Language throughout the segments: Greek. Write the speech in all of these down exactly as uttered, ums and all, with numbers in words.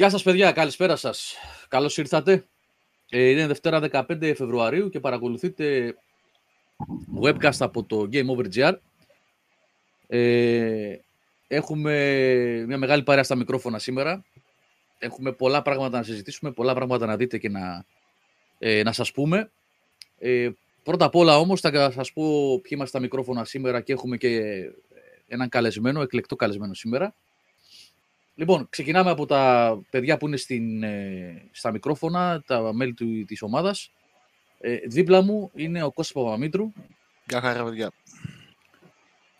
Γεια σας παιδιά, καλησπέρα σας. Καλώς ήρθατε. Είναι Δευτέρα δεκαπέντε Φεβρουαρίου και παρακολουθείτε webcast από το GameOver.gr. Ε, έχουμε μια μεγάλη παρέα στα μικρόφωνα σήμερα. Έχουμε πολλά πράγματα να συζητήσουμε, πολλά πράγματα να δείτε και να, ε, να σας πούμε. Ε, πρώτα απ' όλα όμως θα σας πω ποιοι είμαστε στα μικρόφωνα σήμερα και έχουμε και έναν καλεσμένο, εκλεκτό καλεσμένο σήμερα. Λοιπόν, ξεκινάμε από τα παιδιά που είναι στην, στα μικρόφωνα, τα μέλη του, της ομάδας. Ε, δίπλα μου είναι ο Κώστας Παπαμήτρου. Γεια χαρά, παιδιά.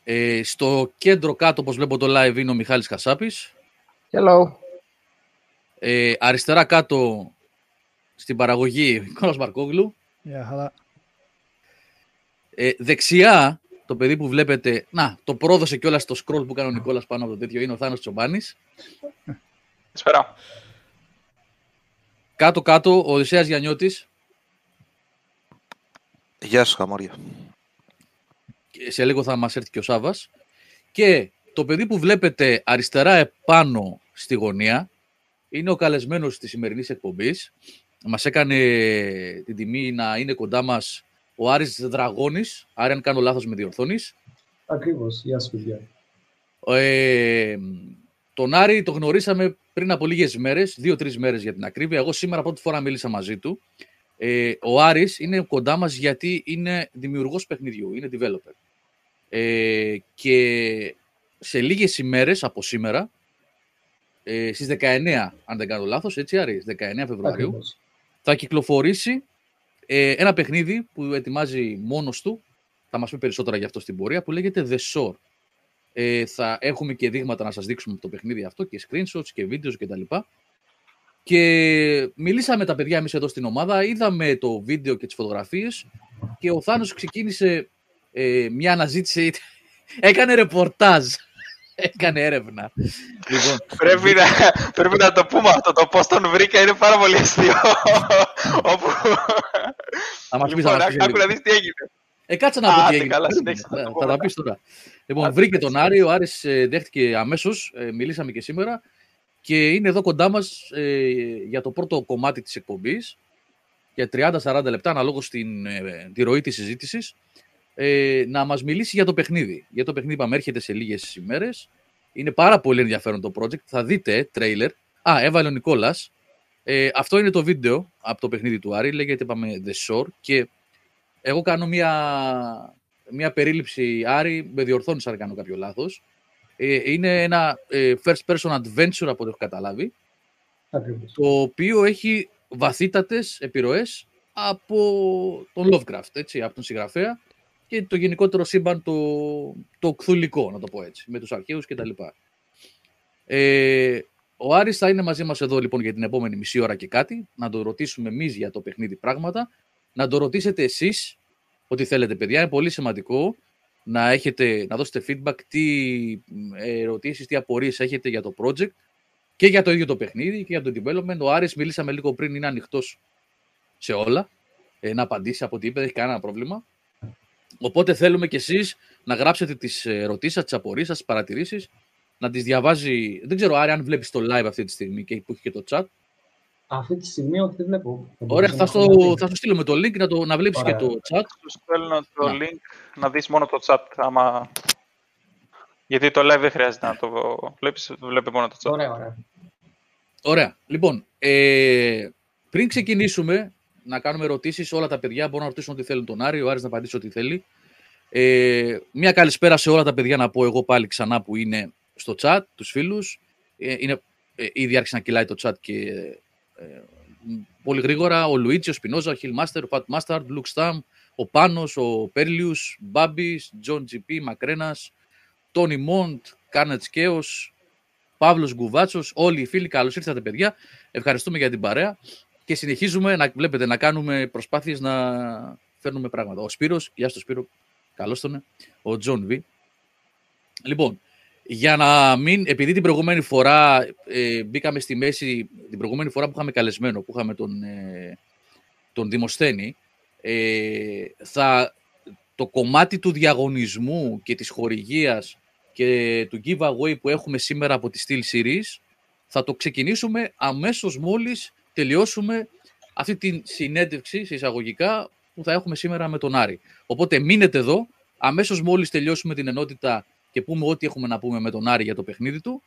Ε, στο κέντρο κάτω, όπως βλέπω το live, είναι ο Μιχάλης Κασάπης. Hello. Ε, αριστερά κάτω, στην παραγωγή, ο Κόνας Μαρκόγλου. Γεια χαρά. Ε, δεξιά, το παιδί που βλέπετε, να, το πρόδωσε κιόλας στο scroll που κάνει ο Νικόλας πάνω από το τέτοιο, είναι ο Θάνος Τσομπάνης. Καλησπέρα. Κάτω-κάτω, ο Οδυσσέας Γιαννιώτης. Γεια σας, χαμόρια. Σε λίγο θα μας έρθει και ο Σάββας. Και το παιδί που βλέπετε αριστερά επάνω στη γωνία, είναι ο καλεσμένος της σημερινής εκπομπής. Μας έκανε την τιμή να είναι κοντά μας ο Άρης Δραγώνης. Άρα, αν κάνω λάθος, με διορθώνεις. Ακριβώς. Γεια σας, παιδιά. Ε, τον Άρη τον γνωρίσαμε πριν από λίγες μέρες, δύο-τρεις μέρες για την ακρίβεια. Εγώ σήμερα πρώτη φορά μίλησα μαζί του. Ε, ο Άρης είναι κοντά μας γιατί είναι δημιουργός παιχνιδιού, είναι developer. Ε, και σε λίγες ημέρες από σήμερα, ε, στις δεκαεννέα, αν δεν κάνω λάθος, έτσι Άρη, δεκαεννέα Φεβρουαρίου, Ακριβώς. θα κυκλοφορήσει Ε, ένα παιχνίδι που ετοιμάζει μόνος του, θα μας πει περισσότερα γι' αυτό στην πορεία, που λέγεται The Shore. Ε, θα έχουμε και δείγματα να σας δείξουμε το παιχνίδι αυτό και screenshots και βίντεο και τα λοιπά. Και μιλήσαμε τα παιδιά εμείς εδώ στην ομάδα, είδαμε το βίντεο και τις φωτογραφίες και ο Θάνος ξεκίνησε ε, μια αναζήτηση, έκανε ρεπορτάζ. Έκανε έρευνα. Λοιπόν, πρέπει, να, πρέπει να το πούμε αυτό. Το πώς τον βρήκα είναι πάρα πολύ αστείο. Όπου... Θα μας πεις, λοιπόν, άκου να δεις τι έγινε. Ε, κάτσε να δω τι έγινε. Καλά, θα, θα τα πεις τώρα. Λοιπόν, Ά, βρήκε τον Άρη. Ο Άρης δέχτηκε αμέσως. Ε, μιλήσαμε και σήμερα. Και είναι εδώ κοντά μας ε, για το πρώτο κομμάτι της εκπομπής. Για τριάντα με σαράντα λεπτά, αναλόγως στην, ε, τη ροή της συζήτησης. Ε, να μας μιλήσει για το παιχνίδι. Για το παιχνίδι, είπαμε, έρχεται σε λίγες ημέρες. Είναι πάρα πολύ ενδιαφέρον το project. Θα δείτε trailer. Α, έβαλε ο Νικόλας. Ε, αυτό είναι το βίντεο από το παιχνίδι του Άρη. Λέγεται, είπαμε, The Shore. Και εγώ κάνω μια, μια περίληψη, Άρη. Με διορθώνεις αν κάνω κάποιο λάθος. Ε, είναι ένα ε, first person adventure, από ό,τι έχω καταλάβει. Ακριβώς. Το οποίο έχει βαθύτατες επιρροές από τον Lovecraft, έτσι, από τον συγγραφέα. Και το γενικότερο σύμπαν, το, το κθουλικό, να το πω έτσι, με τους αρχαίους και τα λοιπά. Ε, ο Άρης θα είναι μαζί μας εδώ λοιπόν για την επόμενη μισή ώρα και κάτι, να το ρωτήσουμε εμείς για το παιχνίδι πράγματα, να το ρωτήσετε εσείς ό,τι θέλετε παιδιά, είναι πολύ σημαντικό να, έχετε, να δώσετε feedback, τι ερωτήσεις, τι απορίες έχετε για το project και για το ίδιο το παιχνίδι και για το development. Ο Άρης μιλήσαμε λίγο πριν, είναι ανοιχτός σε όλα, ε, να απαντήσει από ό,τι είπε, δεν έχει κανένα πρόβλημα. Οπότε θέλουμε κι εσείς να γράψετε τις ερωτήσεις σας, τις απορίες σας, τις παρατηρήσεις, να τις διαβάζει. Δεν ξέρω, Άρη, αν βλέπεις το live αυτή τη στιγμή και που έχει και το chat. Αυτή τη στιγμή, όχι, δεν βλέπω. Ωραία, θα σου στείλουμε το link να, το, να βλέπεις Ωραία. Και το chat. Σου στέλνω το να. link να δεις μόνο το chat. Άμα... Γιατί το live δεν χρειάζεται να το βλέπεις, βλέπει μόνο το chat. Ωραία, ωραία. Ωραία. Λοιπόν, ε, πριν ξεκινήσουμε. Να κάνουμε ερωτήσεις, όλα τα παιδιά μπορούν να ρωτήσουν ό,τι θέλουν τον Άρη, ο Άρης να απαντήσει ό,τι θέλει. Ε, μια καλησπέρα σε όλα τα παιδιά να πω εγώ πάλι ξανά που είναι στο chat, τους φίλους. Ε, είναι, ε, ήδη άρχισε να κυλάει το chat και ε, πολύ γρήγορα. Ο Λουίτσι, ο Σπινόζα, ο Χιλμάστερ, ο Πατ Μάσταρντ, Λουκ Σταμ, ο Πάνος, ο Πέρλιους, Μπάμπης, Τζον Τζιπί, Μακρένας, Τόνι Μοντ, Κάρνετ Κέος, Παύλος Γκουβάτσος. Όλοι οι φίλοι, καλώς ήρθατε παιδιά. Ευχαριστούμε για την παρέα. Και συνεχίζουμε να βλέπετε να κάνουμε προσπάθειες να φέρνουμε πράγματα. Ο Σπύρος, γεια στον Σπύρο, καλώς τον, ο Τζον Βι. Λοιπόν, για να μην, επειδή την προηγούμενη φορά ε, μπήκαμε στη μέση, την προηγούμενη φορά που είχαμε καλεσμένο, που είχαμε τον, ε, τον Δημοσθένη, ε, θα, το κομμάτι του διαγωνισμού και της χορηγίας και του giveaway που έχουμε σήμερα από τη Steel Series Θα το ξεκινήσουμε αμέσως μόλις τελειώσουμε αυτή τη συνέντευξη, εισαγωγικά, που θα έχουμε σήμερα με τον Άρη. Οπότε μείνετε εδώ, αμέσως μόλις τελειώσουμε την ενότητα και πούμε ό,τι έχουμε να πούμε με τον Άρη για το παιχνίδι του.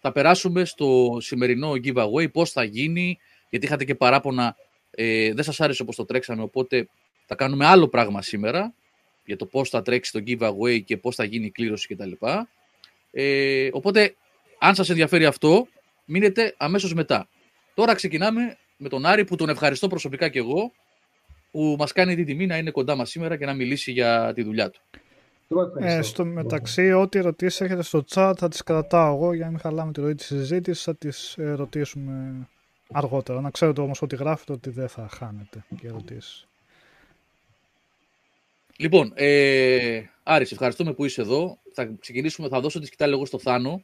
Θα περάσουμε στο σημερινό giveaway, πώς θα γίνει, γιατί είχατε και παράπονα, ε, δεν σας άρεσε όπως το τρέξαμε, οπότε θα κάνουμε άλλο πράγμα σήμερα, για το πώς θα τρέξει το giveaway και πώς θα γίνει η κλήρωση κτλ. Ε, οπότε, αν σας ενδιαφέρει αυτό, μείνετε αμέσως μετά. Τώρα ξεκινάμε με τον Άρη, που τον ευχαριστώ προσωπικά και εγώ, που μας κάνει την τιμή να είναι κοντά μας σήμερα και να μιλήσει για τη δουλειά του. Ε, στο μεταξύ, ό,τι ερωτήσεις έχετε στο chat θα τις κρατάω εγώ, για να μην χαλάμε τη ροή της συζήτησης, θα τις ρωτήσουμε αργότερα. Να ξέρετε όμως ότι γράφετε, ότι δεν θα χάνετε και ερωτήσεις. Λοιπόν, ε, Άρη, σε ευχαριστούμε που είσαι εδώ. Θα ξεκινήσουμε, θα δώσω τη σκητάλη εγώ στο Θάνο,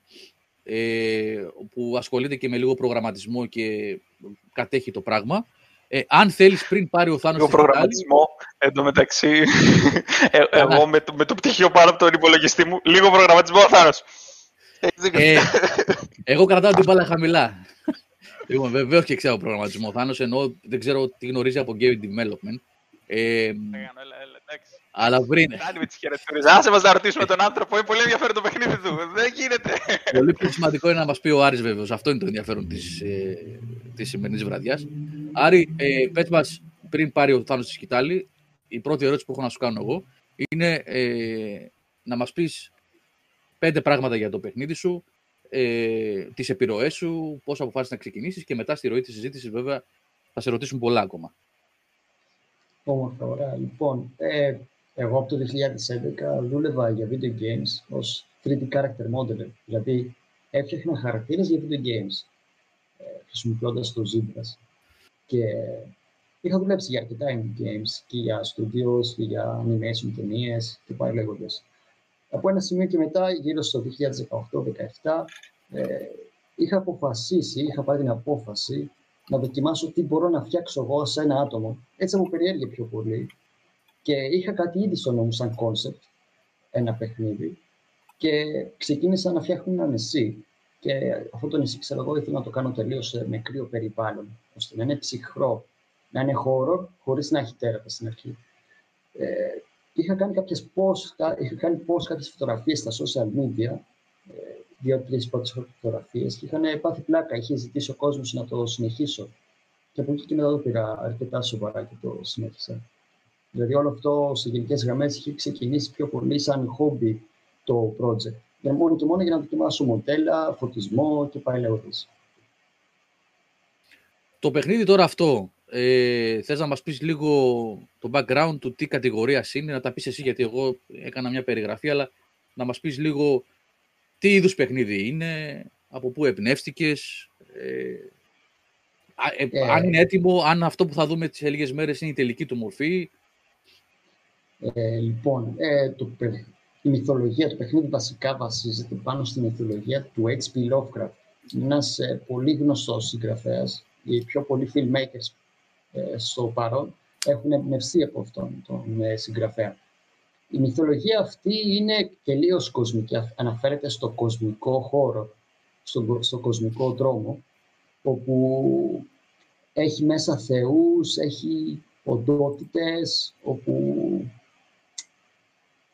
ε, που ασχολείται και με λίγο προγραμματισμό και κατέχει το πράγμα. Ε, αν θέλεις, πριν πάρει ο Θάνος... Ο προγραμματισμό, εν τω μεταξύ, ε, εγώ με το, με το πτυχίο πάνω από τον υπολογιστή μου, λίγο προγραμματισμό ο Θάνος. Ε, εγώ κρατάω την μπάλα χαμηλά. Λοιπόν, βεβαίως και ξέρω προγραμματισμό ο Θάνος, ενώ δεν ξέρω τι γνωρίζει από game development. Ε, αλλά βρήνε. Άσε μας να ρωτήσουμε τον άνθρωπο, είναι πολύ ενδιαφέρον το παιχνίδι του. Δεν γίνεται. Πολύ πιο σημαντικό είναι να μας πει ο Άρης, βέβαιος. Αυτό είναι το ενδιαφέρον της, ε, της σημερινής βραδιάς. Άρη, ε, πες μας, πριν πάρει ο Θάνος στη σκητάλη, η πρώτη ερώτηση που έχω να σου κάνω εγώ είναι ε, να μας πεις πέντε πράγματα για το παιχνίδι σου, ε, τις επιρροές σου, πώς αποφάσισες να ξεκινήσεις, και μετά στη ροή της συζήτησης βέβαια θα σε ρωτήσουν πολλά ακόμα. Όμορφα, ωραία. Λοιπόν, ε, εγώ από το δύο χιλιάδες έντεκα δούλευα για video games ως three D character modeler. Δηλαδή, έφτιαχνα χαρακτήρες για video games, ε, χρησιμοποιώντας το ZBrush. Και είχα δουλέψει για αρκετά indie games και για studios και για animation ταινίες και πάει λέγοντας. Από ένα σημείο και μετά, γύρω στο δύο χιλιάδες δεκαοκτώ δεκαεπτά, ε, είχα αποφασίσει, είχα πάρει την απόφαση να δοκιμάσω τι μπορώ να φτιάξω εγώ σε ένα άτομο. Έτσι μου περιέργει πιο πολύ. Και είχα κάτι ήδη στο νόμο σαν concept, ένα παιχνίδι. Και ξεκίνησα να φτιάχνω ένα νησί. Και αυτό το νησί, ξέρω εγώ, ήθελα να το κάνω τελείως με κρύο περιβάλλον, ώστε να είναι ψυχρό, να είναι horror, χωρίς να έχει τέρατα στην αρχή. Ε, είχα κάνει κάποιες post, είχα κάνει post κάποιες φωτογραφίες στα social media, δύο-τρεις πρώτες φωτογραφίες, και είχαν πάθει πλάκα. Είχε ζητήσει ο κόσμος να το συνεχίσω. Και από εκεί και μετά το πήρα αρκετά σοβαρά και το συνέχισα. Δηλαδή, όλο αυτό σε γενικές γραμμές είχε ξεκινήσει πιο πολύ σαν χόμπι το project. Για μόνο και μόνο για να δοκιμάσω μοντέλα, φωτισμό και πάει λέγοντας. Το παιχνίδι τώρα αυτό, ε, θες να μας πεις λίγο το background του, τι κατηγορίας είναι, να τα πεις εσύ, γιατί εγώ έκανα μια περιγραφή, αλλά να μας πεις λίγο. Τι είδους παιχνίδι είναι, από πού εμπνεύστηκες, ε, ε, ε, αν είναι έτοιμο, αν αυτό που θα δούμε τις λίγες μέρες είναι η τελική του μορφή. Ε, λοιπόν, ε, το, η μυθολογία του παιχνίδι βασικά βασίζεται πάνω στη μυθολογία του Έιτς Πι Lovecraft. Ένας ε, πολύ γνωστός συγγραφέας, οι πιο πολλοί filmmakers ε, στο παρόν έχουν εμπνευστεί από αυτόν τον ε, συγγραφέα. Η μυθολογία αυτή είναι τελείως κοσμική, αναφέρεται στο κοσμικό χώρο, στο, στο κοσμικό δρόμο, όπου έχει μέσα θεούς, έχει οντότητες, όπου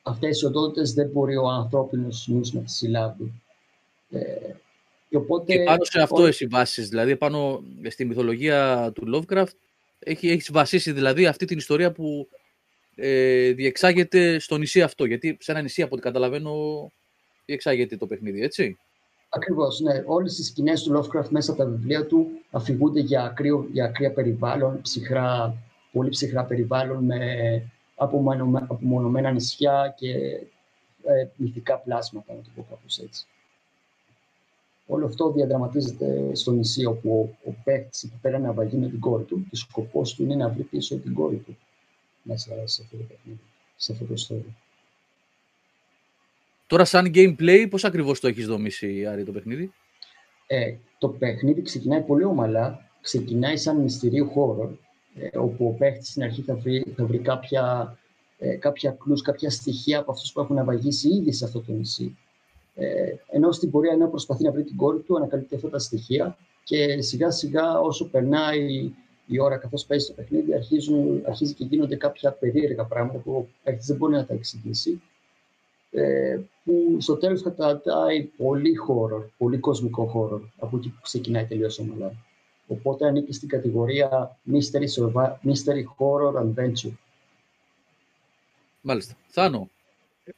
αυτές οι οντότητες δεν μπορεί ο ανθρώπινος νους να τις συλλάβει. Ε, και, οπότε, και πάνω σε αυτό ό... εσύ βάσεις, δηλαδή πάνω στη μυθολογία του Lovecraft, έχει, έχεις βασίσει δηλαδή αυτή την ιστορία που... Ε, διεξάγεται στο νησί αυτό, γιατί σε ένα νησί, από ό,τι καταλαβαίνω, διεξάγεται το παιχνίδι, έτσι. Ακριβώς, ναι. Όλες οι σκηνές του Lovecraft μέσα από τα βιβλία του αφηγούνται για ακρία για περιβάλλον, ψυχρά, πολύ ψυχρά περιβάλλον, με απομονωμένα νησιά και ε, μυθικά πλάσματα, να το πω κάπως έτσι. Όλο αυτό διαδραματίζεται στο νησί, όπου ο, ο παίκτης εκεί πέρα ναυαγεί με την κόρη του και σκοπός του είναι να βρει πίσω την κόρη του. Μέσα σε αυτό το παιχνίδι, σε αυτό το στόριο. Τώρα, σαν gameplay, πώς ακριβώς το έχεις δομήσει, Άρη, το παιχνίδι? Ε, το παιχνίδι ξεκινάει πολύ ομαλά. Ξεκινάει σαν μυστηρίου χώρο, ε, όπου ο παίχτης στην αρχή θα βρει, θα βρει κάποια, ε, κάποια κλους, κάποια στοιχεία από αυτούς που έχουν ναυαγήσει ήδη σε αυτό το νησί. Ε, ενώ στην πορεία ενώ προσπαθεί να βρει την κόρη του, ανακαλύπτει αυτά τα στοιχεία και σιγά σιγά όσο περνάει η ώρα καθώς παίζει το παιχνίδι, αρχίζουν, αρχίζει και γίνονται κάποια περίεργα πράγματα που ο παίκτης δεν μπορεί να τα εξηγήσει, ε, που στο τέλος θα τα δάει πολύ χώρο, πολύ κοσμικό χώρο, από εκεί που ξεκινάει τελείως ομαλά. Οπότε ανήκει στην κατηγορία mystery, mystery horror adventure. Μάλιστα. Θάνο,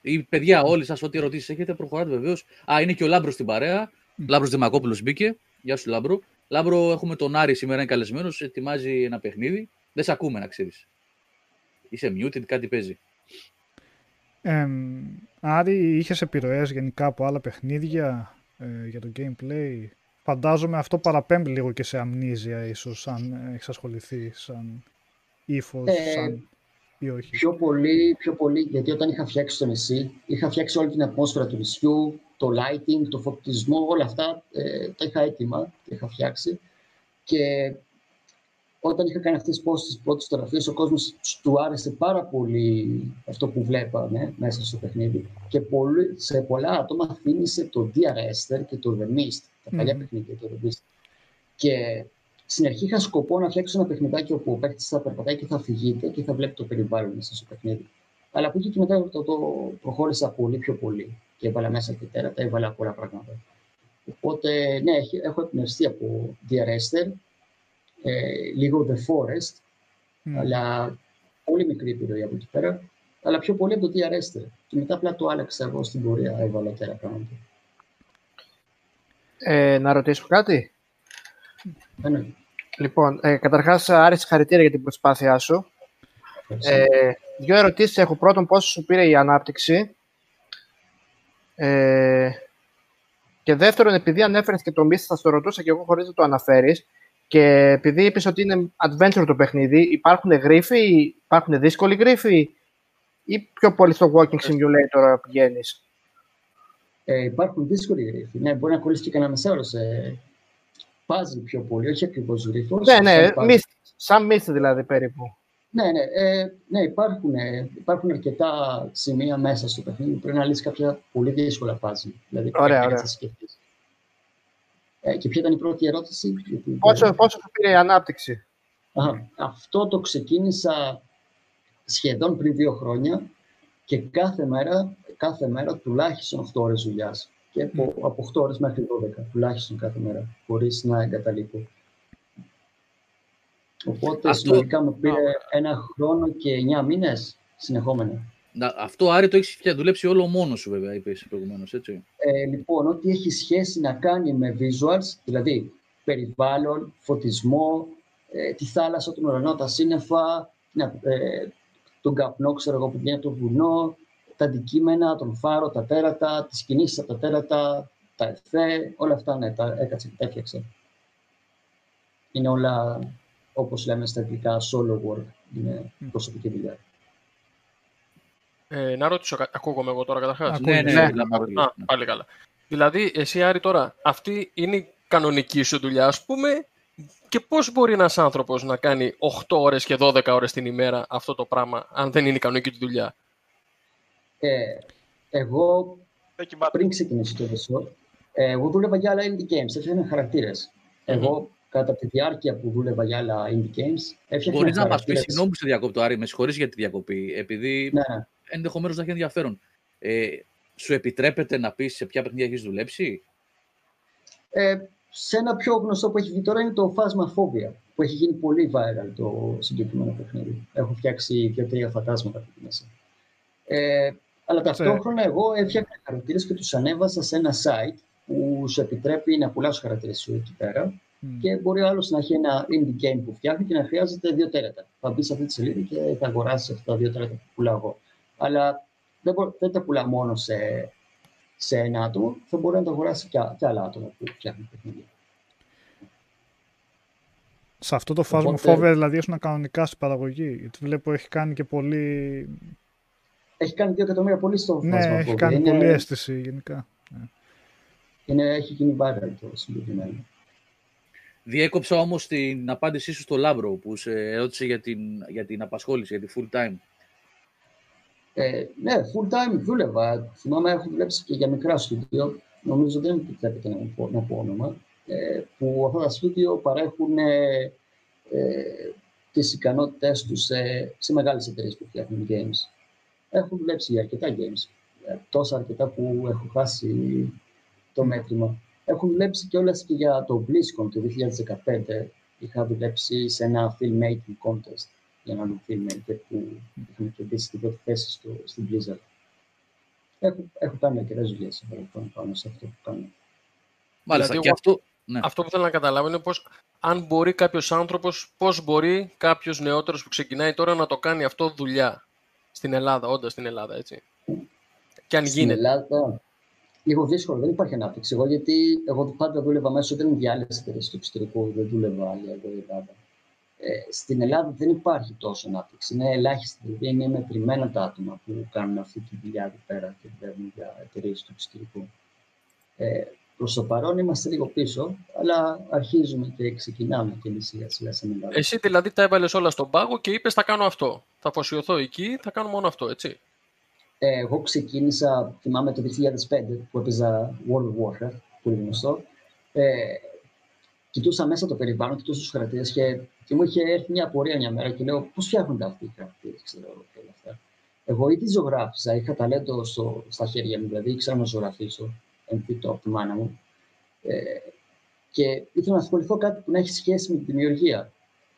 οι παιδιά, όλοι σας, ό,τι ερωτήσεις έχετε, προχωράτε βεβαίως. Α, είναι και ο Λάμπρος στην παρέα. Mm. Λάμπρος Δημακόπουλος μπήκε. Γεια σου, Λάμπρο. Λάμπρο, έχουμε τον Άρη σήμερα, είναι καλεσμένος. Ετοιμάζει ένα παιχνίδι. Δεν σε ακούμε, να ξέρεις. Είσαι muted, κάτι παίζει. Ε, Άρη, είχες επιρροές γενικά από άλλα παιχνίδια ε, για το gameplay? Φαντάζομαι αυτό παραπέμπει λίγο και σε αμνίζια, ίσως, αν έχεις ασχοληθεί σαν ύφος, ε, σαν ή όχι. Πιο πολύ, πιο πολύ, γιατί όταν είχα φτιάξει το νησί, είχα φτιάξει όλη την ατμόσφαιρα του νησιού, το lighting, το φωτισμό, όλα αυτά ε, τα είχα έτοιμα, τα είχα φτιάξει. Και όταν είχα κάνει αυτές τις πόσεις πρώτες φωτογραφίες, ο κόσμος του άρεσε πάρα πολύ αυτό που βλέπαμε μέσα στο παιχνίδι. Και πολύ, σε πολλά άτομα θύμισε το Dear Esther και το The Mist. Τα παλιά mm-hmm. παιχνίδια και το The Mist. Και στην αρχή είχα σκοπό να φτιάξω ένα παιχνιδάκι όπου ο παίκτης θα περπατάει και θα φυγείται και θα βλέπει το περιβάλλον μέσα στο παιχνίδι. Αλλά από εκεί και μετά το, το προχώρησα πολύ πιο πολύ. Και έβαλα μέσα και τέρατα, έβαλα πολλά πράγματα. Οπότε, ναι, έχω εμπνευστεί από Dear Esther. Ε, λίγο The Forest, mm. αλλά πολύ μικρή επιρροή από εκεί πέρα, αλλά πιο πολύ από το Dear Esther. Και μετά απλά το άλλαξα εγώ στην πορεία, έβαλα τέρα πράγματα. Ε, να ρωτήσω κάτι. Ε, ναι. Λοιπόν, ε, καταρχάς, Άρη, συγχαρητήρια για την προσπάθειά σου. Ε, δύο ερωτήσεις έχω. Πρώτον, πόσο σου πήρε η ανάπτυξη. Ε, και δεύτερον, επειδή ανέφερες και το Μίστη, θα το ρωτούσα και εγώ χωρίς να το αναφέρεις. Και επειδή είπες ότι είναι adventure το παιχνίδι, υπάρχουν γρίφοι, υπάρχουν δύσκολοι γρίφοι ή πιο πολύ στο walking simulator πηγαίνεις? Ε, υπάρχουν δύσκολοι γρίφοι. Ναι, μπορεί να κολλήσει και κανένα μεσάωρο σε puzzle πιο πολύ, όχι ακριβώς γρίφος. Ναι, ναι, σαν, μίστη, σαν μίστη δηλαδή περίπου. Ναι, ναι, ε, ναι υπάρχουν, υπάρχουν αρκετά σημεία μέσα στο παιχνίδι που πρέπει να λύσεις κάποια πολύ δύσκολα puzzle. Δηλαδή, ωραία, ωραία. Και ποια ήταν η πρώτη ερώτηση? Πόσο, πόσο θα πήρε η ανάπτυξη? Α, αυτό το ξεκίνησα σχεδόν πριν δύο χρόνια και κάθε μέρα, κάθε μέρα τουλάχιστον οκτώ ώρες δουλειάς. Και από, mm. από οκτώ ώρες μέχρι δώδεκα, τουλάχιστον κάθε μέρα, χωρίς να εγκαταλείπω. Οπότε αυτό... συνολικά μου πήρε oh. ένα χρόνο και εννιά μήνες συνεχόμενα. Αυτό, Άρη, το έχεις δουλέψει όλο μόνος σου, βέβαια, είπες προηγουμένως, έτσι. Ε, λοιπόν, ό,τι έχει σχέση να κάνει με visuals, δηλαδή περιβάλλον, φωτισμό, ε, τη θάλασσα, τον ουρανό, τα σύννεφα, ε, τον καπνό, ξέρω εγώ, που βγαίνει το βουνό, τα αντικείμενα, τον φάρο, τα τέρατα, τις κινήσεις από τα τέρατα, τα εφέ, όλα αυτά, ναι, τα έκατσα και τα έφτιαξα. Είναι όλα, όπως λέμε στα αγγλικά, solo work, είναι προσωπική δουλειά. Ε, να ρωτήσω, ακούγομαι εγώ τώρα καταρχάς? Ναι, ναι, ναι. ναι. Α, πάλι καλά. Δηλαδή, εσύ, Άρη, τώρα, αυτή είναι η κανονική σου δουλειά, ας πούμε, και πώς μπορεί ένας άνθρωπος να κάνει οκτώ ώρες και δώδεκα ώρες την ημέρα αυτό το πράγμα, αν δεν είναι η κανονική του δουλειά? Ε, εγώ, πριν ξεκινήσω το Δεσόρ, εγώ δούλευα για άλλα indie games, έφτιαχνα χαρακτήρες. Mm-hmm. Εγώ, κατά τη διάρκεια που δούλευα για άλλα indie games, μπορείς να μας πεις, συγγνώμη που σε διακόπτω, Άρη, με συγχωρείς για τη διακοπή, επειδή... Ναι. Ενδεχομένως να έχει ενδιαφέρον. Ε, σου επιτρέπεται να πεις σε ποια παιχνίδια έχεις δουλέψει? Ε, σε ένα πιο γνωστό που έχει βγει τώρα είναι το Phasmophobia, που έχει γίνει πολύ viral το συγκεκριμένο παιχνίδι. Έχω φτιάξει δύο-τρία φαντάσματα από εκεί μέσα. Ε, αλλά ταυτόχρονα εγώ έφτιαχνα χαρακτήρες και τους ανέβασα σε ένα site που σου επιτρέπει να πουλάς χαρακτήρες σου εκεί πέρα. Mm. Και μπορεί ο άλλος να έχει ένα indie game που φτιάχνει και να χρειάζεται δύο τέρατα. Θα μπει σε αυτή τη σελίδα και θα αγοράσει αυτά τα δύο τέρατα που πουλάω εγώ. Αλλά δεν, μπο, δεν τα πουλά μόνο σε, σε ένα άτομο, θα μπορεί να τα αγοράσει και, και άλλα άτομα που φτιάχνουν παιχνίδια. Σε αυτό το Phasmophobia, οπότε... δηλαδή, ήσουν κανονικά στην παραγωγή? Γιατί βλέπω έχει κάνει και πολύ... Έχει κάνει δύο εκατομμύρια πολύ στο Phasmophobia. Ναι, έχει κάνει είναι... πολύ αίσθηση γενικά. Είναι, έχει γίνει viral το συγκεκριμένο. Διέκοψα όμως την απάντησή σου στο Λάμπρο που σε ερώτησε για την, για την απασχόληση, για τη full time. Ε, ναι, full time δούλευα. Θυμάμαι, έχω δουλέψει και για μικρά στούντιο. Νομίζω δεν επιτρέπεται να, να πω όνομα. Ε, που αυτά τα στούντιο παρέχουν ε, ε, τις ικανότητες τους ε, σε μεγάλες εταιρείες που φτιάχνουν games. Έχω δουλέψει για αρκετά games. Ε, τόσα αρκετά που έχω χάσει το μέτρημα. Έχω δουλέψει κιόλας και για το BlizzCon το δύο χιλιάδες δεκαπέντε. Είχα δουλέψει σε ένα filmmaking contest για έναν filmmaker που είχαμε κερδίσει την πρώτη θέση στο, στην Blizzard. Έχω, έχω κάνει αρκετές δουλειές πάνω σε αυτό που κάνω. Μάλιστα, δηλαδή, και αυτό, ναι. Αυτό που θέλω να καταλάβω είναι πώς, αν μπορεί κάποιος άνθρωπος, πώς μπορεί κάποιος νεότερος που ξεκινάει τώρα να το κάνει αυτό δουλειά στην Ελλάδα, όντας στην Ελλάδα, έτσι. Και αν στην γίνεται. Ελλάδα, λίγο δύσκολο, δεν υπάρχει ανάπτυξη. Εγώ, γιατί εγώ πάντα δούλευα μέσω ίντερνετ για άλλες εταιρείες του εξωτερικού, δεν δούλευα άλλη εδώ η Ελλάδα. Ε, στην Ελλάδα δεν υπάρχει τόσο ανάπτυξη. Είναι ελάχιστη, είναι μετρημένα τα άτομα που κάνουν αυτή τη δουλειά εδώ πέρα και δουλεύουν για εταιρείες του εξωτερικού. Ε, Προς το παρόν είμαστε λίγο πίσω, αλλά αρχίζουμε και ξεκινάμε και εμείς σιγά σιγά στην Ελλάδα. Εσύ δηλαδή τα έβαλες όλα στον πάγο και είπες θα κάνω αυτό. Θα αφοσιωθώ εκεί, θα κάνω μόνο αυτό, έτσι. Ε, εγώ ξεκίνησα, θυμάμαι το δύο χιλιάδες πέντε που έπαιζα World of Warcraft, που είναι γνωστό. Ε, κοιτούσα μέσα το περιβάλλον, κοιτούσα τους χαρακτήρες και, και μου είχε έρθει μια απορία μια μέρα και λέω πώς φτιάχνονται αυτοί οι χαρακτήρες, ξέρω και όλα αυτά. Εγώ ήδη ζωγράφισα, είχα ταλέντο στο, στα χέρια μου, δηλαδή ήξερα να ζωγραφίσω. Εμπίτω από τη μάνα μου. Ε, και ήθελα να ασχοληθώ κάτι που να έχει σχέση με τη δημιουργία.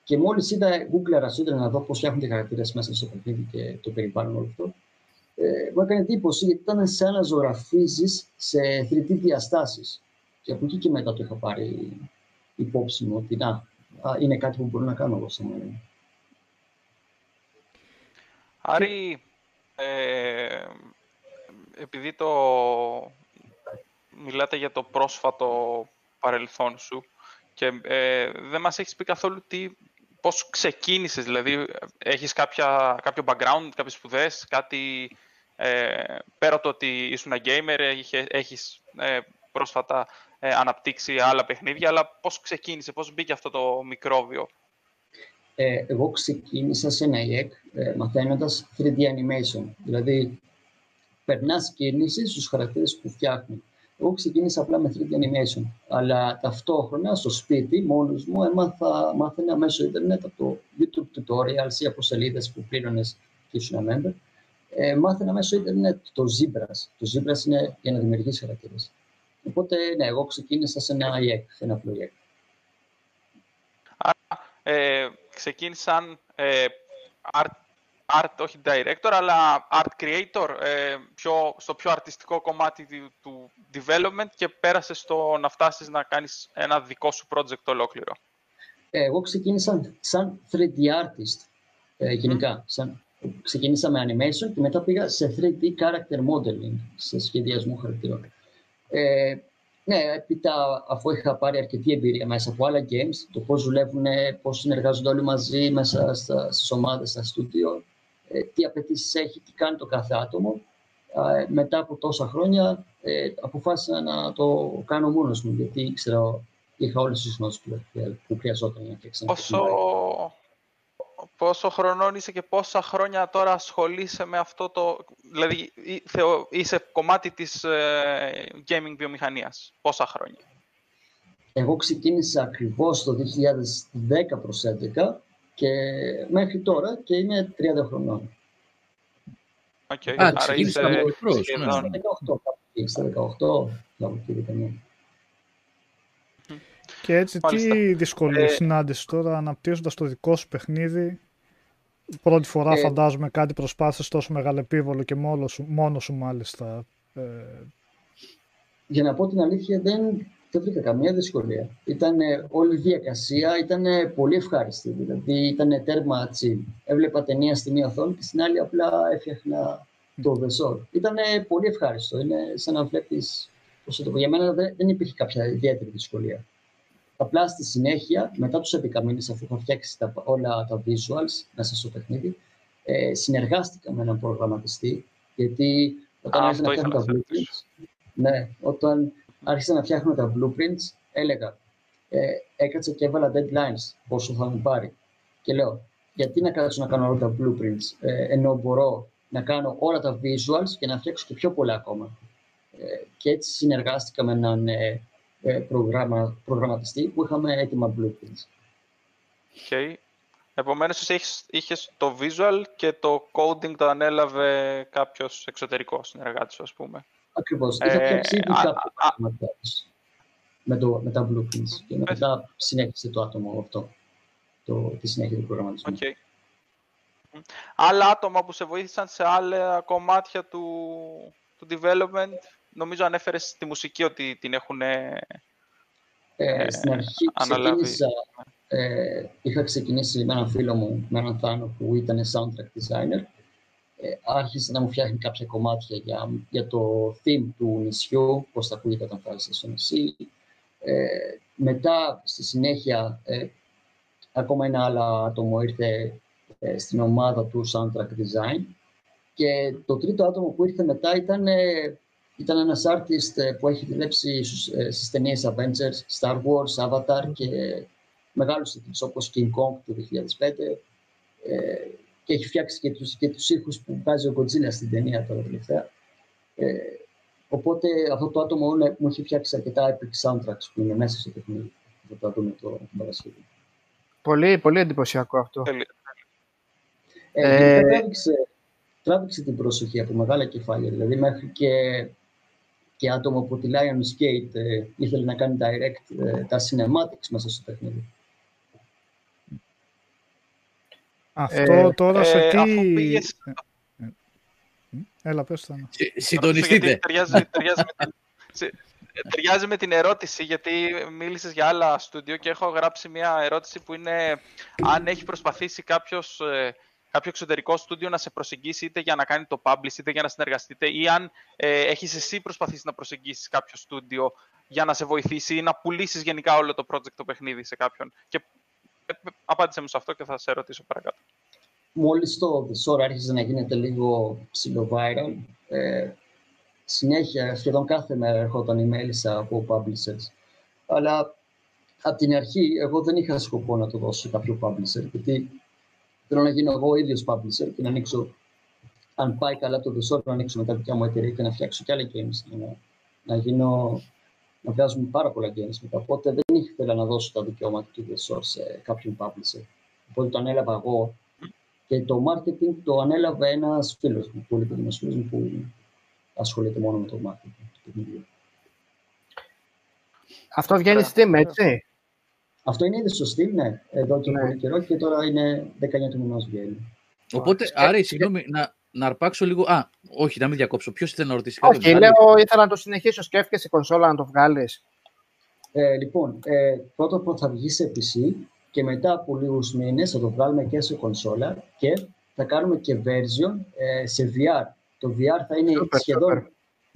Και μόλις είδα Google Arasundra να δω πώς φτιάχνουν οι χαρακτήρες μέσα στο παιχνίδι και το περιβάλλον όλο αυτό, ε, μου έκανε εντύπωση γιατί ήταν σαν να ζωγραφίζεις σε θρι ντι διαστάσεις. Και από εκεί και μετά το είχα πάρει υπόψη μου ότι να, είναι κάτι που μπορώ να κάνω εγώ σήμερα. Άρη, ε, επειδή το. Μιλάτε για το πρόσφατο παρελθόν σου και ε, δεν μας έχεις πει καθόλου τι, πώς ξεκίνησες, δηλαδή έχεις κάποια, κάποιο background, κάποιες σπουδές, κάτι ε, πέρα από το ότι ήσουν ένα gamer, έχεις, έχεις ε, πρόσφατα ε, αναπτύξει άλλα παιχνίδια, αλλά πώς ξεκίνησε, πώς μπήκε αυτό το μικρόβιο. Ε, εγώ ξεκίνησα σε ένα ΙΕΚ ε, μαθαίνοντας θρι ντι animation, δηλαδή περνάς κίνηση στους χαρακτήρες που φτιάχνουν. Εγώ ξεκίνησα απλά με θρι ντι animation, αλλά ταυτόχρονα στο σπίτι μόνος μου έμαθα, μάθαινα μέσω ίντερνετ από το YouTube tutorials ή από σελίδες που πλήρωνες και ήσουν member. Ε, μάθαινα μέσω ίντερνετ το ZBrush. Το ZBrush είναι για να δημιουργήσεις χαρακτήρες. Οπότε, ναι, εγώ ξεκίνησα σε ένα ΙΕΚ, σε ένα project. Άρα, ε, ξεκίνησαν ε, art, art, όχι director, αλλά art creator, ε, πιο, στο πιο αρτιστικό κομμάτι του, του development και πέρασες στο να φτάσεις να κάνεις ένα δικό σου project ολόκληρο. Ε, εγώ ξεκίνησα σαν θρι ντι artist, ε, γενικά. Mm. Σαν, ξεκίνησα με animation και μετά πήγα σε θρι ντι character modeling, σε σχεδιασμό χαρακτήρων. Ε, ναι, έπειτα, αφού είχα πάρει αρκετή εμπειρία μέσα από άλλα games, το πώς δουλεύουν, πώς συνεργάζονται όλοι μαζί μέσα στα, στις ομάδες, στα studio, τι απαιτήσεις έχει, τι κάνει το κάθε άτομο. Μετά από τόσα χρόνια αποφάσισα να το κάνω μόνος μου, γιατί ξέρω, είχα όλες τις γνώσεις που χρειαζόταν να φτιάξω. Πόσο... πόσο χρονών είσαι και πόσα χρόνια τώρα ασχολείσαι με αυτό το... Δηλαδή είσαι κομμάτι της gaming βιομηχανίας. Πόσα χρόνια? Εγώ ξεκίνησα ακριβώς το δύο χιλιάδες δέκα προς έντεκα. Και μέχρι τώρα και είμαι τριάντα χρονών. Okay. Α, άρα είσαι μικρός. Σχεδόν... δεκαοκτώ, δεκαοκτώ, δεκαοκτώ. Και έτσι, μάλιστα, τι δυσκολίες ε... συνάντησες τώρα αναπτύσσοντας το δικό σου παιχνίδι? Πρώτη φορά ε... φαντάζομαι κάτι προσπάθησες τόσο μεγαλεπίβολο και μόνο σου, μόνο σου μάλιστα. Ε... Για να πω την αλήθεια, δεν... δεν βρήκα καμία δυσκολία. Ήταν όλη η διακασία, ήταν πολύ ευχάριστη. Δηλαδή ήταν τέρμα έτσι. Έβλεπα ταινία στη μία οθόνη και στην άλλη απλά έφτιαχνα το The Shore. Ήταν πολύ ευχάριστο. Είναι σαν να βλέπεις. Για μένα δεν υπήρχε κάποια ιδιαίτερη δυσκολία. Απλά στη συνέχεια, μετά τους έντεκα μήνες, αφού είχα φτιάξει τα, όλα τα visuals μέσα στο παιχνίδι, ε, συνεργάστηκα με έναν προγραμματιστή. Γιατί όταν άρχισα να φτιάχνω τα blueprints. Ναι, όταν. Άρχισα να φτιάχνω τα blueprints, έλεγα, ε, έκατσα και έβαλα deadlines, πόσο θα μου πάρει. Και λέω, γιατί να κάτσω να κάνω όλα τα blueprints, ε, ενώ μπορώ να κάνω όλα τα visuals και να φτιάξω και πιο πολλά ακόμα. Ε, και έτσι συνεργάστηκα με έναν ε, προγραμμα, προγραμματιστή που είχαμε έτοιμα blueprints. Okay. Επομένως, εσύ είχες το visual και το coding το ανέλαβε κάποιος εξωτερικός συνεργάτης, ας πούμε. Ακριβώς. Ε, είχα φτιάξει κάποια πράγματα με, με τα blueprints και μετά συνέχισε το άτομο αυτό, το, τη συνέχεια του προγραμματισμού. Okay. Άλλα άτομα που σε βοήθησαν σε άλλα κομμάτια του, του development, νομίζω ανέφερες στη μουσική ότι την έχουν ε, ε, στην αρχή αναλάβει. Ξεκίνησα, ε, είχα ξεκινήσει με έναν φίλο μου, με έναν Θάνο που ήταν soundtrack designer. Ε, άρχισε να μου φτιάχνει κάποια κομμάτια για, για το theme του νησιού, πώς θα ακούγεται όταν φτάσεις στο νησί. Ε, μετά, στη συνέχεια, ε, ακόμα ένα άλλο άτομο ήρθε στην ομάδα του soundtrack design. Και το τρίτο άτομο που ήρθε μετά ήταν, ήταν ένας artist που έχει δουλέψει στις ταινίες Avengers, Star Wars, Avatar και μεγάλους τίτλους όπως King Kong του δύο χιλιάδες πέντε και έχει φτιάξει και τους, και τους ήχους που βγάζει ο Godzilla στην ταινία τώρα τελευταία. Οπότε αυτό το άτομο μου έχει φτιάξει αρκετά epic soundtracks που είναι μέσα στο παιχνίδι. Θα τα δούμε το, την Παρασκευή. Πολύ, πολύ εντυπωσιακό αυτό. Ε, ε... Τράβηξε, τράβηξε την προσοχή από μεγάλα κεφάλια, δηλαδή μέχρι και, και άτομα που τη Lionsgate ε, ήθελε να κάνει direct ε, τα cinematics μέσα στο παιχνίδι. Αυτό ε, τώρα σε ε, τι... Αφού πήγες... Έλα, πες τώρα. Συντονιστείτε. Ταιριάζει, ταιριάζει, ταιριάζει με την ερώτηση, γιατί μίλησες για άλλα στούντιο και έχω γράψει μια ερώτηση που είναι αν έχει προσπαθήσει κάποιος... Ε, κάποιο εξωτερικό στούντιο να σε προσεγγίσει είτε για να κάνει το publish, είτε για να συνεργαστείτε ή αν ε, έχεις εσύ προσπαθήσει να προσεγγίσεις κάποιο στούντιο για να σε βοηθήσει ή να πουλήσεις γενικά όλο το project, το παιχνίδι σε κάποιον. Και ε, απάντησε μου σε αυτό και θα σε ρωτήσω παρακάτω. Μόλις το The Shore άρχισε να γίνεται λίγο ψιλο-viral, ε, συνέχεια, σχεδόν κάθε μέρα ερχόταν η Μέλισσα από publishers. Αλλά από την αρχή εγώ δεν είχα σκοπό να το δώσω σε κάποιο publisher, γιατί θέλω να γίνω εγώ ο ίδιος publisher και να ανοίξω, αν πάει καλά το The Shore, να ανοίξω μετά δικιά μου εταιρεία και να φτιάξω κι άλλα games. Να, να, γίνω, να βγάζουμε πάρα πολλά games μετά. Οπότε δεν ήθελα να δώσω τα δικαιώματα του The Shore σε κάποιον publisher. Οπότε το ανέλαβα εγώ. Και το marketing το ανέλαβε ένας φίλος μου, πολύ πολύ φίλος μου, που ασχολείται μόνο με το marketing. Αυτό βγαίνει Steam, έτσι. Αυτό είναι ήδη στο Steam, ναι, εδώ και ναι. πολύ καιρό και τώρα είναι δεκαεννιά του μηνός βγαίνει. Οπότε, Ά, Άρη, συγγνώμη, να, να αρπάξω λίγο... Α, όχι, να μην διακόψω. Ποιος ήθελε να ρωτήσει κάτι. Όχι, λέω, ήθελα να το συνεχίσω. Σκέφτεσαι κονσόλα να το βγάλεις. Ε, λοιπόν, ε, πρώτα θα βγει σε πι σι και μετά από λίγους μήνες θα το βγάλουμε και σε κονσόλα και θα κάνουμε και version ε, σε βι αρ. Το βι αρ θα είναι super, σχεδόν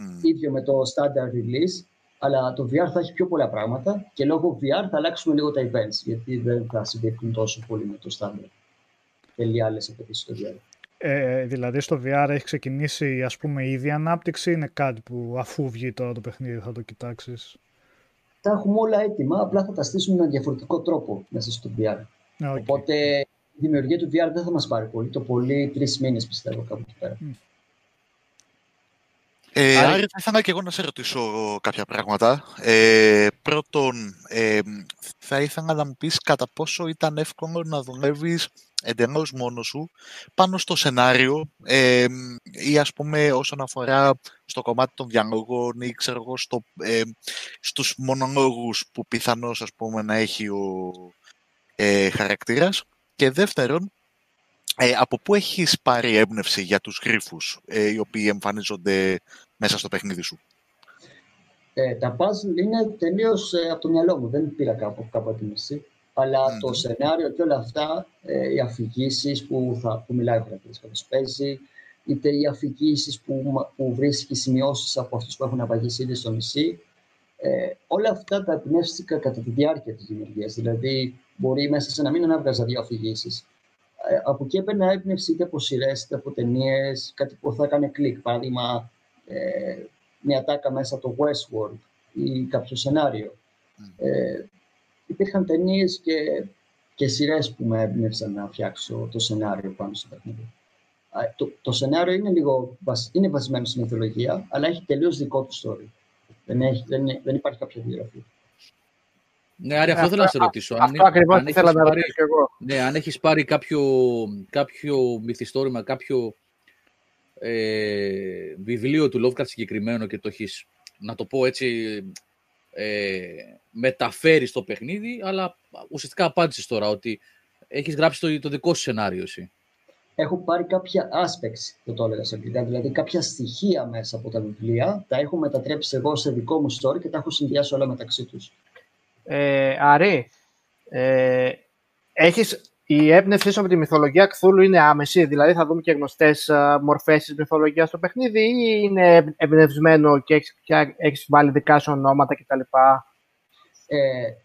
super. ίδιο με το standard release. Αλλά το βι αρ θα έχει πιο πολλά πράγματα και λόγω βι αρ θα αλλάξουμε λίγο τα events, γιατί δεν θα συμπέχουν τόσο πολύ με το στάνταρ. Θέλει άλλες απαιτήσεις στο βι αρ. Ε, δηλαδή στο βι αρ έχει ξεκινήσει, ας πούμε, η ίδια ανάπτυξη, είναι κάτι που αφού βγει τώρα το παιχνίδι θα το κοιτάξεις. Τα έχουμε όλα έτοιμα, απλά θα τα στήσουμε με έναν διαφορετικό τρόπο μέσα στο βι αρ. Okay. Οπότε η δημιουργία του βι αρ δεν θα μας πάρει πολύ, το πολύ τρεις μήνες πιστεύω κάπου εκεί πέρα. Mm. Ε, Άρη, θα ήθελα και εγώ να σε ρωτήσω κάποια πράγματα. Ε, πρώτον, ε, θα ήθελα να μου πεις κατά πόσο ήταν εύκολο να δουλεύεις εντελώς μόνος σου πάνω στο σενάριο ε, ή ας πούμε όσον αφορά στο κομμάτι των διαλόγων ή ξέρω εγώ στο, ε, στους μονολόγους που πιθανώς ας πούμε να έχει ο ε, χαρακτήρας. Και δεύτερον, Ε, από πού έχεις πάρει έμπνευση για τους γρίφους ε, οι οποίοι εμφανίζονται μέσα στο παιχνίδι σου? Ε, τα puzzle είναι τελείως ε, από το μυαλό μου. Δεν πήρα κάπου, κάπου από τη μισή. Αλλά mm. το σενάριο και όλα αυτά, ε, οι αφηγήσεις που, που μιλάει ο χαρακτήρας καθώς παίζει, είτε οι αφηγήσεις που, που βρίσκει σημειώσεις από αυτούς που έχουν απαγήσει ήδη στο νησί, ε, όλα αυτά τα εμπνεύστηκα κατά τη διάρκεια της δημιουργίας. Δηλαδή, μπορεί μέσα σε ένα μήνα να βγάζα δύο αφηγήσεις. Από εκεί έπαιρνα έμπνευση είτε από σειρές, είτε από ταινίες, κάτι που θα έκανε κλικ. Παράδειγμα, ε, μια τάκα μέσα από το Westworld ή κάποιο σενάριο. Mm. Ε, υπήρχαν ταινίες και, και σειρές που με έμπνευσαν να φτιάξω το σενάριο πάνω στο παιχνίδι. το, το σενάριο είναι, λίγο, είναι βασισμένο στην μυθολογία, αλλά έχει τελείως δικό του story. Δεν, έχει, δεν, δεν υπάρχει κάποια διαγραφή. Ναι, Άρη, αυτό θέλω να σε ρωτήσω. Αυτό αν, ακριβώς αν ήθελα να ρωτήσω πάρει, και εγώ. Ναι, αν έχεις πάρει κάποιο, κάποιο μυθιστόρημα, κάποιο ε, βιβλίο του Lovecraft συγκεκριμένο και το έχεις, να το πω έτσι, ε, μεταφέρει στο παιχνίδι, αλλά ουσιαστικά απάντησες τώρα ότι έχεις γράψει το, το δικό σου σενάριο εσύ. Έχω πάρει κάποια aspects, που το έλεγα σε αγγλικά, δηλαδή κάποια στοιχεία μέσα από τα βιβλία, τα έχω μετατρέψει εγώ σε δικό μου story και τα έχω συνδυάσει όλα μεταξύ τους. Ε, Άρη, ε, έχεις, η έμπνευσή σου από τη μυθολογία Κθούλου είναι άμεση, δηλαδή θα δούμε και γνωστές α, μορφές της μυθολογίας στο παιχνίδι ή είναι εμπνευσμένο και έχεις, και έχεις βάλει δικά σου ονόματα κτλ.? Ε,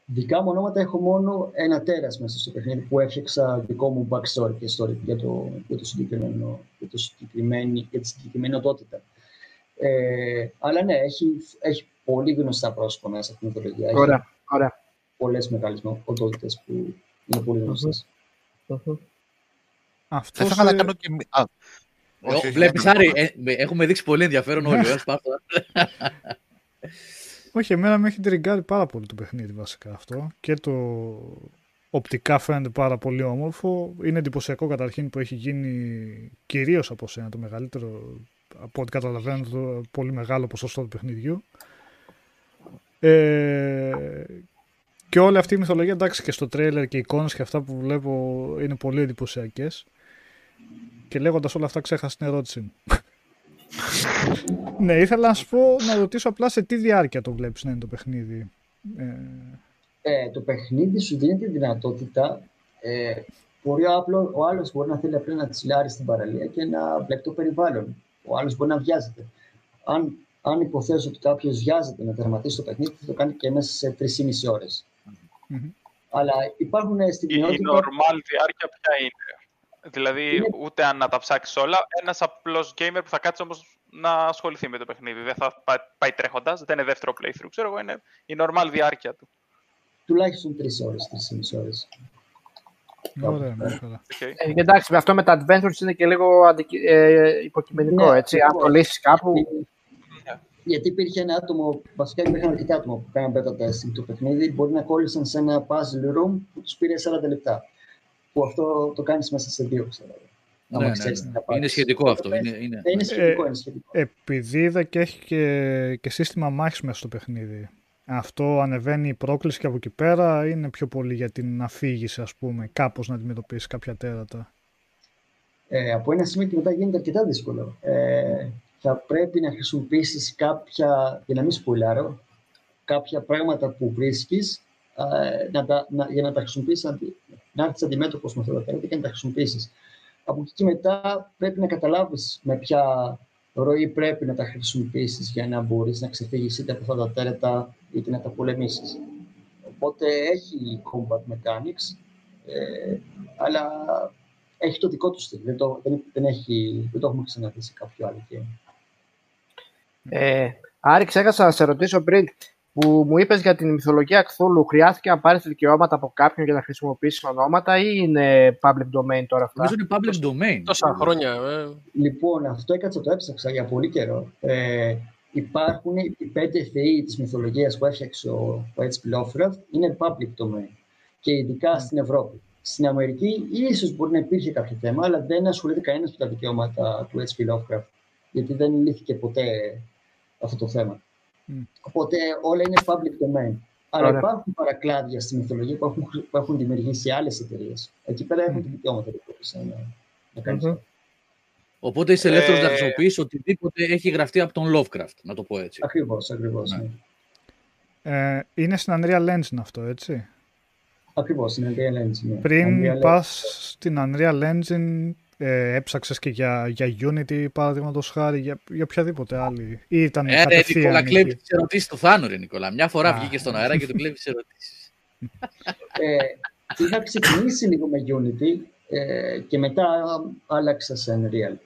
δικά μου ονόματα έχω μόνο ένα τέρας μέσα στο παιχνίδι που έφτιαξα δικό μου backstory και story για, το, για, το συγκεκριμένο, για, το συγκεκριμένο, για τη συγκεκριμένη οντότητα. Ε, αλλά ναι, έχει, έχει πολύ γνωστά πρόσωπα μέσα στην μυθολογία. Ωραία. Ωραία. Πολλές μεγάλες οντότητες που είναι πολύ γνωστές. Θα ήθελα να κάνω και... Βλέπεις, Άρη, έχουμε δείξει πολύ ενδιαφέρον όλοι. Όχι, εμένα με έχει τριγκάρει πάρα πολύ το παιχνίδι βασικά αυτό. Και το οπτικά φαίνεται πάρα πολύ όμορφο. Είναι εντυπωσιακό καταρχήν που έχει γίνει κυρίως από σένα το μεγαλύτερο, από ό,τι καταλαβαίνω, το πολύ μεγάλο ποσοστό του παιχνιδιού. Ε, και όλη αυτή η μυθολογία, εντάξει, και στο τρέιλερ και οι εικόνες και αυτά που βλέπω είναι πολύ εντυπωσιακές. Και λέγοντας όλα αυτά ξέχασα την ερώτησή μου. Ναι, ήθελα να σου πω, να ρωτήσω απλά σε τι διάρκεια το βλέπεις να είναι το παιχνίδι. Ε, το παιχνίδι σου δίνει τη δυνατότητα, ε, μπορεί ο, απλό, ο άλλος μπορεί να θέλει απλά να τσιλάρει στην παραλία και να βλέπει το περιβάλλον. Ο άλλος μπορεί να βιάζεται. Αν Αν υποθέσω ότι κάποιος βιάζεται να τερματίσει το παιχνίδι, θα το κάνει και μέσα σε τρεις και μισή ώρες. Mm-hmm. Αλλά υπάρχουν στιγμιότυπα... Η normal διάρκεια ποια είναι? Δηλαδή, είναι... ούτε αν να τα ψάξεις όλα, ένας απλός gamer που θα κάτσει όμως να ασχοληθεί με το παιχνίδι. Δεν θα πάει τρέχοντας, δεν είναι δεύτερο playthrough, ξέρω εγώ, είναι η normal διάρκεια του. Τουλάχιστον τρεις ώρες, τρεις και μισή ώρες. Ωραία, okay. ε, εντάξει, αυτό με τα adventures είναι και λίγο αντικ... ε, υποκειμενικό, ναι, έτσι, εγώ. Αν το λύσεις κάπου... Γιατί υπήρχε ένα άτομο, βασικά υπήρχαν αρκετά άτομα που κάναν beta testing το παιχνίδι, μπορεί να κόλλησαν σε ένα puzzle room που τους πήρε σαράντα λεπτά. Που αυτό το κάνεις μέσα σε δύο, ξέρω. Ναι, ναι, ναι. Είναι σχετικό αυτό. Είναι, είναι. είναι σχετικό, είναι σχετικό. Ε, επειδή είδα και έχει και, και σύστημα μάχης μέσα στο παιχνίδι. Αυτό ανεβαίνει η πρόκληση και από εκεί πέρα είναι πιο πολύ για την αφήγηση, ας πούμε, κάπως να αντιμετωπίσει κάποια τέρατα. Ε, από ένα σημείο και μετά γίνεται αρκετά δύσκολο. Ε, θα πρέπει να χρησιμοποιήσεις κάποια, για να μην σπουλάρω, κάποια πράγματα που βρίσκεις να τα, να, για να τα χρησιμοποιήσεις, να έρθεις αντιμέτωπος με αυτό το πράγμα και να τα χρησιμοποιήσεις. Από εκεί και μετά πρέπει να καταλάβεις με ποια ροή πρέπει να τα χρησιμοποιήσεις για να μπορείς να ξεφύγεις είτε από αυτά τα τέρατα είτε να τα πολεμήσεις. Οπότε έχει combat mechanics, ε, αλλά έχει το δικό του στυλ. Δεν το, δεν, δεν έχει, δεν το έχουμε ξαναδεί σε κάποιο άλλο game. Ε, Άρη, ξέχασα να σε ρωτήσω πριν που μου είπες για την μυθολογία Κθούλου. Χρειάστηκε να πάρεις δικαιώματα από κάποιον για να χρησιμοποιήσεις ονόματα ή είναι public domain τώρα αυτά? Νομίζω είναι public domain. Τόσα χρόνια. Ε. Λοιπόν, αυτό έκατσα, το έψαξα για πολύ καιρό. Ε, υπάρχουν οι πέντε θεοί της μυθολογίας που έφτιαξε ο έιτς πι. Lovecraft, είναι public domain και ειδικά στην Ευρώπη. Στην Αμερική ίσως μπορεί να υπήρχε κάποιο θέμα, αλλά δεν ασχολείται κανένας με τα δικαιώματα του έιτς πι. Lovecraft, γιατί δεν λύθηκε ποτέ αυτό το θέμα. Mm. Οπότε όλα είναι public domain. Άρα Άρα. Υπάρχουν παρακλάδια στη μυθολογία που έχουν, που έχουν δημιουργήσει άλλες εταιρείες. Εκεί πέρα έχουν mm. τα δικαιώματα να, να κάνεις. Mm-hmm. Οπότε είσαι ελεύθερος ε... να χρησιμοποιείς οτιδήποτε έχει γραφτεί από τον Lovecraft, να το πω έτσι. Ακριβώς, ακριβώς. Ναι. Ε, είναι στην Unreal Engine αυτό, έτσι. Ακριβώς, στην Unreal Engine. Πριν Unreal... πας στην Unreal Engine, ε, έψαξες και για, για Unity, παραδείγματος χάρη, για, για οποιαδήποτε άλλη. Ή ήταν ε, ρε, Νικόλα, κλέβεις τις ερωτήσεις του Θάνου, ρε Νικόλα. Μια φορά βγήκε στον αέρα και του κλέβεις τις ερωτήσεις. ε, είχα ξεκινήσει λίγο με Unity ε, και μετά άλλαξα σε Unreal.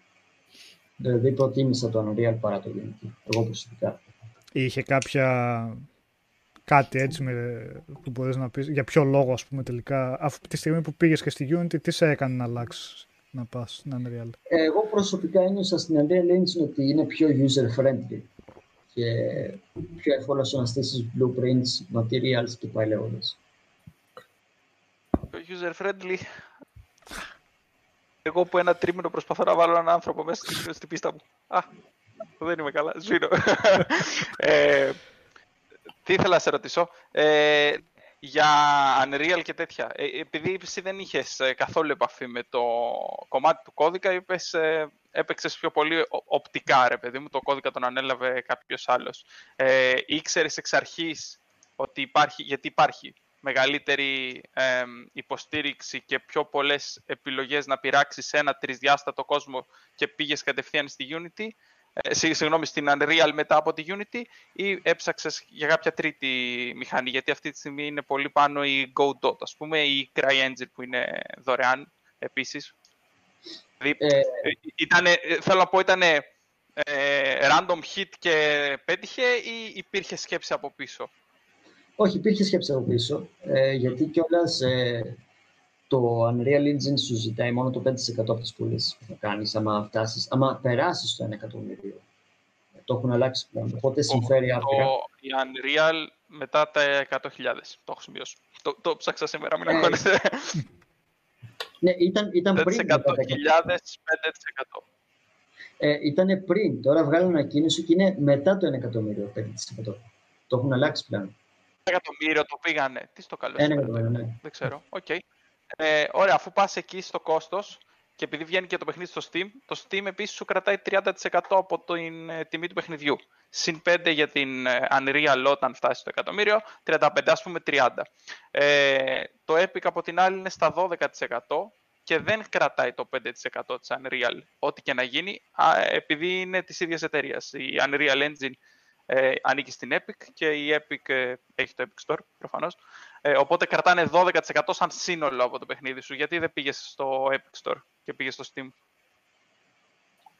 Δηλαδή προτίμησα το Unreal παρά το Unity, εγώ προσωπικά. Είχε κάποια... Κάτι έτσι με, που μπορείς να πεις, για ποιο λόγο ας πούμε τελικά, αυτή τη στιγμή που πήγες και στη Unity, τι σε έκανε να αλλάξεις να πας στην Unreal? Εγώ προσωπικά ένιωσα στην Unreal Engine ότι είναι πιο user-friendly και πιο εύκολα σου να στήσεις blueprints, materials και πάλι όλες. User-friendly. Εγώ που ένα τρίμηνο προσπαθώ να βάλω έναν άνθρωπο μέσα στην, στην πίστα μου. Α, δεν είμαι καλά, σβήνω. ε, τι ήθελα να σε ρωτήσω. Ε, για Unreal και τέτοια. Ε, επειδή εσύ δεν είχες καθόλου επαφή με το κομμάτι του κώδικα, είπες, ε, έπαιξες πιο πολύ οπτικά, ρε παιδί μου, το κώδικα τον ανέλαβε κάποιος άλλος. Ε, ήξερες εξ αρχής ότι υπάρχει, γιατί υπάρχει μεγαλύτερη ε, υποστήριξη και πιο πολλές επιλογές να πειράξεις ένα τρισδιάστατο κόσμο και πήγες κατευθείαν στη Unity, ε, συγγνώμη, στην Unreal μετά από τη Unity, ή έψαξες για κάποια τρίτη μηχανή, γιατί αυτή τη στιγμή είναι πολύ πάνω η GoDot, ας πούμε, ή η CryEngine που είναι δωρεάν επίσης. Ε, ήτανε, θέλω να πω, ήταν ε, random hit και πέτυχε ή υπήρχε σκέψη από πίσω? Όχι, υπήρχε σκέψη από πίσω, ε, γιατί κιόλας ε, το Unreal Engine σου ζητάει μόνο το πέντε τοις εκατό από τις πωλήσεις που θα κάνεις, άμα, φτάσεις, άμα περάσεις το ένα εκατομμύριο. Ε, το έχουν αλλάξει πλέον, οπότε συμφέρει άπειρα. Η Unreal μετά τα εκατό χιλιάδες, το έχω σημειώσει. Το, το ψάξα σήμερα, μην αγώνεσαι. Ε, ναι, ήταν, ήταν πριν εκατό χιλιάδες, πέντε τοις εκατό. Ε, ήτανε πριν, τώρα βγάλω ανακοίνωση και είναι μετά το ένα εκατομμύριο πέντε τοις εκατό. Το έχουν αλλάξει πλέον. Ένα εκατομμύριο το πήγανε. Τι στο καλό. Ένα εκατομμύριο, ναι. Δεν ξέρω. Okay. Ε, ωραία, αφού πας εκεί στο κόστος και επειδή βγαίνει και το παιχνίδι στο Steam, το Steam επίσης σου κρατάει τριάντα τοις εκατό από την τιμή του παιχνιδιού. Συν πέντε για την Unreal όταν φτάσει στο εκατομμύριο, τριάντα πέντε ας πούμε τριάντα. Ε, το Epic από την άλλη είναι στα δώδεκα τοις εκατό και δεν κρατάει το πέντε τοις εκατό της Unreal. Ό,τι και να γίνει, επειδή είναι της ίδιας εταιρείας. Η Unreal Engine Ε, ανήκει στην Epic και η Epic ε, έχει το Epic Store προφανώς. Ε, οπότε κρατάνε δώδεκα τοις εκατό σαν σύνολο από το παιχνίδι σου. Γιατί δεν πήγες στο Epic Store και πήγες στο Steam?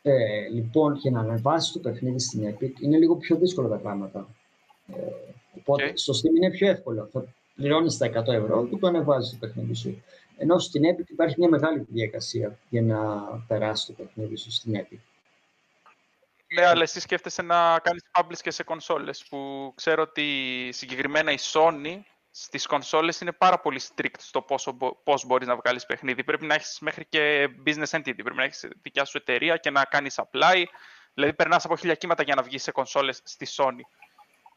Ε, λοιπόν, για να ανεβάσεις το παιχνίδι στην Epic είναι λίγο πιο δύσκολα τα πράγματα. Ε, οπότε okay. Στο Steam είναι πιο εύκολο. Θα πληρώνεις τα εκατό ευρώ και το ανεβάζεις το παιχνίδι σου. Ενώ στην Epic υπάρχει μια μεγάλη διαδικασία για να περάσεις το παιχνίδι σου στην Epic. Ναι, αλλά εσύ σκέφτεσαι να κάνεις publish και σε κονσόλες, που ξέρω ότι συγκεκριμένα η Sony στις κονσόλες είναι πάρα πολύ strict στο πόσο, πώς μπορείς να βγάλεις παιχνίδι. Πρέπει να έχεις μέχρι και business entity, πρέπει να έχεις δικιά σου εταιρεία και να κάνεις apply. Δηλαδή περνάς από χίλια κύματα για να βγεις σε κονσόλες στη Sony.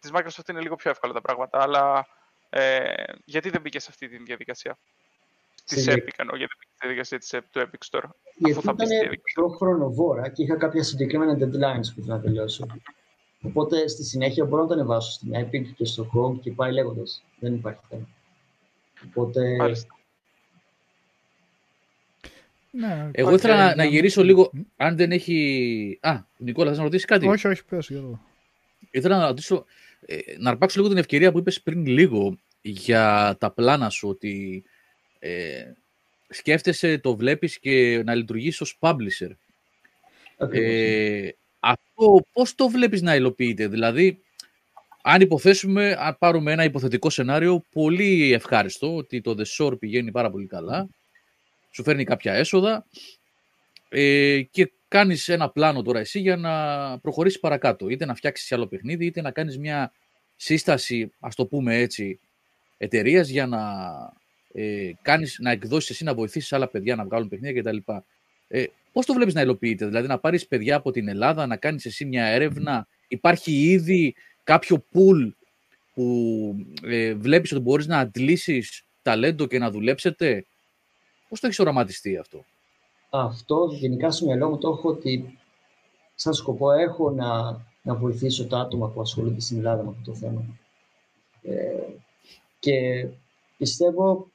Της Microsoft είναι λίγο πιο εύκολα τα πράγματα, αλλά ε, γιατί δεν μπήκες σε αυτή τη διαδικασία? Τη Epic, εννοώ, για την διαδικασία της, του Epic Store. Γιατί θα ήταν πιο χρονοβόρα και είχα κάποια συγκεκριμένα deadlines που ήθελα να τελειώσω. Οπότε στη συνέχεια μπορώ να τα ανεβάσω στην Epic και στο Chrome και πάει λέγοντας. Δεν υπάρχει θέμα. Οπότε. Μάλιστα. Εγώ ήθελα να, να γυρίσω λίγο, αν δεν έχει. Α, Νικόλα, θες να ρωτήσεις κάτι? Όχι, όχι, πες. Ήθελα να ρωτήσω, ε, να αρπάξω λίγο την ευκαιρία που είπες πριν λίγο για τα πλάνα σου, ότι. Ε, σκέφτεσαι, το βλέπεις και να λειτουργείς ως publisher. Ε, αυτό πώς το βλέπεις να υλοποιείται? Δηλαδή, αν υποθέσουμε, αν πάρουμε ένα υποθετικό σενάριο, πολύ ευχάριστο, ότι το The Shore πηγαίνει πάρα πολύ καλά, σου φέρνει κάποια έσοδα ε, και κάνεις ένα πλάνο τώρα εσύ για να προχωρήσεις παρακάτω. Είτε να φτιάξεις άλλο παιχνίδι, είτε να κάνεις μια σύσταση, ας το πούμε έτσι, εταιρείας για να... Ε, κάνεις, να εκδώσεις εσύ, να βοηθήσεις άλλα παιδιά να βγάλουν παιχνίδια κτλ. Ε, πώς το βλέπεις να υλοποιείται? Δηλαδή να πάρεις παιδιά από την Ελλάδα, να κάνεις εσύ μια έρευνα? Υπάρχει ήδη κάποιο pool που ε, βλέπεις ότι μπορείς να αντλήσεις ταλέντο και να δουλέψετε? Πώς το έχεις οραματιστεί αυτό? Αυτό γενικά στο μυαλό μου το έχω ότι σαν σκοπό έχω να, να βοηθήσω τα άτομα που ασχολούνται στην Ελλάδα με αυτό το θέμα. Ε, και πιστεύω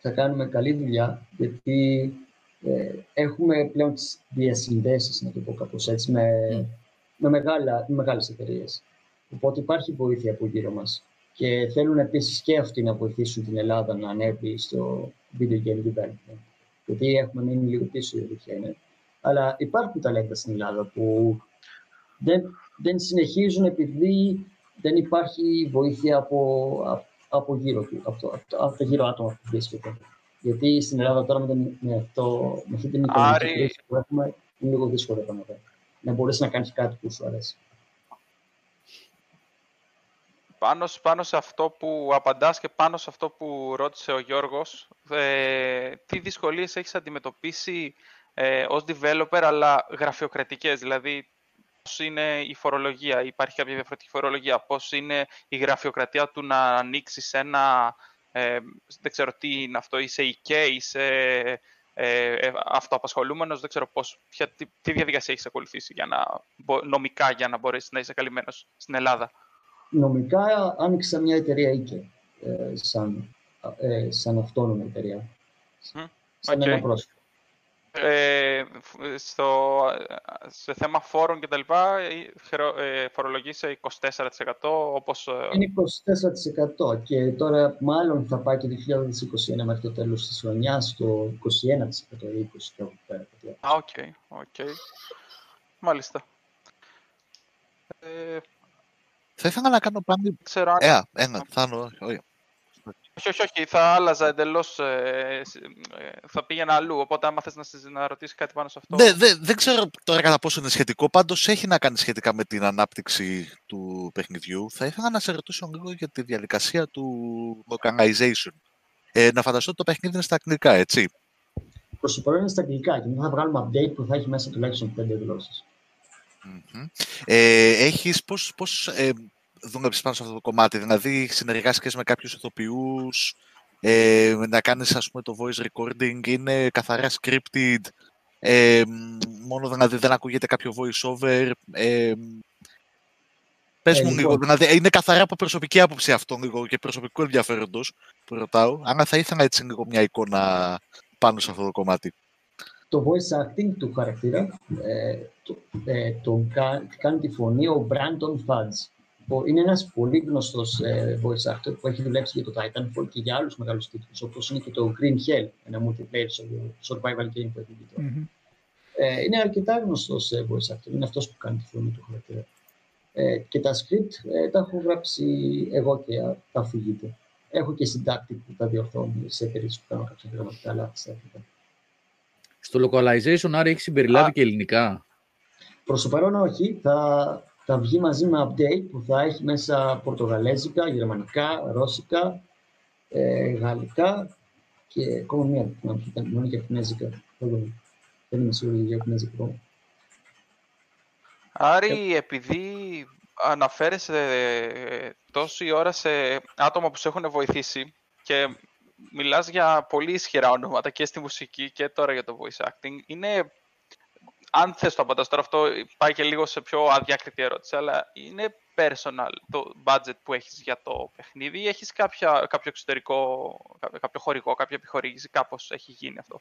θα κάνουμε καλή δουλειά, γιατί ε, έχουμε πλέον τις διασυνδέσεις, να το πω κάπως έτσι, με, mm. με, μεγάλα, με μεγάλες εταιρείες. Οπότε υπάρχει βοήθεια από γύρω μας. Και θέλουν επίσης και αυτοί να βοηθήσουν την Ελλάδα να ανέβει στο video game development. Γιατί έχουμε μείνει λίγο πίσω, η αλήθεια είναι. Αλλά υπάρχουν ταλέντα στην Ελλάδα που δεν, δεν συνεχίζουν επειδή δεν υπάρχει βοήθεια από, από γύρω του, από, το, από τα γύρω άτομα που βρίσκεται. Γιατί στην Ελλάδα τώρα με, το, με, το, με αυτή την οικονομική κρίση που έχουμε είναι λίγο δύσκολο πράγματα. Να μπορείς να κάνεις κάτι που σου αρέσει. Πάνω, πάνω σε αυτό που απαντάς και πάνω σε αυτό που ρώτησε ο Γιώργος, ε, τι δυσκολίες έχεις αντιμετωπίσει ε, ως developer, αλλά γραφειοκρατικές, δηλαδή πώς είναι η φορολογία, υπάρχει κάποια διαφορετική φορολογία, πώς είναι η γραφειοκρατία του να ανοίξεις ένα, ε, δεν ξέρω τι είναι αυτό, είσαι οικέ, είσαι ε, ε, αυτοαπασχολούμενος, δεν ξέρω πώς, ποια, τι, τι διαδικασία έχεις ακολουθήσει για να, νομικά για να μπορέσεις να είσαι καλυμμένος στην Ελλάδα. Νομικά άνοιξα μια εταιρεία οίκε, ε, σαν, ε, σαν αυτόνομη εταιρεία, mm, σαν okay. ένα πρόσωπο. Ε, στο, σε θέμα φόρων και τα λοιπά, ε, φορολογείσαι είκοσι τέσσερα τοις εκατό όπως... Είναι είκοσι τέσσερα τοις εκατό και τώρα μάλλον θα πάει και το δύο χιλιάδες είκοσι ένα μέχρι το τέλος της χρονιάς στο είκοσι ένα τοις εκατό ή είκοσι τοις εκατό. Α, οκ, οκ. Μάλιστα. Ε, Θα ήθελα να κάνω πάντα... Ξέρω αν... Ε, ένα, θα... Όχι, όχι, όχι, θα άλλαζα εντελώς, ε, θα πήγαινα αλλού, οπότε άμα θες να, να ρωτήσεις κάτι πάνω σε αυτό... Ναι, δε, δεν ξέρω τώρα κατά πόσο είναι σχετικό, πάντως έχει να κάνει σχετικά με την ανάπτυξη του παιχνιδιού. Θα ήθελα να σε ρωτήσω λίγο για τη διαδικασία του localization. Ε, να φανταστώ ότι το παιχνίδι είναι στα αγγλικά, έτσι. Προς το παρόν είναι στα αγγλικά και θα βγάλουμε update που θα έχει μέσα τουλάχιστον πέντε γλώσσες. Mm-hmm. Ε, έχεις, πώς, πώς ε, δούλεψες πάνω σε αυτό το κομμάτι, δηλαδή συνεργάστηκες με κάποιους ηθοποιούς, ε, να κάνεις ας πούμε το voice recording, είναι καθαρά scripted, ε, μόνο δηλαδή δεν ακούγεται κάποιο voice over, ε, πες ε, μου λίγο, δηλαδή είναι καθαρά από προσωπική άποψη αυτό λίγο και προσωπικό ενδιαφέροντος που ρωτάω, αλλά θα ήθελα έτσι λίγο μια εικόνα πάνω σε αυτό το κομμάτι. Το voice acting του χαρακτήρα ε, το, ε, το κα, κάνει τη φωνή ο Brandon Fudge. Είναι ένας πολύ γνωστός ε, voice actor που έχει δουλέψει για το Titanfall και για άλλους μεγάλους τίτλους, όπως είναι και το Green Hell, ένα multiplayer survival game που έχει βγει. Mm-hmm. ε, Είναι αρκετά γνωστός ε, voice actor, είναι αυτός που κάνει τη φωνή του χαρακτήρα. Ε, και τα script ε, τα έχω γράψει εγώ και τα αφηγείται. Έχω και συντάκτη που τα διορθώνει σε περίπτωση που κάνω κάποια γραμματικά λάθη στα αγγλικά. Στο localization, άρα έχει συμπεριλάβει Α, και ελληνικά. Προς το παρόν όχι. Θα, θα βγει μαζί με update που θα έχει μέσα πορτογαλέζικα, γερμανικά, ρώσικα, ε, γαλλικά και ακόμα μία, μόνο και ιαπωνέζικα. Δεν είμαι σίγουρη για ιαπωνέζικα. Άρη, επειδή αναφέρεσαι τόση ώρα σε άτομα που σε έχουν βοηθήσει και μιλάς για πολύ ισχυρά ονόματα και στη μουσική και τώρα για το voice acting. Είναι, αν θες το απαντάς τώρα, αυτό πάει και λίγο σε πιο αδιάκριτη ερώτηση, αλλά είναι personal το budget που έχεις για το παιχνίδι ή έχεις κάποια, κάποιο εξωτερικό, κάποιο χορηγό, κάποια επιχορήγηση, κάπως έχει γίνει αυτό?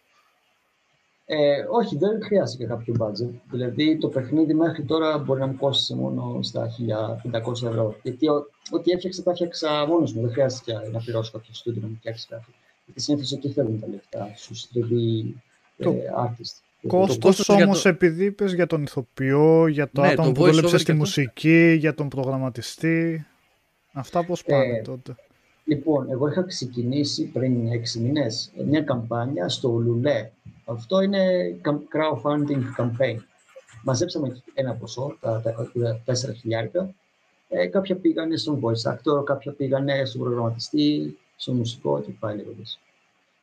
Ε, όχι, δεν χρειάζεται κάποιο budget. Δηλαδή το παιχνίδι μέχρι τώρα μπορεί να μου κόστησε μόνο στα χίλια πεντακόσια ευρώ. Γιατί ό, ό,τι έφτιαξα τα έφτιαξα μόνος μου. Δεν χρειάζεται να πληρώσω κάποιο στούντιο να μου φτιάξει κάτι. Γιατί συνήθως εκεί θέλουν τα λεφτά στους τρία ντι ε, artists. Κόστος όμως, το... επειδή είπες για τον ηθοποιό, για το ναι, άτομο που δούλεψε στη μουσική, για τον προγραμματιστή. Αυτά πώς πάνε ε, τότε? Λοιπόν, εγώ είχα ξεκινήσει πριν έξι μήνες μια καμπάνια στο Λουλέ. Αυτό είναι crowdfunding campaign. Μαζέψαμε ένα ποσό, τα, τα, τα τέσσερα χιλιάρικα. Ε, κάποια πήγανε στον voice actor, κάποια πήγανε στον προγραμματιστή, στον μουσικό και πάει λέγοντας.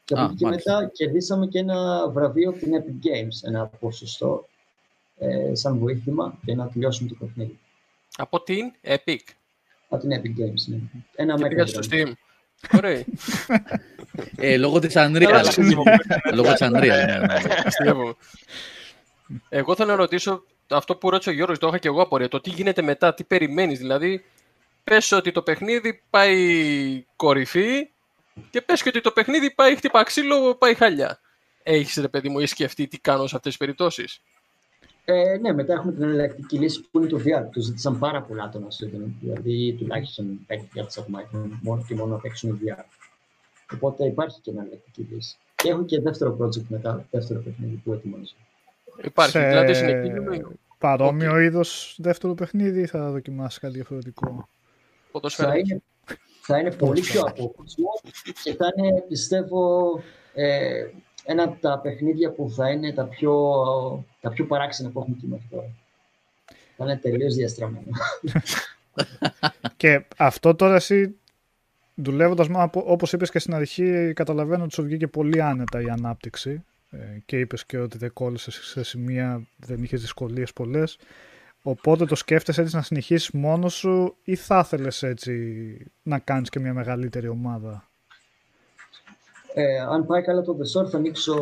Και από εκεί και μετά κερδίσαμε και ένα βραβείο από την Epic Games, ένα ποσοστό, ε, σαν βοήθημα για να τελειώσουμε το παιχνίδι. Από την Epic. Από την Epic Games, ναι. Ένα μέγα στο Steam. Ωραία. ε, λόγω της Unreal. λόγω της Unreal. Εγώ θέλω να ρωτήσω αυτό που ρώτησε ο Γιώργος, το είχα και εγώ απορία. Το τι γίνεται μετά, τι περιμένεις. Δηλαδή, πες ότι το παιχνίδι πάει κορυφή και πες και ότι το παιχνίδι πάει χτυπά ξύλο, πάει χαλιά. Έχεις ρε παιδί μου ή σκεφτεί τι κάνω σε αυτές τις περιπτώσεις? Ε, ναι, μετά έχουμε την εναλλακτική λύση που είναι το βι αρ. Του ζήτησαν πάρα πολλά άτομα στο Ιντερνετ. Δηλαδή, τουλάχιστον πέντε χιλιάδες άτομα έχουν μόνο και μόνο να παίξουν βι αρ. Οπότε υπάρχει και εναλλακτική λύση. Και έχω και δεύτερο project μετά, δεύτερο παιχνίδι που ετοιμάζω. Υπάρχει, σε... δηλαδή συνεχίζουμε. Παρόμοιο okay. είδος δεύτερο παιχνίδι ή θα δοκιμάσει κάτι διαφορετικό? Θα είναι, θα είναι πολύ πιο απόκοσμο και θα είναι πιστεύω ε, ένα από τα παιχνίδια που θα είναι τα πιο, τα πιο παράξενα που έχουμε μέχρι τώρα. Θα είναι τελείως διαστραμμένο. Και αυτό τώρα εσύ, δουλεύοντας, όπως είπες και στην αρχή, καταλαβαίνω ότι σου βγήκε πολύ άνετα η ανάπτυξη και είπες και ότι δεν κόλλησες σε σημεία, δεν είχες δυσκολίες πολλές. Οπότε το σκέφτεσαι έτσι να συνεχίσεις μόνος σου ή θα ήθελες έτσι να κάνεις και μια μεγαλύτερη ομάδα? Ε, αν πάει καλά το The Shore, θα ανοίξω,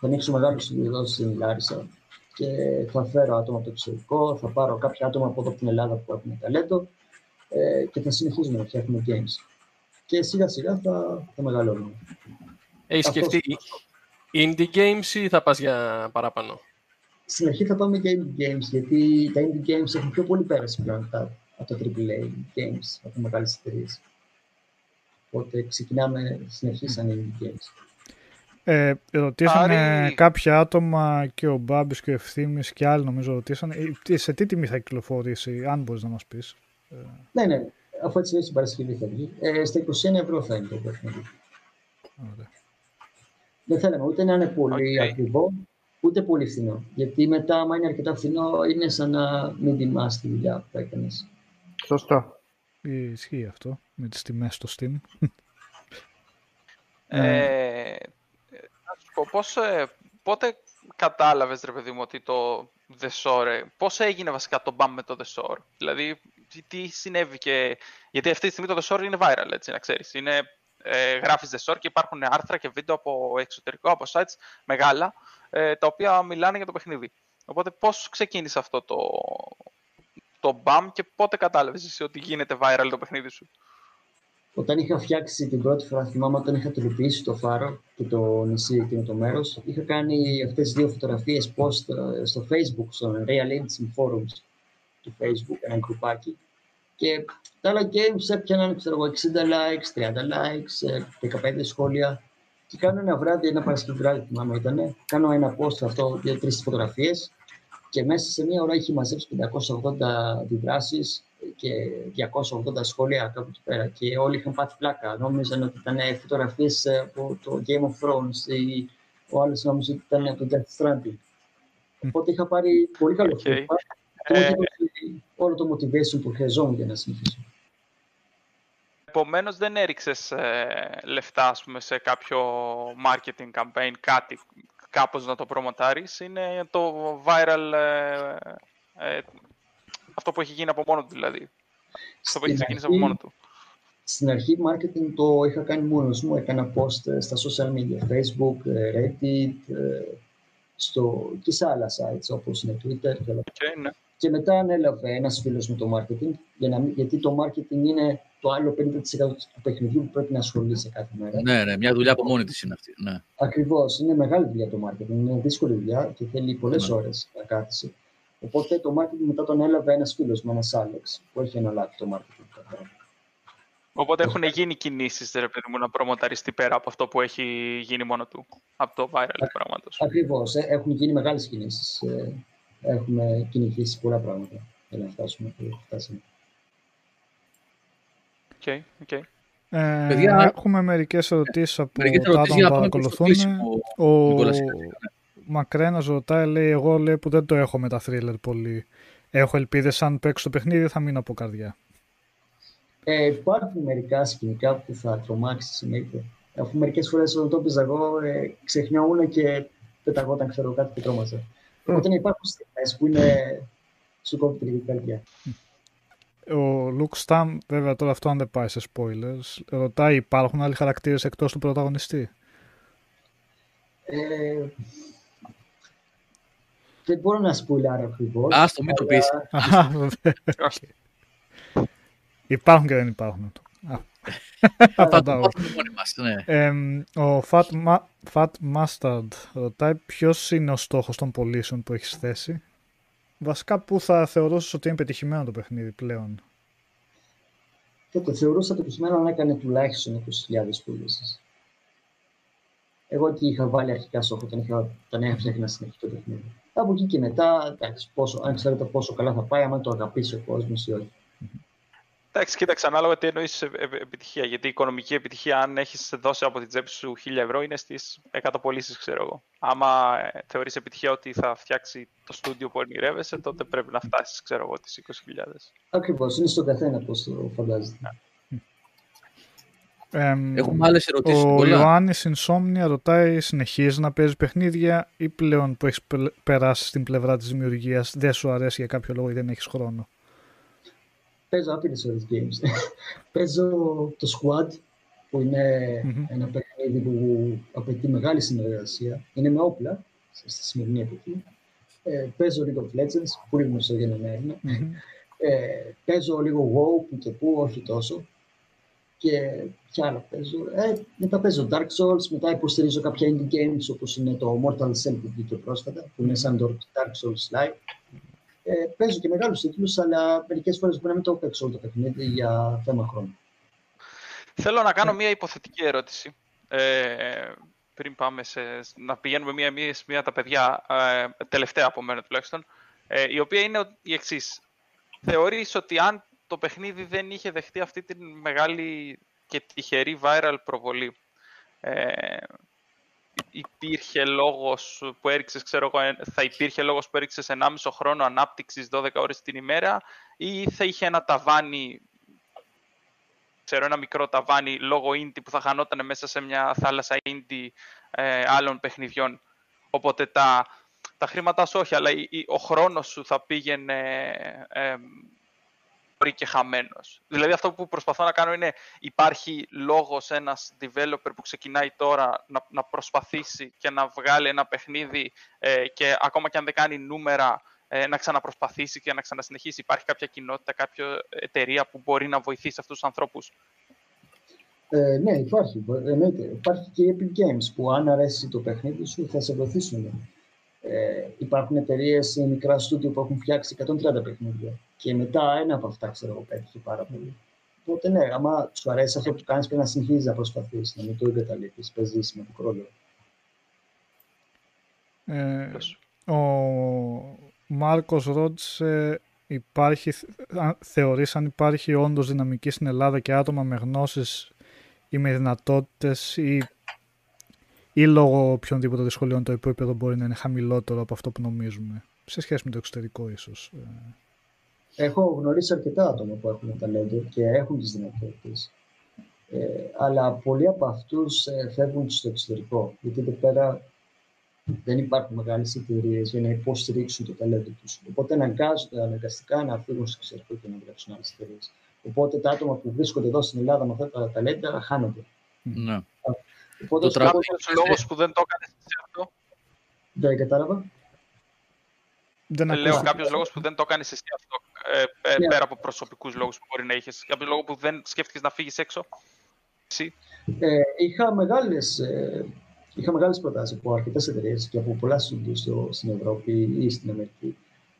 θα ανοίξω μεγάλο συμβουλό στην Λάρισα και θα φέρω άτομα από το εξωτερικό, θα πάρω κάποια άτομα από εδώ από την Ελλάδα που έχουν ταλέντο ε, και θα συνεχίζουμε να φτιάχνουμε games. Και σιγά σιγά θα, θα μεγαλώνουμε. Έχεις σκεφτεί indie games ή θα πας για παραπάνω? Στην αρχή θα πάμε για indie games, γιατί τα indie games έχουν πιο πολύ πέραση πλέον από τα τριπλ έι games, από μεγάλες εταιρείες. Οπότε ξεκινάμε, συνεχίσαμε indie games. Ε, ρωτήσανε Άρη... κάποια άτομα και ο Μπάμπης και ο Ευθύμης και άλλοι νομίζω ρωτήσανε σε τι τιμή θα κυκλοφορήσει, αν μπορείς να μας πεις. Ναι, ναι, αφού έτσι λέει στην Παρασκευή θα βγει. Ε, στα είκοσι ένα ευρώ θα είναι το παιχνίδι. Δεν θέλαμε ούτε να είναι πολύ okay. ακριβό, ούτε πολύ φθηνό. Γιατί μετά, άμα είναι αρκετά φθηνό, είναι σαν να μην τιμάς τη δουλειά που θα έκανες. Σωστό. Ισχύει αυτό, με τις τιμές στο Steam. ε... Πώς, πότε κατάλαβες, ρε παιδί μου, ότι το The Shore, πώς έγινε βασικά το μπαμ με το The Shore? Δηλαδή, τι συνέβη και... Γιατί αυτή τη στιγμή το The Shore είναι viral, έτσι, να ξέρεις. Είναι, ε, γράφεις The Shore και υπάρχουν άρθρα και βίντεο από εξωτερικό, από sites μεγάλα, ε, τα οποία μιλάνε για το παιχνίδι. Οπότε, πώς ξεκίνησε αυτό το, το μπαμ και πότε κατάλαβες εσύ ότι γίνεται viral το παιχνίδι σου? Όταν είχα φτιάξει την πρώτη φορά, θυμάμαι, όταν είχα τροποποιήσει το φάρο και το νησί εκείνο το μέρος, είχα κάνει αυτές τις δύο φωτογραφίες post στο Facebook, στο Unreal Engine forums του Facebook, ένα γκρουπάκι. Και τα άλλα games έπιαναν, ξέρω εγώ, εξήντα likes, τριάντα likes, δεκαπέντε σχόλια. Και κάνω ένα βράδυ, ένα Παρασκευή βράδυ, θυμάμαι ήταν, κάνω ένα post αυτό, δύο-τρεις φωτογραφίες και μέσα σε μία ώρα είχε μαζέψει πεντακόσιες ογδόντα αντιδράσεις. Και διακόσια ογδόντα σχόλια κάπου εκεί πέρα. Και όλοι είχαν πάθει πλάκα. Νόμιζαν ότι ήταν φωτογραφίες από το Game of Thrones ή ο άλλος νόμιζε ότι ήταν από το Death Stranding. Οπότε είχα πάρει πολύ καλό feedback. Και μου έδωσε όλο το motivation που χρειαζόμουν για να συνεχίσω. Επομένως, δεν έριξες ε, λεφτά, ας πούμε, σε κάποιο marketing campaign, κάτι κάπως να το προμοτάρεις. Είναι το viral. Ε, ε, Αυτό που έχει γίνει από μόνο του, δηλαδή. Αυτό που έχει ξεκινήσει από μόνο του. Στην αρχή, marketing το είχα κάνει μόνος μου. Έκανα post στα social media, Facebook, Reddit, στο... και σε άλλα sites, όπως είναι Twitter. Και, okay, ναι. Και μετά ανέλαβε ένας φίλος μου το marketing, για να... γιατί το marketing είναι το άλλο πενήντα τοις εκατό του παιχνιδιού που πρέπει να ασχολείσαι κάθε μέρα. Ναι, ναι, μια δουλειά από μόνη της είναι αυτή. Ναι. Ακριβώς, είναι μεγάλη δουλειά το marketing. Είναι δύσκολη δουλειά και θέλει πολλές ναι. ώρες να κάθεσαι. Οπότε το marketing μετά τον έλαβε ένας φίλος μου, ένας Άλεξ, που έχει αναλάβει το marketing. Οπότε έχουν γίνει κινήσεις, ρε παιδί μου, να προμοταριστεί πέρα από αυτό που έχει γίνει μόνο του, από το viral του πράγματος. Ακριβώς, ε, έχουν γίνει μεγάλες κινήσεις. Ε, έχουμε κυνηγήσει πολλά πράγματα για να φτάσουμε που φτάσαμε. Okay, okay. Ε, Παιδιά, έχουμε μερικές ερωτήσεις από τα άτομα που παρακολουθούν. Μακρένας ρωτάει, λέει, εγώ λέει, που δεν το έχω με τα thriller πολύ. Έχω ελπίδες αν παίξω το παιχνίδι θα μείνω από καρδιά. Ε, υπάρχουν μερικά σκηνικά που θα τρομάξεις συνήθεια. Αφού μερικές φορές όταν το έπαιζα εγώ ε, ξεχνιόμουν και πεταγόταν ξέρω κάτι και τρόμαζα. Mm. Όταν υπάρχουν στιγμές που είναι σου κόβει τη λίγη καρδιά. Ο Λουκ Σταμ, βέβαια τώρα αυτό αν δεν πάει σε spoilers, ρωτάει υπάρχουν άλλοι χαρακτήρες εκτός του πρωταγωνιστή? Ε, Δεν μπορώ να σπουλάρω ακριβώς. Άστο, μην το πεις. Υπάρχουν και δεν υπάρχουν. Αυτά τα Ο Fat Mustard ρωτάει ποιος είναι ο στόχος των πωλήσεων που έχεις θέσει. Βασικά που θα θεωρούσες ότι είναι πετυχημένο το παιχνίδι πλέον? Και το θεωρούσα πετυχημένο αν έκανε τουλάχιστον είκοσι χιλιάδες πωλήσεις. Εγώ τι είχα βάλει αρχικά στόχο όταν έφτιαχνα συνεχή το παιχνίδι. Από εκεί και μετά, εντάξει, πόσο, αν ξέρετε πόσο καλά θα πάει, άμα το αγαπήσει ο κόσμος ή όχι. Εντάξει, κοίταξε ανάλογα τι εννοείς επιτυχία. Γιατί η οικονομική επιτυχία, αν έχεις δώσει από την τσέπη σου χίλια ευρώ, είναι στις εκατό πωλήσεις, ξέρω εγώ. Άμα θεωρείς επιτυχία ότι θα φτιάξει το στούντιο που ονειρεύεσαι, τότε πρέπει να φτάσεις, ξέρω εγώ, τις είκοσι χιλιάδες. Ακριβώς, είναι στον καθένα πώς το φαντάζεται. Ε, Έχουμε άλλες ερωτήσεις. Ο Ιωάννης Insomnia ρωτάει, συνεχίζει να παίζει παιχνίδια ή πλέον που έχεις περάσει στην πλευρά της δημιουργίας δεν σου αρέσει για κάποιο λόγο ή δεν έχεις χρόνο? Παίζω άπειρες ώρες games. Παίζω το Squad, που είναι mm-hmm. ένα παιχνίδι που απαιτεί μεγάλη συνεργασία. Είναι με όπλα, στη σημερινή εποχή. Ε, παίζω League of Legends, πολύ γνωστό για να έρθει. Mm-hmm. Ε, παίζω λίγο WoW, που και που, όχι τόσο. Και ποια άλλα παίζω. Ε, μετά παίζω Dark Souls, μετά υποστηρίζω κάποια indie games, όπως είναι το Mortal Cell που βγήκε πρόσφατα, που είναι σαν το Dark Souls Live. Ε, παίζω και μεγάλους τίτλους, αλλά μερικές φορές μπορεί να μην το παίξω όλο το παιχνίδι για θέμα χρόνου. Θέλω να κάνω μια υποθετική ερώτηση. Ε, πριν πάμε σε, να πηγαίνουμε μία-μία τα παιδιά, ε, τελευταία από μένα τουλάχιστον, ε, η οποία είναι η εξής. Θεωρείς ότι αν το παιχνίδι δεν είχε δεχτεί αυτή τη μεγάλη και τυχερή viral προβολή, ε, υπήρχε λόγος που έριξες, ξέρω, θα υπήρχε λόγος που έριξες ενάμισο χρόνο ανάπτυξης δώδεκα ώρες την ημέρα, ή θα είχε ένα ταβάνι, ξέρω, ένα μικρό ταβάνι λόγω indie που θα χανόταν μέσα σε μια θάλασσα indie ε, άλλων παιχνιδιών. Οπότε τα, τα χρήματά σου όχι, αλλά η, η, ο χρόνος σου θα πήγαινε ε, ε, και χαμένος. Δηλαδή αυτό που προσπαθώ να κάνω είναι, υπάρχει λόγος ένας developer που ξεκινάει τώρα να, να προσπαθήσει και να βγάλει ένα παιχνίδι ε, και ακόμα και αν δεν κάνει νούμερα ε, να ξαναπροσπαθήσει και να ξανασυνεχίσει? Υπάρχει κάποια κοινότητα, κάποια εταιρεία που μπορεί να βοηθήσει αυτούς τους ανθρώπους? Ε, ναι, υπάρχει. Εννοείται. Υπάρχει και η Epic Games που, αν αρέσει το παιχνίδι σου, θα σε βοηθήσουν. Ε, υπάρχουν εταιρείες, μικρά στούντιο που έχουν φτιάξει εκατόν τριάντα παιχνίδια. Και μετά ένα από αυτά, ξέρω εγώ, πέτυχε πάρα πολύ. Οπότε ναι, άμα σου αρέσει αυτό που κάνεις, πρέπει να συνεχίζεις να προσπαθείς, να μην το εγκαταλείψεις, παίζει σημαντικό ρόλο. Ο Μάρκος ρώτησε, υπάρχει, θεωρείς αν υπάρχει όντως δυναμική στην Ελλάδα και άτομα με γνώσεις ή με δυνατότητες ή, ή λόγω οποιονδήποτε δυσκολιών το επίπεδο μπορεί να είναι χαμηλότερο από αυτό που νομίζουμε, σε σχέση με το εξωτερικό ίσως? Έχω γνωρίσει αρκετά άτομα που έχουν ταλέντο και έχουν τις δυνατότητες. Ε, αλλά πολλοί από αυτούς ε, φεύγουν στο εξωτερικό. Γιατί εδώ πέρα δεν υπάρχουν μεγάλες εταιρείες για να υποστηρίξουν το ταλέντο τους. Οπότε αναγκάζονται αναγκαστικά να φύγουν στο εξωτερικό και να γράψουν άλλες εταιρείες. Οπότε τα άτομα που βρίσκονται εδώ στην Ελλάδα με αυτά τα ταλέντα χάνονται. Ναι. Οπότε, το κάποιος τραπέζι... λόγος που δεν το έκανες αυτό. Δεν κατάλαβα. Δεν Λέω ακούστηκε. Κάποιος λόγος που δεν το κάνεις εσύ αυτό, ε, ε, yeah. πέρα από προσωπικούς λόγους που μπορεί να είχες. Κάποιος λόγο που δεν σκέφτηκες να φύγεις έξω. Ε, είχα, μεγάλες, ε, είχα μεγάλες προτάσεις από αρκετές εταιρείες και από πολλά στούντιο στην Ευρώπη ή στην Αμερική.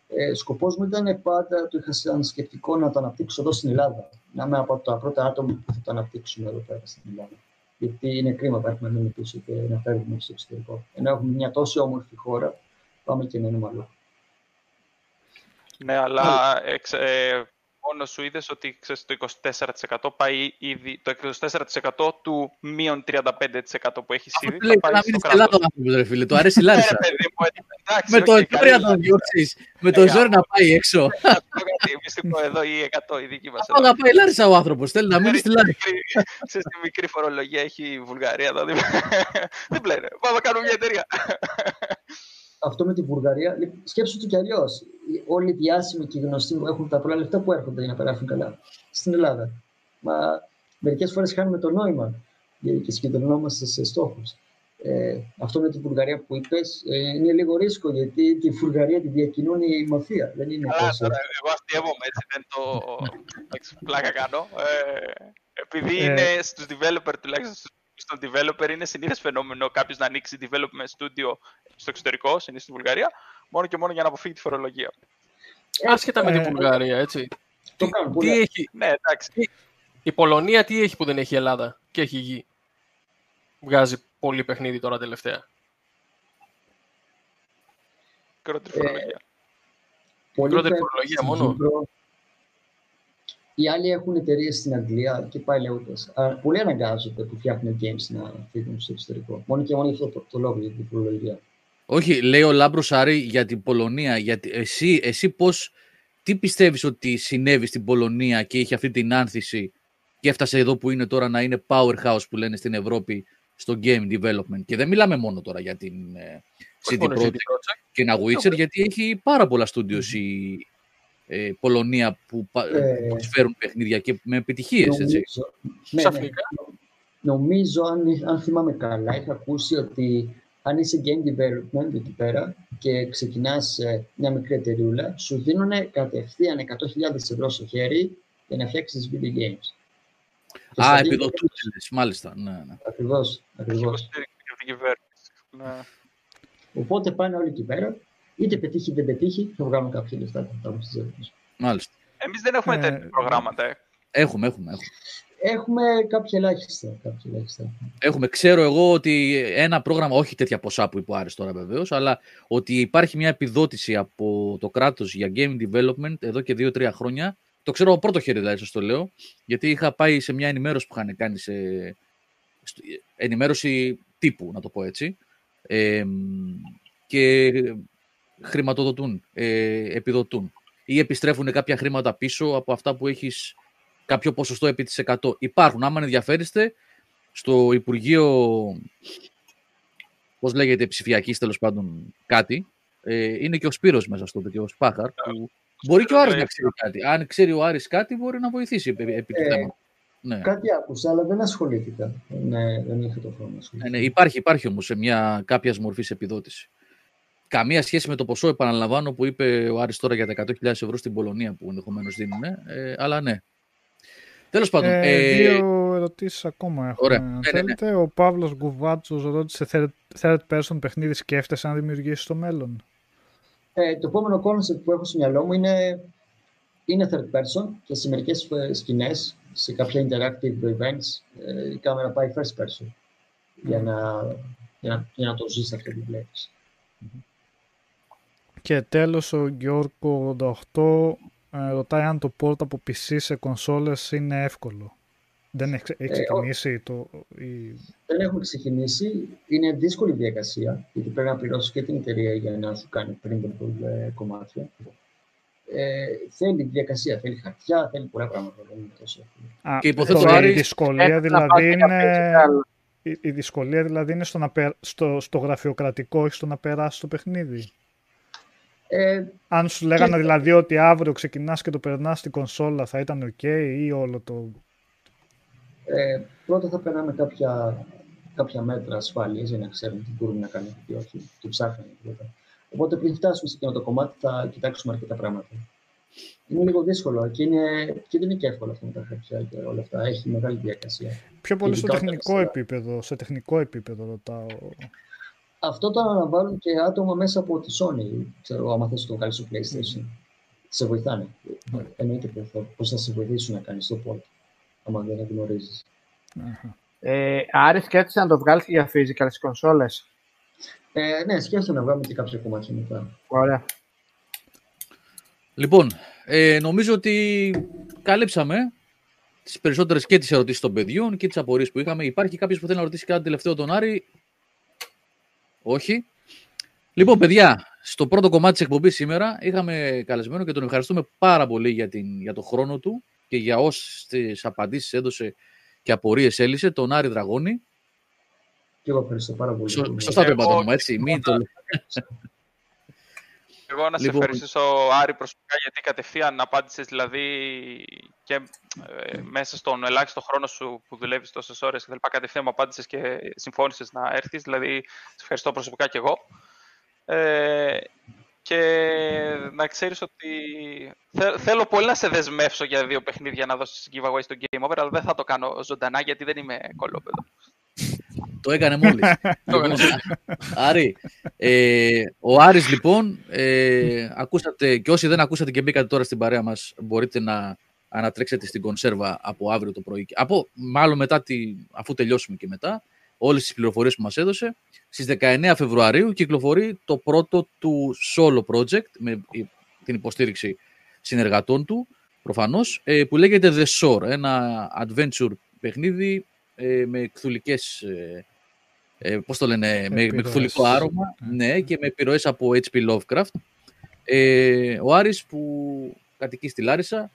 Ε, σκοπός μου ήταν πάντα, το είχα σαν σκεπτικό, να το αναπτύξω εδώ στην Ελλάδα. Να είμαι από τα πρώτα άτομα που θα το αναπτύξουμε εδώ πέρα στην Ελλάδα. Γιατί είναι κρίμα να έχουμε να μείνουμε πίσω και να φεύγουμε στο εξωτερικό. Ενώ έχουμε μια τόσο όμορφη χώρα, πάμε και μένουμε αλλού. Ναι, αλλά εξ, ε, μόνο σου είδες ότι ξέρεις, το είκοσι τέσσερα τοις εκατό πάει ήδη, το είκοσι τέσσερα τοις εκατό του μείον τριάντα πέντε τοις εκατό που έχεις ήδη. Λέει, θα πάει στο κράτος. Λάδο, το αρέσει η Λάρισα. Με το ζόρι να διώξεις, με το ζόρι να πάει έξω. Μυστικό εδώ ή εκατό η δική μας. Να πάει η Λάρισα ο άνθρωπος, θέλει να μείνει στη Λάρισα. Ξέρεις τη μικρή φορολογία έχει η Βουλγαρία. Δεν πλένε, πάμε να κάνουμε μια εταιρεία. Αυτό με τη Βουλγαρία, σκέψου το κι αλλιώς. Όλοι οι διάσημοι και οι γνωστοί που έχουν τα πολλά λεφτά που έρχονται για να περάσουν καλά στην Ελλάδα. Μα μερικές φορές χάνουμε το νόημα και συγκεντρωνόμαστε σε στόχους. Ε, αυτό με τη Βουλγαρία που είπες ε, είναι λίγο ρίσκο, γιατί τη Βουλγαρία τη διακινούν η μαφία. Δεν είναι καλά, τόσο. Τώρα, εγώ αστειεύομαι, έτσι δεν το πλάκα κάνω. Ε, επειδή ε. είναι στους developer τουλάχιστον. Στον developer είναι συνήθες φαινόμενο κάποιος να ανοίξει development studio στο εξωτερικό, συνήθως στη Βουλγαρία, μόνο και μόνο για να αποφύγει τη φορολογία. Άσχετα ε, με τη Βουλγαρία, έτσι. Το τι, κάνουν, τι έχει, ναι, εντάξει. Η Πολωνία τι έχει που δεν έχει η Ελλάδα και έχει γη? Βγάζει πολύ παιχνίδι τώρα τελευταία. Μικρότερη φορολογία. Ε, Μικρότερη φορολογία μόνο. Οι άλλοι έχουν εταιρείες στην Αγγλία και πάλι ούτως. Πολλοί αναγκάζονται που φτιάχνουν games να φύγουν στο εξωτερικό. Μόνο και μόνο αυτό το, το λόγο για την Πολωνία. Όχι, λέει ο Λάμπρος Άρη για την Πολωνία. Γιατί εσύ, εσύ πώς, τι πιστεύεις ότι συνέβη στην Πολωνία και είχε αυτή την άνθηση και έφτασε εδώ που είναι τώρα να είναι powerhouse που λένε στην Ευρώπη στο game development? Και δεν μιλάμε μόνο τώρα για την City Projekt και ένα Witcher, γιατί έχει πάρα πολλά studios η ε, Πολωνία που ε, προσφέρουν παιχνίδια και με επιτυχίες, νομίζω, έτσι. Ναι, ναι, ναι. Νομίζω, αν, αν θυμάμαι καλά, είχα ακούσει ότι αν είσαι game development εκεί πέρα και ξεκινάς μια μικρή εταιρεία, σου δίνουν κατευθείαν εκατό χιλιάδες ευρώ στο χέρι για να φτιάξεις video games. Α, επιδοτούντες, μάλιστα. Ναι, ναι. Ακριβώς, ακριβώς. Οπότε πάνε όλοι εκεί πέρα, είτε πετύχει είτε δεν πετύχει, θα βγάλουν κάποια λεφτά. Μάλιστα. Εμείς δεν έχουμε ε, τέτοια προγράμματα. Ε. Έχουμε, έχουμε, έχουμε. Έχουμε κάποια ελάχιστα, κάποια ελάχιστα. Έχουμε, ξέρω εγώ ότι ένα πρόγραμμα, όχι τέτοια ποσά που είπε ο Άρης τώρα βεβαίως, αλλά ότι υπάρχει μια επιδότηση από το κράτος για game development εδώ και δύο τρία χρόνια. Το ξέρω από πρώτο χέρι, δηλαδή, σας το λέω, γιατί είχα πάει σε μια ενημέρωση που είχαν κάνει, σε ενημέρωση τύπου, να το πω έτσι, ε, και χρηματοδοτούν, ε, επιδοτούν ή επιστρέφουν κάποια χρήματα πίσω από αυτά που έχεις κάποιο ποσοστό επί της εκατό. Υπάρχουν, άμα ενδιαφέρεστε, στο Υπουργείο, πώς λέγεται, ψηφιακής, τέλος πάντων, κάτι, ε, είναι και ο Σπύρος μέσα στο τέτοιο, ο Σπάχαρ, που... Μπορεί και ο Άρης να ξέρει κάτι. Αν ξέρει ο Άρης κάτι, μπορεί να βοηθήσει επί του ε, θέματος. Ναι. Κάτι άκουσα, αλλά δεν ασχολήθηκα. Ναι, δεν είχα το χρόνο. Ναι, ναι, υπάρχει, υπάρχει όμως σε μια κάποια μορφή επιδότηση. Καμία σχέση με το ποσό, επαναλαμβάνω, που είπε ο Άρης τώρα για τα εκατό χιλιάδες ευρώ στην Πολωνία που ενδεχομένως δίνουν. Ε, αλλά ναι. Τέλος πάντων. Ε, ε, δύο ερωτήσεις ακόμα έχω. Ωραία. Αν θέλετε, ναι, ναι. Ο Παύλος Γκουβάτσος ρώτησε third, third person παιχνίδι σκέφτεσαι να δημιουργήσει στο μέλλον? Ε, το επόμενο concept που έχω στο μυαλό μου είναι, είναι third person και σε μερικές σκηνές, σε κάποια interactive events, ε, η κάμερα πάει first person για να, για να, για να το ζεις αυτό που βλέπεις. Και τέλος ο Γιώργο ογδόντα οκτώ ε, ρωτάει αν το port από πι σι σε κονσόλες είναι εύκολο. Δεν έχει ξεκινήσει ε, το... Η... Δεν έχουμε ξεκινήσει. Είναι δύσκολη διαδικασία, γιατί πρέπει να πληρώσεις και την εταιρεία για να σου κάνει printable ε, κομμάτια. Ε, θέλει διαδικασία, θέλει χαρτιά, θέλει πολλά πράγματα. Α, και υποθέτω η, Άρη... δυσκολία, δηλαδή, είναι... η, η δυσκολία δηλαδή είναι στο, να πε... στο, στο γραφειοκρατικό, όχι στο να περάσει το παιχνίδι. Ε, Αν σου λέγανε και... δηλαδή ότι αύριο ξεκινάς και το περνάς στην κονσόλα, θα ήταν οκ okay, ή όλο το... Ε, πρώτα θα περνάμε κάποια, κάποια μέτρα ασφάλειας για να ξέρουμε τι μπορούμε να κάνουμε και όχι. Το ψάχνουμε πρώτα. Οπότε πριν φτάσουμε σε εκείνο το κομμάτι θα κοιτάξουμε αρκετά πράγματα. Είναι λίγο δύσκολο και, είναι, και δεν είναι και εύκολο αυτό με τα χαρτιά και όλα αυτά. Έχει μεγάλη διαδικασία. Πιο πολύ στο τεχνικό επίπεδο, σε τεχνικό επίπεδο ρωτάω. Αυτό το αναλαμβάνουν και άτομα μέσα από τη Sony. Ξέρω, άμα θες το κάνεις στο PlayStation, mm. σε βοηθάνε. Mm. Εννοείται πως θα σε βοηθήσουν να κάνεις το πόρτο. Άμα δεν θα γνωρίζεις. Ε, Άρη, σκέφτεσαι να το βγάλεις για physical στις κονσόλες? Ε, ναι, σκέφτομαι να βγάλουμε και κάποιο κομμάτι μετά. Ωραία. Λοιπόν, ε, νομίζω ότι καλύψαμε τις περισσότερες και τις ερωτήσεις των παιδιών και τις απορίες που είχαμε. Υπάρχει κάποιος που θέλει να ρωτήσει κάτι τελευταίο τον Άρη? Όχι. Λοιπόν, παιδιά, στο πρώτο κομμάτι της εκπομπής σήμερα είχαμε καλεσμένο και τον ευχαριστούμε πάρα πολύ για, την, για το χρόνο του και για όσες απαντήσεις έδωσε και απορίες έλυσε, τον Άρη Δραγώνη. Και εγώ ευχαριστώ πάρα πολύ. Σω, σωστά πρέπει να το πούμε, έτσι. Μην το... Εγώ να λοιπόν... σε ευχαριστήσω, Άρη, προσωπικά, γιατί κατευθείαν απάντησες, δηλαδή, και ε, μέσα στον ελάχιστο χρόνο σου που δουλεύεις τόσες ώρες και τα λοιπά, κατευθείαν μου απάντησες και συμφώνησες να έρθεις, δηλαδή, σε ευχαριστώ προσωπικά κι εγώ. Ε, Και να ξέρεις ότι θέλ, θέλω πολύ να σε δεσμεύσω για δύο παιχνίδια να δώσεις giveaway στο Game Over, αλλά δεν θα το κάνω ζωντανά γιατί δεν είμαι κολόπεδο. Το έκανε μόλις. Άρη, ε, ο Άρης λοιπόν, ε, ακούσατε, και όσοι δεν ακούσατε και μπήκατε τώρα στην παρέα μας, μπορείτε να ανατρέξετε στην κονσέρβα από αύριο το πρωί, από, μάλλον μετά τη, αφού τελειώσουμε και μετά, όλες τις πληροφορίες που μας έδωσε. Στις δεκαεννέα Φεβρουαρίου κυκλοφορεί το πρώτο του solo project με την υποστήριξη συνεργατών του. προφανώς, ε, που λέγεται The Shore, ένα adventure παιχνίδι ε, με κθουλικές, ε, ε, πώς το λένε, με, με κθουλικό άρωμα, mm. ναι, και με επιρροές από έιτς πι Lovecraft. Ε, ο Άρης που κατοικεί στη Λάρισα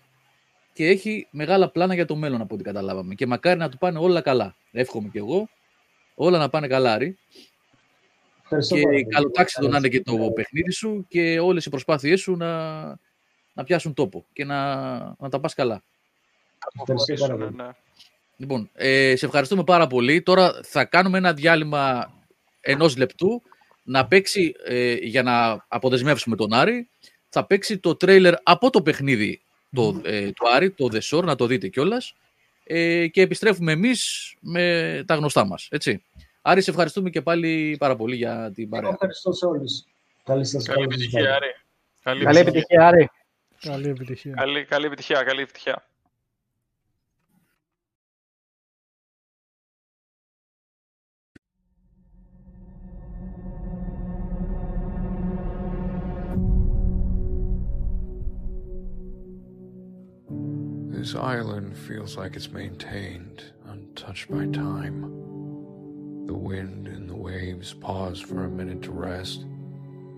και έχει μεγάλα πλάνα για το μέλλον από ό,τι καταλάβαμε. Και μακάρι να του πάνε όλα καλά. Εύχομαι κι εγώ. Όλα να πάνε καλά, Άρη. Και καλοτάξιτο να είναι και το παιχνίδι σου και όλες οι προσπάθειές σου να, να πιάσουν τόπο και να, να τα πας καλά. Ευχαριστώ, ναι. Λοιπόν, ε, σε ευχαριστούμε πάρα πολύ. Τώρα θα κάνουμε ένα διάλειμμα ενός λεπτού να παίξει, ε, για να αποδεσμεύσουμε τον Άρη, θα παίξει το τρέιλερ από το παιχνίδι το, ε, του Άρη, το The Shore, να το δείτε κιόλας, ε, και επιστρέφουμε εμείς με τα γνωστά μας, έτσι. Άρη, σε ευχαριστούμε και πάλι πάρα πολύ για την παρέα. Ευχαριστώ σε όλους. Καλή σας καλή επιτυχία, Άρη. Καλή, καλή επιτυχία, Άρη. Καλή επιτυχία. Καλή, καλή επιτυχία, καλή επιτυχία. This island feels like it's maintained, untouched by time. The wind and the waves pause for a minute to rest,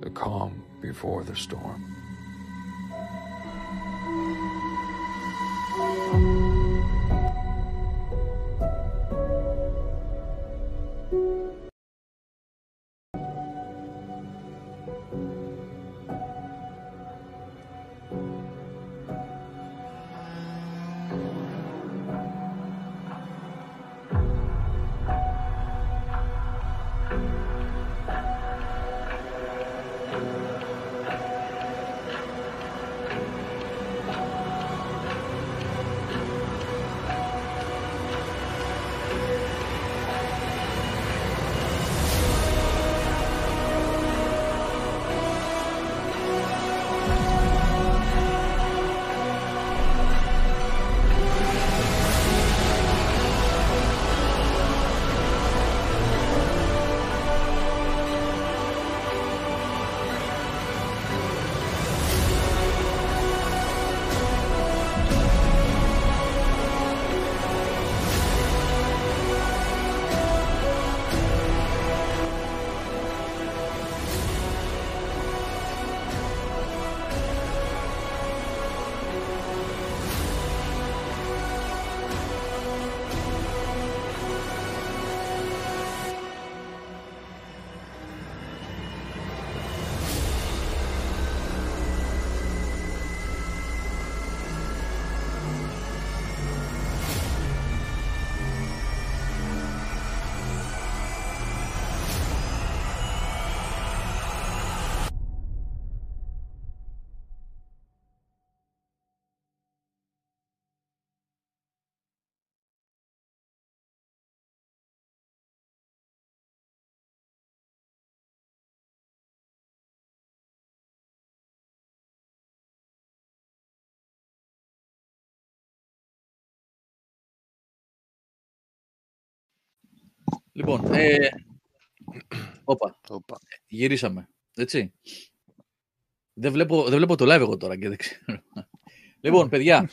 the calm before the storm. Λοιπόν, ε, όπα, όπα, γυρίσαμε, έτσι. Δεν βλέπω, δεν βλέπω το live εγώ τώρα και δεν ξέρω. Λοιπόν, παιδιά,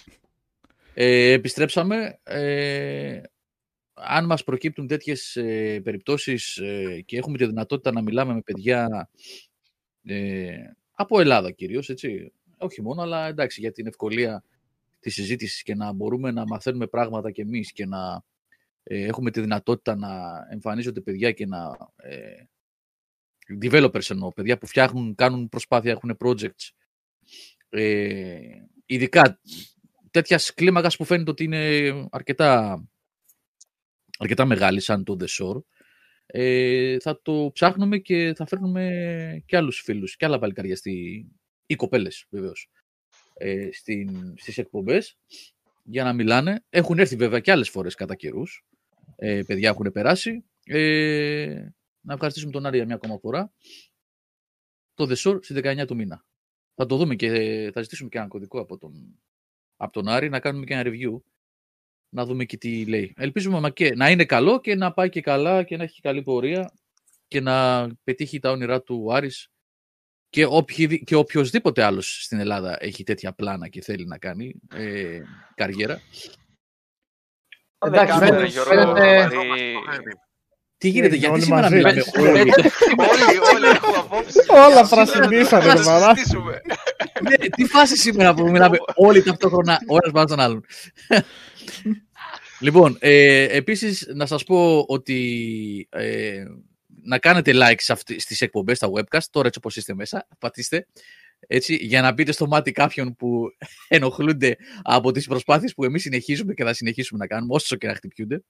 ε, επιστρέψαμε. Ε, αν μας προκύπτουν τέτοιες ε, περιπτώσεις ε, και έχουμε τη δυνατότητα να μιλάμε με παιδιά ε, από Ελλάδα κυρίως, έτσι. Όχι μόνο, αλλά εντάξει, για την ευκολία της συζήτησης και να μπορούμε να μαθαίνουμε πράγματα κι εμείς και να... Έχουμε τη δυνατότητα να εμφανίζονται παιδιά και να... Ε, developers εννοώ, παιδιά που φτιάχνουν, κάνουν προσπάθεια, έχουν projects. Ε, ειδικά τέτοια κλίμακα που φαίνεται ότι είναι αρκετά, αρκετά μεγάλη σαν το The Shore. Ε, θα το ψάχνουμε και θα φέρνουμε και άλλους φίλους και άλλα παλικάρια στη, ή κοπέλες βεβαίως ε, στην, στις εκπομπές. Για να μιλάνε. Έχουν έρθει βέβαια και άλλες φορές κατά καιρούς. Ε, παιδιά έχουν περάσει. Ε, να ευχαριστήσουμε τον Άρη για μια ακόμα φορά. Το The Shore στις δεκαεννιά του μήνα. Θα το δούμε και θα ζητήσουμε και ένα κωδικό από τον, από τον Άρη να κάνουμε και ένα review. Να δούμε και τι λέει. Ελπίζουμε και, να είναι καλό και να πάει και καλά και να έχει καλή πορεία και να πετύχει τα όνειρά του ο Άρης Και, όποι, και οποιοσδήποτε άλλος στην Ελλάδα έχει τέτοια πλάνα και θέλει να κάνει ε, καριέρα. Εντάξει, φαίνεται... Τι γίνεται, γιατί σήμερα μιλάμε όλοι. Όλοι έχουμε απόψεις. Όλα φρασινίσαμε. Τι φάση σήμερα που μιλάμε όλοι ταυτόχρονα ο ένας πάνω τον άλλον. Λοιπόν, επίσης να σας πω ότι... να κάνετε like στις εκπομπές, στα webcast, τώρα έτσι όπως είστε μέσα, πατήστε, έτσι, για να μπείτε στο μάτι κάποιων που ενοχλούνται από τις προσπάθειες που εμείς συνεχίζουμε και θα συνεχίσουμε να κάνουμε, όσο και να χτυπιούνται.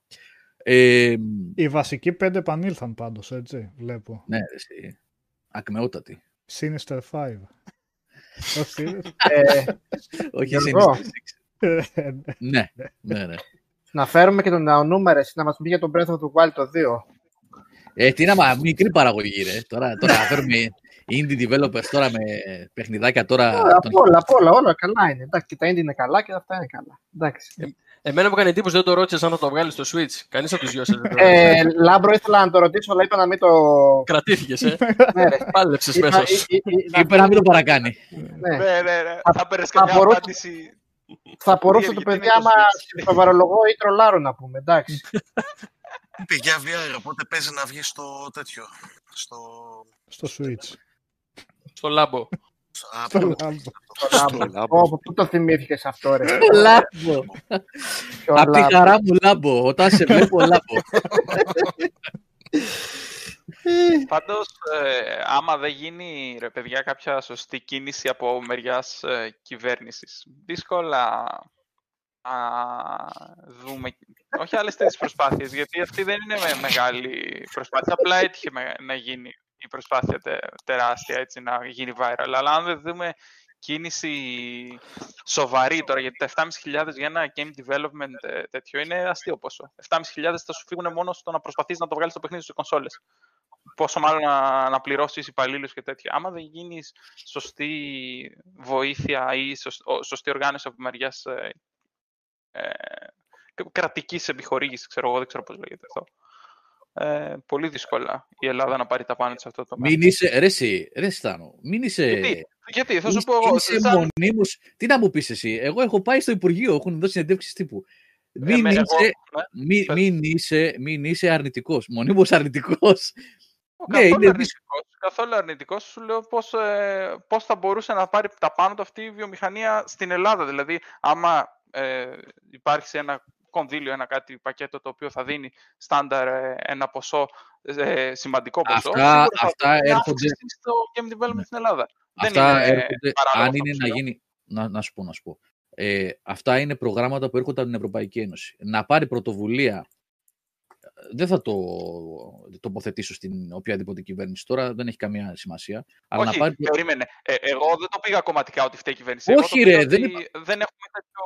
Ε, Οι βασικοί πέντε επανήλθαν πάντως, έτσι, βλέπω. Ναι, εσύ, ακμεότατη. Sinister πέντε. Όχι Sinister έξι. Ναι, ναι, ναι. Να φέρουμε και τον νεονούμερο, να μας πει για τον Breath of the Wild το δύο. Ε, τι είναι, μα μικρή παραγωγή, ρε. Τώρα, τώρα φέρουμε indie developers τώρα με παιχνιδάκια τώρα. Απ' όλα, απ' όλα, όλα καλά είναι. Εντάξει, και τα indie είναι καλά και αυτά είναι καλά. Εντάξει. Ε, εμένα μου κάνει εντύπωση δεν το ρώτησες αν θα το βγάλεις στο Switch. Κανείς από τους δυο σας δεν το ρώτησε. Λάμπρο, ήθελα να το ρωτήσω, αλλά είπα να μην το. Κρατήθηκες, ε. Ναι, ρε. Πάλεψες μέσα. Είπε να μην το παρακάνει. Ναι, ναι, ναι. Θα παίρνεις κάποια απάντηση. Θα μπορούσε το παιδί άμα το βαρολογώ ή τρολάρω να πούμε, εντάξει. Πηγαίνει βι αρ, οπότε παίζει να βγει στο τέτοιο. Στο, στο Switch. Στο Λάμπο. Στο Λάμπο. Από πού το θυμήθηκες αυτό, ρε. Στο Λάμπο. Απ' τη χαρά μου Λάμπο. Όταν σε βλέπω Λάμπο. Πάντως, άμα δεν γίνει, ρε παιδιά, κάποια σωστή κίνηση από μεριάς κυβέρνησης, δύσκολα... Α, δούμε. Όχι άλλες τέτοιες προσπάθειες, γιατί αυτή δεν είναι με μεγάλη προσπάθεια. Απλά έτυχε με, να γίνει η προσπάθεια τε, τεράστια, έτσι, να γίνει viral. Αλλά αν δεν δούμε κίνηση σοβαρή τώρα, γιατί τα επτά χιλιάδες πεντακόσια για ένα game development τέτοιο είναι αστείο πόσο. επτά χιλιάδες πεντακόσια θα σου φύγουν μόνο στο να προσπαθείς να το βγάλεις το παιχνίδι στις κονσόλες. Πόσο μάλλον να, να πληρώσεις υπαλλήλους και τέτοια. Άμα δεν γίνει σωστή βοήθεια ή σωστή οργάνωση από μεριάς Ε, κρατικής επιχορήγησης, ξέρω εγώ, δεν ξέρω πώς λέγεται αυτό. Ε, πολύ δύσκολα η Ελλάδα να πάρει τα πάνω σε αυτό το τομέα. Μην είσαι, ρε εσύ, ρε Στάνο, μην είσαι... Γιατί, γιατί θα σου πω... Είσαι σαν... μονίμως, τι να μου πεις εσύ, εγώ έχω πάει στο Υπουργείο, έχουν δώσει συνεντεύξεις τύπου. Μην, ε, είσαι, εγώ, ναι. μην, μην, είσαι, μην είσαι αρνητικός, μονίμως αρνητικός. Ναι, καθόλου, είναι αρνητικός, καθόλου αρνητικός, σου λέω πώς, ε, πώς θα μπορούσε να πάρει τα πάνω του αυτή η βιομηχανία στην Ελλάδα. Δηλαδή, άμα Ε, υπάρχει ένα κονδύλιο, ένα κάτι πακέτο το οποίο θα δίνει στάνταρ ε, ένα ποσό, ε, σημαντικό ποσό. Αυτά, αυτά έρχονται στο game development, ναι, στην Ελλάδα. Αυτά δεν είναι έρχονται, αν είναι να γίνει, να, να σου πω, να σου πω. Ε, αυτά είναι προγράμματα που έρχονται από την Ευρωπαϊκή Ένωση. Να πάρει πρωτοβουλία, δεν θα το τοποθετήσω στην οποιαδήποτε κυβέρνηση τώρα, δεν έχει καμία σημασία. Αλλά όχι, να πάρει... περίμενε. Ε, εγώ δεν το πήγα κομματικά ότι φταίει η κυβέρνηση. Όχι, ρε, δεν, είπα... δεν έχουμε τέτοιο...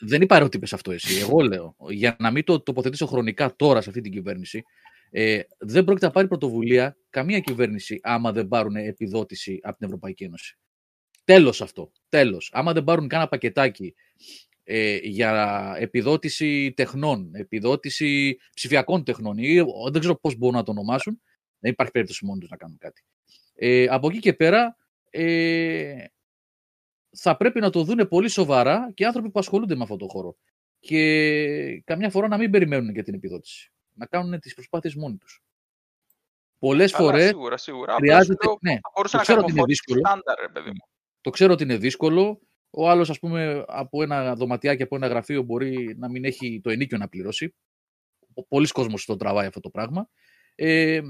Δεν είπα ότι είπες αυτό εσύ, εγώ λέω. Για να μην το τοποθετήσω χρονικά τώρα σε αυτή την κυβέρνηση, ε, δεν πρόκειται να πάρει πρωτοβουλία καμία κυβέρνηση άμα δεν πάρουν επιδότηση από την Ευρωπαϊκή Ένωση. Τέλος αυτό, τέλος. Άμα δεν πάρουν κάνα πακετάκι... Ε, για επιδότηση τεχνών, επιδότηση ψηφιακών τεχνών ή δεν ξέρω πώς μπορούν να το ονομάσουν, δεν υπάρχει περίπτωση μόνοι τους να κάνουν κάτι. Ε, από εκεί και πέρα ε, θα πρέπει να το δούνε πολύ σοβαρά και άνθρωποι που ασχολούνται με αυτό το χώρο και καμιά φορά να μην περιμένουν για την επιδότηση, να κάνουν τις προσπάθειες μόνοι τους. Πολλές φορές σίγουρα, σίγουρα. χρειάζεται... Ναι, το, ξέρω ότι είναι δύσκολο, στάνταρ, παιδί μου. το ξέρω ότι είναι δύσκολο. Ο άλλος, ας πούμε, από ένα δωματιάκι, από ένα γραφείο μπορεί να μην έχει το ενίκιο να πληρώσει. Πολλοί κόσμος το τραβάει αυτό το πράγμα. Ε,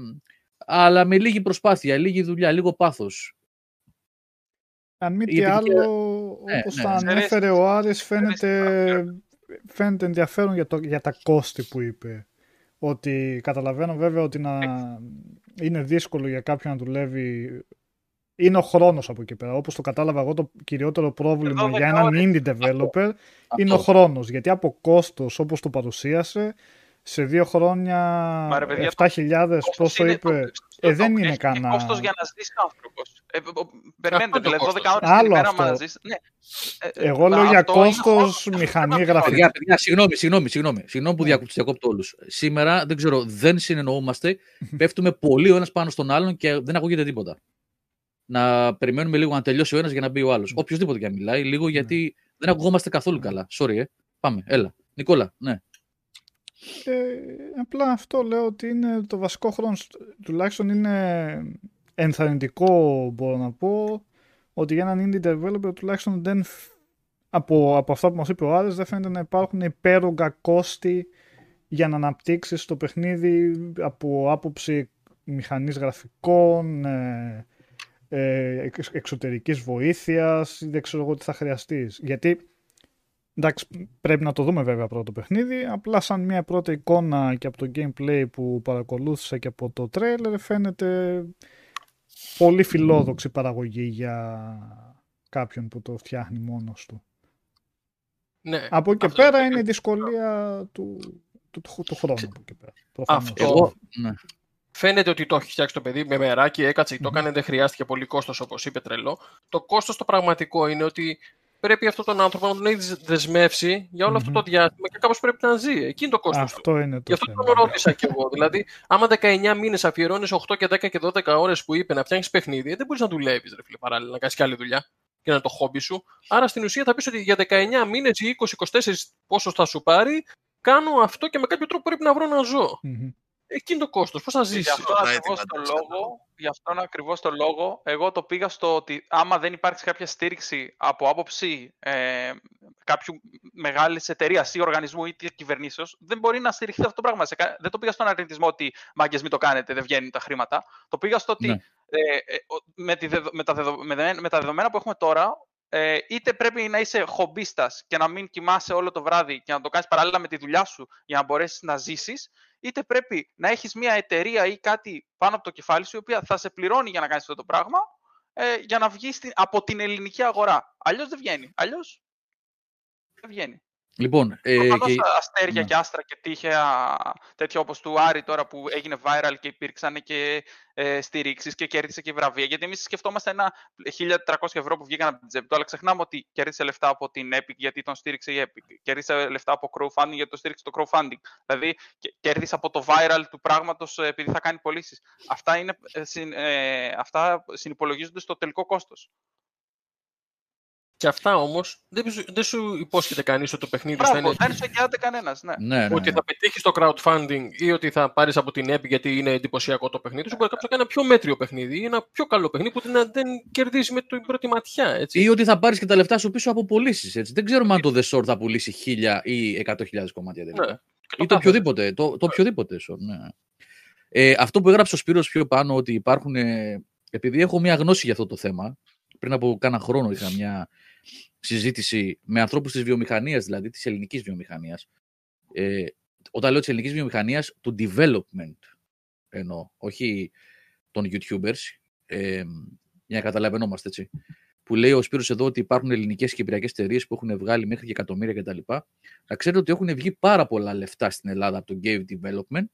αλλά με λίγη προσπάθεια, λίγη δουλειά, λίγο πάθος. Αν μη τι άλλο, όπως ναι, ναι. ανέφερε ο Άρης, φαίνεται, φαίνεται ενδιαφέρον για, το, για τα κόστη που είπε. Ότι καταλαβαίνω βέβαια ότι να, είναι δύσκολο για κάποιον να δουλεύει. Είναι ο χρόνος από εκεί πέρα. Όπως το κατάλαβα εγώ, το κυριότερο πρόβλημα εδώ για έναν indie developer αυτό. είναι αυτό. ο χρόνος. Γιατί από κόστος, όπως το παρουσίασε, σε δύο χρόνια επτά χιλιάδες, πόσο είναι, είπε, το, ε, το, δεν το, είναι κανένα. Κόστος για να ζήσει άνθρωπος. Ε, Περιμένετε, δηλαδή, δώδεκα ώρες την ημέρα να ζήσει. Ναι. Εγώ λέω για κόστος μηχανή γραφική. Συγγνώμη, συγγνώμη, συγγνώμη. Συγγνώμη που διακόπτω όλους. Σήμερα, δεν ξέρω, δεν συνεννοούμαστε. Πέφτουμε πολύ ο ένας πάνω στον άλλον και δεν ακούγεται τίποτα. να περιμένουμε λίγο να τελειώσει ο ένας για να μπει ο άλλος. Οποιοςδήποτε και να μιλάει, λίγο γιατί mm. δεν ακουγόμαστε καθόλου καλά. Sorry, ε. Πάμε, έλα. Νικόλα, ναι. Ε, απλά αυτό λέω ότι είναι το βασικό χρόνο, τουλάχιστον είναι ενθαρρυντικό μπορώ να πω, ότι για έναν indie developer τουλάχιστον δεν, από, από αυτά που μας είπε ο Άρης δεν φαίνεται να υπάρχουν υπέρογκα κόστη για να αναπτύξεις το παιχνίδι από άποψη μηχανής γραφικών, ε, ε, εξωτερικής βοήθειας, δεν ξέρω εγώ τι θα χρειαστείς. Γιατί εντάξει, πρέπει να το δούμε βέβαια πρώτο παιχνίδι, απλά σαν μια πρώτη εικόνα και από το gameplay που παρακολούθησα και από το trailer φαίνεται πολύ φιλόδοξη παραγωγή για κάποιον που το φτιάχνει μόνος του. Ναι, από εκεί και πέρα είναι, είναι η δυσκολία του, του, του, του χρόνου. Ξε... και πέρα, αυτό. Εγώ, ναι. Φαίνεται ότι το έχει φτιάξει το παιδί με μεράκι, έκατσε και mm-hmm. το έκανε, δεν χρειάστηκε πολύ κόστος όπως είπε, τρελό. Το κόστος το πραγματικό είναι ότι πρέπει αυτόν τον άνθρωπο να τον έχει δεσμεύσει για όλο mm-hmm. αυτό το διάστημα και κάπως πρέπει να ζει. Εκεί είναι το κόστος του. Είναι το Γι' αυτό θέμα. Τον ρώτησα κι εγώ. Δηλαδή, άμα δεκαεννιά μήνες αφιερώνεις οκτώ και δέκα και δώδεκα ώρες που είπε να φτιάχνεις παιχνίδι, δεν μπορείς να δουλεύεις, ρε φίλε, παράλληλα, να κάνεις κι άλλη δουλειά και να είναι το χόμπι σου. Άρα στην ουσία θα πεις ότι για δεκαεννιά μήνες ή είκοσι είκοσι τέσσερα πόσο θα σου πάρει, κάνω αυτό και με κάποιο τρόπο πρέπει να βρω να ζω. Mm-hmm. Εκεί είναι το κόστος. Πώς θα ζήσεις. Γι' αυτόν ακριβώς το λόγο, εγώ το πήγα στο ότι άμα δεν υπάρξει κάποια στήριξη από άποψη ε, κάποιου μεγάλης εταιρείας ή οργανισμού ή κυβερνήσεως, δεν μπορεί να στηριχθεί αυτό το πράγμα. Δεν το πήγα στον αρνητισμό ότι μάγκες μην το κάνετε, δεν βγαίνουν τα χρήματα. Το πήγα στο ότι ναι. ε, ε, με, τη, με, τα δεδο, με, με τα δεδομένα που έχουμε τώρα, Ε, είτε πρέπει να είσαι χομπίστας και να μην κοιμάσαι όλο το βράδυ και να το κάνεις παράλληλα με τη δουλειά σου για να μπορέσεις να ζήσεις, είτε πρέπει να έχεις μια εταιρεία ή κάτι πάνω από το κεφάλι σου η οποία θα σε πληρώνει για να κάνεις αυτό το πράγμα ε, για να βγεις από την ελληνική αγορά. Αλλιώς δεν βγαίνει. Αλλιώς δεν βγαίνει. Λοιπόν, ε, προφανώς και... αστέρια ναι. και άστρα και τύχαια τέτοια όπως του Άρη τώρα που έγινε viral και υπήρξαν και ε, στηρίξεις και κέρδισε και βραβεία. Γιατί εμείς σκεφτόμαστε ένα χίλια τριακόσια ευρώ που βγήκαν από την τσέπη του, αλλά ξεχνάμε ότι κέρδισε λεφτά από την Epic γιατί τον στήριξε η Epic. Κέρδισε λεφτά από crowdfunding γιατί τον στήριξε το crowdfunding. Δηλαδή κέρδισε από το viral του πράγματος επειδή θα κάνει πωλήσεις. Αυτά, είναι, ε, συν, ε, αυτά συνυπολογίζονται στο τελικό κόστος. Και αυτά όμως δεν, δεν σου υπόσχεται κανείς ότι το παιχνίδι θα είναι. Δεν σου εγγυάται κανένας, ναι. ναι, ναι. Ότι θα πετύχεις το crowdfunding ή ότι θα πάρεις από την Epic γιατί είναι εντυπωσιακό το παιχνίδι. Σου μπορεί κάποιος να κάνει ένα πιο μέτριο παιχνίδι ή ένα πιο καλό παιχνίδι που δεν κερδίζει με την πρώτη ματιά. Έτσι. Ή ότι θα πάρεις και τα λεφτά σου πίσω από πωλήσεις. Δεν ξέρουμε αν το The Shore θα πουλήσει χίλια ή εκατό χιλιάδες κομμάτια. Ναι. Ή το οποιοδήποτε. Το, το οποιοδήποτε Shore, ναι. ε, αυτό που έγραψε ο Σπύρος πιο πάνω ότι υπάρχουν. Ε, επειδή έχω μια γνώση για αυτό το θέμα, πριν από κάνα χρόνο είχα μια συζήτηση με ανθρώπους της βιομηχανίας, δηλαδή της ελληνικής βιομηχανίας. Ε, όταν λέω της ελληνικής βιομηχανίας, του development εννοώ, όχι των YouTubers, ε, για να καταλαβαίνόμαστε έτσι. Που λέει ο Σπύρος εδώ ότι υπάρχουν ελληνικές και κυπριακές εταιρείες που έχουν βγάλει μέχρι και εκατομμύρια κτλ. Να ξέρετε ότι έχουν βγει πάρα πολλά λεφτά στην Ελλάδα από το game development.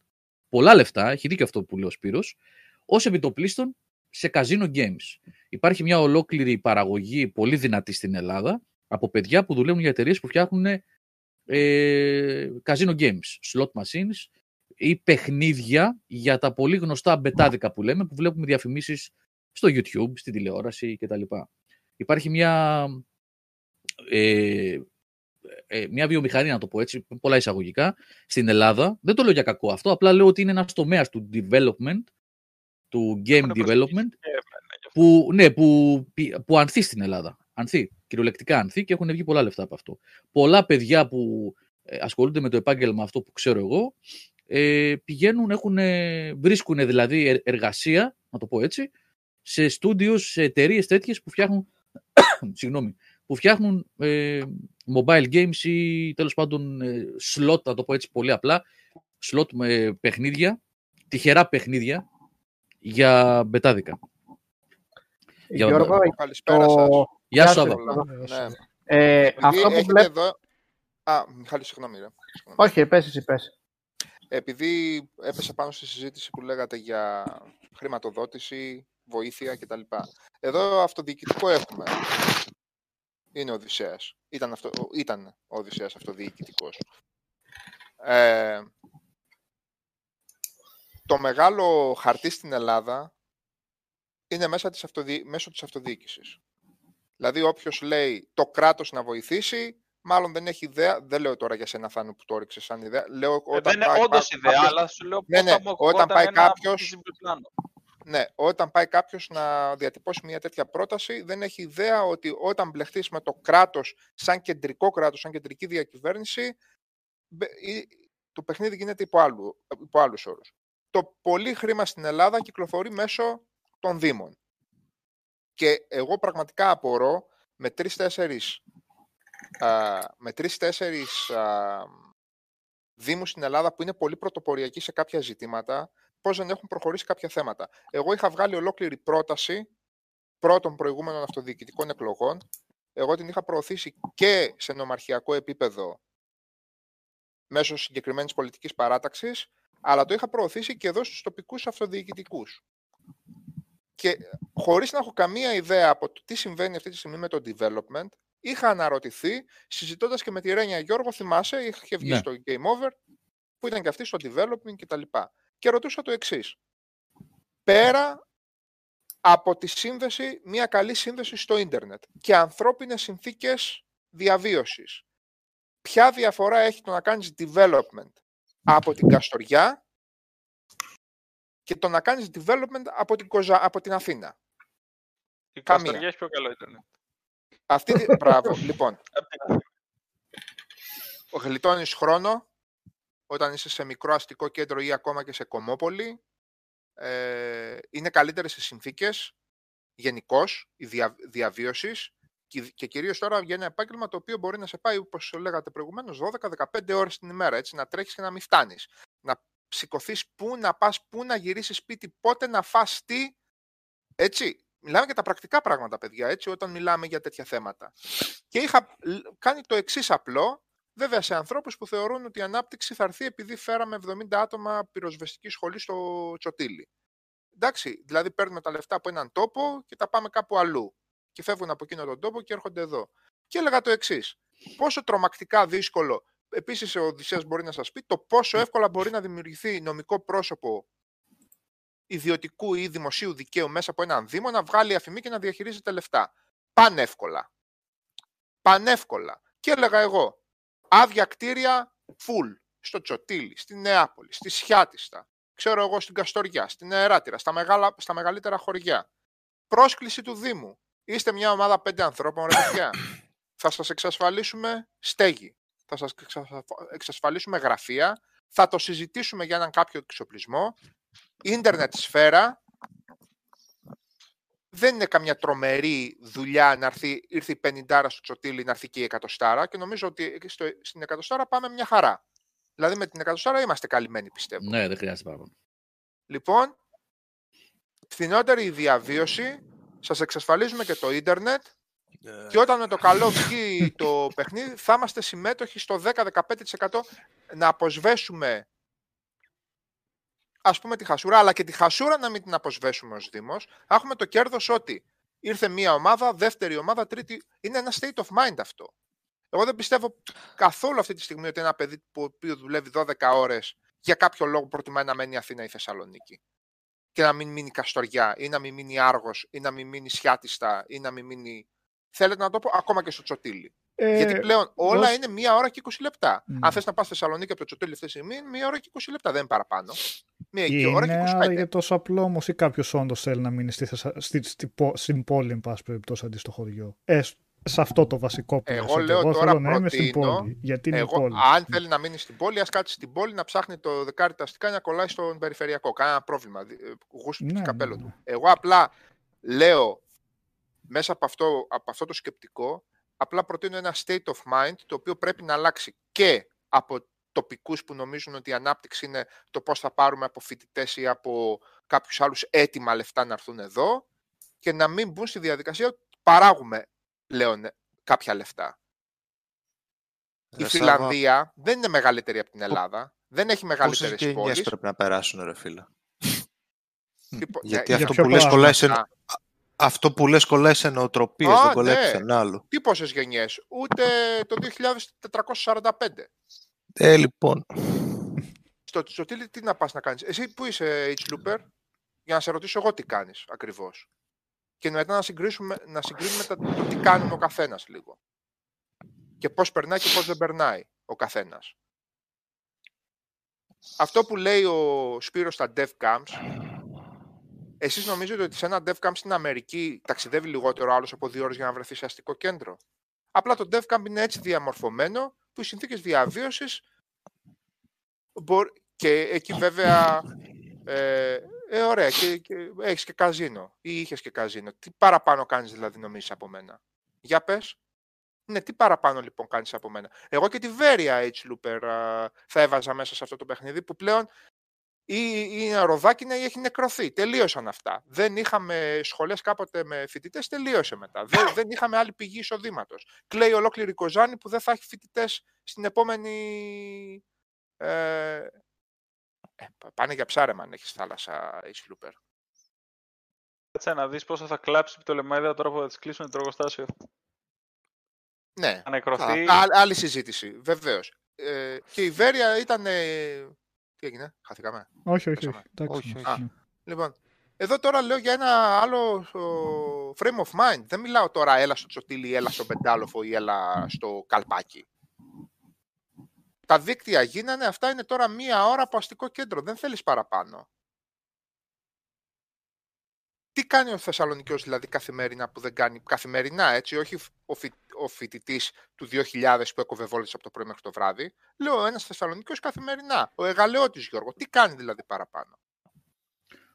Πολλά λεφτά, έχει δίκιο αυτό που λέει ο Σπύρος, ως επιτοπλίστων σε καζίνο games. Υπάρχει μια ολόκληρη παραγωγή πολύ δυνατή στην Ελλάδα από παιδιά που δουλεύουν για εταιρείες που φτιάχνουν ε, καζίνο games, slot machines ή παιχνίδια για τα πολύ γνωστά μπετάδικα που λέμε, που βλέπουμε διαφημίσεις στο YouTube, στην τηλεόραση κτλ. Υπάρχει μια, ε, ε, μια βιομηχανία, να το πω έτσι, πολλά εισαγωγικά, στην Ελλάδα. Δεν το λέω για κακό αυτό, απλά λέω ότι είναι ένας τομέας του development, του game development, που, ναι, που, που ανθεί στην Ελλάδα. Ανθεί, κυριολεκτικά ανθεί και έχουν βγει πολλά λεφτά από αυτό. Πολλά παιδιά που ασχολούνται με το επάγγελμα αυτό που ξέρω εγώ, ε, πηγαίνουν, έχουν, βρίσκουν δηλαδή εργασία, να το πω έτσι, σε studios, σε εταιρείες τέτοιες που φτιάχνουν, συγγνώμη, που φτιάχνουν ε, mobile games ή τέλος πάντων ε, slot, να το πω έτσι πολύ απλά, slot με παιχνίδια, τυχερά παιχνίδια, για μπετάδικα. Γιώργο, καλησπέρα σας. Γεια σου, Άβα. Αυτό που βλέπω... Α, Μιχάλη, συγγνώμη. Όχι, πες εσύ, πες. Επειδή έπεσα πάνω στη συζήτηση που λέγατε για χρηματοδότηση, βοήθεια κτλ. Εδώ αυτοδιοικητικό έχουμε. Είναι ο Οδυσσέας. Ήταν, αυτο... Ήταν ο Οδυσσέας αυτοδιοικητικός. Ε... Το μεγάλο χαρτί στην Ελλάδα είναι μέσα της αυτοδι... μέσω της αυτοδιοίκησης. Δηλαδή όποιος λέει το κράτος να βοηθήσει, μάλλον δεν έχει ιδέα. Δεν λέω τώρα για σένα, Θάνο, που το έριξες σαν ιδέα. Λέω, όταν ε, δεν είναι όντως ιδέα, κάποιος... αλλά σου λέω ναι, ναι, όταν πάει κάποιος... Ναι, όταν πάει κάποιος να διατυπώσει μια τέτοια πρόταση, δεν έχει ιδέα ότι όταν μπλεχτείς με το κράτος, σαν κεντρικό κράτος, σαν κεντρική διακυβέρνηση, το παιχνίδι γίνεται υπό, άλλου, υπό άλλους όρους. Το πολύ χρήμα στην Ελλάδα κυκλοφορεί μέσω των Δήμων. Και εγώ πραγματικά απορώ με τρεις-τέσσερις με τρεις-τέσσερις Δήμους στην Ελλάδα που είναι πολύ πρωτοποριακοί σε κάποια ζητήματα, πώς δεν έχουν προχωρήσει κάποια θέματα. Εγώ είχα βγάλει ολόκληρη πρόταση πρώτων προηγούμενων αυτοδιοικητικών εκλογών. Εγώ την είχα προωθήσει και σε νομαρχιακό επίπεδο μέσω συγκεκριμένης πολιτικής παράταξης, αλλά το είχα προωθήσει και εδώ στους τοπικούς αυτοδιοικητικούς. Και χωρίς να έχω καμία ιδέα από το τι συμβαίνει αυτή τη στιγμή με το development, είχα αναρωτηθεί, συζητώντας και με τη Ρένια Γιώργο, θυμάσαι, είχε βγει ναι. στο GameOver, που ήταν και αυτή στο development κτλ. Και ρωτούσα το εξής. Πέρα από τη σύνδεση, μια καλή σύνδεση στο ίντερνετ και ανθρώπινες συνθήκες διαβίωσης, ποια διαφορά έχει το να κάνεις development από την Καστοριά και το να κάνεις development από την, Κοζα... από την Αθήνα? Η Καμία. Καστοριά έχει πιο καλό ίντερνετ. Αυτή... Μπράβο, λοιπόν. Γλιτώνεις χρόνο όταν είσαι σε μικρό αστικό κέντρο ή ακόμα και σε κομμόπολη. Ε, είναι καλύτερες οι συνθήκες γενικώς, η δια, διαβίωσης και, και κυρίως τώρα για ένα επάγγελμα το οποίο μπορεί να σε πάει, όπως λέγατε προηγουμένως, δώδεκα με δεκαπέντε ώρες την ημέρα, έτσι, να τρέχεις και να μην φτάνεις. Να σηκωθείς πού, να πας πού, να γυρίσεις σπίτι, πότε να φας τι, έτσι. Μιλάμε για τα πρακτικά πράγματα, παιδιά, έτσι, όταν μιλάμε για τέτοια θέματα. Και είχα κάνει το εξής απλό. Βέβαια, σε ανθρώπους που θεωρούν ότι η ανάπτυξη θα έρθει επειδή φέραμε εβδομήντα άτομα πυροσβεστική σχολή στο Τσοτήλι. Εντάξει, δηλαδή παίρνουμε τα λεφτά από έναν τόπο και τα πάμε κάπου αλλού. Και φεύγουν από εκείνο τον τόπο και έρχονται εδώ. Και έλεγα το εξής. Πόσο τρομακτικά δύσκολο, επίσης ο Οδυσσέας μπορεί να σας πει, το πόσο εύκολα μπορεί να δημιουργηθεί νομικό πρόσωπο ιδιωτικού ή δημοσίου δικαίου μέσα από έναν Δήμο, να βγάλει αφημί και να διαχειρίζεται λεφτά. Πανεύκολα. Πανεύκολα. Και έλεγα εγώ. Άδεια κτίρια full στο Τσοτήλι, στη Νεάπολη, στη Σιάτιστα, ξέρω εγώ στην Καστοριά, στην Εράτηρα, στα, μεγάλα, στα μεγαλύτερα χωριά. Πρόσκληση του Δήμου. Είστε μια ομάδα πέντε ανθρώπων, ρε παιδιά. Θα σας εξασφαλίσουμε στέγη. Θα σας εξασφαλίσουμε γραφεία. Θα το συζητήσουμε για έναν κάποιο εξοπλισμό. Ίντερνετ σφαίρα. Δεν είναι καμιά τρομερή δουλειά να έρθει, ήρθε η πενηντάρα στο Τσοτήλι, να έρθει και η εκατοστάρα, και νομίζω ότι στο, στην εκατοστάρα πάμε μια χαρά. Δηλαδή με την εκατοστάρα είμαστε καλυμμένοι, πιστεύω. Ναι, δεν χρειάζεται πάρα πολύ. Λοιπόν, φθηνότερη η διαβίωση, σας εξασφαλίζουμε και το ίντερνετ yeah. και όταν με το καλό βγει το παιχνίδι θα είμαστε συμμέτοχοι στο δέκα με δεκαπέντε τοις εκατό να αποσβέσουμε... ας πούμε τη χασούρα, αλλά και τη χασούρα να μην την αποσβέσουμε ως Δήμος. Έχουμε το κέρδος ότι ήρθε μία ομάδα, δεύτερη ομάδα, τρίτη. Είναι ένα state of mind αυτό. Εγώ δεν πιστεύω καθόλου αυτή τη στιγμή ότι ένα παιδί που δουλεύει δώδεκα ώρες για κάποιο λόγο προτιμάει να μένει Αθήνα ή Θεσσαλονίκη και να μην μείνει Καστοριά ή να μην μείνει Άργος ή να μην μείνει Σιάτιστα ή να μην μείνει... Θέλετε να το πω ακόμα και στο Τσοτήλι. Ε, Γιατί πλέον όλα δος... είναι μία ώρα και είκοσι λεπτά. Mm. Αν θες να πας στη Θεσσαλονίκη από το Τσοτήλι αυτή τη στιγμή, μία ώρα και είκοσι λεπτά, δεν είναι παραπάνω. Μία είναι, ώρα και είκοσι πέντε. Είναι τόσο απλό όμως, ή κάποιος όντως θέλει να μείνει στη, στη, στη, στην πόλη, εν πάση περιπτώσει, αντί στο χωριό. Ε, σε αυτό το βασικό που εγώ λέω εγώ τώρα προτείνω, να στην πόλη, γιατί είναι εγώ, πόλη. Αν θέλει να μείνει στην πόλη, ας κάτσει στην πόλη να ψάχνει το δεκάρι τα αστικά να κολλάει στον περιφερειακό. Κανένα πρόβλημα. Γούστου του καπέλο του. Εγώ απλά λέω μέσα από αυτό, από αυτό το σκεπτικό. Απλά προτείνω ένα state of mind το οποίο πρέπει να αλλάξει και από τοπικούς που νομίζουν ότι η ανάπτυξη είναι το πώς θα πάρουμε από φοιτητές ή από κάποιους άλλους έτοιμα λεφτά να έρθουν εδώ και να μην μπουν στη διαδικασία ότι παράγουμε πλέον κάποια λεφτά. Ρε, η Φιλανδία σαν... δεν είναι μεγαλύτερη από την Ελλάδα. Π... Δεν έχει μεγαλύτερες πόλεις. Πόσες γενιές πρέπει να περάσουν, ρε φίλε. Γιατί για, αυτό για που λες κολλάει σε... Αυτό που λες κολλάει σε νοοτροπίες, α, δεν κολλάει ναι. σε άλλο. Τι πόσες γενιές, ούτε το δύο χιλιάδες τετρακόσια σαράντα πέντε. Ε, λοιπόν. Στο Τσοτήλι τι να πας να κάνεις. Εσύ που είσαι H. Looper, για να σε ρωτήσω εγώ τι κάνεις ακριβώς. και μετά να, να συγκρίνουμε τα, το τι κάνουμε ο καθένας λίγο. Και πώς περνάει και πώς δεν περνάει ο καθένας. Αυτό που λέει ο Σπύρος στα Dev Camps, εσείς νομίζετε ότι σε ένα Dev Camp στην Αμερική ταξιδεύει λιγότερο άλλος από δύο ώρες για να βρεθεί σε αστικό κέντρο? Απλά το Dev Camp είναι έτσι διαμορφωμένο που οι συνθήκες διαβίωσης και εκεί βέβαια... Ε, ε, ωραία, και, και, έχεις και καζίνο ή είχες και καζίνο. Τι παραπάνω κάνεις δηλαδή νομίζεις από μένα? Για πες. Ναι, τι παραπάνω λοιπόν κάνεις από μένα? Εγώ και τη Βέρεια H-Looper θα έβαζα μέσα σε αυτό το παιχνίδι που πλέον ή είναι ροδάκινα ή έχει νεκρωθεί. Τελείωσαν αυτά. Δεν είχαμε σχολές κάποτε με φοιτητές, τελείωσε μετά. Δεν, δεν είχαμε άλλη πηγή εισοδήματος. Κλαίει ολόκληρη η Κοζάνη που δεν θα έχει φοιτητές στην επόμενη... Ε, Ε, πάνε για ψάρεμα αν έχεις θάλασσα, η Σλούπερ. Κάτσε να δεις πόσο θα κλάψει το λεμμάιδα τώρα που θα τις κλείσουν το εργοστάσιο. Ναι, ανεκρωθεί... α, α, άλλη συζήτηση, βεβαίως. Ε, και η Βέρεια ήταν... Ε... Τι έγινε, χαθήκαμε. Όχι, όχι, όχι. όχι, όχι. Α, λοιπόν, εδώ τώρα λέω για ένα άλλο frame of mind. Δεν μιλάω τώρα έλα στο τσοτήλι, έλα στο πεντάλοφο ή έλα στο καλπάκι. Τα δίκτυα γίνανε, αυτά είναι τώρα μία ώρα από αστικό κέντρο, δεν θέλεις παραπάνω. Τι κάνει ο Θεσσαλονικιός δηλαδή καθημερινά που δεν κάνει, καθημερινά έτσι, όχι ο, φοι, ο φοιτητής του δύο χιλιάδες που έκοβε βόλτες από το πρωί μέχρι το βράδυ, λέω ένας Θεσσαλονικιός καθημερινά, ο Εγαλαιώτης Γιώργο, τι κάνει δηλαδή παραπάνω?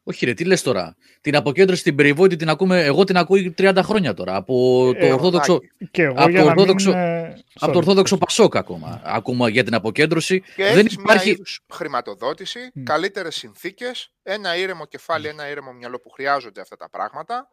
Όχι ρε, τι λες τώρα. Την αποκέντρωση στην περιβόητη την ακούμε, εγώ την ακούω τριάντα χρόνια τώρα. Από το ε, ορθόδοξο, από το ορθόδοξο, μην... από το ορθόδοξο Πασόκ ακόμα. Ακούμε για την αποκέντρωση. Και δεν υπάρχει χρηματοδότηση, mm. καλύτερες συνθήκες, ένα ήρεμο κεφάλι, ένα ήρεμο μυαλό που χρειάζονται αυτά τα πράγματα.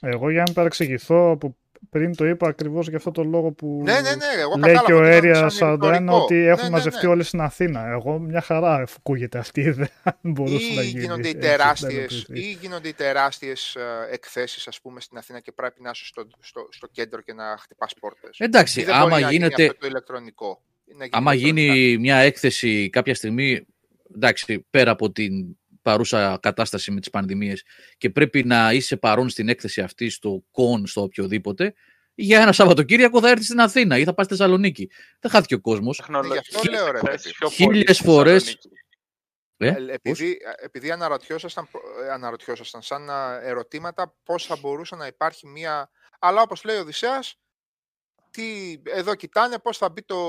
Εγώ για να παρεξηγηθώ που πριν το είπα ακριβώς για αυτό το λόγο που ναι, ναι, ναι, εγώ λέει και ο Area σαράντα ένα ότι έχουν ναι, ναι, μαζευτεί ναι, ναι. όλοι στην Αθήνα. Εγώ μια χαρά ακούγεται αυτή η ιδέα. Μπορούσε ή να γίνει. Γίνονται έτσι, τεράστιες, ή γίνονται οι τεράστιες εκθέσεις, ας πούμε, στην Αθήνα και πρέπει να είσαι στο, στο, στο κέντρο και να χτυπάς πόρτες. Εντάξει, δεν άμα γίνεται. Να γίνει αυτό το ηλεκτρονικό. Γίνει άμα γίνει μια έκθεση κάποια στιγμή, εντάξει, πέρα από την παρούσα κατάσταση με τις πανδημίες και πρέπει να είσαι παρόν στην έκθεση αυτή στο κον, στο οποιοδήποτε, για ένα Σαββατοκύριακο θα έρθει στην Αθήνα ή θα πας στη Θεσσαλονίκη. Δεν χάθηκε ο κόσμος. Χίλιες φορές... Ε, επειδή, επειδή αναρωτιόσασταν, αναρωτιόσασταν σαν ερωτήματα πώς θα μπορούσε να υπάρχει μία... Αλλά όπως λέει ο Οδυσσέας, τι... εδώ κοιτάνε πώς θα μπει το...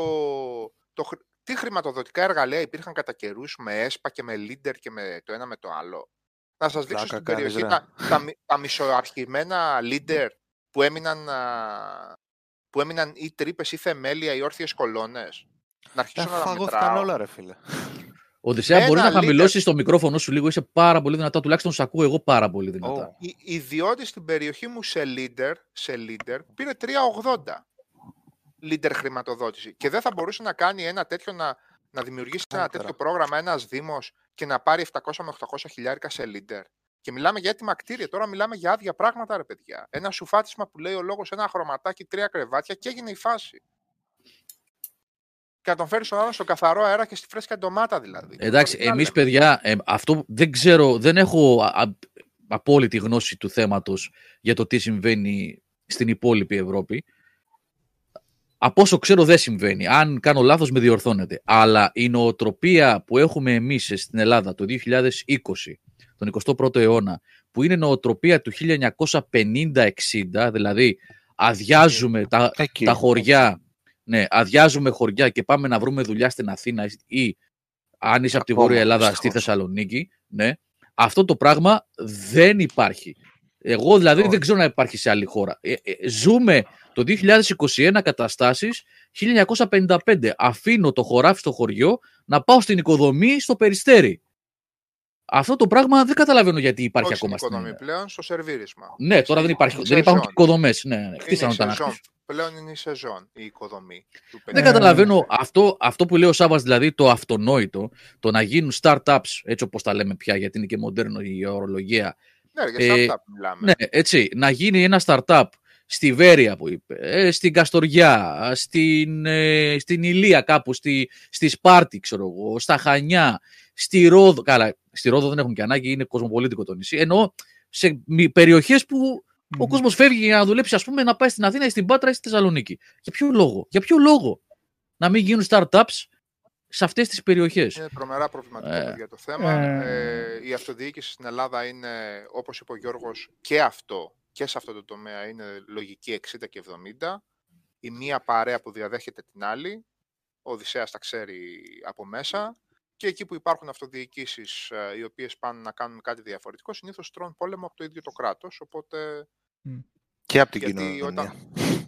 το... Τι χρηματοδοτικά εργαλεία υπήρχαν κατά καιρούς με ΕΣΠΑ και με Leader και με το ένα με το άλλο. Να σας δείξω στην περιοχή τα, τα, τα μισοαρχημένα Leader που έμειναν, που έμειναν ή τρύπες ή θεμέλια ή όρθιες κολόνες. Να αρχίσω να τα μετράω. Όλα, ρε, φίλε. Οδυσσέα, μπορεί να χαμηλώσει leader... το μικρόφωνο σου λίγο, είσαι πάρα πολύ δυνατά. Τουλάχιστον σε ακούω εγώ πάρα πολύ δυνατά. Oh. Οι ιδιώτες στην περιοχή μου σε Leader, σε leader πήρε τρία ογδόντα. Leader χρηματοδότηση. Και δεν θα μπορούσε να κάνει ένα τέτοιο, να, να δημιουργήσει ένα Άρα. τέτοιο πρόγραμμα ένας δήμος και να πάρει επτακόσια με οκτακόσια χιλιάρικα σε Leader. Και μιλάμε για έτοιμα κτίρια. Τώρα μιλάμε για άδεια πράγματα, ρε παιδιά. Ένα σουφάτισμα που λέει ο λόγος, ένα χρωματάκι, τρία κρεβάτια και έγινε η φάση. Και να τον φέρεις τον άλλο στο καθαρό αέρα και στη φρέσκια ντομάτα δηλαδή. Εντάξει, εμείς παιδιά, ε, αυτό δεν ξέρω, δεν έχω α, α, απόλυτη γνώση του θέματος για το τι συμβαίνει στην υπόλοιπη Ευρώπη. Από όσο ξέρω δεν συμβαίνει. Αν κάνω λάθος με διορθώνετε. Αλλά η νοοτροπία που έχουμε εμείς στην Ελλάδα το δύο χιλιάδες είκοσι, τον εικοστό πρώτο αιώνα, που είναι νοοτροπία του χίλια εννιακόσια πενήντα εξήντα, δηλαδή αδειάζουμε τα, τα χωριά, ναι, αδειάζουμε χωριά και πάμε να βρούμε δουλειά στην Αθήνα ή αν είσαι από τη Βόρεια Ελλάδα στη Θεσσαλονίκη, ναι, αυτό το πράγμα δεν υπάρχει. Εγώ δηλαδή oh. δεν ξέρω να υπάρχει σε άλλη χώρα. Ε, ε, ζούμε το δύο χιλιάδες είκοσι ένα καταστάσεις χίλια εννιακόσια πενήντα πέντε. Αφήνω το χωράφι στο χωριό να πάω στην οικοδομή στο Περιστέρι. Αυτό το πράγμα δεν καταλαβαίνω γιατί υπάρχει. Όχι ακόμα στην οικοδομή στην... πλέον, στο σερβίρισμα. Ναι, τώρα δεν, υπάρχει, δεν υπάρχουν και οικοδομές. Ναι, ναι, χτίσανε τα ανάκτηση. Πλέον είναι η σεζόν η οικοδομή. Του δεν καταλαβαίνω αυτό, αυτό που λέει ο Σάββας, δηλαδή το αυτονόητο, το να γίνουν startups, έτσι όπως τα λέμε πια, γιατί είναι και μοντέρνο η ορολογία. Ναι, για startup ε, μιλάμε. Ναι, έτσι, να γίνει ένα startup στη Βέρεια που είπε, στην Καστοριά, στην, ε, στην Ηλία κάπου, στη, στη Σπάρτη, ξέρω εγώ, στα Χανιά, στη Ρόδο. Καλά, στη Ρόδο δεν έχουν και ανάγκη, είναι κοσμοπολίτικο το νησί. Ενώ σε περιοχές που mm-hmm. ο κόσμος φεύγει για να δουλέψει, ας πούμε, να πάει στην Αθήνα ή στην Πάτρα ή στη Θεσσαλονίκη. Για ποιο λόγο, για ποιο λόγο να μην γίνουν startups σε αυτές τις περιοχές? Είναι τρομερά προβληματικό ε, για το θέμα. Ε, ε, η αυτοδιοίκηση στην Ελλάδα είναι, όπως είπε ο Γιώργος, και αυτό, και σε αυτό το τομέα είναι λογική εξήντα και εβδομήντα. Η μία παρέα που διαδέχεται την άλλη, ο Οδυσσέας τα ξέρει από μέσα, και εκεί που υπάρχουν αυτοδιοικήσεις οι οποίες πάνε να κάνουν κάτι διαφορετικό, συνήθως τρώνε πόλεμο από το ίδιο το κράτος, οπότε... Και από την κοινωνία. Όταν...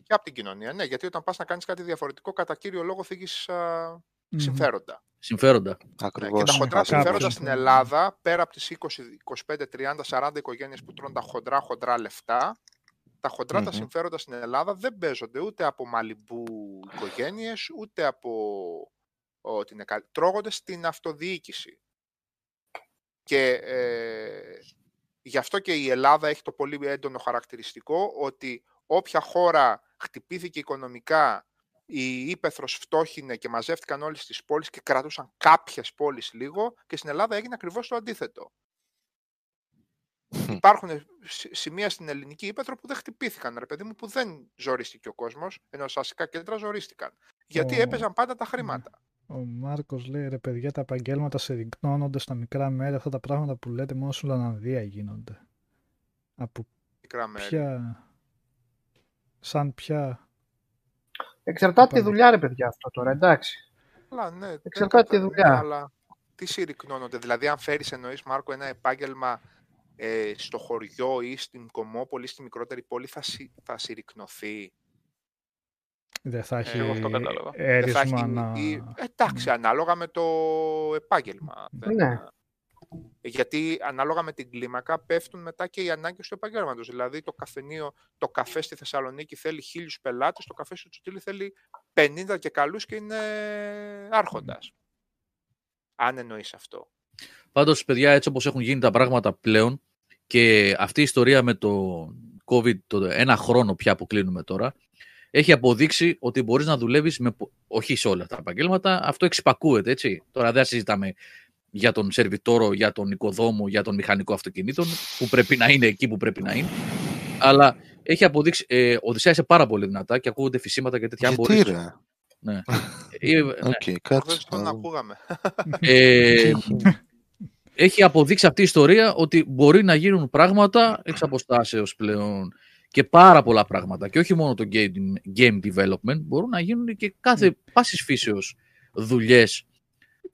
και από την κοινωνία, ναι, γιατί όταν πας να κάνεις κάτι διαφορετικό, κατά κύριο λόγο θίγεις α... mm. συμφέροντα. Συμφέροντα. Ακριβώς. Και τα χοντρά συμφέροντα στην Ελλάδα, πέρα από τις είκοσι, είκοσι πέντε, τριάντα, σαράντα οικογένειες που τρώνε τα χοντρά χοντρά λεφτά, τα χοντρά mm-hmm. τα συμφέροντα στην Ελλάδα δεν παίζονται ούτε από Μαλιμπού οικογένειες, ούτε από... Ο, την εκα... τρώγονται στην αυτοδιοίκηση. Και ε, γι' αυτό και η Ελλάδα έχει το πολύ έντονο χαρακτηριστικό ότι όποια χώρα χτυπήθηκε οικονομικά, η ύπεθρος φτώχινε και μαζεύτηκαν όλες τις πόλεις και κρατούσαν κάποιες πόλεις λίγο, και στην Ελλάδα έγινε ακριβώς το αντίθετο. Υπάρχουν σημεία στην ελληνική ύπεθρο που δεν χτυπήθηκαν, ρε παιδί μου, που δεν ζορίστηκε ο κόσμος, ενώ στα αστικά κέντρα ζορίστηκαν. Γιατί oh. έπαιζαν πάντα τα χρήματα. Ο Μάρκος λέει, ρε παιδιά, τα επαγγέλματα συρρυκνώνονται στα μικρά μέρη. Αυτά τα πράγματα που λέτε μόνο στην Ολλανδία γίνονται. Από μικρά μέρη. Ποια... Σαν πια... Εξαρτάται τη δουλειά, ρε παιδιά, αυτό τώρα, εντάξει. Αλλά, ναι, εξαρτάται τη δουλειά. Αλλά τι συρρυκνώνονται, δηλαδή αν φέρεις, εννοείς, Μάρκο, ένα επάγγελμα ε, στο χωριό ή στην Κομμόπολη ή στη μικρότερη πόλη, θα, συ, θα συρρυκνωθεί. Δεν θα έχει έρισμα να... Εντάξει, ανάλογα με το επάγγελμα. Ναι. Γιατί ανάλογα με την κλίμακα πέφτουν μετά και οι ανάγκες του επαγγέλματος. Δηλαδή το καφενείο, το καφέ στη Θεσσαλονίκη θέλει χίλιους πελάτες, το καφέ στο Τσουτήλι θέλει πενήντα και καλούς και είναι άρχοντας. Αν εννοείς αυτό. Πάντως, παιδιά, έτσι όπως έχουν γίνει τα πράγματα πλέον, και αυτή η ιστορία με το COVID, το ένα χρόνο πια που κλείνουμε τώρα, έχει αποδείξει ότι μπορείς να δουλεύεις με... όχι σε όλα τα επαγγέλματα, αυτό εξυπακούεται, έτσι. Τώρα δεν συζητάμε για τον σερβιτόρο, για τον οικοδόμο, για τον μηχανικό αυτοκινήτων, που πρέπει να είναι εκεί που πρέπει να είναι. Αλλά έχει αποδείξει, ε, ο Οδυσσέας είσαι πάρα πολύ δυνατά και ακούγονται φυσίματα και τέτοια. Γιατί μπορείς. Ρε. Ναι. ε, ναι. Okay, κάτσε. ε, έχει αποδείξει αυτή η ιστορία ότι μπορεί να γίνουν πράγματα εξ αποστάσεως πλέον. Και πάρα πολλά πράγματα, και όχι μόνο το game, game development, μπορούν να γίνουν και κάθε πάσης φύσεως δουλειές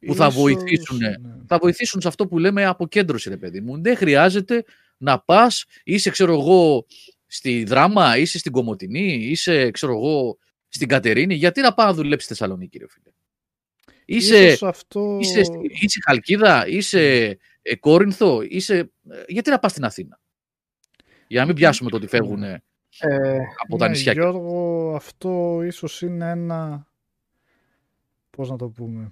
που θα βοηθήσουν, ναι. θα βοηθήσουν σε αυτό που λέμε αποκέντρωση, ρε παιδί μου. Δεν χρειάζεται να πας, είσαι ξέρω εγώ στη Δράμα, είσαι στην Κομοτηνή, είσαι ξέρω εγώ στην Κατερίνη, γιατί να πάω να δουλέψεις στη Θεσσαλονίκη, ρε φίλε? Είσαι, αυτό... είσαι, είσαι Χαλκίδα, είσαι ε, Κόρινθο, είσαι... γιατί να πας στην Αθήνα? Για να μην πιάσουμε το ότι φεύγουν ε, από τα ναι, νησιά. Γιώργο, αυτό ίσως είναι ένα, πώς να το πούμε,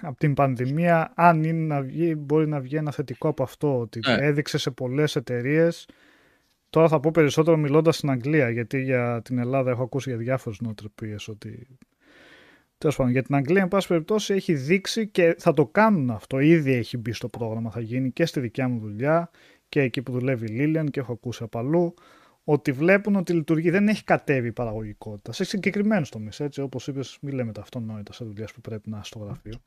από την πανδημία, αν είναι να βγει, μπορεί να βγει ένα θετικό από αυτό, ότι ε. έδειξε σε πολλές εταιρείες. Τώρα θα πω περισσότερο μιλώντας στην Αγγλία, γιατί για την Ελλάδα έχω ακούσει για διάφορες νοοτροπίες, ότι τέλος πάντων, για την Αγγλία, εν πάση περιπτώσει, έχει δείξει και θα το κάνουν αυτό. Ήδη έχει μπει στο πρόγραμμα, θα γίνει και στη δικιά μου δουλειά, και εκεί που δουλεύει η Λίλιαν, και έχω ακούσει από αλλού, ότι βλέπουν ότι λειτουργεί, δεν έχει κατέβει η παραγωγικότητα σε συγκεκριμένους τομείς. Έτσι, όπως είπες, μην λέμε τα αυτονόητα σε δουλειές που πρέπει να είσαι στο γραφείο.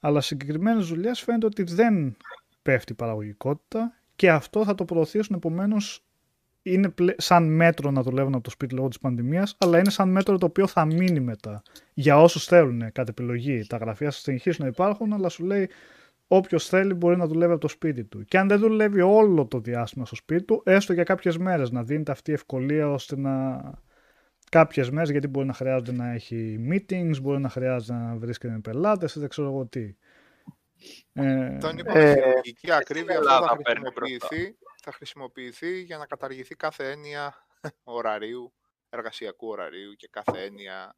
Αλλά σε συγκεκριμένες δουλειές φαίνεται ότι δεν πέφτει η παραγωγικότητα, και αυτό θα το προωθήσουν. Επομένως, είναι πλε... σαν μέτρο να δουλεύουν από το σπίτι λόγω της πανδημίας, αλλά είναι σαν μέτρο το οποίο θα μείνει μετά. Για όσους θέλουν, κατ' επιλογή, τα γραφεία θα συνεχίσουν να υπάρχουν, αλλά σου λέει. Όποιος θέλει μπορεί να δουλεύει από το σπίτι του. Και αν δεν δουλεύει όλο το διάστημα στο σπίτι του, έστω για κάποιες μέρες να δίνεται αυτή η ευκολία, ώστε να. Κάποιες μέρες, γιατί μπορεί να χρειάζεται να έχει meetings, μπορεί να χρειάζεται να βρίσκεται με πελάτες, δεν ξέρω εγώ τι. Τον είπαμε ε, ε, χειρουργική ακρίβεια, αυτό θα χρησιμοποιηθεί, θα χρησιμοποιηθεί για να καταργηθεί κάθε έννοια ωραρίου, εργασιακού ωραρίου και κάθε έννοια.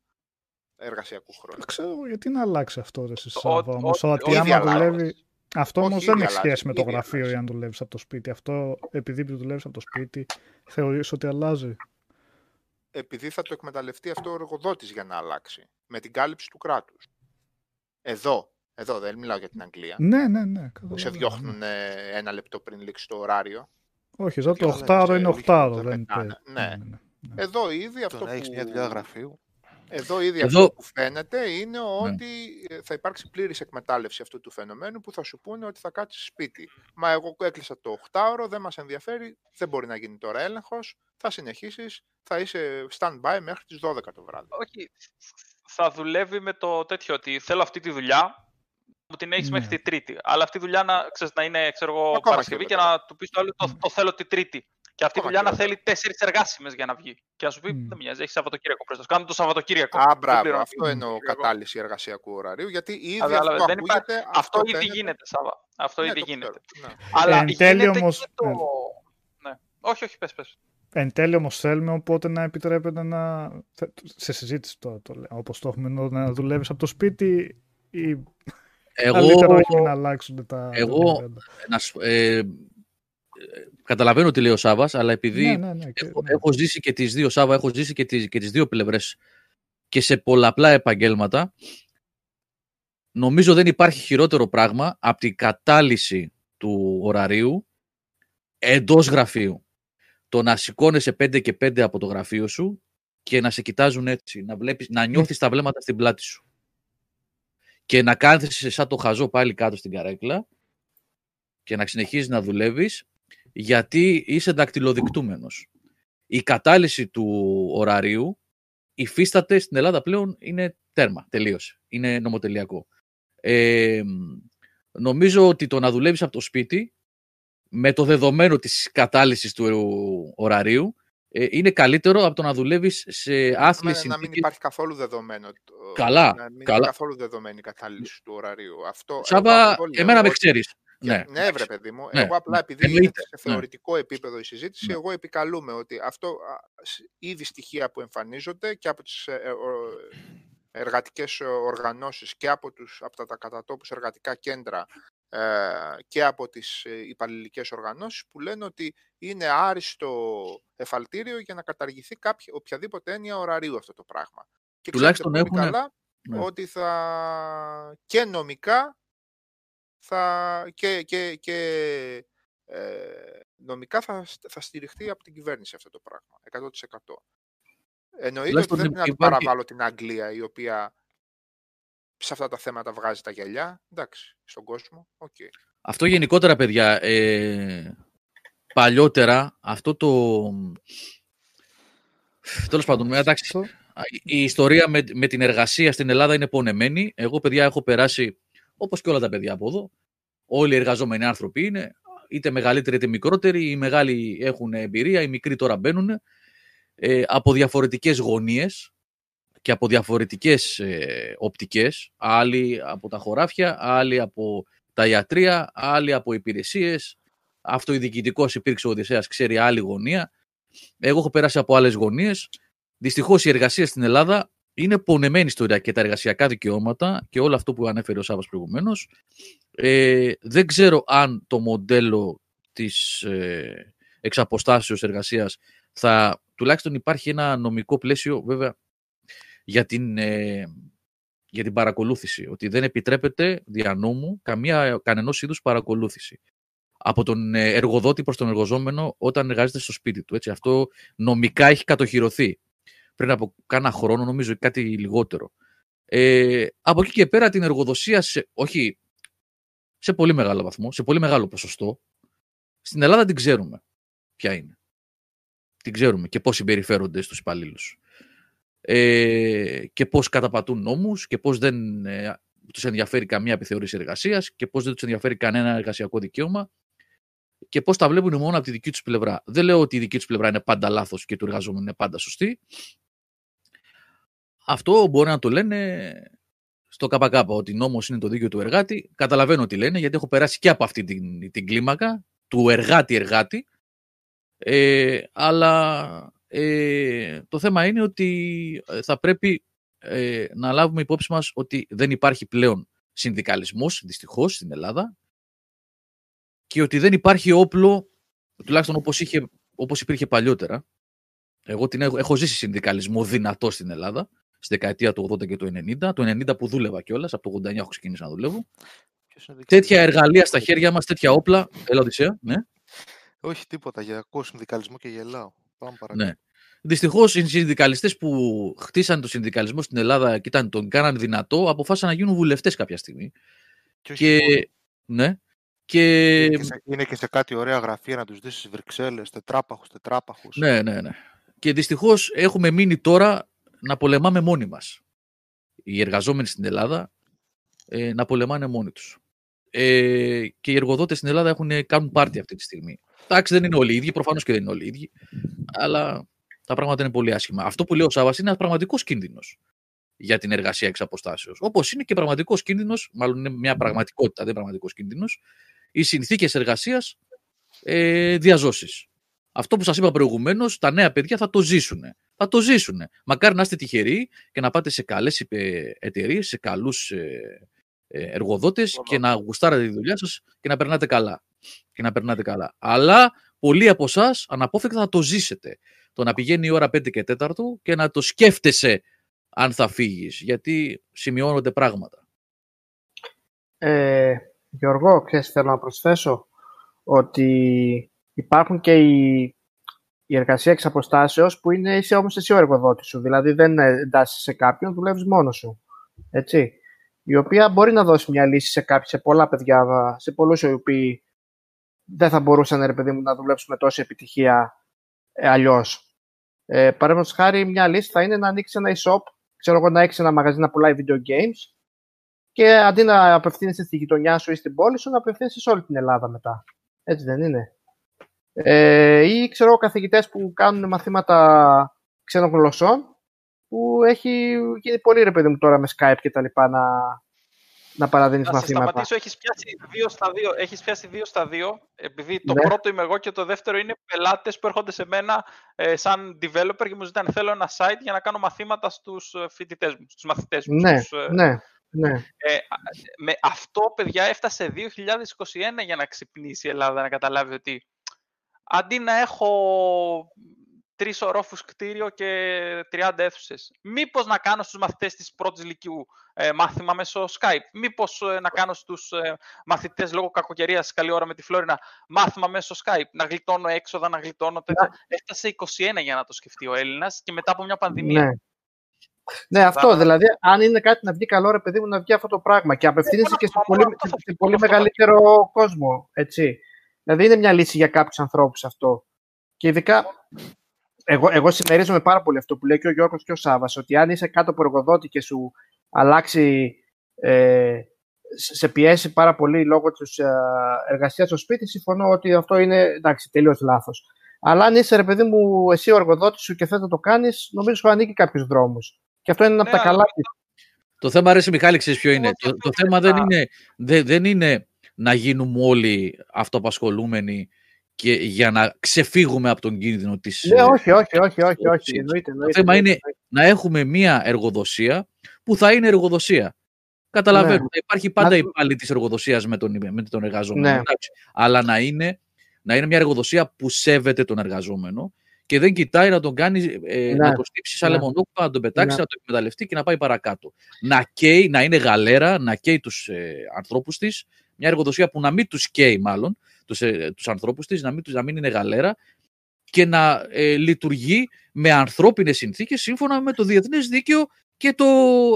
Εργασιακού χρόνου. Ξέρω γιατί να αλλάξει αυτό, ρε Σάβα, όμως, ότι άμα δουλεύει... Αυτό όμως δεν έχει σχέση με το γραφείο ή αν δουλεύεις από το σπίτι. Αυτό, επειδή δουλεύεις από το σπίτι, θεωρείς ότι αλλάζει? Επειδή θα το εκμεταλλευτεί αυτό ο εργοδότης για να αλλάξει. Με την κάλυψη του κράτους. Εδώ, εδώ δεν μιλάω για την Αγγλία. Ναι, ναι, ναι. Που σε διώχνουν ένα λεπτό πριν λήξει το ωράριο. Όχι, εδώ το οχτάρο είναι οχτάρο. Ναι. Εδώ ήδη αυτό που... έχεις μια δουλειά γραφείου. Εδώ ήδη Εδώ... αυτό που φαίνεται είναι ότι ναι. θα υπάρξει πλήρης εκμετάλλευση αυτού του φαινομένου που θα σου πούνε ότι θα κάτσεις σπίτι. Μα εγώ έκλεισα το οχτάωρο, δεν μας ενδιαφέρει, δεν μπορεί να γίνει τώρα έλεγχος, θα συνεχίσεις, θα είσαι stand-by μέχρι τις δώδεκα το βράδυ. Όχι, θα δουλεύει με το τέτοιο ότι θέλω αυτή τη δουλειά, που την έχεις ναι. μέχρι τη Τρίτη. Αλλά αυτή η δουλειά να, ξέρεις, να είναι ξέρω, Παρασκευή και να του πεις το άλλο το, το θέλω τη Τρίτη. Και αυτή η δουλειά να θέλει τέσσερις εργάσιμες για να βγει. Και να σου πει: mm. δεν μοιάζει, έχει Σαββατοκύριακο μπροστά. Κάνουμε το Σαββατοκύριακο. Α, μπράβο, αυτό εννοώ κατάλυση εργασιακού ωραρίου. Γιατί ήδη αυτό δεν ακούγεται. Αυτό, αυτό ήδη φαίνεται... γίνεται, Σάββα. Αυτό ναι, ήδη γίνεται. Ναι. Αλλά εν τέλει όμως. Το... Ναι. Ναι. Όχι, όχι, πες, πες. Εν τέλει όμως θέλουμε οπότε να επιτρέπεται να. Σε συζήτηση τώρα το λέω. Όπως το έχουμε να δουλεύεις από το σπίτι ή. Εγώ. Να αλλάξουν τα. Εγώ. Καταλαβαίνω τι λέει ο Σάββας, αλλά επειδή ναι, ναι, ναι, έχω, ναι. έχω ζήσει και τις δύο Σάββα, έχω ζήσει και τις, και τις δύο πλευρές και σε πολλαπλά επαγγέλματα, νομίζω δεν υπάρχει χειρότερο πράγμα από την κατάλυση του ωραρίου εντός γραφείου. Το να σηκώνεσαι πέντε και πέντε από το γραφείο σου και να σε κοιτάζουν έτσι, να, βλέπεις, να νιώθεις τα βλέμματα στην πλάτη σου και να κάθεσαι σαν το χαζό πάλι κάτω στην καρέκλα και να συνεχίζεις να δουλεύεις γιατί είσαι δακτυλοδεικτούμενος. Η κατάλυση του ωραρίου υφίσταται στην Ελλάδα πλέον είναι τέρμα, τελείωσε. Είναι νομοτελειακό. Ε, νομίζω ότι το να δουλεύεις από το σπίτι με το δεδομένο της κατάλυσης του ωραρίου ε, είναι καλύτερο από το να δουλεύεις σε άθλιες συνθήκες. Να μην υπάρχει καθόλου δεδομένο. Καλά. Να μην καλά. είναι καθόλου δεδομένη η κατάλυση του ωραρίου. Αυτό, Σάβα, εμένα με ξέρεις. Ναι, ναι βρε παιδί μου, ναι. εγώ απλά επειδή είναι σε θεωρητικό ναι. επίπεδο η συζήτηση, ναι. εγώ επικαλούμε ότι αυτό ήδη στοιχεία που εμφανίζονται και από τις εργατικές οργανώσεις και από, τους, από τα, τα κατατόπους εργατικά κέντρα ε, και από τις υπαλληλικές οργανώσεις που λένε ότι είναι άριστο εφαλτήριο για να καταργηθεί κάποια, οποιαδήποτε έννοια ωραρίου αυτό το πράγμα. Και τουλάχιστον έχουν... καλά ναι. ότι θα και νομικά Θα, και, και, και ε, νομικά θα, θα στηριχτεί από την κυβέρνηση αυτό το πράγμα, εκατό τοις εκατό. Εννοείται ότι δεν υπάρχει... να παραβάλω την Αγγλία, η οποία σε αυτά τα θέματα βγάζει τα γυαλιά, εντάξει, στον κόσμο, οκ. Okay. Αυτό γενικότερα, παιδιά, ε, παλιότερα, αυτό το... Τέλος πάντων, εντάξει, η ιστορία με, με την εργασία στην Ελλάδα είναι πονεμένη. Εγώ, παιδιά, έχω περάσει... Όπως και όλα τα παιδιά από εδώ, όλοι οι εργαζόμενοι άνθρωποι είναι, είτε μεγαλύτεροι είτε μικρότεροι, οι μεγάλοι έχουν εμπειρία, οι μικροί τώρα μπαίνουν, ε, από διαφορετικές γωνίες και από διαφορετικές ε, οπτικές, άλλοι από τα χωράφια, άλλοι από τα ιατρεία, άλλοι από υπηρεσίες, αυτοειδικητικός υπήρξε ο Οδυσσέας, ξέρει άλλη γωνία, εγώ έχω περάσει από άλλες γωνίες, δυστυχώς η εργασία στην Ελλάδα, είναι πονεμένη ιστορία και τα εργασιακά δικαιώματα και όλο αυτό που ανέφερε ο Σάββας προηγουμένως. Ε, δεν ξέρω αν το μοντέλο της ε, εξαποστάσεως εργασίας θα... Τουλάχιστον υπάρχει ένα νομικό πλαίσιο βέβαια για την, ε, για την παρακολούθηση. Ότι δεν επιτρέπεται δια νόμου καμία, κανενός είδους παρακολούθηση. Από τον εργοδότη προς τον εργοζόμενο όταν εργάζεται στο σπίτι του. Έτσι. Αυτό νομικά έχει κατοχυρωθεί. Πριν από κάνα χρόνο, νομίζω, ή κάτι λιγότερο. Ε, από εκεί και πέρα την εργοδοσία, σε, όχι σε πολύ μεγάλο βαθμό, σε πολύ μεγάλο ποσοστό, στην Ελλάδα την ξέρουμε ποια είναι. Την ξέρουμε και πώς συμπεριφέρονται στους υπαλλήλους. Ε, και πώς καταπατούν νόμους και πώς δεν ε, τους ενδιαφέρει καμία επιθεώρηση εργασίας και πώς δεν τους ενδιαφέρει κανένα εργασιακό δικαίωμα και πώς τα βλέπουν μόνο από τη δική τους πλευρά. Δεν λέω ότι η δική τους πλευρά είναι πάντα λάθος και του εργαζόμενου είναι πάντα σωστή. Αυτό μπορεί να το λένε στο ΚΚ, ότι νόμος είναι το δίκαιο του εργάτη. Καταλαβαίνω τι λένε, γιατί έχω περάσει και από αυτή την, την κλίμακα, του εργάτη-εργάτη. Ε, αλλά ε, το θέμα είναι ότι θα πρέπει ε, να λάβουμε υπόψη μας ότι δεν υπάρχει πλέον συνδικαλισμός, δυστυχώς, στην Ελλάδα και ότι δεν υπάρχει όπλο, τουλάχιστον όπως, είχε, όπως υπήρχε παλιότερα. Εγώ την έχω, έχω ζήσει συνδικαλισμό δυνατό στην Ελλάδα. Στη δεκαετία του ογδόντα και του ενενήντα, το ενενήντα που δούλευα κιόλας, από το ογδόντα εννιά έχω ξεκινήσει να δουλεύω. Τέτοια εργαλεία στα χέρια μας, τέτοια όπλα. Ελά, Οδυσσέα, ναι. Όχι τίποτα, για ακούω συνδικαλισμό και γελάω. Πάμε παρακάτω. Ναι. Δυστυχώς οι συνδικαλιστές που χτίσαν το συνδικαλισμό στην Ελλάδα και ήταν, τον κάναν δυνατό, αποφάσισαν να γίνουν βουλευτές κάποια στιγμή. Και, και... ναι. Και... Είναι, και σε, είναι και σε κάτι ωραία γραφεία να τους δεις στις Βρυξέλλες, τετράπαχους, τετράπαχους. Ναι, ναι, ναι. Και δυστυχώς έχουμε μείνει τώρα να πολεμάμε μόνοι μας. Οι εργαζόμενοι στην Ελλάδα ε, να πολεμάνε μόνοι τους. Ε, και οι εργοδότες στην Ελλάδα έχουν, κάνουν πάρτι αυτή τη στιγμή. Εντάξει, δεν είναι όλοι οι ίδιοι, προφανώς και δεν είναι όλοι οι ίδιοι, αλλά τα πράγματα είναι πολύ άσχημα. Αυτό που λέει ο Σάββας είναι ένας πραγματικός κίνδυνος για την εργασία εξ αποστάσεως. Όπως είναι και πραγματικός κίνδυνος, μάλλον είναι μια πραγματικότητα, δεν πραγματικός κίνδυνος, οι συνθήκες εργασίας ε, διαζώσης. Αυτό που σας είπα προηγουμένως, τα νέα παιδιά θα το ζήσουν. Θα το ζήσουν. Μακάρι να είστε τυχεροί και να πάτε σε καλές εταιρείες, σε καλούς εργοδότες και να γουστάρετε τη δουλειά σας και να περνάτε καλά. Και να περνάτε καλά. Αλλά πολλοί από εσάς αναπόφευκτα θα το ζήσετε. Το να πηγαίνει η ώρα πέντε και τέταρτο και να το σκέφτεσαι αν θα φύγεις. Γιατί σημειώνονται πράγματα. Ε, Γιώργο, ξέρεις, θέλω να προσθέσω ότι υπάρχουν και οι, οι εργασία εξ αποστάσεως που είναι είσαι όμως εσύ ο εργοδότης σου. Δηλαδή δεν εντάσσεις σε κάποιον, δουλεύεις μόνος σου. Έτσι. Η οποία μπορεί να δώσει μια λύση σε κάποιους, σε πολλά παιδιά, σε πολλούς οι οποίοι δεν θα μπορούσαν, ρε παιδί μου, να δουλέψουν με τόση επιτυχία ε, αλλιώς. Ε, Παραδείγματος χάρη, μια λύση θα είναι να ανοίξει ένα e-shop, ξέρω εγώ, να έχεις ένα μαγαζί να πουλάει video games και αντί να απευθύνεσαι στη γειτονιά σου ή στην πόλη σου, να απευθύνεσαι σε όλη την Ελλάδα μετά. Έτσι δεν είναι? Ε, ή ξέρω καθηγητές που κάνουν μαθήματα ξένων γλωσσών, που έχει γίνει πολύ, ρε παιδί μου, τώρα με Skype και τα λοιπά να, να παραδίνεις μαθήματα. Να σταματήσω, έχεις πιάσει δύο στα δύο, έχεις πιάσει δύο στα δύο, επειδή το ναι. πρώτο είμαι εγώ και το δεύτερο είναι πελάτες που έρχονται σε μένα ε, σαν developer και μου ζητάνε θέλω ένα site για να κάνω μαθήματα στους φοιτητές μου, στους μαθητές μου. Ναι, στους, ναι. Ναι. Ε, με αυτό, παιδιά, έφτασε δύο χιλιάδες είκοσι ένα για να ξυπνήσει η Ελλάδα, να καταλάβει ότι αντί να έχω τρεις ορόφους κτίριο και τριάντα αίθουσες, μήπως να κάνω στους μαθητές της πρώτης λυκείου ε, μάθημα μέσω Skype, μήπως ε, να κάνω στους ε, μαθητές λόγω κακοκαιρίας καλή ώρα με τη Φλόρινα μάθημα μέσω Skype, να γλιτώνω έξοδα, να γλιτώνω τέτοια. Yeah. Έφτασε είκοσι ένα για να το σκεφτεί ο Έλληνας και μετά από μια πανδημία. Ναι. Ναι, αυτό δηλαδή. Αν είναι κάτι να βγει καλό, ρε παιδί μου, να βγει αυτό το πράγμα και απευθύνεσαι και σε πολύ, σε πολύ μεγαλύτερο κόσμο. Έτσι. Δηλαδή, είναι μια λύση για κάποιους ανθρώπους αυτό. Και ειδικά, εγώ, εγώ συμμερίζομαι πάρα πολύ αυτό που λέει και ο Γιώργος και ο Σάββας, ότι αν είσαι κάτω από εργοδότη και σου αλλάξει, ε, σε πιέσει πάρα πολύ λόγω της εργασίας στο σπίτι, συμφωνώ ότι αυτό είναι, εντάξει, τελείως λάθος. Αλλά αν είσαι, ρε παιδί μου, εσύ ο εργοδότης σου και θες να το κάνεις, νομίζω ότι ανοίγει κάποιους δρόμους. Και αυτό είναι ένα, ναι, από τα καλά. Το θέμα, αρέσει Μιχάλη, ξέρεις ποιο είναι. Το, το θέμα δεν είναι, δε, δεν είναι να γίνουμε όλοι αυτοαπασχολούμενοι και για να ξεφύγουμε από τον κίνδυνο της... Ναι, όχι, όχι, όχι, όχι, όχι. Εννοείται, εννοείται, το θέμα εννοείται, είναι εννοείται. Να έχουμε μία εργοδοσία που θα είναι εργοδοσία. Καταλαβαίνω, ναι. Υπάρχει πάντα να... υπάλληλη της εργοδοσίας με τον, με τον εργαζόμενο. Ναι. Αλλά να είναι, να είναι μια εργοδοσία που σέβεται τον εργαζόμενο και δεν κοιτάει να τον κάνει, ε, ναι. να τον στύψει σαν ναι. λεμονόκουπα, να τον πετάξει, ναι. να τον εκμεταλλευτεί και να πάει παρακάτω. Να καίει, να είναι γαλέρα, να καίει τους ε, ανθρώπους της. Μια εργοδοσία που να μην τους καίει, μάλλον, τους, ε, τους ανθρώπους της, να μην, να μην είναι γαλέρα και να ε, λειτουργεί με ανθρώπινες συνθήκες σύμφωνα με το διεθνές δίκαιο και το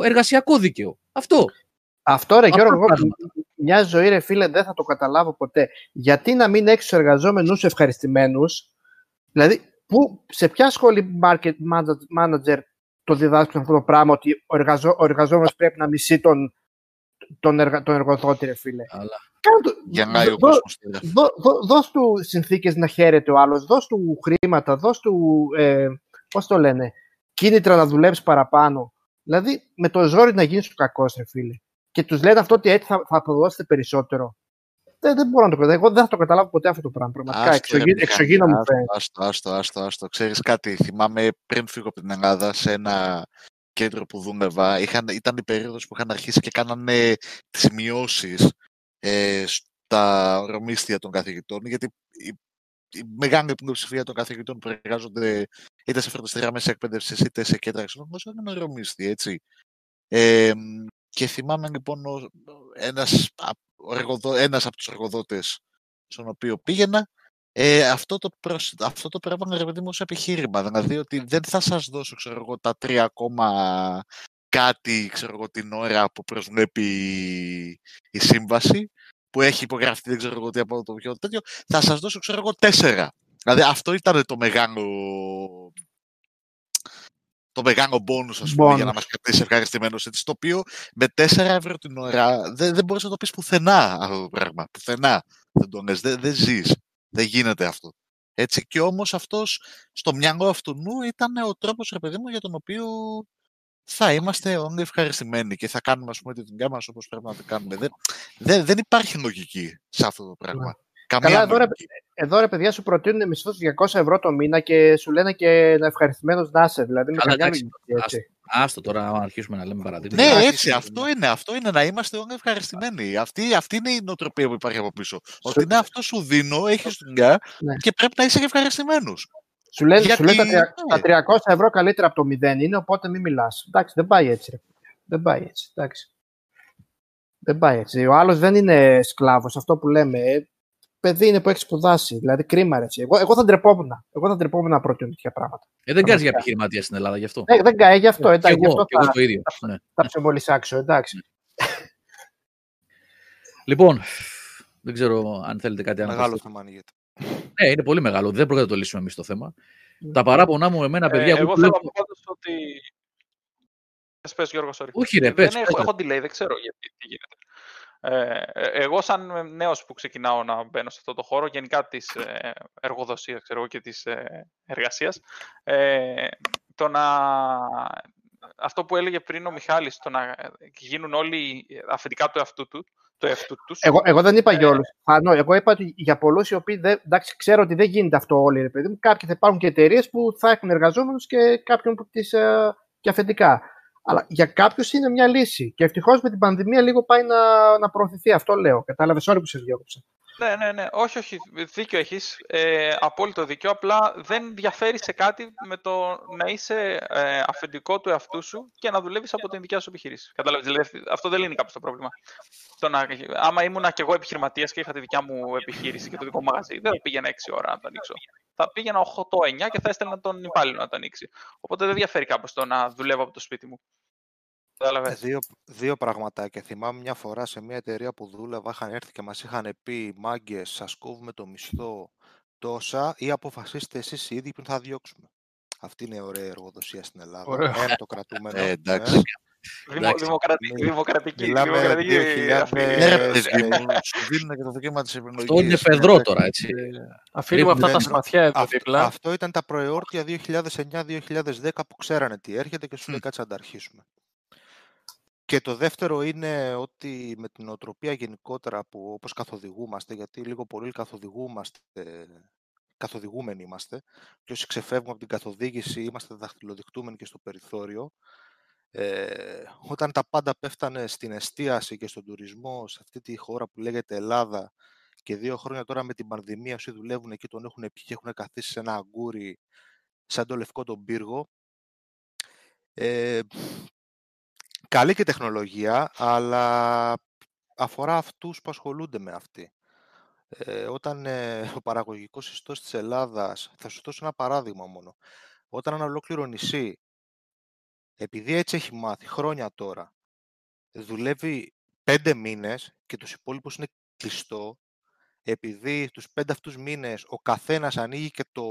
εργασιακό δίκαιο. Αυτό. Αυτό, ρε Γιώργο, εγώ μια ζωή, ρε φίλε, δεν θα το καταλάβω ποτέ. Γιατί να μην έχεις τους εργαζόμενους ευχαριστημένους, δηλαδή που, σε ποια σχολή market manager το διδάσκουν αυτό το πράγμα, ότι ο, εργαζο, ο εργαζόμενος πρέπει να μισεί τον, τον, εργα, τον εργοδότη, ρε φίλε. Αλλά... Κάντο, για να δώ, δώ, δώ, δώσ' του συνθήκες να χαίρεται ο άλλος, δώσ' του χρήματα, δώσ' του, ε, πώς το λένε, κίνητρα να δουλέψει παραπάνω. Δηλαδή με το ζόρι να γίνεις του κακός, ρε φίλε. Και τους λένε αυτό ότι έτσι θα, θα αποδώσετε περισσότερο. Δεν, δεν μπορώ να το καταλάβω. Εγώ δεν θα το καταλάβω ποτέ αυτό το πράγμα. Πραγματικά εξωγήινο μου φαίνεται. Άστο, άστο, άστο, άστο. Ξέρεις κάτι, θυμάμαι πριν φύγω από την Ελλάδα σε ένα κέντρο που δούλευα. Ήταν η περίοδος που είχαν αρχίσει και κάνανε τις μειώσεις ε, στα ορομίστια των καθηγητών. Γιατί η, η μεγάλη πλειοψηφία των καθηγητών που εργάζονται είτε σε φροντιστήρια μέσα εκπαίδευση είτε σε κέντρα εξωγήινων είναι ορομίστια, έτσι. Ε, Και θυμάμαι λοιπόν ένας, ένας από τους εργοδότες στον οποίο πήγαινα Ε, αυτό, το προσ... αυτό το πράγμα να ρεβεντεί μου ως επιχείρημα, δηλαδή ότι δεν θα σας δώσω ξέρω εγώ, τα τρία ακόμα κάτι ξέρω εγώ, την ώρα που προσβλέπει η σύμβαση που έχει υπογραφεί δεν ξέρω εγώ τι από το πιο τέτοιο, θα σας δώσω ξέρω εγώ τέσσερα. Δηλαδή αυτό ήταν το μεγάλο το μεγάλο bonus, ας πούμε, bon. για να μας κρατήσει ευχαριστημένος, έτσι, το οποίο με τέσσερα ευρώ την ώρα δεν, δεν μπορείς να το πεις πουθενά αυτό το πράγμα, πουθενά δεν το λες, δεν, δεν ζεις. Δεν γίνεται αυτό. Έτσι, και όμως αυτός, στο μυαλό αυτού νου, ήταν ο τρόπος, ρε παιδί μου, για τον οποίο θα είμαστε όλοι ευχαριστημένοι και θα κάνουμε, ας πούμε, τη δουλειά μας όπως πρέπει να το κάνουμε. Δεν, δεν, δεν υπάρχει λογική σε αυτό το πράγμα. Καμία. Καλά, εδώ ρε, εδώ, ρε παιδιά, σου προτείνουν μισθό διακόσια ευρώ το μήνα και σου λένε και να ευχαριστημένος να είσαι. Δηλαδή, με καμιά μισή. Άστο τώρα να αρχίσουμε να λέμε παραδείγματα. Ναι, έτσι, αυτό είναι, αυτό είναι, να είμαστε όλοι ευχαριστημένοι. Αυτή, αυτή είναι η νοοτροπία που υπάρχει από πίσω. Σου... Ότι ναι, αυτό σου δίνω, έχεις δουλειά ναι. και πρέπει να είσαι ευχαριστημένος. Σου λένε γιατί... σου τα, τα τριακόσια ευρώ καλύτερα από το μηδέν είναι, οπότε μην μιλάς. Εντάξει, δεν πάει έτσι. Ρε. Δεν πάει έτσι, εντάξει. Δεν πάει έτσι. Ο άλλος δεν είναι σκλάβος, αυτό που λέμε. Παιδί είναι που έχει σπουδάσει. Δηλαδή, κρίμα ρε. Εγώ, εγώ θα ντρεπόμουν. Εγώ θα ντρεπόμουν να προτείνω τέτοια πράγματα. Ε, δεν κάνει για επιχειρηματία στην Ελλάδα γι' αυτό. Ε, δεν κάνει γι' αυτό. Ε, εντάξει, εγώ, γι' αυτό θα, το ίδιο. Θα, ναι. θα ψεμολυσάξω. Εντάξει. Λοιπόν, δεν ξέρω αν θέλετε κάτι άλλο. Μεγάλο θέμα ανοίγεται. Ναι, είναι πολύ μεγάλο. Δεν πρόκειται να το λύσουμε εμείς το θέμα. Mm. Τα παράπονά μου εμένα, παιδιά. Ε, εγώ θέλω να πω πάντως ότι. Πες, Γιώργο, sorry. Όχι, ρε, πες. Έχω delay, δεν ξέρω γιατί γίνεται. Ε, εγώ σαν νέος που ξεκινάω να μπαίνω σε αυτό το χώρο γενικά της ε, εργοδοσίας ξέρω, και της ε, εργασίας ε, το να, αυτό που έλεγε πριν ο Μιχάλης το να γίνουν όλοι αφεντικά του εαυτού του, το εαυτού τους. Εγώ, εγώ δεν είπα για όλους ε, Α, νο, εγώ είπα ότι για πολλούς οι οποίοι δεν, εντάξει, ξέρω ότι δεν γίνεται αυτό όλοι ρε παιδί μου. Κάποιοι θα υπάρχουν και εταιρείες που θα έχουν εργαζόμενους και κάποιον που τις ε, και αφεντικά. Αλλά για κάποιους είναι μια λύση. Και ευτυχώς με την πανδημία λίγο πάει να, να προωθηθεί. Αυτό λέω. Κατάλαβες, όλοι που σε διώκοψα. Ναι, ναι, ναι. Όχι, όχι. Δίκιο έχεις. Ε, απόλυτο δίκιο. Απλά δεν διαφέρει σε κάτι με το να είσαι ε, αφεντικό του εαυτού σου και να δουλεύεις από την δικιά σου επιχείρηση. Κατάλαβες. Δηλαδή, αυτό δεν λύνει κάποιο το πρόβλημα. Το να, άμα ήμουν και εγώ επιχειρηματίας και είχα τη δικιά μου επιχείρηση και το δικό μου μαγαζί, δεν θα πήγαινα έξι ώρα να το ανοίξω. Θα πήγαινα οκτώ εννιά και θα έστελνα τον υπάλληλο να το ανοίξει. Οπότε δεν διαφέρει κάπως το να δουλεύω από το σπίτι μου. Δύο, δύο πραγματάκια. Θυμάμαι μια φορά σε μια εταιρεία που δούλευα, είχαν έρθει και μας είχαν πει «Μάγκες, σας κόβουμε το μισθό τόσα ή αποφασίστε εσείς ήδη πριν θα διώξουμε». Αυτή είναι η ωραία εργοδοσία στην Ελλάδα. Ένα το κρατούμενο. Ε, εντάξει. Δημοκρατική. Μιλάμε δύο χιλιάδες. Σου δίνουν και το δικαίωμα της επιλογής. Αυτό είναι πεδρό τώρα, έτσι. Αφήνουμε αυτά τα σπαθιά. Αυτό ήταν τα προεόρτια δύο χιλιάδες εννιά δύο χιλιάδες δέκα που ξέρανε τι έρχεται και σου λέει κάτσε να τα αρχίσουμε. Και το δεύτερο είναι ότι με την νοοτροπία γενικότερα που όπως καθοδηγούμαστε, γιατί λίγο πολύ καθοδηγούμαστε, καθοδηγούμενοι είμαστε, και όσοι ξεφεύγουμε από την καθοδήγηση είμαστε δαχτυλοδεικτούμενοι και στο περιθώριο, ε, όταν τα πάντα πέφτανε στην εστίαση και στον τουρισμό, σε αυτή τη χώρα που λέγεται Ελλάδα, και δύο χρόνια τώρα με την πανδημία όσοι δουλεύουν εκεί τον έχουν πει και έχουν καθίσει σε ένα αγκούρι σαν το λευκό τον πύργο, ε, καλή και τεχνολογία, αλλά αφορά αυτούς που ασχολούνται με αυτή. Ε, όταν ε, ο παραγωγικός ιστός της Ελλάδας, θα σου δώσω ένα παράδειγμα μόνο, όταν ένα ολόκληρο νησί, επειδή έτσι έχει μάθει χρόνια τώρα, δουλεύει πέντε μήνες και τους υπόλοιπους είναι κλειστό, επειδή τους πέντε αυτούς μήνες ο καθένας ανοίγει και το,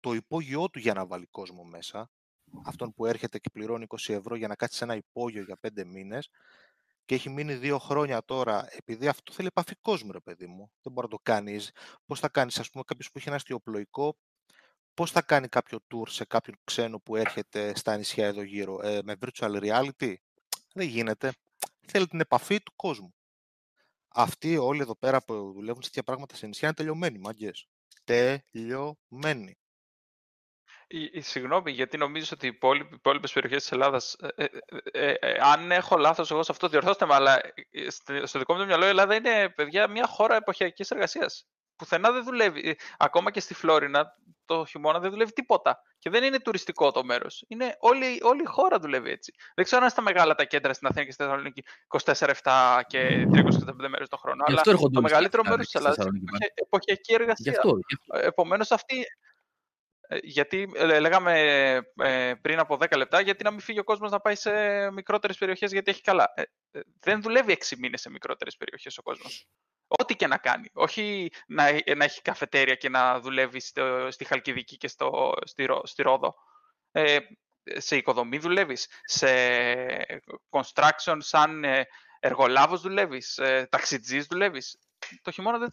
το υπόγειό του για να βάλει κόσμο μέσα, αυτόν που έρχεται και πληρώνει είκοσι ευρώ για να κάτσει σε ένα υπόγειο για πέντε μήνες και έχει μείνει δύο χρόνια τώρα, επειδή αυτό θέλει επαφή κόσμου, ρε παιδί μου. Δεν μπορεί να το κάνεις. Πώς θα κάνεις, ας πούμε, κάποιος που έχει ένα αστιοπλοϊκό, πώς θα κάνει κάποιο tour σε κάποιον ξένο που έρχεται στα νησιά εδώ γύρω, ε, με virtual reality. Δεν γίνεται. Θέλει την επαφή του κόσμου. Αυτοί όλοι εδώ πέρα που δουλεύουν σε τέτοια πράγματα σε νησιά είναι τελειωμένοι, μάγκες. Τελειωμένοι. Συγγνώμη, γιατί νομίζω ότι οι υπόλοιπες περιοχές της Ελλάδας, ε, ε, ε, ε, αν έχω λάθος εγώ σε αυτό, διορθώστε με, αλλά στο δικό μου το μυαλό η Ελλάδα είναι, παιδιά, μια χώρα εποχιακής εργασίας. Πουθενά δεν δουλεύει. Ακόμα και στη Φλόρινα, το χειμώνα δεν δουλεύει τίποτα. Και δεν είναι τουριστικό το μέρος. Είναι όλη, όλη η χώρα δουλεύει έτσι. Δεν ξέρω αν στα μεγάλα τα κέντρα στην Αθήνα και στη Θεσσαλονίκη είκοσι τέσσερα επτά και τριακόσιες εξήντα πέντε μέρες το χρόνο. Αλλά το μεγαλύτερο μέρος της Ελλάδας είναι εποχιακή εργασία. Επομένως αυτή... Γιατί λέγαμε ε, πριν από δέκα λεπτά, γιατί να μην φύγει ο κόσμος να πάει σε μικρότερες περιοχές, γιατί έχει καλά. Ε, δεν δουλεύει έξι μήνες σε μικρότερες περιοχές ο κόσμος. Ό,τι και να κάνει. Όχι να, να έχει καφετέρια και να δουλεύει στο, στη Χαλκιδική και στο, στη, στη Ρόδο. Ε, σε οικοδομή δουλεύεις, σε construction σαν εργολάβος δουλεύεις, ε, ταξιτζής δουλεύεις. Το χειμώνα δεν,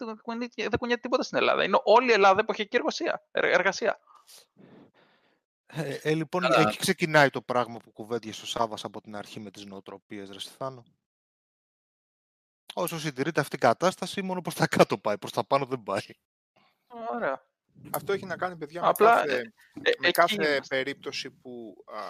δεν κουνιέται τίποτα στην Ελλάδα. Είναι όλη η Ελλάδα εποχιακή εργασία. εργασία. Ε, ε, λοιπόν, αλλά... εκεί ξεκινάει το πράγμα που κουβέντιασε ο Σάββας από την αρχή με τις νοοτροπίες, ρε Στιθάνο. Όσο συντηρείται αυτή η κατάσταση, μόνο προς τα κάτω πάει, προς τα πάνω δεν πάει. Ωραία. Αυτό έχει να κάνει, παιδιά, απλά, με κάθε, ε, με κάθε ε, περίπτωση που α,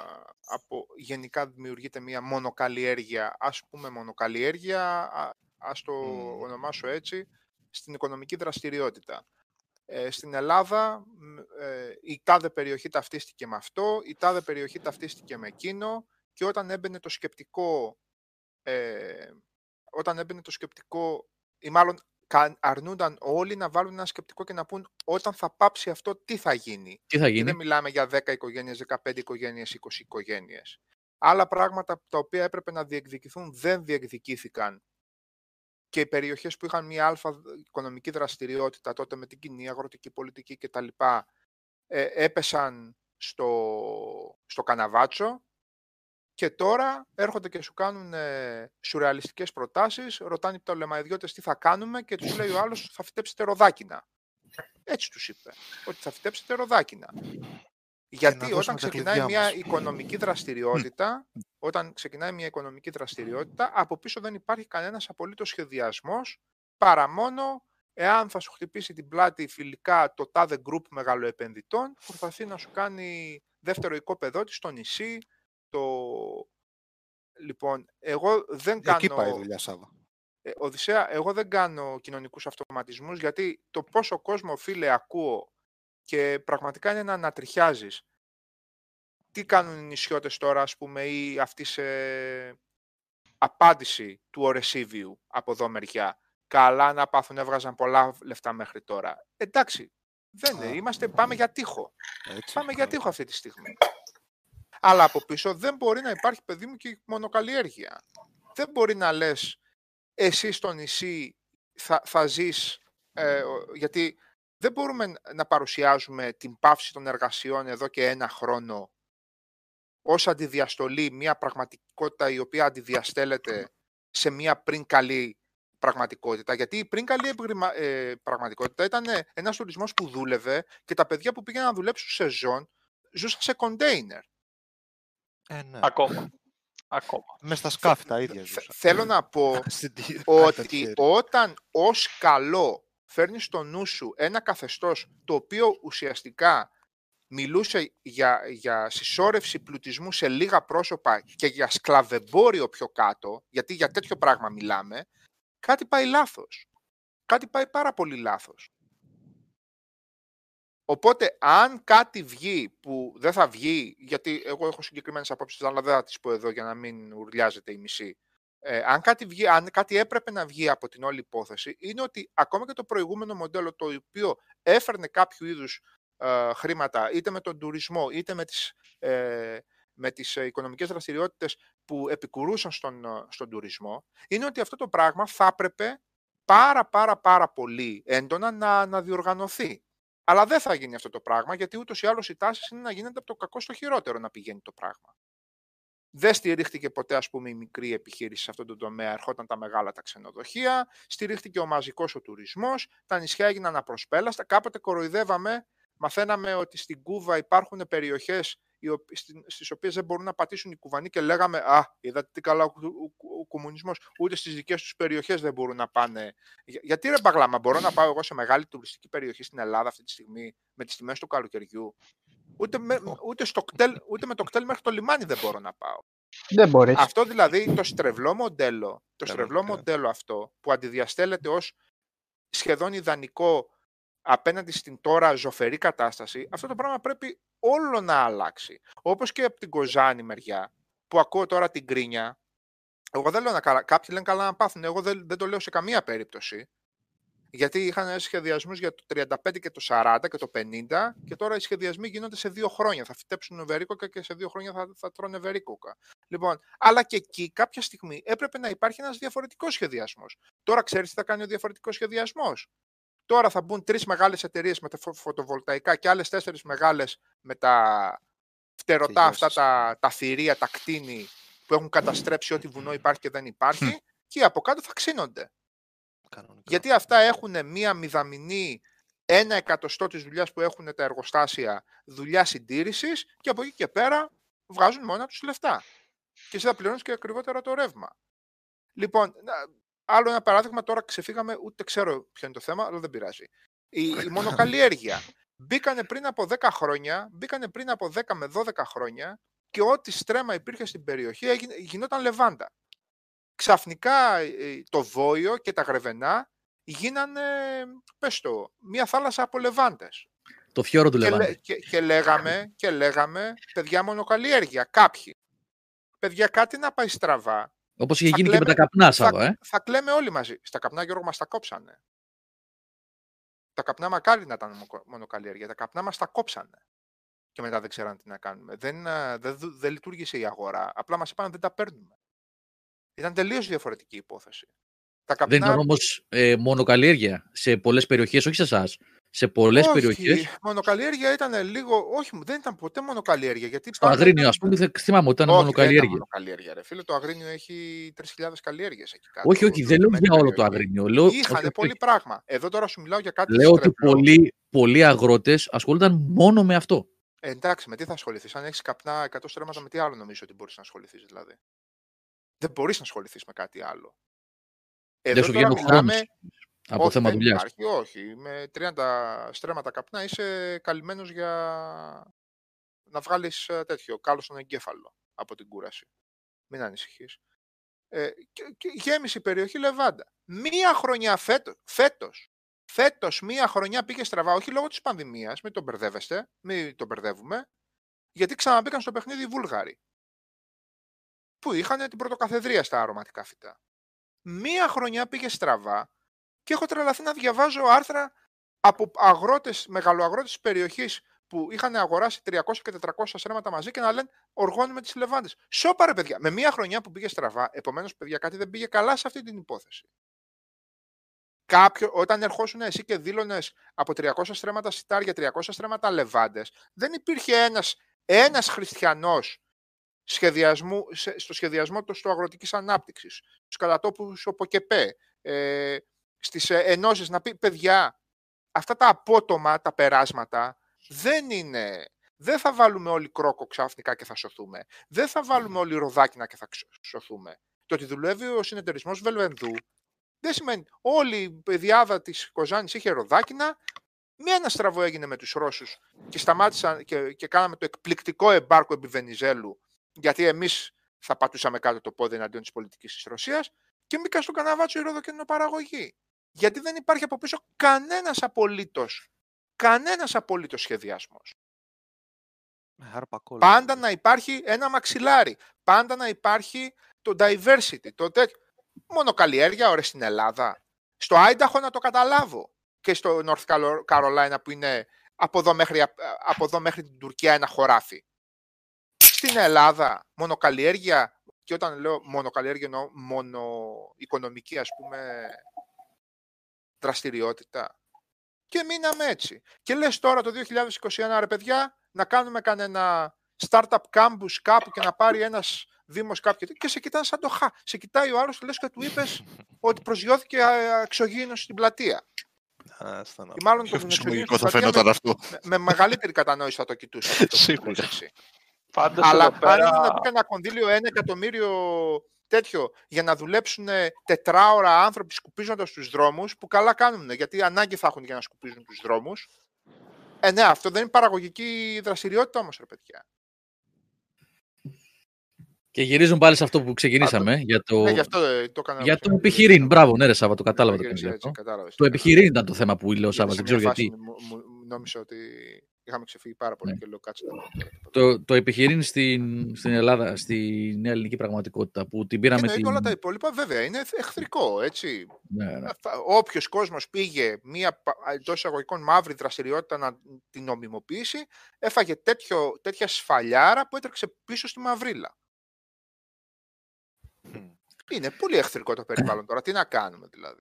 από, γενικά δημιουργείται μία μονοκαλλιέργεια, ας πούμε μονοκαλλιέργεια, α, ας το mm. ονομάσω έτσι, στην οικονομική δραστηριότητα. Ε, στην Ελλάδα ε, η τάδε περιοχή ταυτίστηκε με αυτό, η τάδε περιοχή ταυτίστηκε με εκείνο και όταν έμπαινε το σκεπτικό, ε, όταν έμπαινε το σκεπτικό ή μάλλον αρνούνταν όλοι να βάλουν ένα σκεπτικό και να πούν όταν θα πάψει αυτό τι θα γίνει. Τι θα γίνει. Δεν μιλάμε για δέκα οικογένειες, δεκαπέντε οικογένειες, είκοσι οικογένειες. Άλλα πράγματα τα οποία έπρεπε να διεκδικηθούν δεν διεκδικήθηκαν. Και οι περιοχές που είχαν μια αλφα οικονομική δραστηριότητα τότε με την κοινή αγροτική πολιτική κτλ. Ε, έπεσαν στο, στο καναβάτσο και τώρα έρχονται και σου κάνουν ε, σουρεαλιστικές προτάσεις, ρωτάνε τα λεμαϊδιώτες τι θα κάνουμε και τους λέει ο άλλος θα φυτέψετε ροδάκινα. Έτσι τους είπε, ότι θα φυτέψετε ροδάκινα. Γιατί όταν ξεκινάει μια οικονομική δραστηριότητα, όταν ξεκινάει μια οικονομική δραστηριότητα, από πίσω δεν υπάρχει κανένας απολύτως σχεδιασμός, παρά μόνο εάν θα σου χτυπήσει την πλάτη φιλικά το τάδε group μεγαλοεπενδυτών, που θα θέλει να σου κάνει δεύτερο οικόπεδότη στο νησί, το... Λοιπόν, εγώ δεν κάνω... Εκεί πάει η δουλειά, Σάββα. Ε, Οδυσσέα, εγώ δεν κάνω κοινωνικούς αυτοματισμούς, γιατί το πόσο κόσμο, φίλε, ακούω, και πραγματικά είναι να ανατριχιάζεις. Τι κάνουν οι νησιώτες τώρα, ας πούμε, ή αυτή σε απάντηση του Ορεσίβιου από εδώ μεριά. Καλά να πάθουν, έβγαζαν πολλά λεφτά μέχρι τώρα. Εντάξει, δεν είναι. Είμαστε, πάμε για τείχο. Έτσι, πάμε καλά. Για τείχο αυτή τη στιγμή. Αλλά από πίσω δεν μπορεί να υπάρχει, παιδί μου, και μονοκαλλιέργεια. Δεν μπορεί να λες, εσύ στο νησί θα, θα ζεις, ε, γιατί... Δεν μπορούμε να παρουσιάζουμε την πάυση των εργασιών εδώ και ένα χρόνο ως αντιδιαστολή, μια πραγματικότητα η οποία αντιδιαστέλλεται σε μια πριν καλή πραγματικότητα. Γιατί η πριν καλή πραγματικότητα ήταν ένας τουρισμός που δούλευε και τα παιδιά που πήγαιναν να δουλέψουν σε ζών ζούσαν σε κοντέινερ. Ε, ναι. Ακόμα. Ακόμα. Με στα σκάφη τα ίδια ζούσαν. Θέλω να πω ότι όταν ως καλό φέρνεις στο νου σου ένα καθεστώς το οποίο ουσιαστικά μιλούσε για, για συσσόρευση πλουτισμού σε λίγα πρόσωπα και για σκλαβεμπόριο πιο κάτω, γιατί για τέτοιο πράγμα μιλάμε, κάτι πάει λάθος. Κάτι πάει πάρα πολύ λάθος. Οπότε, αν κάτι βγει που δεν θα βγει, γιατί εγώ έχω συγκεκριμένες απόψεις, αλλά δεν θα τις πω εδώ για να μην ουρλιάζεται η μισή, Ε, αν, κάτι βγει, αν κάτι έπρεπε να βγει από την όλη υπόθεση, είναι ότι ακόμα και το προηγούμενο μοντέλο, το οποίο έφερνε κάποιο είδους ε, χρήματα, είτε με τον τουρισμό, είτε με τις, ε, με τις οικονομικές δραστηριότητες που επικουρούσαν στον, στον τουρισμό, είναι ότι αυτό το πράγμα θα έπρεπε πάρα πάρα πάρα πολύ έντονα να, να διοργανωθεί. Αλλά δεν θα γίνει αυτό το πράγμα, γιατί ούτως ή άλλως οι τάσεις είναι να γίνεται από το κακό στο χειρότερο να πηγαίνει το πράγμα. Δεν στηρίχτηκε ποτέ, ας πούμε, η μικρή επιχείρηση σε αυτόν τον τομέα, ερχόταν τα μεγάλα τα ξενοδοχεία, στηρίχτηκε ο μαζικός ο τουρισμός, τα νησιά έγιναν απροσπέλαστα. Κάποτε κοροϊδεύαμε, μαθαίναμε ότι στην Κούβα υπάρχουν περιοχές στις οποίες δεν μπορούν να πατήσουν οι Κουβανοί και λέγαμε «Α, είδατε τι καλά ο, ο, ο, ο κομμουνισμός, ούτε στις δικές τους περιοχές δεν μπορούν να πάνε». Για, γιατί ρε μπαγλάμα, μπορώ να πάω εγώ σε μεγάλη τουριστική περιοχή στην Ελλάδα αυτή τη στιγμή, με τις τιμές του καλοκαιριού. Ούτε με, ούτε, στο κτέλ, ούτε με το κτέλ μέχρι το λιμάνι δεν μπορώ να πάω. Δεν μπορείς. Αυτό δηλαδή το στρεβλό μοντέλο, το στρεβλό μοντέλο αυτό που αντιδιαστέλλεται ως σχεδόν ιδανικό απέναντι στην τώρα ζωφερή κατάσταση, αυτό το πράγμα πρέπει όλο να αλλάξει. Όπως και από την Κοζάνη μεριά, που ακούω τώρα την κρίνια, εγώ δεν λέω να καλά, κάποιοι λένε καλά να πάθουν, εγώ δεν, δεν το λέω σε καμία περίπτωση. Γιατί είχαν σχεδιασμούς για το τριάντα πέντε και το σαράντα και το πενήντα και τώρα οι σχεδιασμοί γίνονται σε δύο χρόνια. Θα φυτέψουν βερίκοκα και σε δύο χρόνια θα, θα τρώνε βερίκοκα. Λοιπόν, αλλά και εκεί κάποια στιγμή έπρεπε να υπάρχει ένας διαφορετικός σχεδιασμός. Τώρα ξέρεις τι θα κάνει ο διαφορετικός σχεδιασμός. Τώρα θα μπουν τρεις μεγάλες εταιρείες με τα φωτοβολταϊκά και άλλες τέσσερις μεγάλες με τα φτερωτά αυτά τα, τα θηρία, τα κτίνη που έχουν καταστρέψει ό,τι βουνό υπάρχει και δεν υπάρχει και από κάτω θα ξύνονται. Κανονικά. Γιατί αυτά έχουν μία μηδαμινή, ένα εκατοστό της δουλειάς που έχουν τα εργοστάσια, δουλειά συντήρησης και από εκεί και πέρα βγάζουν μόνα τους λεφτά. Και εσύ θα πληρώνεις και ακριβότερα το ρεύμα. Λοιπόν, άλλο ένα παράδειγμα, τώρα ξεφύγαμε, ούτε ξέρω ποιο είναι το θέμα, αλλά δεν πειράζει. Η, η μονοκαλλιέργεια. Μπήκανε πριν από δέκα χρόνια, μπήκανε πριν από δέκα με δώδεκα χρόνια και ό,τι στρέμα υπήρχε στην περιοχή γινόταν λεβάντα. Ξαφνικά το Βόιο και τα Γρεβενά γίνανε, πες το, μία θάλασσα από λεβάντες. Το φιόρο του Λεβάντη. Και, και, και, λέγαμε, και λέγαμε, παιδιά, μονοκαλλιέργεια, κάποιοι. Παιδιά, κάτι να πάει στραβά. Όπως είχε γίνει κλαίμε, και με τα καπνά Σάββα, ε. Θα κλαίμε όλοι μαζί. Στα καπνά, Γιώργο, μας τα κόψανε. Τα καπνά μακάρι να ήταν μονοκαλλιέργεια. Τα καπνά μας τα κόψανε. Και μετά δεν ξέραν τι να κάνουμε. Δεν, δεν, δεν λειτουργήσε η αγορά. Απλά μας είπαν δεν τα παίρνουμε. Ήταν τελείως διαφορετική υπόθεση. Τα καπνά... Δεν ήταν όμως ε, μονοκαλλιέργεια σε πολλές περιοχές, όχι σε εσάς. Σε πολλές όχι, περιοχές. Μονοκαλλιέργεια ήταν λίγο. Όχι, δεν ήταν ποτέ μονοκαλλιέργεια. Γιατί στο Αγρίνιο, ήταν... ας πούμε, θυμάμαι ότι ήταν όχι, μονοκαλλιέργεια. Όχι, μονοκαλλιέργεια, ρε φίλε. Το Αγρίνιο έχει τρεις χιλιάδες καλλιέργειες εκεί κάτω. Όχι, όχι, δεν λέω για όλο το Αγρίνιο. Λέω... Είχανε όχι, πολύ όχι. πράγμα. Εδώ τώρα σου μιλάω για κάτι. Λέω ότι πολλοί, πολλοί αγρότες ασχολούνταν μόνο με αυτό. Ε, εντάξει, με τι θα ασχοληθείς. Αν έχεις καπνά εκατό στρέμματα, με τι άλλο νομίζω ότι μπορείς να ασχοληθείς δηλαδή. Δεν μπορείς να ασχοληθείς με κάτι άλλο. Εδώ δεν τώρα μιλάμε... Από όχι, θέμα δουλειάς. Υπάρχει, όχι. Με τριάντα στρέμματα καπνά είσαι καλυμμένος για να βγάλεις τέτοιο κάλο στον εγκέφαλο από την κούραση. Μην ανησυχείς. Ε, και, και γέμισε η περιοχή λεβάντα. Μία χρονιά φέτος, φέτος, φέτος μία χρονιά πήγε στραβά, όχι λόγω της πανδημίας, μην τον μπερδεύεστε, μην τον μπερδεύουμε, γιατί ξαναμπήκαν στο παιχνίδι οι Βούλγαροι. Που είχαν την πρωτοκαθεδρία στα αρωματικά φυτά. Μία χρονιά πήγε στραβά και έχω τρελαθεί να διαβάζω άρθρα από αγρότες, μεγαλοαγρότες της περιοχής που είχαν αγοράσει τριακόσια και τετρακόσια στρέμματα μαζί και να λένε οργώνουμε τις λεβάντες. Σώπα ρε παιδιά, με μία χρονιά που πήγε στραβά, επομένως παιδιά κάτι δεν πήγε καλά σε αυτή την υπόθεση. Κάποιο, όταν ερχόσουν εσύ και δήλωνες από τριακόσια στρέμματα σιτάρια, τριακόσια στρέμματα λεβάντες, δεν υπήρχε ένας, ένας χριστιανός σχεδιασμού, στο σχεδιασμό του στο αγροτικής ανάπτυξης, στους κατατόπους ΟΠΟΚΕΠΕ, ε, στις ενώσεις να πει παιδιά, αυτά τα απότομα, τα περάσματα δεν είναι, δεν θα βάλουμε όλοι κρόκο ξαφνικά και θα σωθούμε, δεν θα βάλουμε όλοι ροδάκινα και θα σωθούμε. Το ότι δουλεύει ο συνεταιρισμός Βελβενδού δεν σημαίνει όλη η πεδιάδα της Κοζάνης είχε ροδάκινα. Μία ένα στραβό έγινε με τους Ρώσους και σταμάτησαν και, και κάναμε το εκπληκτικό εμπάρκο επί Βενιζέλου. Γιατί εμείς θα πατούσαμε κάτω το πόδι εναντίον της πολιτικής της Ρωσίας και μπήκα στον καναβάτσο η ροδοκενοπαραγωγή. Γιατί δεν υπάρχει από πίσω κανένας απολύτως, κανένας απολύτως σχεδιασμός. Αρπακόλου. Πάντα να υπάρχει ένα μαξιλάρι, πάντα να υπάρχει το diversity, το τέτοιο. Μονοκαλλιέργεια, ωραία, στην Ελλάδα. Στο Άινταχο να το καταλάβω. Και στο North Carolina που είναι από εδώ μέχρι, από εδώ μέχρι την Τουρκία ένα χωράφι. Στην Ελλάδα, μονοκαλλιέργεια, και όταν λέω μονοκαλλιέργεια εννοώ μονοοικονομική, ας πούμε, δραστηριότητα. Και μείναμε έτσι. Και λες τώρα το δύο χιλιάδες είκοσι ένα, ρε παιδιά, να κάνουμε κανένα startup campus κάπου και να πάρει ένας δήμος κάποιο. Και σε κοιτάνε σαν το χα. Σε κοιτάει ο άλλος και λες και του είπες ότι προσγειώθηκε εξωγήινος στην πλατεία. Και μάλλον το εξωγήινο στην πλατεία με, με, με μεγαλύτερη κατανόηση θα το κοιτούσε. Σίγουρα. Πάντως αλλά αν πέρα... να μπήκαν ένα κονδύλιο, ένα εκατομμύριο τέτοιο, για να δουλέψουν τετράωρα άνθρωποι σκουπίζοντας τους δρόμους, που καλά κάνουν, γιατί ανάγκη θα έχουν για να σκουπίζουν τους δρόμους. Ε, ναι, αυτό δεν είναι παραγωγική δραστηριότητα όμως, ρε παιδιά. Και γυρίζουν πάλι σε αυτό που ξεκινήσαμε. Α, το... Για το, ναι, αυτό, το, για το επιχειρήν. Μπράβο, ναι, ρε Σάββα, το κατάλαβα. Ναι, το γυρίζει, έτσι, κατάλαβα. Το επιχειρήν ήταν το θέμα που ήλθε ο Σάββα. Δεν ξέρω γιατί. Νόμιζα ότι είχαμε ξεφύγει πάρα πολύ. Ναι. Και λέω, κάτσε, το, το επιχειρήν στην, στην Ελλάδα, στην νέα ελληνική πραγματικότητα που την πήραμε. Ναι, την... όλα τα υπόλοιπα, βέβαια, είναι εχθρικό. Έτσι. Ναι, ναι. Όποιο κόσμο πήγε μία εντό εισαγωγικών μαύρη δραστηριότητα να την νομιμοποιήσει, έφαγε τέτοιο, τέτοια σφαλιάρα που έτρεξε πίσω στη μαυρίλα. Είναι πολύ εχθρικό το περιβάλλον τώρα. Τι να κάνουμε δηλαδή.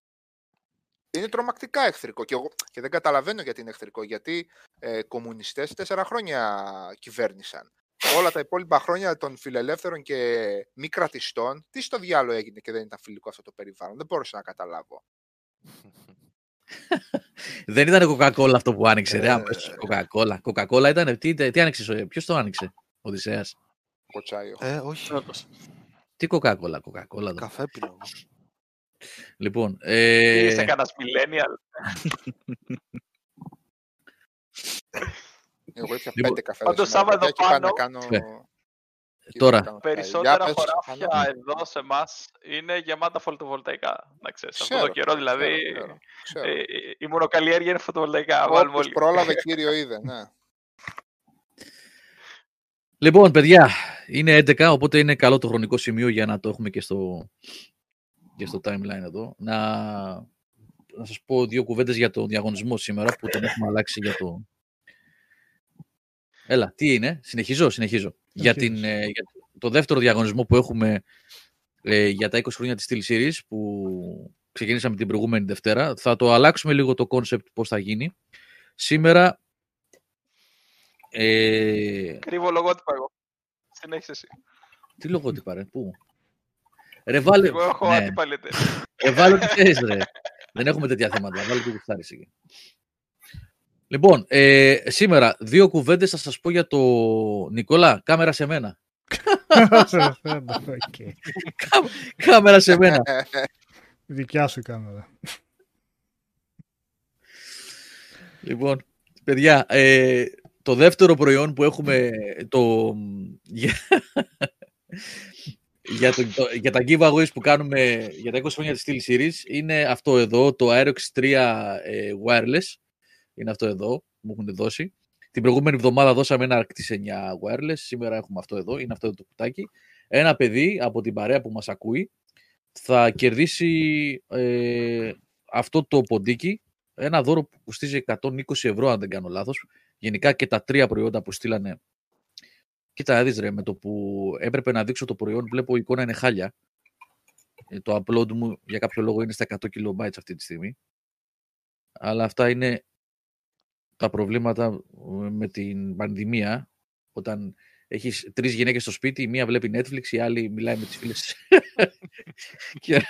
Είναι τρομακτικά εχθρικό. Και, εγώ, και δεν καταλαβαίνω γιατί είναι εχθρικό. Γιατί ε, κομμουνιστές τέσσερα χρόνια κυβέρνησαν. Όλα τα υπόλοιπα χρόνια των φιλελεύθερων και μη κρατιστών. Τι στο διάλογο έγινε και δεν ήταν φιλικό αυτό το περιβάλλον. Δεν μπορούσα να καταλάβω. Δεν ήταν κοκακόλα αυτό που άνοιξε. Ρε, κοκακόλα. Κοκακόλα ήταν. Τι, τι άνοιξε, ποιος το άνοιξε, Οδυσσέας. Κοτσάιο. Ε, όχι. Τι κοκακόλα, κοκακόλα. Καφέ πίνω. Λοιπόν. Ε... Είσαι κανένας millennial. Εγώ είχα λοιπόν, πέντε καφέ. Πάντως Σάββατο πάνω. Κάνω... Τώρα. Περισσότερα πες... χωράφια εδώ σε εμάς είναι γεμάτα φωτοβολταϊκά. Να ξέρεις. Αυτό το καιρό δηλαδή. Ξέρω, ξέρω. Η, η μονοκαλλιέργεια είναι φωτοβολταϊκά. Όπως πρόλαβε κύριο είδε, ναι. Λοιπόν, παιδιά, είναι έντεκα, οπότε είναι καλό το χρονικό σημείο για να το έχουμε και στο, και στο timeline εδώ. Να, να σας πω δύο κουβέντες για τον διαγωνισμό σήμερα, που τον έχουμε αλλάξει για το... Έλα, τι είναι, συνεχίζω, συνεχίζω. Για, την, για το δεύτερο διαγωνισμό που έχουμε ε, για τα είκοσι χρόνια της Steel Series, που ξεκινήσαμε την προηγούμενη Δευτέρα. Θα το αλλάξουμε λίγο το concept πώς θα γίνει. Σήμερα... Ε... Κρύβω λογότυπα εγώ. Συνέχισε εσύ. Τι λογότυπα ρε, πού. Ρε βάλε... Εγώ έχω ναι. Αντιπαλίτε. Ρε βάλε τι θες ρε. Δεν έχουμε τέτοια θέματα, βάλε τι κουφτάρεις εκεί. Λοιπόν, ε, σήμερα δύο κουβέντες θα σας πω για το... Νικόλα, κάμερα σε μένα. Κά... Κάμερα σε μένα. Δικιά σου κάμερα. Λοιπόν, παιδιά, ε... το δεύτερο προϊόν που έχουμε το... για, το, το, για τα giveaways που κάνουμε για τα είκοσι χρόνια της Steel Series είναι αυτό εδώ, το Aerox τρία ε, wireless. Είναι αυτό εδώ, μου έχουν δώσει. Την προηγούμενη εβδομάδα δώσαμε ένα Arctis εννιά wireless, σήμερα έχουμε αυτό εδώ, είναι αυτό εδώ το κουτάκι. Ένα παιδί από την παρέα που μας ακούει θα κερδίσει ε, αυτό το ποντίκι, ένα δώρο που κοστίζει εκατόν είκοσι ευρώ αν δεν κάνω λάθος. Γενικά και τα τρία προϊόντα που στείλανε. Κοίτα, έδεις ρε, με το που έπρεπε να δείξω το προϊόν, βλέπω η εικόνα είναι χάλια. Ε, το upload μου για κάποιο λόγο είναι στα εκατό κιλομπάιτ αυτή τη στιγμή. Αλλά αυτά είναι τα προβλήματα με την πανδημία. Όταν έχεις τρεις γυναίκες στο σπίτι, η μία βλέπει Netflix, η άλλη μιλάει με τις φίλες. και...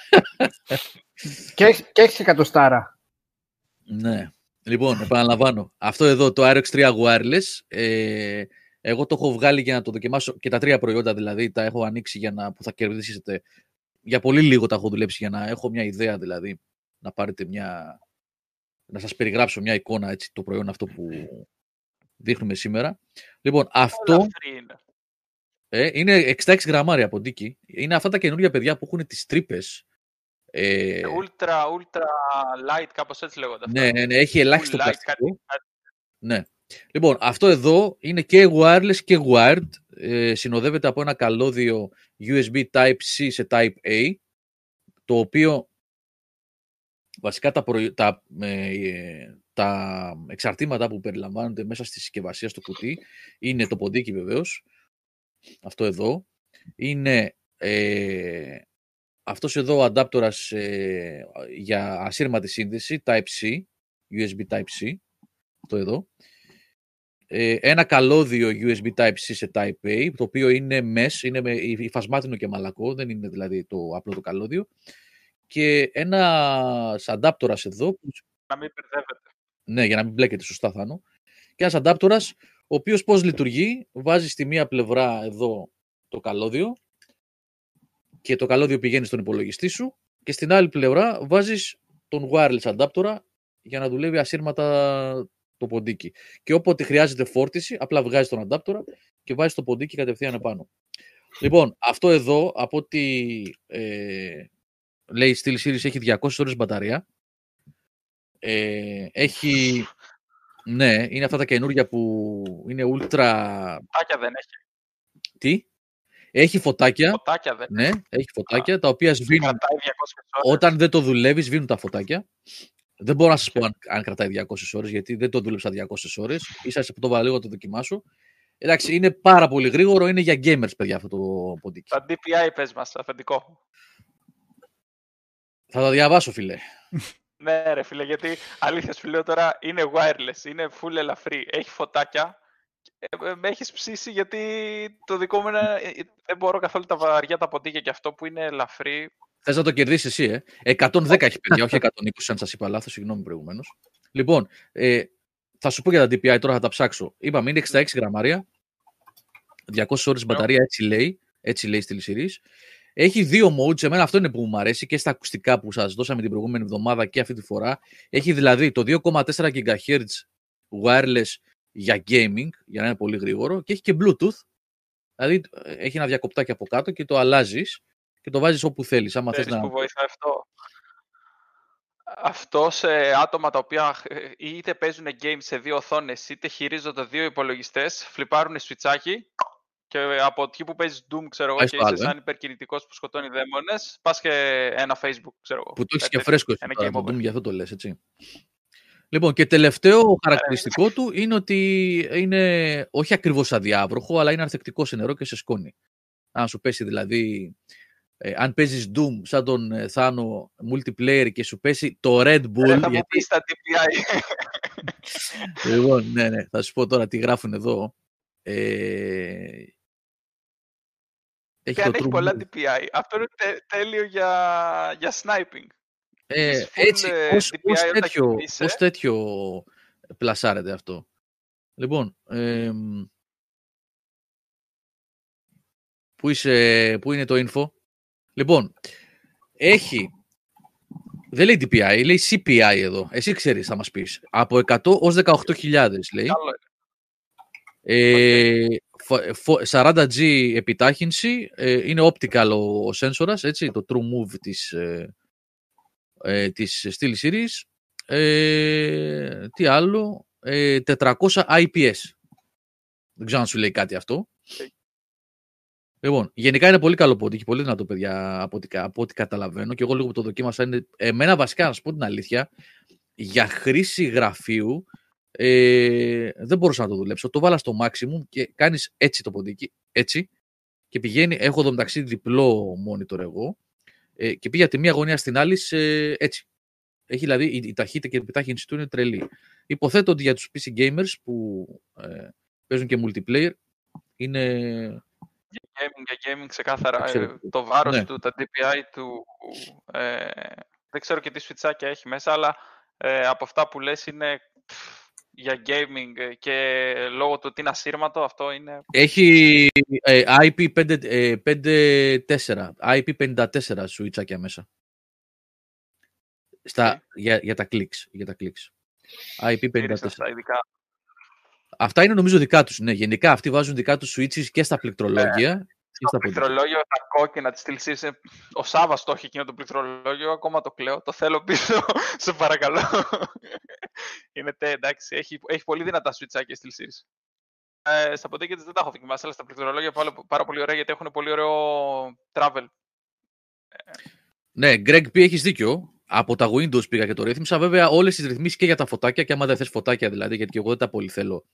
και, και έχεις εκατοστάρα. Ναι. Λοιπόν, επαναλαμβάνω. Αυτό εδώ το Aerox τρία wireless, ε, εγώ το έχω βγάλει για να το δοκιμάσω και τα τρία προϊόντα δηλαδή τα έχω ανοίξει για να, που θα κερδίσετε. Για πολύ λίγο τα έχω δουλέψει για να έχω μια ιδέα δηλαδή να πάρετε μια, να σας περιγράψω μια εικόνα έτσι το προϊόν αυτό που δείχνουμε σήμερα. Λοιπόν, αυτό ε, είναι εξήντα έξι γραμμάρια από ντίκι. Είναι αυτά τα καινούργια παιδιά που έχουν τις τρύπες. Ε... Ultra, ultra light, κάπως έτσι λέγονται. Ναι, ναι, ναι, έχει ελάχιστο cool πλαστικό. Ναι. Λοιπόν, αυτό εδώ είναι και wireless και wired. Ε, συνοδεύεται από ένα καλώδιο γιου ες μπι Type-C σε Type-A, το οποίο βασικά τα, προ... τα, ε, τα εξαρτήματα που περιλαμβάνονται μέσα στη συσκευασία στο κουτί είναι το ποντίκι βεβαίως. Αυτό εδώ είναι... Ε... Αυτός εδώ ο αντάπτορας ε, για ασύρματη σύνδεση, Type-C, γιου ες μπι Type-C, αυτό εδώ. Ε, ένα καλώδιο γιου ες μπι Type-C σε Type-A, το οποίο είναι mesh, είναι με υφασμάτινο και μαλακό, δεν είναι δηλαδή το απλό το καλώδιο. Και ένας αντάπτορας εδώ... Να μην μπερδεύεται. Ναι, για να μην μπλέκεται, σωστά Θάνο. Και ένας αντάπτορας, ο οποίος πώς λειτουργεί, βάζει στη μία πλευρά εδώ το καλώδιο, και το καλώδιο πηγαίνει στον υπολογιστή σου και στην άλλη πλευρά βάζεις τον wireless αντάπτορα για να δουλεύει ασύρματα το ποντίκι. Και όποτε χρειάζεται φόρτιση, απλά βγάζεις τον αντάπτορα και βάζεις το ποντίκι κατευθείαν επάνω. Λοιπόν, αυτό εδώ, από ό,τι ε, λέει Steel Series, έχει διακόσιες ώρες μπαταρία. Ε, έχει... Ναι, είναι αυτά τα καινούργια που είναι ultra... Φωτάκια δεν έχει. Τι? Έχει φωτάκια. Φωτάκια δεν ναι, έχει φωτάκια, α, τα οποία σβήνουν. Όταν δεν το δουλεύει, σβήνουν τα φωτάκια. Δεν μπορώ να σας πω αν, αν κρατάει διακόσιες ώρες, γιατί δεν το δούλεψα διακόσιες ώρες. Ίσως από το βαλίγο να το δοκιμάσω. Εντάξει, είναι πάρα πολύ γρήγορο, είναι για gamers, παιδιά, αυτό το ποντίκι. Τα ντι πι άι πες μας, αφεντικό. Θα τα διαβάσω, φίλε. Ναι, ρε φίλε, γιατί αλήθεια σου λέω τώρα, είναι wireless, είναι full ελαφρύ, έχει φωτάκια. Ε, με έχεις ψήσει, γιατί το δικό μου είναι, δεν μπορώ καθόλου τα βαριά τα ποντίκια και αυτό που είναι ελαφρύ. Θες να το κερδίσεις εσύ, ε. εκατόν δέκα έχει, παιδιά, όχι εκατόν είκοσι, αν σας είπα λάθος, συγγνώμη προηγουμένως. Λοιπόν, ε, θα σου πω για τα ντι πι άι, τώρα θα τα ψάξω. Είπαμε, είναι εξήντα έξι γραμμάρια, διακόσιες ώρες μπαταρία, έτσι λέει, έτσι λέει στη λυσιρίς. Έχει δύο modes, εμένα αυτό είναι που μου αρέσει και στα ακουστικά που σας δώσαμε την προηγούμενη εβδομάδα και αυτή τη φορά. Έχει δηλαδή το δύο κόμμα τέσσερα γιγαχέρτζ wireless για gaming, για να είναι πολύ γρήγορο, και έχει και Bluetooth, δηλαδή έχει ένα διακοπτάκι από κάτω και το αλλάζεις και το βάζεις όπου θέλεις. Άμα θέλεις να... που βοηθάει αυτό. Αυτό σε άτομα τα οποία είτε παίζουν games σε δύο οθόνες, είτε χειρίζονται δύο υπολογιστές, φλιπάρουν σουιτσάκι και από εκεί που παίζεις Doom, ξέρω εγώ, και είσαι σαν υπερκινητικός που σκοτώνει δαίμονες, πας και ένα Facebook, ξέρω εγώ. Που το έχεις και φρέσκο εσύ το Doom, γι' αυτό το λες, έτσι. Λοιπόν, και τελευταίο χαρακτηριστικό του είναι ότι είναι όχι ακριβώς αδιάβροχο, αλλά είναι ανθεκτικό σε νερό και σε σκόνη. Αν σου πέσει δηλαδή... Ε, αν παίζεις Doom σαν τον ε, Θάνο multiplayer και σου πέσει το Red Bull. Θα γιατί... τα ντι πι άι. Λοιπόν, ναι, ναι, θα σου πω τώρα τι γράφουν εδώ. Ε... Έχει, αν έχει πολλά ντι πι άι. Αυτό είναι τε, τέλειο για, για sniping. Ε, έτσι, ως, ντι πι άι, ως, τέτοιο, ως τέτοιο πλασάρεται αυτό. Λοιπόν, ε, που, είσαι, που είναι το info. Λοιπόν, έχει, δεν λέει ντι πι άι, λέει σι πι άι εδώ. Εσύ ξέρεις, θα μας πεις. Από εκατό έως δεκαοκτώ χιλιάδες λέει. Ε, σαράντα τζι επιτάχυνση, ε, είναι optical ο, ο σένσορας, έτσι, το true move της, ε, της Steel Series. Ε, τι άλλο, ε, τετρακόσια άι πι ες. Δεν ξέρω αν σου λέει κάτι αυτό. Λοιπόν, γενικά είναι πολύ καλό ποντίκι, πολύ δυνατό, παιδιά, από ό,τι, από ό,τι καταλαβαίνω. Και εγώ λίγο που το δοκίμασα, είναι... εμένα βασικά, να σου πω την αλήθεια, για χρήση γραφείου ε, δεν μπορούσα να το δουλέψω. Το βάλα στο maximum και κάνεις έτσι το ποντίκι, έτσι, και πηγαίνει, έχω εδώ μεταξύ διπλό monitor εγώ, ε, και πήγε από τη μία γωνία στην άλλη σε, έτσι. Έχει δηλαδή, η, η ταχύτητα και η επιτάχυνση του είναι τρελή. Υποθέτω ότι για τους πι σι gamers που ε, παίζουν και multiplayer, είναι... Για gaming, για gaming ξεκάθαρα. Εξαιρετικό. Το βάρος, ναι, του, τα ντι πι άι του, ε, δεν ξέρω και τι σουιτσάκια έχει μέσα, αλλά ε, από αυτά που λες είναι πφ, για gaming και λόγω του ότι είναι ασύρματο, αυτό είναι... Έχει ε, άι πι πενήντα τέσσερα σουιτσάκια μέσα. Στα, okay. για, για τα κλικς. Για τα κλικς. άι πι πενήντα τέσσερα. Αυτά είναι νομίζω δικά τους. Ναι, γενικά αυτοί βάζουν δικά τους switches και στα πληκτρολόγια. Ναι. Και στα πληκτρολόγια, τα κόκκινα της Στυλσής. Ο Σάββας το έχει εκείνο το πληκτρολόγιο. Ακόμα το κλαίω. Το θέλω πίσω. Σε παρακαλώ. Είναι τε, εντάξει. Έχει, έχει πολύ δυνατά switchάκια στη Στυλσής. Ε, στα ποντίκια της δεν τα έχω δοκιμάσει, αλλά στα πληκτρολόγια πάρα, πάρα πολύ ωραία, γιατί έχουν πολύ ωραίο travel. Ναι, Greg P, έχεις δίκιο. Από τα Windows πήγα και το ρύθμισα. Βέβαια, όλες τις ρυθμίσεις και για τα φωτάκια, και άμα δεν θες φωτάκια δηλαδή, γιατί και εγώ δεν τα πολύ θέλω.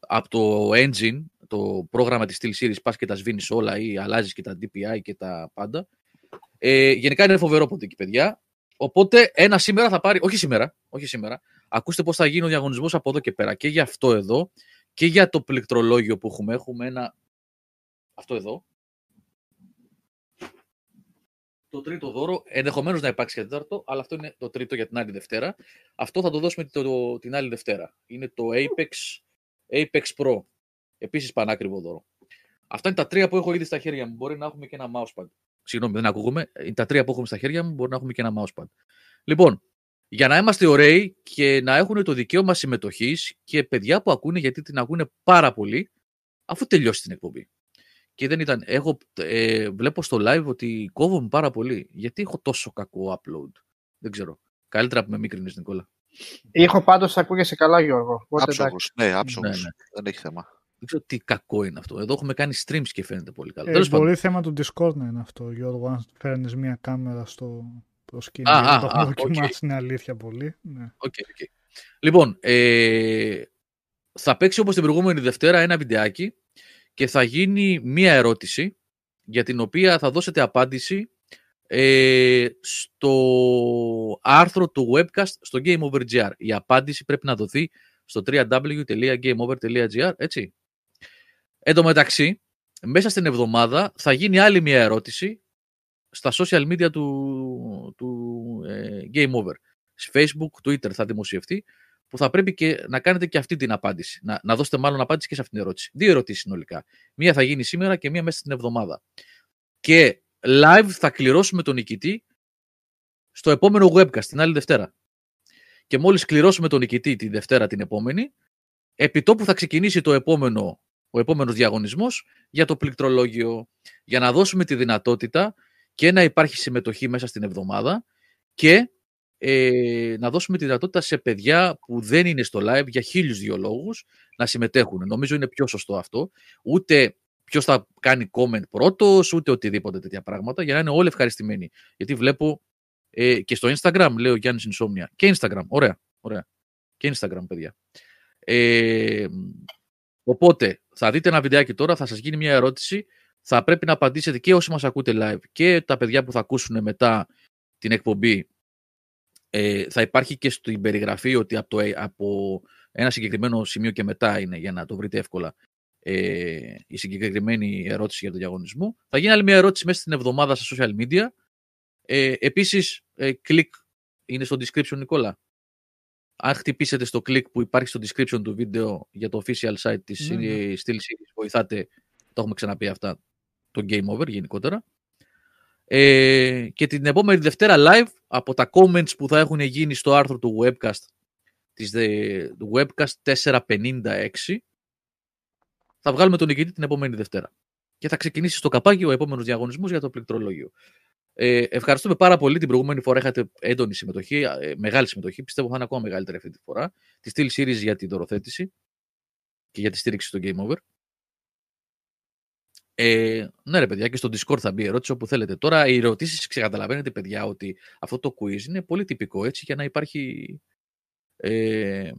Από το Engine, το πρόγραμμα της Steel Series, πας και τα σβήνεις όλα ή αλλάζεις και τα ντι πι άι και τα πάντα. Ε, γενικά είναι φοβερό ποντίκι, παιδιά. Οπότε ένα σήμερα θα πάρει, όχι σήμερα, όχι σήμερα. Ακούστε πώς θα γίνει ο διαγωνισμός από εδώ και πέρα. Και για αυτό εδώ και για το πληκτρολόγιο που έχουμε. Έχουμε ένα. Αυτό εδώ. Το τρίτο δώρο, ενδεχομένως να υπάρξει και τέταρτο, αλλά αυτό είναι το τρίτο για την άλλη Δευτέρα. Αυτό θα το δώσουμε το, την άλλη Δευτέρα. Είναι το Apex, Apex Pro. Επίσης πανάκριβο δώρο. Αυτά είναι τα τρία που έχω ήδη στα χέρια μου. Μπορεί να έχουμε και ένα mousepad. Συγγνώμη, δεν ακούγουμε. Τα τρία που έχουμε στα χέρια μου μπορεί να έχουμε και ένα mousepad. Λοιπόν, για να είμαστε ωραίοι και να έχουν το δικαίωμα συμμετοχής και παιδιά που ακούνε, γιατί την ακούνε πάρα πολύ, αφού τελειώσει την εκπομπή. Και δεν ήταν, έχω, ε, βλέπω στο live ότι κόβομαι πάρα πολύ. Γιατί έχω τόσο κακό upload. Δεν ξέρω. Καλύτερα που με μικρινείς, Νικόλα. Ήχο πάντως ακούγεσαι καλά, Γιώργο. Άψογος, ναι, άψογος. Ναι, ναι. Δεν έχει θέμα. Δεν ξέρω τι κακό είναι αυτό. Εδώ έχουμε κάνει streams και φαίνεται πολύ καλά. Ε, πολύ θέμα του Discord να είναι αυτό, Γιώργο. Αν φέρνεις μια κάμερα στο προσκήνιο, το έχουμε δοκιμάσει, είναι αλήθεια πολύ. Ναι. Okay, okay. Λοιπόν, ε, θα παίξει όπως την προηγούμενη Δευτέρα ένα βιντεάκι και θα γίνει μία ερώτηση για την οποία θα δώσετε απάντηση ε, στο άρθρο του webcast στο GameOver.gr. Η απάντηση πρέπει να δοθεί στο double-u double-u double-u τελεία gameover τελεία gr, έτσι. Εν τω μεταξύ, μέσα στην εβδομάδα θα γίνει άλλη μία ερώτηση στα social media του, του ε, GameOver. Facebook, Twitter θα δημοσιευτεί, που θα πρέπει και να κάνετε και αυτή την απάντηση. Να, να δώσετε μάλλον απάντηση και σε αυτή την ερώτηση. Δύο ερωτήσεις συνολικά. Μία θα γίνει σήμερα και μία μέσα στην εβδομάδα. Και live θα κληρώσουμε τον νικητή στο επόμενο webcast, την άλλη Δευτέρα. Και μόλις κληρώσουμε τον νικητή τη Δευτέρα την επόμενη, επί τόπου θα ξεκινήσει το επόμενο, ο επόμενος διαγωνισμός για το πληκτρολόγιο, για να δώσουμε τη δυνατότητα και να υπάρχει συμμετοχή μέσα στην εβδομάδα και Ε, να δώσουμε τη δυνατότητα σε παιδιά που δεν είναι στο live για χίλιους δύο λόγους να συμμετέχουν. Νομίζω είναι πιο σωστό αυτό. Ούτε ποιος θα κάνει comment πρώτος, ούτε οτιδήποτε τέτοια πράγματα, για να είναι όλοι ευχαριστημένοι. Γιατί βλέπω ε, και στο Instagram, λέει ο Γιάννης Insomnia. Και Instagram, ωραία, ωραία. Και Instagram, παιδιά. Ε, οπότε, θα δείτε ένα βιντεάκι τώρα, θα σας γίνει μια ερώτηση. Θα πρέπει να απαντήσετε και όσοι μας ακούτε live και τα παιδιά που θα ακούσουν μετά την εκπομπή. Ε, θα υπάρχει και στην περιγραφή ότι από, το, από ένα συγκεκριμένο σημείο και μετά είναι, για να το βρείτε εύκολα, ε, η συγκεκριμένη ερώτηση για τον διαγωνισμό. Θα γίνει άλλη μια ερώτηση μέσα στην εβδομάδα στα social media. Ε, επίσης, ε, κλικ είναι στο description, Νικόλα. Αν χτυπήσετε στο κλικ που υπάρχει στο description του βίντεο για το official site της mm-hmm. Steel Series, βοηθάτε, το έχουμε ξαναπεί αυτά, το Game Over γενικότερα. Ε, και την επόμενη Δευτέρα live από τα comments που θα έχουν γίνει στο άρθρο του webcast της The, του webcast τετρακόσια πενήντα έξι θα βγάλουμε τον νικητή την επόμενη Δευτέρα και θα ξεκινήσει στο καπάκι ο επόμενος διαγωνισμός για το πληκτρολόγιο. Ε, ευχαριστούμε πάρα πολύ. Την προηγούμενη φορά είχατε έντονη συμμετοχή, ε, μεγάλη συμμετοχή, πιστεύω θα είναι ακόμα μεγαλύτερη αυτή τη φορά, τη Steel Series για την δωροθέτηση και για τη στήριξη στο Game Over. Ε, ναι ρε παιδιά, και στο Discord θα μπει ερώτηση όπου θέλετε. Τώρα οι ερωτήσεις, ξεκαταλαβαίνετε παιδιά ότι αυτό το quiz είναι πολύ τυπικό, έτσι, για να υπάρχει ε,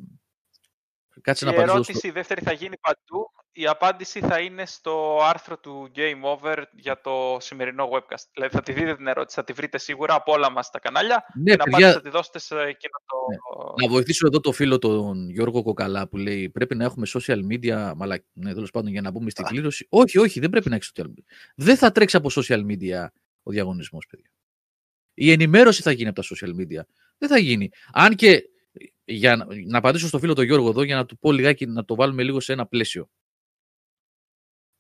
κάτσε να απαντήσω. Η ερώτηση στο... δεύτερη θα γίνει παντού. Η απάντηση θα είναι στο άρθρο του Game Over για το σημερινό webcast. Δηλαδή θα τη δείτε την ερώτηση, θα τη βρείτε σίγουρα από όλα μας τα κανάλια. Ναι, την παιδιά... θα τη δώσετε σε εκείνο το... Ναι. Να βοηθήσω εδώ το φίλο τον Γιώργο Κοκαλά που λέει πρέπει να έχουμε social media, μαλά, ναι, τέλος πάντων, για να μπούμε στην κλήρωση. Όχι, όχι, δεν πρέπει να έχεις social media. Δεν θα τρέξει από social media ο διαγωνισμός, παιδιά. Η ενημέρωση θα γίνει από τα social media. Δεν θα γίνει. Αν και, για να, να απαντήσω στο φίλο τον Γιώργο εδώ, για να του πω λιγάκι, να το βάλουμε λίγο σε ένα πλαίσιο.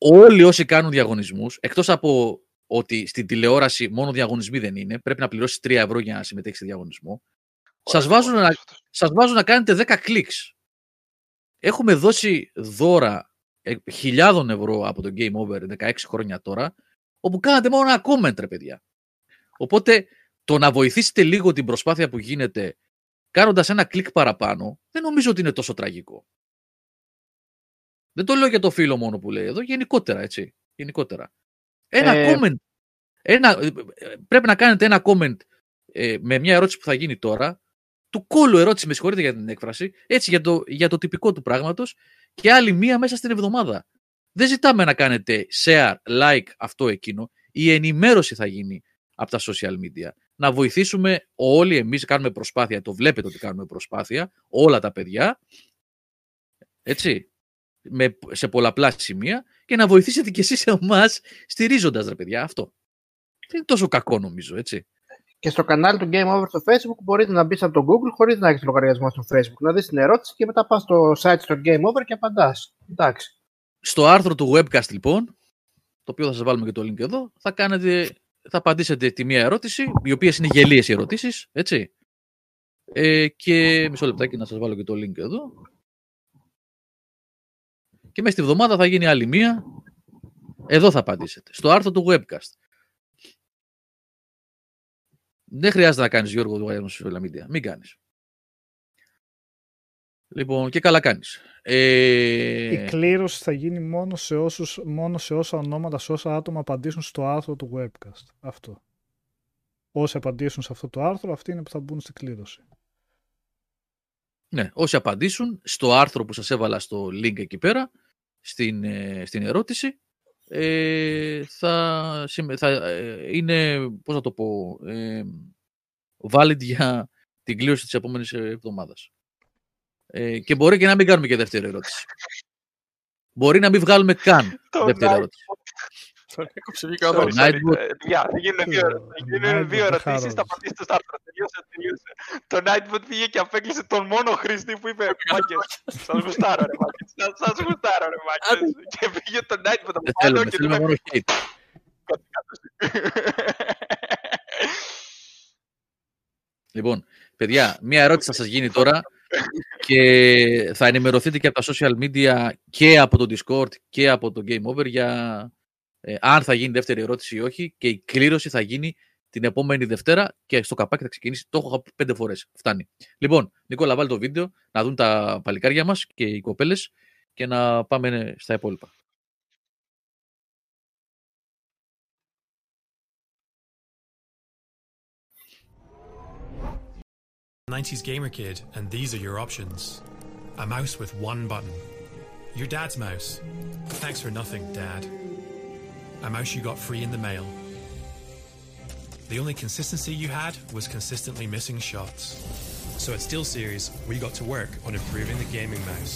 Όλοι όσοι κάνουν διαγωνισμούς, εκτός από ότι στην τηλεόραση μόνο διαγωνισμοί δεν είναι, πρέπει να πληρώσεις τρία ευρώ για να συμμετέχεις σε διαγωνισμό, σας βάζουν, να, σας βάζουν να κάνετε δέκα κλικς. Έχουμε δώσει δώρα ε, χιλιάδων ευρώ από το Game Over δεκαέξι χρόνια τώρα, όπου κάνατε μόνο ένα comment, ρε παιδιά. Οπότε το να βοηθήσετε λίγο την προσπάθεια που γίνεται κάνοντας ένα κλικ παραπάνω, δεν νομίζω ότι είναι τόσο τραγικό. Δεν το λέω για το φίλο μόνο που λέει εδώ, γενικότερα, έτσι, γενικότερα. Ένα ε... comment, ένα, πρέπει να κάνετε ένα comment ε, με μια ερώτηση που θα γίνει τώρα, του κόλλου ερώτηση, με συγχωρείτε για την έκφραση, έτσι, για το, για το τυπικό του πράγματος, και άλλη μία μέσα στην εβδομάδα. Δεν ζητάμε να κάνετε share, like, αυτό εκείνο, η ενημέρωση θα γίνει από τα social media. Να βοηθήσουμε όλοι εμείς, κάνουμε προσπάθεια, το βλέπετε ότι κάνουμε προσπάθεια, όλα τα παιδιά, έτσι. Με, σε πολλαπλά σημεία και να βοηθήσετε κι εσείς εμάς στηρίζοντας, ρε παιδιά, αυτό. Δεν είναι τόσο κακό νομίζω, έτσι. Και στο κανάλι του Game Over στο Facebook μπορείτε να μπεις από το Google χωρίς να έχεις λογαριασμό στο Facebook. Να δεις την ερώτηση και μετά πας στο site στο Game Over και απαντάς. Εντάξει. Στο άρθρο του webcast λοιπόν, το οποίο θα σας βάλουμε και το link εδώ, θα, κάνετε, θα απαντήσετε τη μία ερώτηση, οι οποίες είναι γελίες οι ερωτήσεις, έτσι. Ε, και μισό λεπτάκι να σας βάλω και το link εδώ. Και μέσα στη βδομάδα θα γίνει άλλη μία Εδώ θα απαντήσετε. Στο άρθρο του webcast. Δεν χρειάζεται να κάνεις, Γιώργο, του Γαλλιανού social media. Μην κάνεις. Λοιπόν, και καλά κάνεις. Ε... Η κλήρωση θα γίνει μόνο σε, όσους, μόνο σε όσα ονόματα, σε όσα άτομα απαντήσουν στο άρθρο του webcast. Αυτό. Όσοι απαντήσουν σε αυτό το άρθρο, αυτοί είναι που θα μπουν στην κλήρωση. Ναι, όσοι απαντήσουν στο άρθρο που σας έβαλα στο link εκεί πέρα, στην, στην ερώτηση, ε, θα, θα ε, είναι, πώς να το πω, ε, valid για την κλήρωση της επόμενης εβδομάδας. Ε, και μπορεί και να μην κάνουμε και δεύτερη ερώτηση. Μπορεί να μην βγάλουμε καν δεύτερη ερώτηση. Τον έκοψε βγήκα εδώ. Γίνουν δύο ερωτήσεις, θα πατήσετε στο άρθρο. Τελείωσε, τελείωσε. Το Nightbot πήγε και απέκλεισε τον μόνο χρήστη που είπε «Μάκες, σας γουστάρω ρε Μάκες, σας γουστάρω ρε Μάκες». Και πήγε το Nightbot από πάνω και του είπε «Λοιπόν, παιδιά, μία ερώτηση θα σας γίνει τώρα και θα ενημερωθείτε και από τα social media και από το Discord και από το Game Over για... Ε, αν θα γίνει δεύτερη ερώτηση ή όχι, και η κλήρωση θα γίνει την επόμενη Δευτέρα και στο καπάκι θα ξεκινήσει. Το έχω πει πέντε φορές. Φτάνει. Λοιπόν, Νικόλα, βάλει το βίντεο να δουν τα παλικάρια μας και οι κοπέλες και να πάμε στα υπόλοιπα. nineties gamer kid, and these are your options. A mouse with one button. Your dad's mouse. Thanks for nothing, Dad. A mouse you got free in the mail. The only consistency you had was consistently missing shots. So at Steel Series, we got to work on improving the gaming mouse.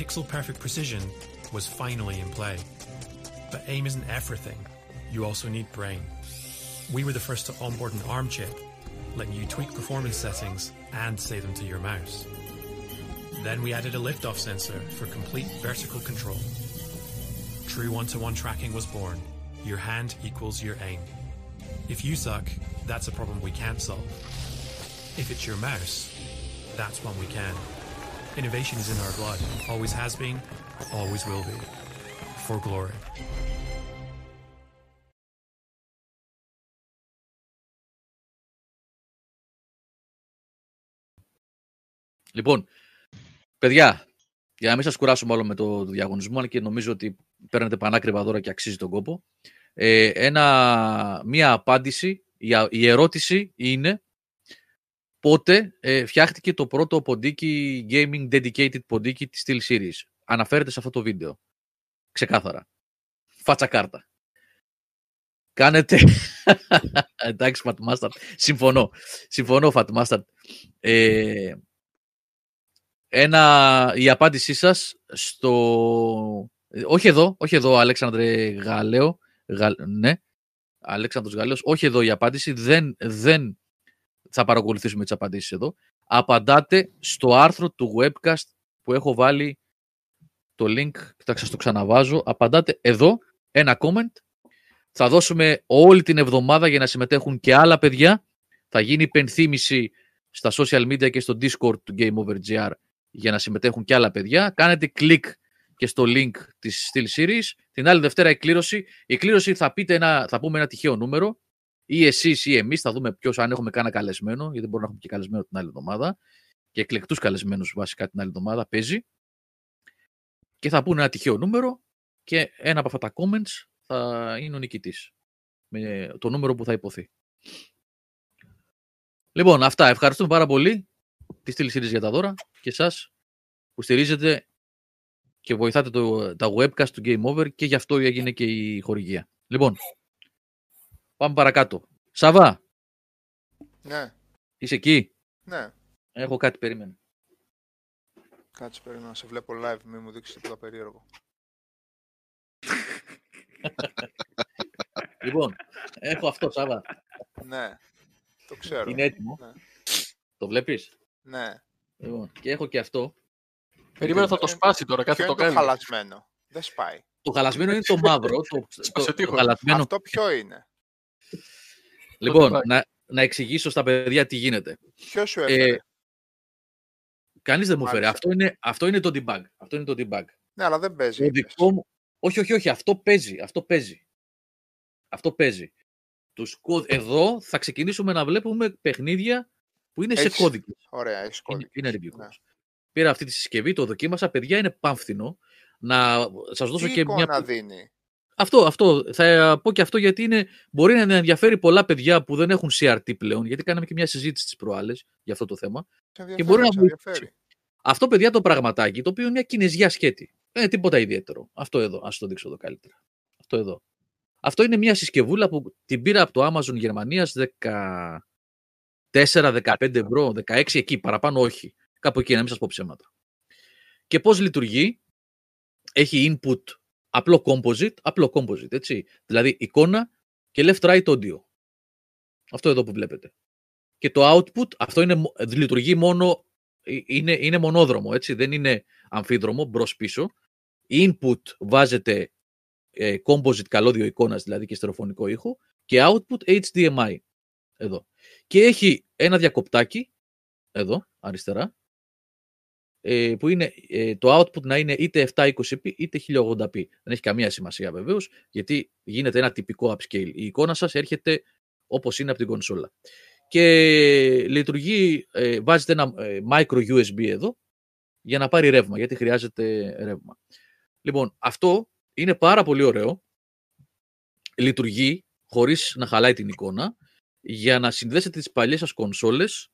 Pixel perfect precision was finally in play. But aim isn't everything. You also need brain. We were the first to onboard an ARM chip, letting you tweak performance settings and save them to your mouse. Then we added a lift-off sensor for complete vertical control. True one-to-one tracking was born. Your hand equals your aim. If you suck, that's a problem we can't solve. If it's your mouse, that's one we can. Innovation is in our blood. Always has been, always will be. For glory. Λοιπόν, παιδιά, για να μην σας κουράσουμε άλλο με το διαγωνισμό, αλλά και νομίζω ότι παίρνετε πανάκριβα δώρα και αξίζει τον κόπο, ε, ένα, μία απάντηση, η ερώτηση είναι πότε ε, φτιάχτηκε το πρώτο ποντίκι, gaming dedicated ποντίκι της Steel Series. Αναφέρεται σε αυτό το βίντεο. Ξεκάθαρα. Φάτσα κάρτα. Κάνετε... Εντάξει, Fatmaster. Συμφωνώ. Συμφωνώ, Fatmaster. Ε... Ένα, η απάντησή σας στο... Όχι εδώ, όχι εδώ, Αλέξανδρε Γαλέο. Γα, ναι, Αλέξανδρος Γαλέος. Όχι εδώ η απάντηση. Δεν, δεν θα παρακολουθήσουμε τις απαντήσεις εδώ. Απαντάτε στο άρθρο του webcast που έχω βάλει το link. Θα σας το ξαναβάζω. Απαντάτε εδώ, ένα comment. Θα δώσουμε όλη την εβδομάδα για να συμμετέχουν και άλλα παιδιά. Θα γίνει υπενθύμηση στα social media και στο Discord του GameOver.gr για να συμμετέχουν και άλλα παιδιά. Κάνετε κλικ και στο link της Steel Series. Την άλλη Δευτέρα η κλήρωση. Η κλήρωση θα, πείτε ένα, θα πούμε ένα τυχαίο νούμερο. Ή εσείς ή εμείς. Θα δούμε ποιος, αν έχουμε κάνα καλεσμένο. Γιατί μπορούμε να έχουμε και καλεσμένο την άλλη εβδομάδα. Και εκλεκτούς καλεσμένους βασικά την άλλη εβδομάδα. Παίζει. Και θα πούνε ένα τυχαίο νούμερο. Και ένα από αυτά τα comments θα είναι ο νικητής. Με το νούμερο που θα υποθεί. Λοιπόν, αυτά. Ευχαριστούμε πάρα πολύ τη Steel Series για τα δώρα και εσάς που στηρίζετε και βοηθάτε το, τα webcast του Game Over και γι' αυτό έγινε και η χορηγία. Λοιπόν, πάμε παρακάτω. Σαββά. Ναι. Είσαι εκεί. Ναι. Έχω κάτι, περίμενε. Κάτσε, περίμενα. Σε βλέπω live, μην μου δείξεις τίποτα περίεργο. Λοιπόν, έχω αυτό, Σαββά. Ναι. Το ξέρω. Είναι έτοιμο. Ναι. Το βλέπεις. Ναι. Λοιπόν, και έχω και αυτό. Περίμενα θα το σπάσει τώρα. Κάθε ποιο το, το κάνει. Το χαλασμένο. Δεν σπάει. Το χαλασμένο είναι το μαύρο. Το, το, το, το χαλασμένο. Αυτό ποιο είναι. Λοιπόν, να, να εξηγήσω στα παιδιά τι γίνεται. Ποιο σου έφερε. Ε, κανείς δεν μου έφερε. Αυτό είναι, αυτό είναι το debug. Αυτό είναι το debug. Ναι, αλλά δεν παίζει. Μου... Όχι, όχι, όχι. Αυτό παίζει. Αυτό παίζει. Αυτό παίζει. Τους... Εδώ θα ξεκινήσουμε να βλέπουμε παιχνίδια που είναι έχεις... σε κώδικες. Ωραία, έχεις κώδικες. Είναι, είναι ναι. Πήρα αυτή τη συσκευή, το δοκίμασα. Παιδιά, είναι πάμφθηνο. Να σας δώσω τι και εικόνα μια... δίνει. Αυτό, αυτό. Θα πω και αυτό γιατί είναι... μπορεί να ενδιαφέρει πολλά παιδιά που δεν έχουν σι αρ τι πλέον. Γιατί κάναμε και μια συζήτηση τις προάλλες για αυτό το θέμα. Και μπορεί να ενδιαφέρει. Αυτό, παιδιά, το πραγματάκι, το οποίο είναι μια κινεζιά σκέτη. Δεν είναι τίποτα ιδιαίτερο. Αυτό εδώ, ας το δείξω εδώ καλύτερα. Αυτό εδώ. Αυτό είναι μια συσκευούλα που την πήρα από το Amazon Γερμανίας δεκατέσσερα δεκαπέντε ευρώ, δεκαέξι εκεί, παραπάνω όχι. Κάπου εκεί, να μην σας πω ψέματα. Και πώς λειτουργεί, έχει input απλό composite, απλό composite, έτσι. Δηλαδή εικόνα και left-right audio. Αυτό εδώ που βλέπετε. Και το output, αυτό είναι, λειτουργεί μόνο, είναι, είναι μονόδρομο, έτσι. Δεν είναι αμφίδρομο, μπρος-πίσω. Input βάζετε ε, composite καλώδιο εικόνας, δηλαδή και στερεοφωνικό ήχο. Και output έιτς ντι εμ άι, εδώ. Και έχει ένα διακοπτάκι, εδώ, αριστερά, ε, που είναι ε, το output να είναι είτε επτακόσια είκοσι πι είτε χίλια ογδόντα πι. Δεν έχει καμία σημασία βεβαίως, γιατί γίνεται ένα τυπικό upscale. Η εικόνα σας έρχεται όπως είναι από την κονσόλα. Και λειτουργεί, ε, βάζετε ένα ε, micro γιου ες μπι εδώ, για να πάρει ρεύμα, γιατί χρειάζεται ρεύμα. Λοιπόν, αυτό είναι πάρα πολύ ωραίο. Λειτουργεί χωρίς να χαλάει την εικόνα, για να συνδέσετε τις παλιές σας κονσόλες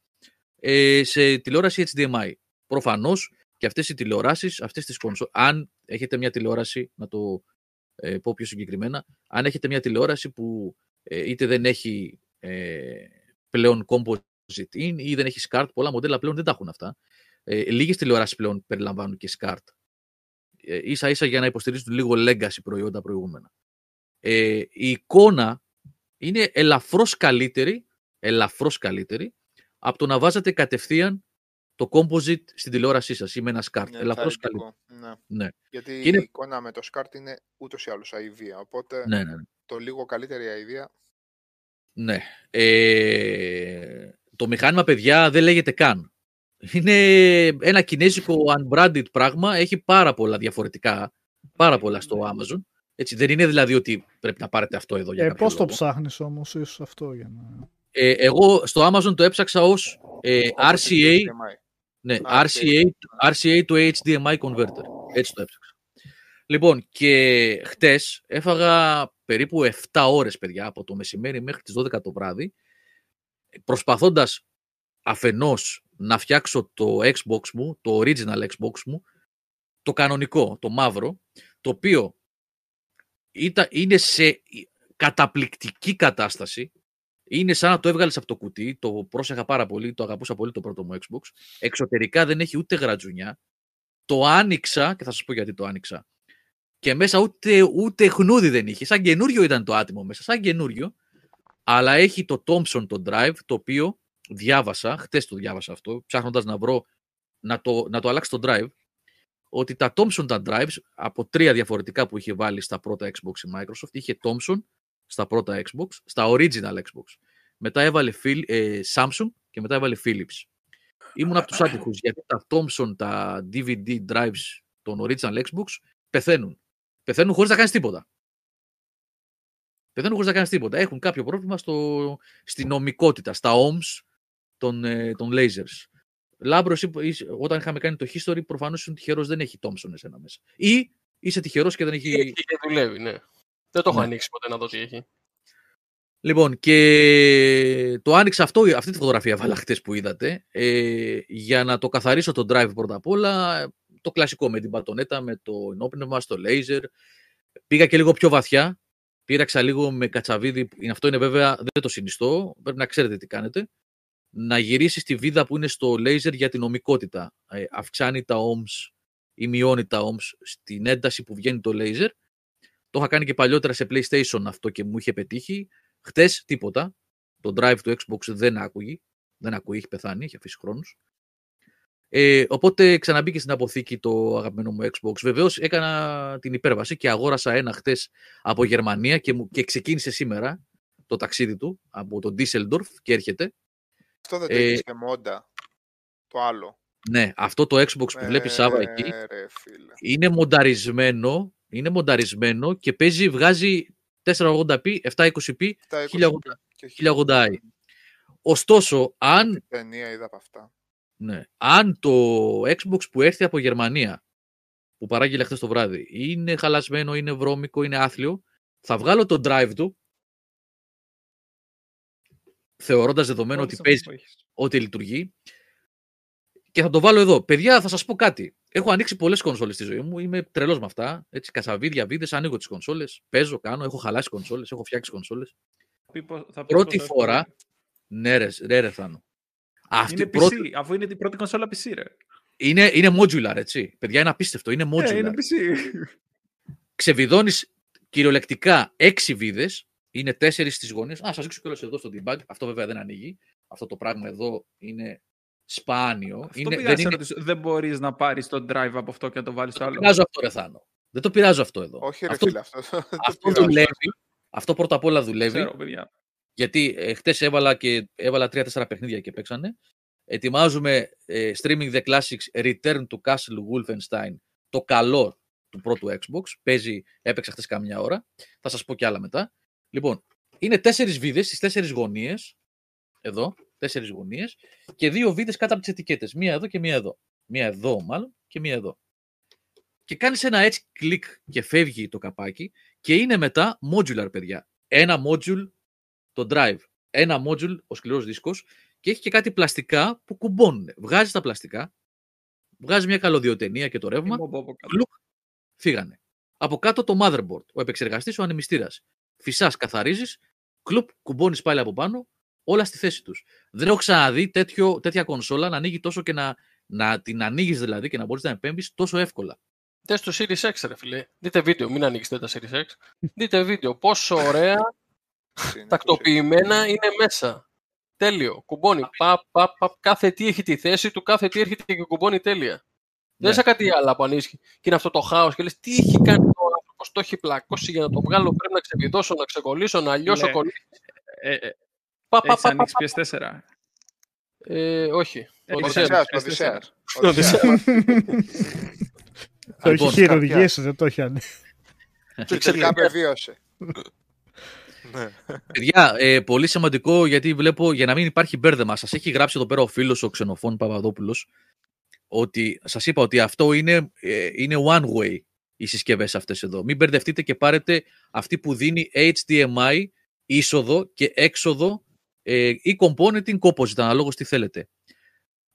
ε, σε τηλεόραση έιτς ντι εμ άι. Προφανώς και αυτές οι τηλεοράσεις, αυτές τις κονσόλες, αν έχετε μια τηλεόραση, να το ε, πω πιο συγκεκριμένα, αν έχετε μια τηλεόραση που ε, είτε δεν έχει ε, πλέον composite in ή δεν έχει SCART, πολλά μοντέλα πλέον δεν τα έχουν αυτά. Ε, λίγες τηλεοράσεις πλέον περιλαμβάνουν και SCART. Ε, ίσα ίσα για να υποστηρίζουν λίγο legacy προϊόντα προηγούμενα. Ε, η εικόνα είναι ελαφρώς καλύτερη, ελαφρώς καλύτερη από το να βάζετε κατευθείαν το composite στην τηλεόρασή σας ή με ένα SCART. Ναι, ελαφρώς καλύτερη. Ναι. Ναι. Γιατί η είναι... εικόνα με το SCART είναι ούτως ή άλλως αηδία. Οπότε ναι, ναι, ναι. Το λίγο καλύτερη αηδία. Ναι. Ε, το μηχάνημα, παιδιά, δεν λέγεται καν. Είναι ένα κινέζικο unbranded πράγμα. Έχει πάρα πολλά διαφορετικά. Πάρα πολλά στο Amazon. Έτσι, δεν είναι δηλαδή ότι πρέπει να πάρετε αυτό εδώ για ε, κάποιο πώς λόγο. Το ψάχνεις όμως ίσως αυτό για να... ε, εγώ στο Amazon το έψαξα ως ε, αρ σι έι, ναι, αρ σι έι to έιτς ντι εμ άι Converter. Έτσι το έψαξα. Λοιπόν, και χτες έφαγα περίπου επτά ώρες, παιδιά, από το μεσημέρι μέχρι τις δώδεκα το βράδυ, προσπαθώντας αφενός να φτιάξω το Xbox μου, το original Xbox μου, το κανονικό, το μαύρο, το οποίο ήταν, είναι σε καταπληκτική κατάσταση. Είναι σαν να το έβγαλες από το κουτί, το πρόσεχα πάρα πολύ, το αγαπούσα πολύ το πρώτο μου Xbox. Εξωτερικά δεν έχει ούτε γρατζουνιά. Το άνοιξα, και θα σας πω γιατί το άνοιξα, και μέσα ούτε, ούτε χνούδι δεν είχε. Σαν καινούριο ήταν το άτιμο μέσα, σαν καινούριο. Αλλά έχει το Thompson, το drive, το οποίο διάβασα, χτες το διάβασα αυτό, ψάχνοντας να βρω, να το, να το αλλάξω το drive, ότι τα Thompson τα drives, από τρία διαφορετικά που είχε βάλει στα πρώτα Xbox η Microsoft, είχε Thompson στα πρώτα Xbox, στα original Xbox. Μετά έβαλε Phil, ε, Samsung και μετά έβαλε Philips. Ήμουν από τους άτυχους, γιατί τα Thompson, τα ντι βι ντι drives των original Xbox πεθαίνουν. Πεθαίνουν χωρίς να κάνεις τίποτα. Πεθαίνουν χωρίς να κάνεις τίποτα. Έχουν κάποιο πρόβλημα στο, στη νομικότητα, στα ohms των, ε, των lasers. Λάμπρος, όταν είχαμε κάνει το history, προφανώς είναι τυχερός, δεν έχει Thompson εσένα μέσα. Ή είσαι τυχερός και δεν έχει... Έχει και δουλεύει, ναι. Δεν το έχω ναι. ανοίξει ποτέ να δω τι έχει. Λοιπόν, και το άνοιξα αυτό, αυτή τη φωτογραφία βάλα χτες που είδατε, ε, για να το καθαρίσω το drive πρώτα απ' όλα, το κλασικό με την πατονέτα, με το ενόπνευμα, στο laser. Πήγα και λίγο πιο βαθιά, πήραξα λίγο με κατσαβίδι, αυτό είναι βέβαια, δεν το συνιστώ, πρέπει να ξέρετε τι κάνετε. Να γυρίσεις τη βίδα που είναι στο λέιζερ για την ομικότητα. Ε, αυξάνει τα ohms ή μειώνει τα ohms στην ένταση που βγαίνει το λέιζερ. Το είχα κάνει και παλιότερα σε PlayStation αυτό και μου είχε πετύχει. Χτες τίποτα. Το drive του Xbox δεν άκουγε. Δεν ακούει, έχει πεθάνει, έχει αφήσει χρόνους. Ε, οπότε ξαναμπήκε στην αποθήκη το αγαπημένο μου Xbox. Βεβαίως έκανα την υπέρβαση και αγόρασα ένα χτες από Γερμανία και, μου, και ξεκίνησε σήμερα το ταξίδι του από τον Düsseldorf και έρχεται. Αυτό δεν το έχεις ε, και μόντα, το άλλο. Ναι, αυτό το Xbox που ε, βλέπεις Σάβα εκεί ρε, είναι, μονταρισμένο, είναι μονταρισμένο και παίζει, βγάζει τετρακόσια ογδόντα πι, επτακόσια είκοσι πι, χίλια ογδόντα άι. Ωστόσο, αν, είδα από αυτά. Ναι, αν το Xbox που έρθει από Γερμανία, που παράγγειλε χτες το βράδυ, είναι χαλασμένο, είναι βρώμικο, είναι άθλιο, θα βγάλω το drive του, θεωρώντας δεδομένο ότι παίζει, ότι λειτουργεί, και θα το βάλω εδώ. Παιδιά, θα σας πω κάτι. Έχω ανοίξει πολλές κονσόλες στη ζωή μου. Είμαι τρελός με αυτά. Έτσι, κασαβίδια, βίδες, ανοίγω τις κονσόλες. Παίζω, κάνω. Έχω χαλάσει κονσόλες. Έχω φτιάξει κονσόλες. Πρώτη πώς φορά. Ναι, ρε, ρε, ρε Θάνο. Αυτή είναι πρώτη... πι σι, αφού είναι την πρώτη κονσόλα πι σι, ρε. Είναι, είναι modular, έτσι. Παιδιά, είναι απίστευτο. Είναι modular. Ε, είναι πι σι. Ξεβιδώνεις κυριολεκτικά έξι βίδες. Είναι τέσσερις στις γωνίες. Α, σας δείξω κιόλας εδώ στο debug. Αυτό βέβαια δεν ανοίγει. Αυτό το πράγμα εδώ είναι. Σπάνιο. Αυτό είναι, δεν, είναι... δεν μπορείς να πάρεις το drive από αυτό και να το βάλεις στο άλλο. Δεν το πειράζω αυτό, ρε Θάνο. Δεν το πειράζω αυτό εδώ. Όχι, ρε αυτό... φίλε, αυτό. Αυτό δουλεύει. Αυτό πρώτα απ' όλα δουλεύει. Ξέρω, παιδιά. Γιατί ε, χτες έβαλα, και... έβαλα τρία τέσσερα παιχνίδια και παίξανε. Ετοιμάζουμε ε, Streaming the Classics Return to Castle Wolfenstein. Το καλό του πρώτου Xbox. Παίζει, έπαιξα χτες καμιά ώρα. Θα σας πω κι άλλα μετά. Λοιπόν, είναι τέσσερις βίδες στις τέσσερις γωνίες. Εδώ. Τέσσερις γωνίες και δύο βίδες κάτω από τις ετικέτες. Μία εδώ και μία εδώ. Μία εδώ μάλλον και μία εδώ. Και κάνεις ένα έτσι κλικ και φεύγει το καπάκι και είναι μετά modular, παιδιά. Ένα module το drive. Ένα module ο σκληρός δίσκος και έχει και κάτι πλαστικά που κουμπώνουν. Βγάζεις τα πλαστικά, βγάζεις μια καλωδιοτενία και το ρεύμα. Λουκ, φύγανε. Από κάτω το motherboard, ο επεξεργαστής, ο ανεμιστήρας. Φυσάς, καθαρίζεις, κλουπ, κουμπώνεις πάλι από πάνω. Όλα στη θέση τους. Δεν έχω ξαναδεί τέτοιο, τέτοια κονσόλα να ανοίγει τόσο και να, να την ανοίγεις δηλαδή και να μπορείς να επέμβεις τόσο εύκολα. Δες το Series X, ρε φίλε. Δείτε βίντεο, μην ανοίξετε τα Series X. Δείτε βίντεο. Πόσο ωραία τακτοποιημένα είναι μέσα. Τέλειο. Κουμπώνει. Πα, πα, πα, κάθε τι έχει τη θέση του, κάθε τι έρχεται και κουμπώνει τέλεια. Δεν σε κάτι άλλο που ανοίγει. Και είναι αυτό το χάος και λες τι έχει κάνει ο άνθρωπος. Το έχει πλακώσει για να το βγάλω. Πρέπει να ξεβιδώσω, να ξεκολλήσω, να λιώσω κολλήσει. Έχεις ανοίξει πι ες φορ. Όχι. Οδυσσέας. Το έχει χειρουργήσει, δεν το έχει ανοίξει. Το εξελικαπεβίωσε. Παιδιά, πολύ σημαντικό γιατί βλέπω, για να μην υπάρχει μπέρδεμα, σας έχει γράψει εδώ πέρα ο φίλος ο Ξενοφών Παπαδόπουλος ότι σας είπα ότι αυτό είναι one way οι συσκευές αυτές εδώ. Μην μπερδευτείτε και πάρετε αυτή που δίνει έιτς ντι εμ άι είσοδο και έξοδο Ε, ή component composite, αναλόγως τι θέλετε.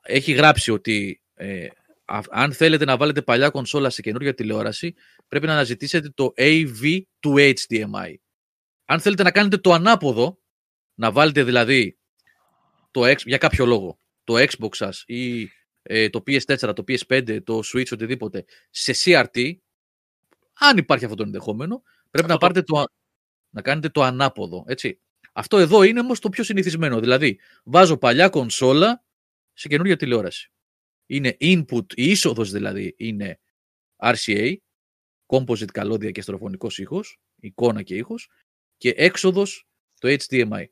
Έχει γράψει ότι ε, α, αν θέλετε να βάλετε παλιά κονσόλα σε καινούργια τηλεόραση, πρέπει να αναζητήσετε το έι βι του έιτς ντι εμ άι. Αν θέλετε να κάνετε το ανάποδο, να βάλετε δηλαδή το, για κάποιο λόγο το Xbox σας ή ε, το πι ες φορ, το πι ες φάιβ, το Switch, οτιδήποτε σε σι αρ τι, αν υπάρχει αυτό το ενδεχόμενο, πρέπει να, πάρετε το, να κάνετε το ανάποδο, έτσι. Αυτό εδώ είναι όμως το πιο συνηθισμένο. Δηλαδή, βάζω παλιά κονσόλα σε καινούργια τηλεόραση. Είναι input, η είσοδος δηλαδή είναι αρ σι έι, composite καλώδια και στροφωνικός ήχος, εικόνα και ήχος, και έξοδος το έιτς ντι εμ άι.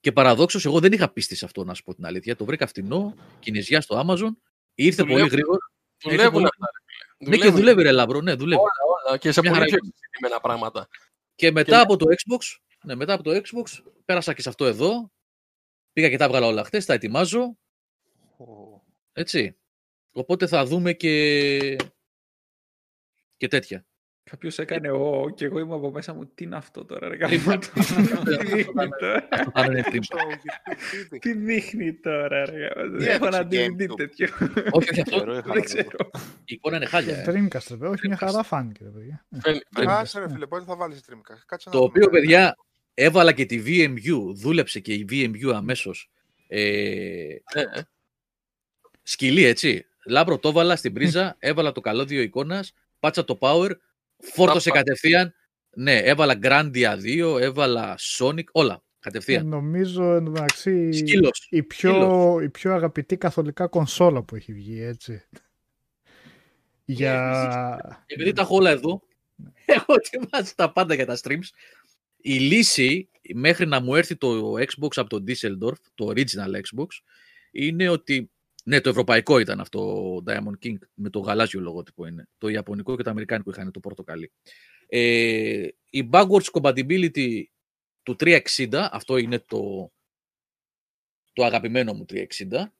Και παραδόξως, εγώ δεν είχα πίστη σε αυτό, να σου πω την αλήθεια. Το βρήκα φτηνό, κινηζιά στο Amazon, ήρθε δουλεύουν. Πολύ γρήγορα. Δουλεύουν αυτά. Ναι, και δουλεύει ρε Λαμπρο, ναι, δουλεύει. Όλα, όλα. Και σε πολύ πιο συγκεκριμένα πράγματα. Και μετά και... από το Xbox. Ναι, μετά από το Xbox, πέρασα και σε αυτό εδώ. Πήγα και τα έβγαλα όλα χτες, τα ετοιμάζω. Oh. Έτσι. Οπότε θα δούμε και, και τέτοια. Κάποιος έκανε ο και εγώ είμαι από μέσα μου. Τι είναι αυτό τώρα, ρε γάμο. Τι δείχνει τώρα, ρε γάμο. Έχω να ντι βι ντι τέτοιο. Όχι, όχι αυτό. Δεν ξέρω. Η εικόνα είναι χάλια. Dreamcast, ρε παιδιά. Όχι, μια χαρά φάνηκε, ρε παιδιά. Κάτσε, ρε φίλε, πότε θα βάλεις Dreamcast. Το οποίο, παιδιά, έβαλα και τη βι εμ γιου. Δούλεψε και η βι εμ γιου αμέσως. Σκυλή, έτσι. Λάμπρο, το έβαλα στην πρίζα. Έβαλα το καλώδιο εικόνας. Πάτσα το power. Φόρτωσε κατευθείαν. Ναι, έβαλα Grandia δύο, έβαλα Sonic, όλα κατευθείαν. Νομίζω εντάξει η πιο, η πιο αγαπητή καθολικά κονσόλα που έχει βγει, έτσι. Για... Επειδή τα έχω όλα εδώ, έχω ετοιμάσει τα πάντα για τα streams. Η λύση μέχρι να μου έρθει το Xbox από το Düsseldorf, το original Xbox, είναι ότι Ναι, το ευρωπαϊκό ήταν αυτό, ο Diamond King, με το γαλάζιο λογότυπο είναι. Το ιαπωνικό και το αμερικάνικο είχαν το πορτοκαλί. Ε, η backwards compatibility του τριακόσια εξήντα, αυτό είναι το, το αγαπημένο μου τριακόσια εξήντα.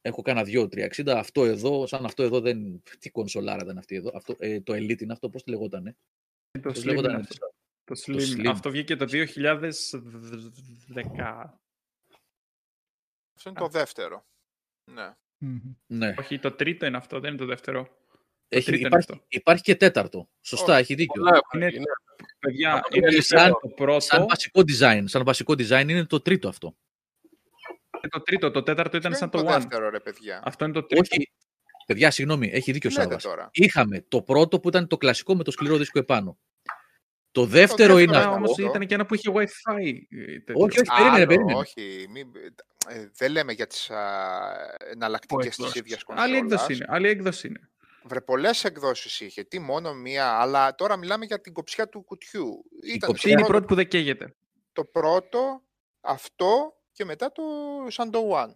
Έχω κάνα δυο τριακόσια εξήντα, αυτό εδώ, σαν αυτό εδώ δεν... Τι κονσολάρα ήταν αυτή εδώ, αυτό, ε, το Elite είναι αυτό, πώς τη λεγότανε. Το, το, λεγότανε αυτό. Το, Slim. το Slim. Αυτό βγήκε το δύο χιλιάδες δέκα. Αυτό είναι το δεύτερο. Ναι. Mm-hmm. ναι. Όχι, το τρίτο είναι αυτό, δεν είναι το δεύτερο. Έχει, το υπάρχει, είναι υπάρχει και τέταρτο. Σωστά, oh, έχει δίκιο. Είναι, είναι, παιδιά, είναι, είναι σαν, το πρώτο. Σαν βασικό design. Σαν βασικό design είναι το τρίτο αυτό. Είναι το τρίτο, το τέταρτο ήταν είναι σαν το, το one. Δεύτερο, ρε, παιδιά. Αυτό είναι το τρίτο. Όχι, παιδιά, συγγνώμη, έχει δίκιο Σάββας. Είχαμε το πρώτο που ήταν το κλασικό με το σκληρό δίσκο επάνω. Το δεύτερο, το δεύτερο είναι αυτό. Όμως ήταν και ένα που είχε Wi-Fi. Όχι, όχι, περίμενε, περίμενε. Όχι, μην... δεν λέμε για τις εναλλακτικές της ίδιας κονσόλας. Άλλη έκδοση είναι, άλλη έκδοση είναι. Βρε, πολλές εκδόσεις είχε, τι μόνο μία, αλλά τώρα μιλάμε για την κοψιά του κουτιού. Η ήταν κοψιά είναι η πρώτη που δεν καίγεται. Το πρώτο, αυτό και μετά το Shadow One,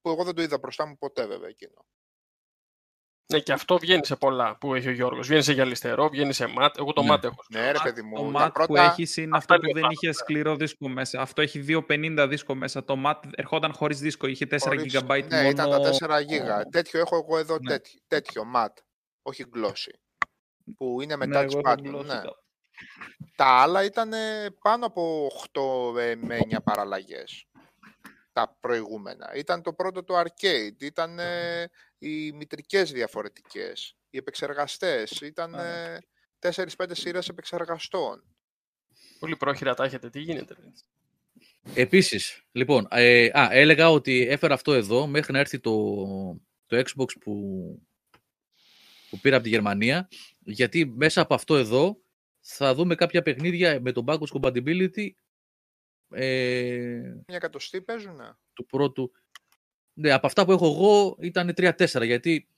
που εγώ δεν το είδα μπροστά μου ποτέ βέβαια εκείνο. Ναι, και αυτό βγαίνει σε πολλά που έχει ο Γιώργος. Βγαίνει σε γυαλιστερό, βγαίνει σε ματ. Εγώ το ναι. ματ έχω. Ναι, ρε παιδί μου. Το ματ πρώτα... που έχει είναι αυτό, αυτό που δεν ματ, είχε ναι. σκληρό δίσκο μέσα. Αυτό έχει διακόσια πενήντα δίσκο μέσα. Το ματ ερχόταν χωρίς δίσκο. Είχε τέσσερα χωρίς... GB ναι, μόνο. Ναι, ήταν τα τέσσερα γίγα. Oh. Τέτοιο έχω εγώ εδώ. Ναι. Τέτοιο, τέτοιο ματ. Όχι γκλώσση. Που είναι μετά τη πάντων. Ναι. Τα άλλα ήταν πάνω από οκτώ με εννιά παραλλαγές. Τα προηγούμενα. Ήταν το πρώτο το arcade, ήταν ε, οι μητρικές διαφορετικές, οι επεξεργαστές, ήταν ε, τέσσερις πέντε σειρές επεξεργαστών. Πολύ πρόχειρα τα έχετε, τι γίνεται. Επίσης, λοιπόν, ε, α, έλεγα ότι έφερα αυτό εδώ μέχρι να έρθει το, το Xbox που, που πήρα από τη Γερμανία, γιατί μέσα από αυτό εδώ θα δούμε κάποια παιχνίδια με το backwards compatibility. Ε, Μια εκατοστή παίζουνε. Του πρώτου. Ναι, από αυτά που έχω εγώ ήταν τρία τέσσερα, γιατί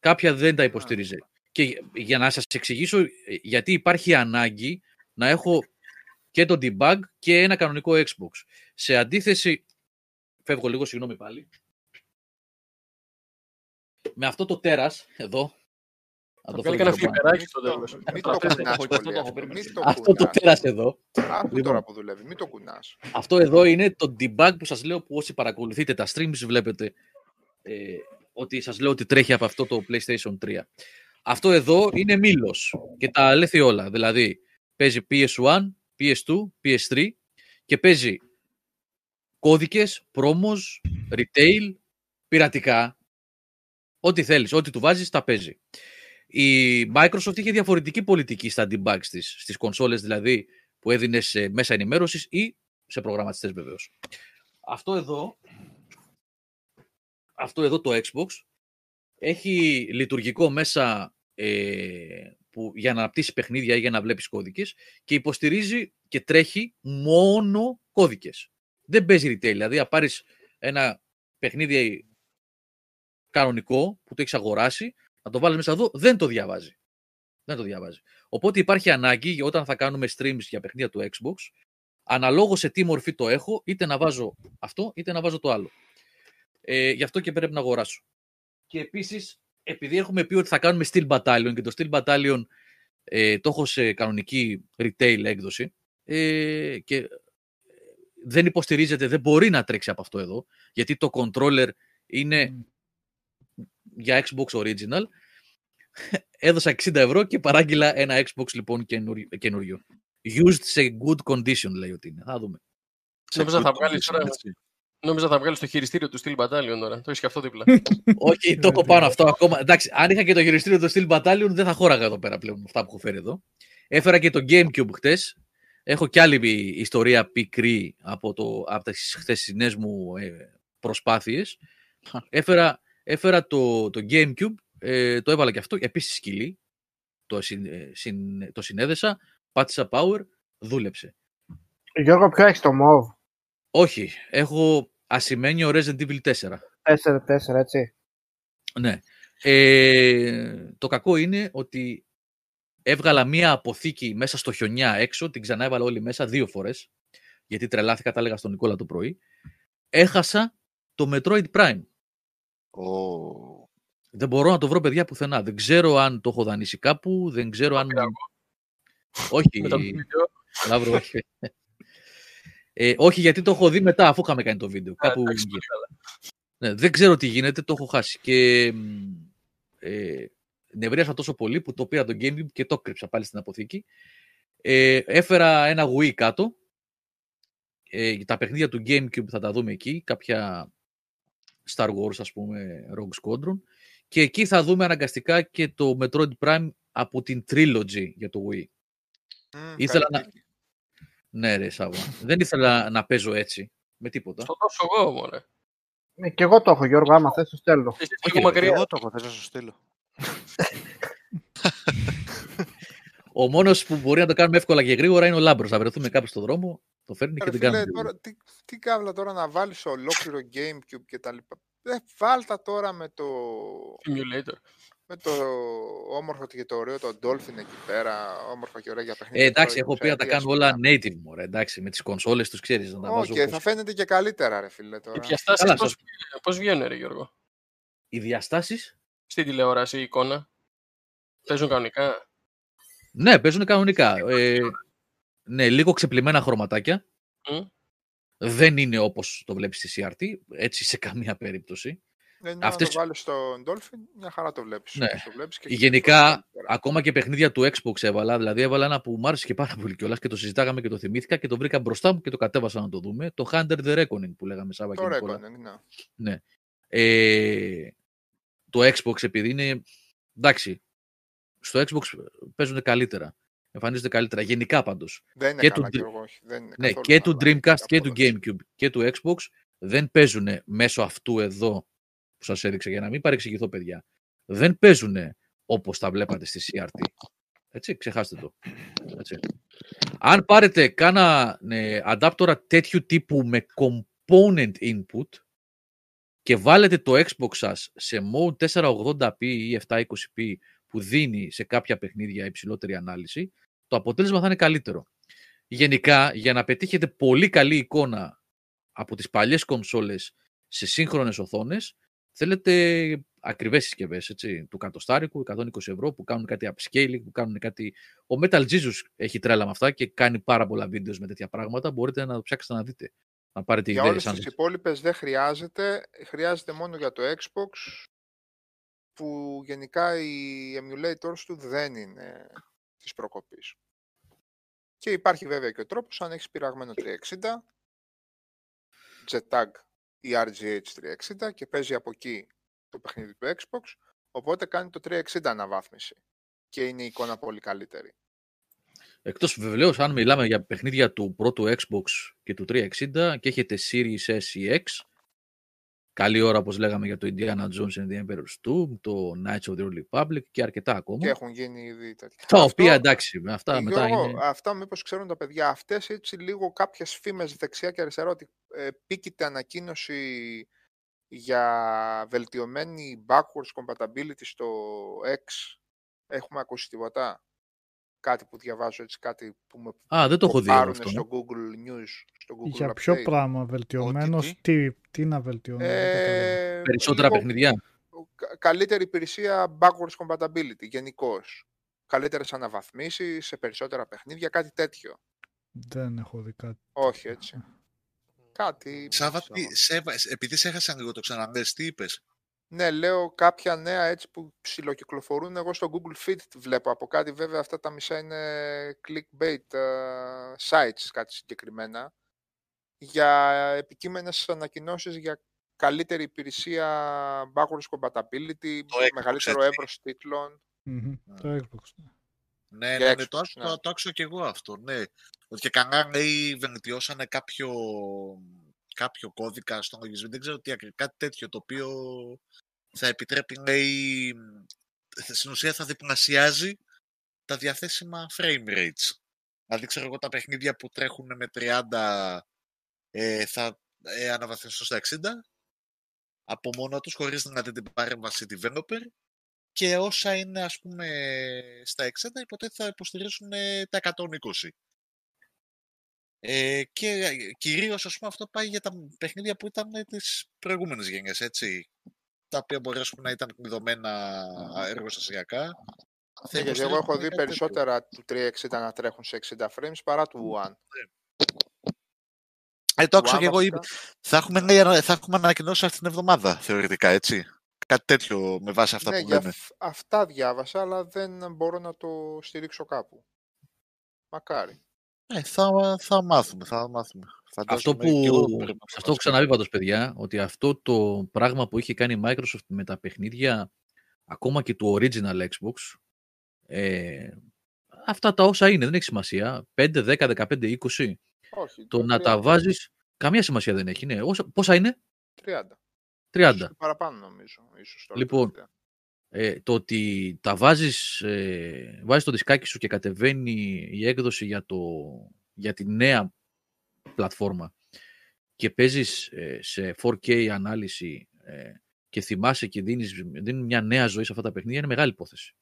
κάποια δεν τα υποστηρίζει. Yeah. Και για να σας εξηγήσω γιατί υπάρχει ανάγκη να έχω και το debug και ένα κανονικό Xbox. Σε αντίθεση, φεύγω λίγο, συγγνώμη πάλι, με αυτό το τέρας εδώ. Το κάνει κανένα φλιπεράκι στο τέλος. Μην το κουνάς πολύ. Αυτό το τέρας εδώ. Άκου τώρα που δουλεύει, μην το κουνάς. Αυτό εδώ είναι το debug που σας λέω, που όσοι παρακολουθείτε τα streams βλέπετε ότι σας λέω ότι τρέχει από αυτό το PlayStation τρία. Αυτό εδώ είναι μήλος και τα αλέθη όλα. Δηλαδή παίζει πι ες ουάν, πι ες τού, πι ες θρι και παίζει κώδικες, πρόμος, retail, πειρατικά. Ό,τι θέλεις, ό,τι του βάζεις τα παίζει. Η Microsoft είχε διαφορετική πολιτική στα debugs της, στις κονσόλες δηλαδή που έδινε σε μέσα ενημέρωσης ή σε προγραμματιστές βεβαίως. Αυτό εδώ, αυτό εδώ το Xbox έχει λειτουργικό μέσα ε, που, για να αναπτύσσει παιχνίδια ή για να βλέπεις κώδικες και υποστηρίζει και τρέχει μόνο κώδικες. Δεν παίζει retail, δηλαδή αν πάρεις ένα παιχνίδι κανονικό που το έχεις αγοράσει, να το βάλεις μέσα εδώ, δεν το διαβάζει. Δεν το διαβάζει. Οπότε υπάρχει ανάγκη όταν θα κάνουμε streams για παιχνίδια του Xbox, αναλόγως σε τι μορφή το έχω, είτε να βάζω αυτό, είτε να βάζω το άλλο. Ε, γι' αυτό και πρέπει να αγοράσω. Και επίσης, επειδή έχουμε πει ότι θα κάνουμε Steel Battalion και το Steel Battalion ε, το έχω σε κανονική retail έκδοση ε, και δεν υποστηρίζεται, δεν μπορεί να τρέξει από αυτό εδώ, γιατί το controller είναι... για Xbox Original, έδωσα εξήντα ευρώ και παράγγειλα ένα Xbox λοιπόν καινούριο. Used σε good condition λέει ότι είναι. Θα δούμε. Νόμιζα θα βγάλεις τώρα... το χειριστήριο του Steel Battalion τώρα. Το έχεις και αυτό δίπλα. Όχι, το έχω πάνω αυτό ακόμα. Εντάξει, αν είχα και το χειριστήριο του Steel Battalion δεν θα χώραγα εδώ πέρα πλέον με αυτά που έχω φέρει εδώ. Έφερα και το GameCube χτες. Έχω κι άλλη ιστορία πικρή από, το... από τις χθεσινές μου ε, προσπάθειες. Έφερα Έφερα το, το GameCube, ε, το έβαλα και αυτό, επίσης σκυλή, το, συν, συν, το συνέδεσα, πάτησα power, δούλεψε. Γιώργο, ποιο έχεις το μοβ? Όχι, έχω ασημένιο Resident Evil τέσσερα. τέσσερα τέσσερα, έτσι. Ναι. Ε, το κακό είναι ότι έβγαλα μία αποθήκη μέσα στο χιονιά έξω, την ξανά έβαλα όλη μέσα δύο φορές, γιατί τρελάθηκα, τα έλεγα στον Νικόλα το πρωί. Έχασα το Metroid Prime. Oh. Δεν μπορώ να το βρω, παιδιά, πουθενά. Δεν ξέρω αν το έχω δανείσει κάπου, δεν ξέρω αν... όχι, Λαύρο, όχι. Ε, όχι, γιατί το έχω δει μετά, αφού είχαμε κάνει το βίντεο. Κάπου... ναι, δεν ξέρω τι γίνεται, το έχω χάσει. Και ε, νευρίασα τόσο πολύ που το πήρα το GameCube και το κρύψα πάλι στην αποθήκη. Ε, έφερα ένα Wii κάτω. Ε, τα παιχνίδια του GameCube θα τα δούμε εκεί. Κάποια Star Wars, ας πούμε, Rogue Squadron. Και εκεί θα δούμε αναγκαστικά και το Metroid Prime από την Trilogy για το Wii. Mm, ήθελα να... ναι, ρε, Σάββα. Δεν ήθελα να παίζω έτσι. Με τίποτα. Στο δώσω εγώ, μωρέ. Ναι, και εγώ το έχω, Γιώργο, άμα θες το στέλνω. Εγώ το έχω, θες να σου στείλω. Ο μόνος που μπορεί να το κάνουμε εύκολα και γρήγορα είναι ο Λάμπρος. Να βρεθούμε κάπου στον δρόμο, το φέρνει και την κάνουμε. Τώρα, τι, τι κάβλα τώρα να βάλεις ολόκληρο GameCube και τα λοιπά. Ε, βάλτα τώρα με το... Simulator. Με το όμορφο και το ωραίο το Dolphin εκεί πέρα, όμορφα και ωραία για παιχνίδια. Ε, εντάξει, έχω πει να τα κάνω όλα native, μωρέ, εντάξει, με τις κονσόλες τους, ξέρεις, να τα βάζω. Όχι, okay, θα φαίνεται και καλύτερα, ρε φίλε, τώρα. Οι διαστάσεις πώς, σας... πώς βγαίνουν, ρε Γιώργο? Οι διαστάσεις? Στην τηλεόραση, η εικόνα. Παίζουν κανονικά. Ναι, παίζουν κανονικά. Ε, ναι, λίγο ξεπλημμένα χρωματάκια. Mm. Δεν είναι όπως το βλέπεις στη σι αρ τι, έτσι σε καμία περίπτωση. Δεν είναι αυτές... να το βάλεις στον Dolphin, μια χαρά το βλέπεις. Ναι. Το βλέπεις και γενικά, και... ακόμα και παιχνίδια του Xbox έβαλα, δηλαδή έβαλα ένα που μου άρεσε και πάρα πολύ κιόλας και το συζητάγαμε και το θυμήθηκα και το βρήκα μπροστά μου και το κατέβασα να το δούμε, το Hunter the Reckoning που λέγαμε Σάββα και Νικόλα. Το Reckoning, ναι. ναι. Ε, το Xbox επειδή είναι, εντάξει, στο Xbox παίζουν καλύτερα, εμφανίζονται καλύτερα, γενικά πάντως. Δεν είναι και καλά του... εγώ, όχι. Δεν είναι ναι, και του Dreamcast καλά, και του GameCube και του Xbox δεν παίζουν μέσω αυτού εδώ που σας έδειξε, για να μην παρεξηγηθώ, παιδιά, δεν παίζουν όπως τα βλέπατε στη σι αρ τι. Έτσι, ξεχάστε το. Έτσι. Αν πάρετε κάνα ναι, adapter τέτοιου τύπου με component input και βάλετε το Xbox σας σε mode τετρακόσια ογδόντα πι ή επτακόσια είκοσι πι που δίνει σε κάποια παιχνίδια υψηλότερη ανάλυση, το αποτέλεσμα θα είναι καλύτερο. Γενικά, για να πετύχετε πολύ καλή εικόνα από τις παλιές κονσόλες σε σύγχρονες οθόνες, θέλετε ακριβές συσκευές, έτσι, του κατοστάρικου, εκατόν είκοσι ευρώ, που κάνουν κάτι upscaling, που κάνουν κάτι... Ο Metal Jesus έχει τρέλα με αυτά και κάνει πάρα πολλά βίντεο με τέτοια πράγματα. Μπορείτε να το ψάξετε να δείτε. Να πάρετε για όλες τις υπόλοιπες δεν χρειάζεται. Χρειάζεται μόνο για το Xbox, που γενικά οι emulators του δεν είναι της προκοπής. Και υπάρχει βέβαια και ο τρόπος, αν έχεις πειραγμένο τριακόσια εξήντα, Jetag, η αρ τζι έιτς τριακόσια εξήντα και παίζει από εκεί το παιχνίδι του Xbox, οπότε κάνει το τριακόσια εξήντα αναβάθμιση και είναι η εικόνα πολύ καλύτερη. Εκτός βεβαίως αν μιλάμε για παιχνίδια του πρώτου Xbox και του τριακόσια εξήντα και έχετε Series S ή X, καλή ώρα όπως λέγαμε για το Indiana Jones and the Emperor's Tomb, το Knights of the Old Republic και αρκετά ακόμα. Και έχουν γίνει ήδη τέτοια. Τα οποία εντάξει, αυτά μετά Γιώργο, είναι... Αυτά μήπως ξέρουν τα παιδιά, αυτές έτσι λίγο κάποιες φήμες δεξιά και αριστερά ότι ε, πήκεται ανακοίνωση για βελτιωμένη backwards compatibility στο X. Έχουμε ακούσει τίποτα? Κάτι που διαβάζω έτσι, κάτι που με Α, δεν το έχω δει αυτό. Στο Google News, στο Google για ποιο update. Πράγμα βελτιωμένο, τι, τι να βελτιώνει? Ε, περισσότερα λίγο, παιχνιδιά. Καλύτερη υπηρεσία backwards compatibility, γενικώς. Καλύτερες αναβαθμίσεις σε περισσότερα παιχνίδια, κάτι τέτοιο. Δεν έχω δει κάτι. Όχι, έτσι. Κάτι... Σάβα, σε, επειδή σε έχασαν λίγο το ξαναμπες, τι είπες? Ναι, λέω κάποια νέα έτσι που ψιλοκυκλοφορούν. Εγώ στο Google Feed βλέπω από κάτι, βέβαια αυτά τα μισά είναι clickbait uh, sites, κάτι συγκεκριμένα, για επικείμενες ανακοινώσεις για καλύτερη υπηρεσία backwards compatibility, μεγαλύτερο εύρος τίτλων. Mm-hmm. Yeah. Το Xbox. Ναι, ναι, Xbox, το, άκου, ναι. Το, το άκουσα και εγώ αυτό, ναι. Ότι και κανένα λέει βελτιώσανε κάποιο... κάποιο κώδικα στον λογισμό, δεν ξέρω τι ακριβώς, κάτι τέτοιο το οποίο θα επιτρέπει, λέει, στην ουσία θα διπλασιάζει τα διαθέσιμα frame rates. Δηλαδή, ξέρω εγώ, τα παιχνίδια που τρέχουν με τριάντα ε, θα ε, αναβαθμιστούν στα εξήντα από μόνο τους, χωρίς δηλαδή την παρέμβαση developer, και όσα είναι, ας πούμε, στα εξήντα υποτίθεται θα υποστηρίζουν ε, τα εκατόν είκοσι. Ε, και κυρίως, ας πούμε, αυτό πάει για τα παιχνίδια που ήταν ε, τις προηγούμενες γενιές, έτσι. τα οποία μπορέσουν να ήταν δομένα εργοστασιακά. Ναι, γιατί εγώ έχω δει περισσότερα του τριακόσια εξήντα να τρέχουν σε εξήντα frames παρά του One. Ε, το άκουσα και εγώ. Θα έχουμε, ναι, θα έχουμε ανακοινώσει αυτήν την εβδομάδα, θεωρητικά, έτσι. Κάτι τέτοιο με βάση αυτά ναι, που λέμε. Αυ- αυτά διάβασα, αλλά δεν μπορώ να το στηρίξω κάπου. Μακάρι. Ε, θα, θα μάθουμε, θα μάθουμε. Αυτό που, αυτό που ξαναβεί πάντως, παιδιά, ότι αυτό το πράγμα που είχε κάνει η Microsoft με τα παιχνίδια, ακόμα και του original Xbox, ε, αυτά τα όσα είναι, δεν έχει σημασία. πέντε, δέκα, δεκαπέντε, είκοσι. Όχι, το να τριάντα. Τα βάζεις, καμία σημασία δεν έχει. Ναι. Όσα, πόσα είναι? τριάντα. τριάντα. Παραπάνω νομίζω. Ίσως τώρα λοιπόν, το, ε, το ότι τα βάζεις, ε, βάζεις το δισκάκι σου και κατεβαίνει η έκδοση για, το, για τη νέα πλατφόρμα και παίζεις ε, σε φορ κέι ανάλυση ε, και θυμάσαι και δίνεις, δίνεις μια νέα ζωή σε αυτά τα παιχνίδια, είναι μεγάλη υπόθεση.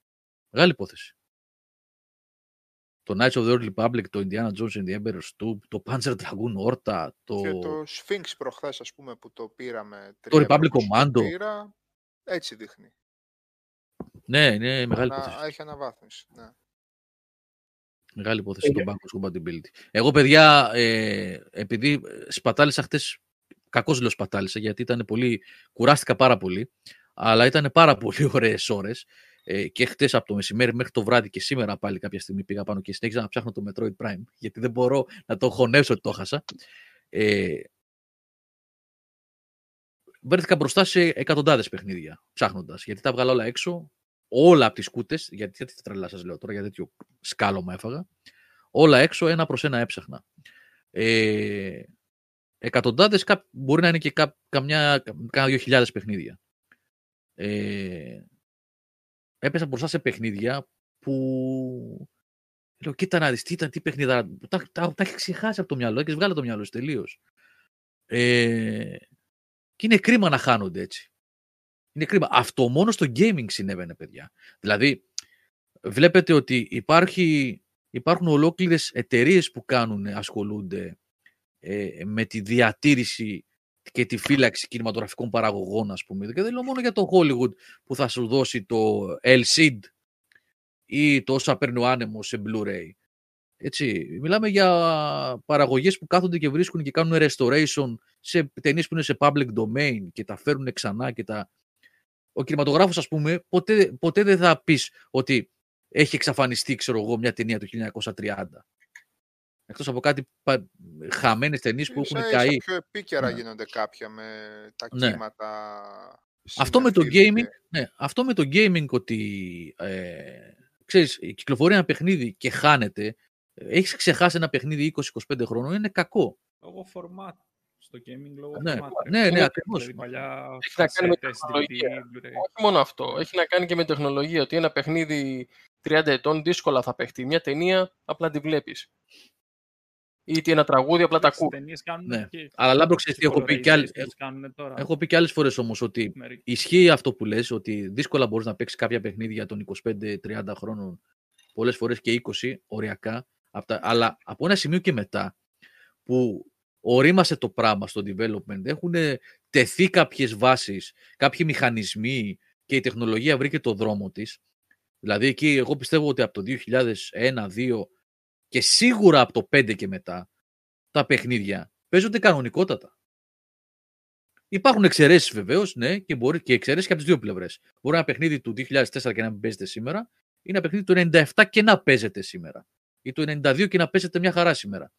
Μεγάλη υπόθεση. Το Knights of the Old Republic, το Indiana Jones and the Emperor's Tomb, το Panzer Dragoon Horta, το... Και το Sphinx προχθές, ας πούμε, που το πήραμε... Το Republic Commando. Πήρα, έτσι δείχνει. Ναι, είναι μεγάλη Ανα... υπόθεση. Έχει αναβάθμιση, ναι. Μεγάλη υπόθεση το backwards compatibility. Εγώ, παιδιά, ε, επειδή σπατάλησα χτες, κακώς λέω σπατάλησα, γιατί ήταν πολύ... Κουράστηκα πάρα πολύ, αλλά ήταν πάρα πολύ ωραίες ώρες. Και χτες από το μεσημέρι μέχρι το βράδυ και σήμερα πάλι κάποια στιγμή πήγα πάνω και συνέχιζα να ψάχνω το Metroid Prime, γιατί δεν μπορώ να το χωνέψω ότι το χάσα. Ε... Βρέθηκα μπροστά σε εκατοντάδες παιχνίδια ψάχνοντας, γιατί τα βγάλα όλα έξω, όλα από τις κούτες, γιατί τι τρελά σας λέω τώρα, για τέτοιο σκάλωμα έφαγα, όλα έξω ένα προς ένα έψαχνα. Ε... Εκατοντάδες, μπορεί να είναι και κά... καμιά... κάνα δύο χιλιάδες παιχνίδια. Ε... Έπεσα μπροστά σε παιχνίδια που. Λέω, κοίτα να δεις, τι ήταν, τι παιχνίδια. Τα, τα, τα έχει ξεχάσει από το μυαλό, έχει βγάλει το μυαλό σου τελείως. Ε, και είναι κρίμα να χάνονται έτσι. Είναι κρίμα. Αυτό μόνο στο gaming συνέβαινε, παιδιά. Δηλαδή, βλέπετε ότι υπάρχει, υπάρχουν ολόκληρες εταιρείες που κάνουν, ασχολούνται ε, με τη διατήρηση και τη φύλαξη κινηματογραφικών παραγωγών, ας πούμε. Και δεν λέω μόνο για το Hollywood που θα σου δώσει το ελ σι ντι ή το όσα παίρνει ο άνεμος σε Blu-ray. Έτσι. Μιλάμε για παραγωγές που κάθονται και βρίσκουν και κάνουν restoration σε ταινίες που είναι σε public domain και τα φέρνουν ξανά και τα... Ο κινηματογράφος, ας πούμε, ποτέ, ποτέ δεν θα πεις ότι έχει εξαφανιστεί, ξέρω εγώ, μια ταινία του χίλια εννιακόσια τριάντα. Εκτός από κάτι πα... χαμένες ταινίες που έχουν καεί. Ίσα πιο επίκαιρα ναι. γίνονται κάποια με τα ναι. κύματα. Αυτό με, το gaming, ναι. Αυτό με το gaming ότι ε, ξέρεις, κυκλοφορεί ένα παιχνίδι και χάνεται. Έχεις ξεχάσει ένα παιχνίδι είκοσι με είκοσι πέντε χρόνων, είναι κακό. Λόγω φορμάτ. Στο gaming λόγω ναι. φορμάτ. Ναι, ναι, ναι, ναι ακριβώς. Παλιά... Έχει να κάνει με τεχνολογία. Όχι μόνο αυτό. Έχει να κάνει και με τεχνολογία. Ότι ένα παιχνίδι τριάντα ετών δύσκολα θα παιχτεί. Μια ταινία απλά τη βλέπεις. Ή τι ένα τραγούδι, απλά τα ακούω. Ναι. Και... Αλλά Λάμπρο, ξέρεις τι έχω πει και άλλες... έχω πει και άλλες φορές όμως ότι μερικές. Ισχύει αυτό που λες, ότι δύσκολα μπορείς να παίξεις κάποια παιχνίδια των είκοσι πέντε με τριάντα χρόνων, πολλές φορές και είκοσι, οριακά, από τα... αλλά από ένα σημείο και μετά που ορίμασε το πράγμα στο development, έχουν τεθεί κάποιες βάσεις, κάποιοι μηχανισμοί και η τεχνολογία βρήκε το δρόμο της. Δηλαδή εκεί εγώ πιστεύω ότι από το δύο χιλιάδες ένα δύο και σίγουρα από το πέντε και μετά τα παιχνίδια παίζονται κανονικότατα. Υπάρχουν εξαιρέσεις βεβαίως, ναι, και, μπορεί, και εξαιρέσεις και από τις δύο πλευρές. Μπορεί ένα παιχνίδι του δύο χιλιάδες τέσσερα και να μην παίζεται σήμερα, ή ένα παιχνίδι του ενενήντα επτά και να παίζεται σήμερα, ή του ενενήντα δύο και να παίζεται μια χαρά σήμερα.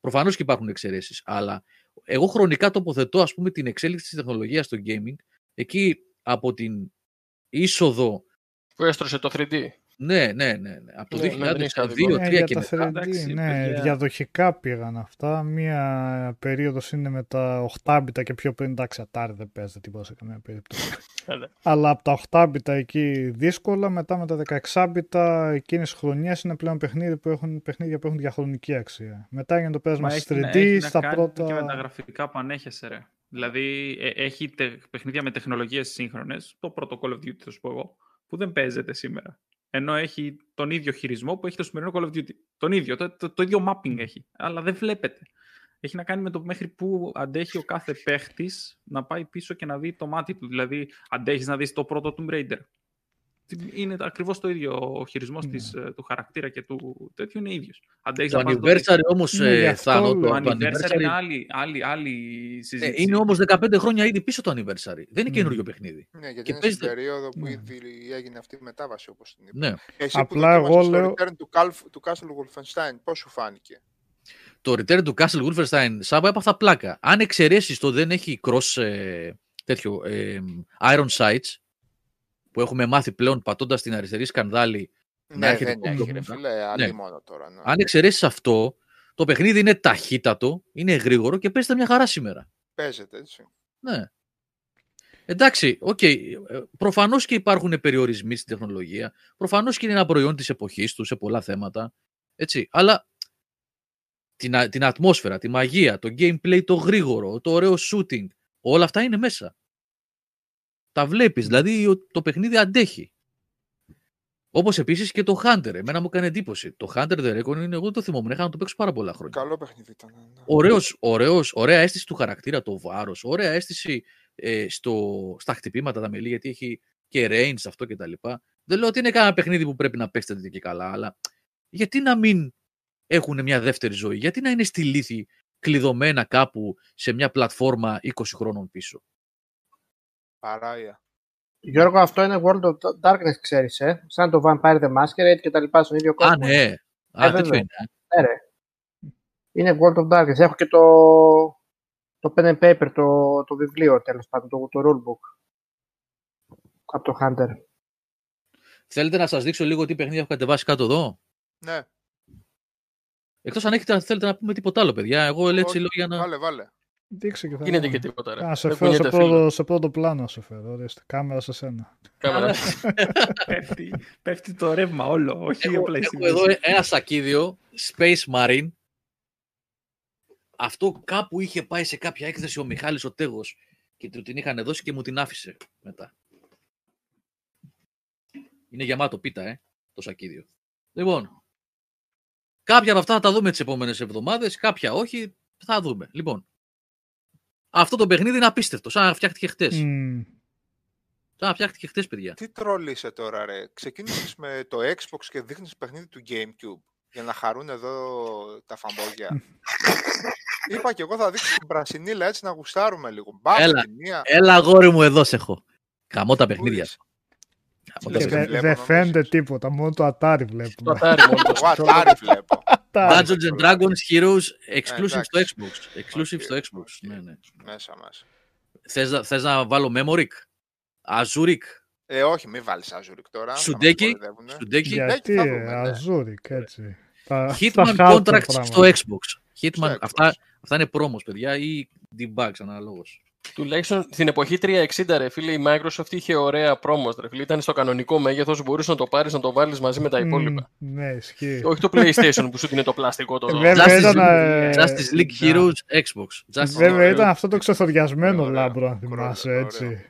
Προφανώς και υπάρχουν εξαιρέσεις, αλλά εγώ χρονικά τοποθετώ, ας πούμε, την εξέλιξη της τεχνολογίας στο gaming εκεί από την είσοδο. Που έστρωσε το θρι ντι. Ναι, ναι, ναι, ναι. Από το δύο χιλιάδες δύο, δύο χιλιάδες τρία και μετά. Ναι, διαδοχικά πήγαν αυτά. Μία περίοδος είναι με τα οκτώ μπιτ και πιο πριν. Εντάξει, Atari δεν παίζεται τίποτα σε καμία περίπτωση. Αλλά από τα οκτώ μπιτ εκεί δύσκολα, μετά με τα δεκαέξι μπιτ εκείνες χρονιές είναι πλέον παιχνίδια που έχουν, παιχνίδια που έχουν διαχρονική αξία. Μετά έγινε το παίζμα στις τρία ντι, έχει στα να πρώτα. Και με τα γραφικά που ανέχεσαι, ρε. Δηλαδή ε, έχει τε, παιχνίδια με τεχνολογίες σύγχρονες, το πρώτο Call of Duty θα σου πω εγώ, που δεν παίζεται σήμερα. Ενώ έχει τον ίδιο χειρισμό που έχει το σημερινό Call of Duty. Τον ίδιο, το, το, το ίδιο mapping έχει. Αλλά δεν βλέπετε. έχει να κάνει με το μέχρι που αντέχει ο κάθε παίχτης να πάει πίσω και να δει το μάτι του. Δηλαδή, αντέχεις να δεις το πρώτο Tomb Raider. Είναι ακριβώς το ίδιο. Ο χειρισμός yeah. της, του χαρακτήρα και του τέτοιου είναι ίδιος. Αντέχεις το anniversary όμως ε, θα το, το anniversary είναι άλλη, άλλη, άλλη συζήτηση. Ε, είναι όμως δεκαπέντε χρόνια ήδη πίσω το anniversary. Δεν είναι καινούριο mm. παιχνίδι. Ναι, γιατί και είναι στην περίοδο που ναι. ήδη έγινε αυτή η μετάβαση όπως την είπα. Ναι. Εσύ απλά που εγώ λέω... το Return to Castle Wolfenstein, πώς σου φάνηκε? Το Return to Castle Wolfenstein, Σάββα, έπαθα πλάκα. Αν εξαιρέσεις το δεν έχει cross ε, τέτοιο, ε, iron sights, που έχουμε μάθει πλέον πατώντας την αριστερή σκανδάλι ναι, να έρχεται δεν το έχει, φίλε, άλλη μόνο τώρα. Ναι. Αν εξαιρέσεις αυτό, το παιχνίδι είναι ταχύτατο, είναι γρήγορο και παίζεται μια χαρά σήμερα. Παίζεται έτσι. Ναι. Εντάξει, οκ. Okay. Προφανώς και υπάρχουν περιορισμοί στην τεχνολογία. Προφανώς και είναι ένα προϊόν της εποχής του σε πολλά θέματα. Έτσι. Αλλά την, την ατμόσφαιρα, τη μαγεία, το gameplay, το γρήγορο, το ωραίο shooting, όλα αυτά είναι μέσα. Τα βλέπεις, δηλαδή το παιχνίδι αντέχει. Όπως επίσης και το Hunter. Εμένα μου έκανε εντύπωση. Το Hunter the Reckoning, εγώ το θυμόμουν. Έχα να το παίξω πάρα πολλά χρόνια. Καλό παιχνίδι ήταν. Ναι. Ωραίος, ωραίος, ωραία αίσθηση του χαρακτήρα, το βάρος. Ωραία αίσθηση ε, στο, στα χτυπήματα, τα μελή, γιατί έχει και range αυτό κτλ. Δεν λέω ότι είναι κανένα παιχνίδι που πρέπει να παίξετε και καλά, αλλά γιατί να μην έχουν μια δεύτερη ζωή, γιατί να είναι στη λύθη κλειδωμένα κάπου σε μια πλατφόρμα είκοσι χρόνων πίσω. Παράγια. Γιώργο, αυτό είναι World of Darkness, ξέρεις, ε? Σαν το Vampire the Masquerade και τα λοιπά στον ίδιο κόσμο. Α, ναι. Ε, Α, τέτοιο είναι. Ναι, ρε. Είναι World of Darkness. Έχω και το, το pen and paper, το, το βιβλίο, τέλος πάντων, το, το rulebook. Από το Hunter. Θέλετε να σας δείξω λίγο τι παιχνίδια έχω κατεβάσει κάτω εδώ? Ναι. Εκτός αν έχετε, θέλετε να πούμε τίποτα άλλο, παιδιά. Εγώ λέω έτσι λέω για να... Βάλε, βάλε. Δείξε και θα... Γίνεται και τίποτα, ρε. Α, σε, φέρω, σε, πρώτο, σε πρώτο πλάνο σε φέρω, ορίστε. Κάμερα σε σένα. Κάμερα. πέφτει, πέφτει το ρεύμα όλο, όχι έχω, έχω εδώ ένα σακίδιο, Space Marine. Αυτό κάπου είχε πάει σε κάποια έκθεση ο Μιχάλης ο Τέγος και του την είχαν δώσει και μου την άφησε μετά. Είναι γεμάτο πίτα, ε, το σακίδιο. Λοιπόν, κάποια από αυτά θα τα δούμε τις επόμενες εβδομάδες, κάποια όχι, θα δούμε. Λοιπόν. Αυτό το παιχνίδι είναι απίστευτο, σαν να φτιάχτηκε χτες. Mm. Σαν να φτιάχτηκε χτες, παιδιά. Τι τρολήσε τώρα, ρε. Ξεκίνησες με το Xbox και δείχνεις παιχνίδι του GameCube για να χαρούν εδώ τα φαμπόγια. Είπα και εγώ θα δείξω την πρασινίλα έτσι να γουστάρουμε λίγο. Μπάμε, έλα, μία... έλα αγόρι μου, εδώ σε έχω. Καμώ τα παιχνίδια. Δεν φαίνεται τίποτα, μόνο το Atari βλέπουμε. Το Atari βλέπω. Dungeons and Dragons Heroes exclusive στο Xbox. Exclusive στο Xbox. Μέσα μέσα. Θες να βάλω Memoric? Azuric? Ε, όχι, μην βάλεις Azuric τώρα. Σουντέκι. Γιατί Azuric, έτσι. Hitman Contracts στο Xbox. Hitman, αυτά είναι promos, παιδιά, ή debugs αναλόγως. Τουλάχιστον στην εποχή τριακόσια εξήντα, ρε φίλε, η Microsoft είχε ωραία πρόμος, ρε φίλε. Ήταν στο κανονικό μέγεθος, μπορούσε να το πάρεις, να το βάλεις μαζί με τα υπόλοιπα. Mm, ναι, ισχύει. Όχι το PlayStation που σου είναι το πλαστικό το δω. Justice League Heroes Xbox. Βέβαια ήταν αυτό το ξεθοριασμένο λάμπρο, αν θυμάσαι, έτσι.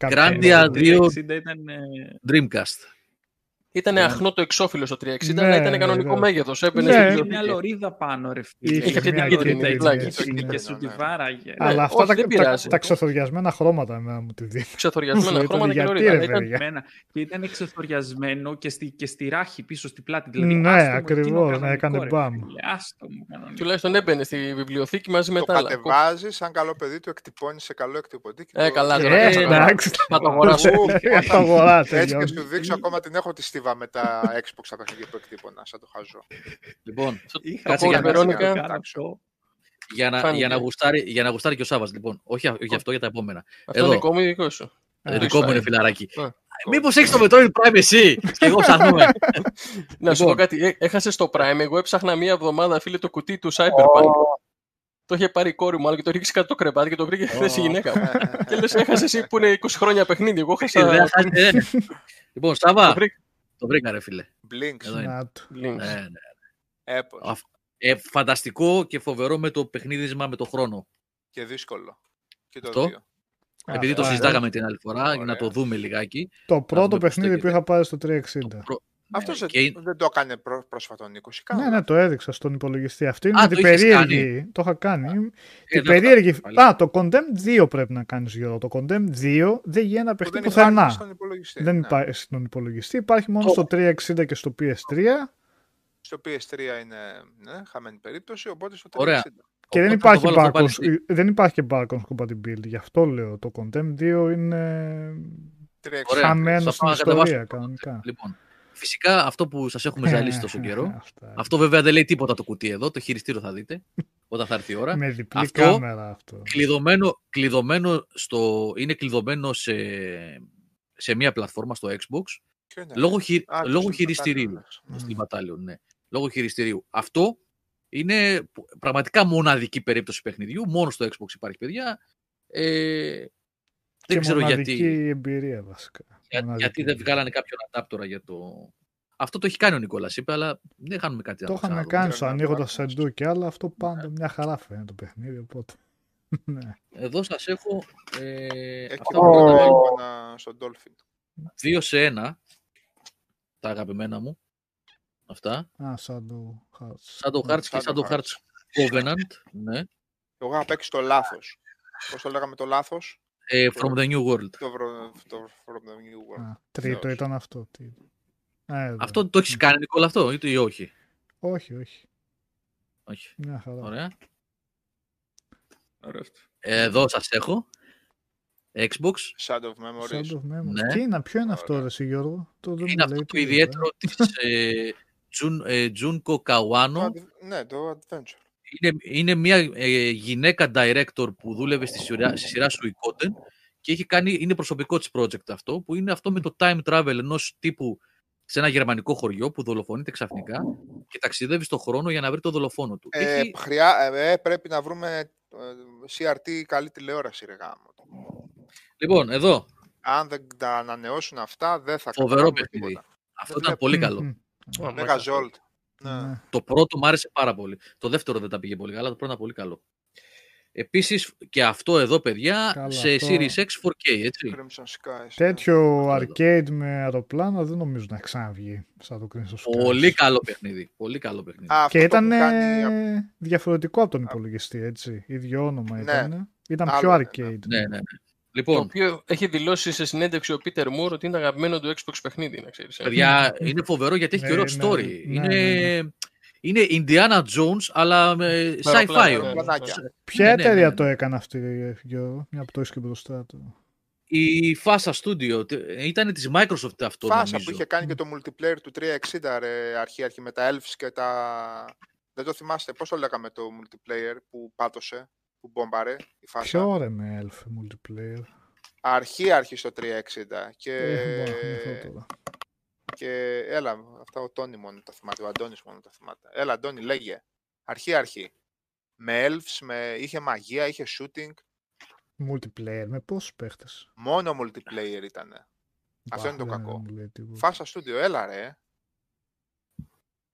Grandia δύο Dreamcast. Ήτανε αχνό το εξώφυλλο στο τριακόσια εξήντα, αλλά ήταν κανονικό μέγεθος. Είχε μια λωρίδα πάνω, ρε φίλε. Είχε αυτή την κίτρινη πλάκη. Και σου τη βάραγε. Αλλά αυτά τα ξεθοριασμένα χρώματα εμένα μου τη δίνουν. Ξεθοριασμένα χρώματα και λωρίδα. Και ήταν ξεθοριασμένο και στη ράχη πίσω στην πλάτη. Ναι, ακριβώς, να έκανε μπαμ. Τουλάχιστον έμπαινε στη βιβλιοθήκη μαζί με τα άλλα. Το κατεβάζει, σαν καλό παιδί του εκτυπώνει σε καλό εκτυπωτή. Ε, καλά, εντάξει. Θα το αγοράσω. Έτσι και σου δείξω ακόμα την έχω τη στήβα. Με τα Xbox θα παιχνίδια που εκτύπωνα, σαν το χαζό. Λοιπόν, κάτσε για, Βερόνικα, για, να, για, να γουστάρει, για να γουστάρει και ο Σάββας. Λοιπόν, όχι για αυτό, για τα επόμενα. Αυτό εδώ. Είναι δικό μου, δικό σου. Ε, δικό μου είναι φιλαράκι. Ε, Μήπως έχεις το Metroid Prime εσύ, και εγώ ψαχνούμε. Να σου πω κάτι, έχασες το Prime, εγώ έψαχνα μία εβδομάδα, φίλε, το κουτί του Cyberpunk. Το είχε πάρει η κόρη μου, αλλά και το ρίξει κάτω το κρεβάτι και το βρήκε χθες η γυναίκα μου. Και λες, έχασες εσύ που είναι είκοσι χρόνια παιχνίδι. Εγώ χάσα. Λοιπόν, Σάββα. Το βρήκα, ρε φίλε. Blinks. Ναι, ναι. Ε, ε, φανταστικό και φοβερό με το παιχνίδισμα με το χρόνο. Και δύσκολο. Και το δύο. Επειδή α, το συζητάγαμε α, την άλλη φορά, ωραία. Να το δούμε λιγάκι. Το πρώτο παιχνίδι που είχα πάρει στο τριακόσια εξήντα. Το, προ... Αυτός και... δεν το έκανε πρόσφατον είκοσι. Ναι, ναι, το έδειξα στον υπολογιστή. Αυτή είναι την περίεργη. Το είχα κάνει. Την περίεργη. Α, το Condemn δύο πρέπει να κάνεις, Γιώργο. Το Condemn δύο δεν γίνει ένα παιχνίδι πουθενά. Δεν υπάρχει στον υπολογιστή. Υπάρχει μόνο στο τριακόσια εξήντα και στο πι ες τρία. Στο πι ες τρία είναι χαμένη περίπτωση, οπότε στο τριακόσια εξήντα. Και δεν υπάρχει, barcode, δεν υπάρχει barcode compatibility, γι' αυτό λέω το Condemn δύο είναι χαμένο στην ιστορία κανονικά. Λοιπόν, φυσικά αυτό που σας έχουμε ζαλίσει τόσο καιρό, αυτά, αυτό βέβαια δεν λέει τίποτα το κουτί εδώ, το χειριστήριο θα δείτε όταν θα έρθει η ώρα. Με διπλή αυτό, κάμερα αυτό. Κλειδωμένο, κλειδωμένο στο, είναι κλειδωμένο σε, σε μία πλατφόρμα στο Xbox, λόγω, χει, Ά, λόγω χειριστηρίου. Mm. Ναι. Λόγω χειριστηρίου. Αυτό... είναι πραγματικά μοναδική περίπτωση παιχνιδιού. Μόνο στο Xbox υπάρχει, παιδιά. Ε, δεν ξέρω γιατί. Μοναδική εμπειρία, βασικά. Για, γιατί δεν βγάλανε κάποιον adapter για το. Αυτό το έχει κάνει ο Νικόλας, είπε, αλλά δεν χάνουμε κάτι άλλο. Το είχαμε κάνει στο ανοίγοντα σεντού και άλλα. Αυτό πάντα μια χαρά φαίνεται το παιχνίδι. Οπότε. Εδώ σας έχω. Ε, έχει αυτό το oh. στο Dolphin. Δύο σε ένα. Τα αγαπημένα μου. Αυτά. Α, Shadow Hearts και Shadow Hearts Covenant. Ναι. Εγώ είχα παίξει το λάθος. Πώς το λέγαμε το λάθος? Ε, from the New World. Το, το From the New World. Α, τρίτο ήταν αυτό. Α, αυτό το έχεις κάνει, Νικόλα, αυτό ή όχι? Όχι, όχι. Όχι. Μια χαρά. Ωραία. Ωραία. Εδώ σας έχω. Xbox. Shadow of Memories. Shadow of Memories. Ναι. Τι είναι, ποιο είναι αυτό, ωραία, εσύ, Γιώργο? Το είναι αυτό το ιδιαίτερο της... Ε, Τζουν, ε, Τζουνκο Καουάνο. Ναι, το Adventure. Είναι, είναι μια ε, γυναίκα director που δούλευε στη σειρά, στη σειρά Suikoden και έχει κάνει, είναι προσωπικό της project αυτό, που είναι αυτό με το time travel ενός τύπου σε ένα γερμανικό χωριό που δολοφονείται ξαφνικά και ταξιδεύει στον χρόνο για να βρει το δολοφόνο του. Ε, έχει... χρειά, ε, πρέπει να βρούμε σι αρ τι καλή τηλεόραση, ρε γάμο. Λοιπόν, εδώ. Αν δεν τα ανανεώσουν αυτά, δεν θα κάνουμε. Φοβερό παιχνίδι. Αυτό δεν ήταν πρέπει... πολύ καλό. Mm-hmm. Oh, Megazord. Ναι. Το πρώτο μου άρεσε πάρα πολύ. Το δεύτερο δεν τα πήγε πολύ καλά, το πρώτο ήταν πολύ καλό. Επίσης και αυτό εδώ, παιδιά, καλά, σε αυτό... Series X φορ κέι, έτσι. Crimson Skies. Τέτοιο ναι. arcade με αεροπλάνα δεν νομίζω να ξαναβγεί σαν το Crimson Skies. Πολύ καλό παιχνίδι. Πολύ καλό παιχνίδι. Α, και ήταν κάνει... διαφορετικό από τον υπολογιστή, έτσι. Ίδιο όνομα ναι. ήταν. Ήταν άλλο, πιο arcade. Ναι, ναι, ναι. Λοιπόν, το οποίο έχει δηλώσει σε συνέντευξη ο Πίτερ Μουρ ότι είναι αγαπημένο του Xbox παιχνίδι, να ξέρεις. Παιδιά, είναι φοβερό γιατί έχει και ωραίο story. Ναι, ναι, είναι... Ναι. Είναι Indiana Jones, αλλά με sci-fi. Ναι, ναι. Ποια εταιρεία ναι, ναι, ναι. το έκανε αυτή, Γιώργο, μια από το ίσκε μπροστά του? Η Fasa Studio, ήταν της Microsoft αυτό. Fasa που είχε κάνει και το multiplayer του τριακόσια εξήντα, ρε, αρχή, αρχή με τα Elves και τα... Δεν το θυμάστε, πώς το λέγαμε το multiplayer που πάτωσε, που μπομπάρε η Fasa. Ποιο ρε με Elf multiplayer? Αρχή αρχή στο τριακόσια εξήντα και... Ε, και έλα, αυτά ο Τόνι μόνο τα θυμάται, ο Αντώνης μόνο τα θυμάται. Έλα Αντώνη, λέγε. Αρχή αρχή. Με Elves, με... είχε μαγεία, είχε shooting. Multiplayer, με πόσους παίχτες? Μόνο multiplayer ήτανε. Αυτό είναι το κακό. Fasa Studio, έλα ρε.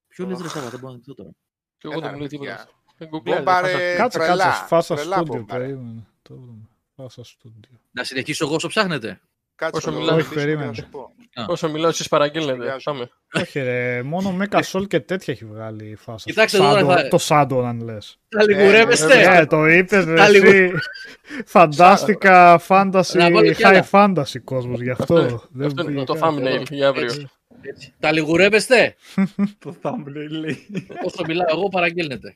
Ποιο είναι δρεσάμα, δεν μπορώ να δω τώρα. Ποιο εγώ δεν μου λέει τίποτα. Κάτσε, κάτσε, Fasa Studio, περίμενε. Να συνεχίσω εγώ όσο ψάχνετε. Κάτσε, όχι, περίμενε. Όσο μιλάω, εσείς παραγγέλνετε. Όχι ρε, μόνο με κασόλ και τέτοια έχει βγάλει η Fasa. Κοιτάξτε τώρα. Το Shadow, αν λες. Τα λιγουρεύεστε. Το είπες ρε εσύ. Φαντάστηκα, fantasy, high fantasy κόσμος, γι' αυτό. Αυτό είναι το thumbnail για αύριο. Τα λιγουρεύεστε. Το thumbnail. Όσο μιλάω εγώ παραγγέλνετε.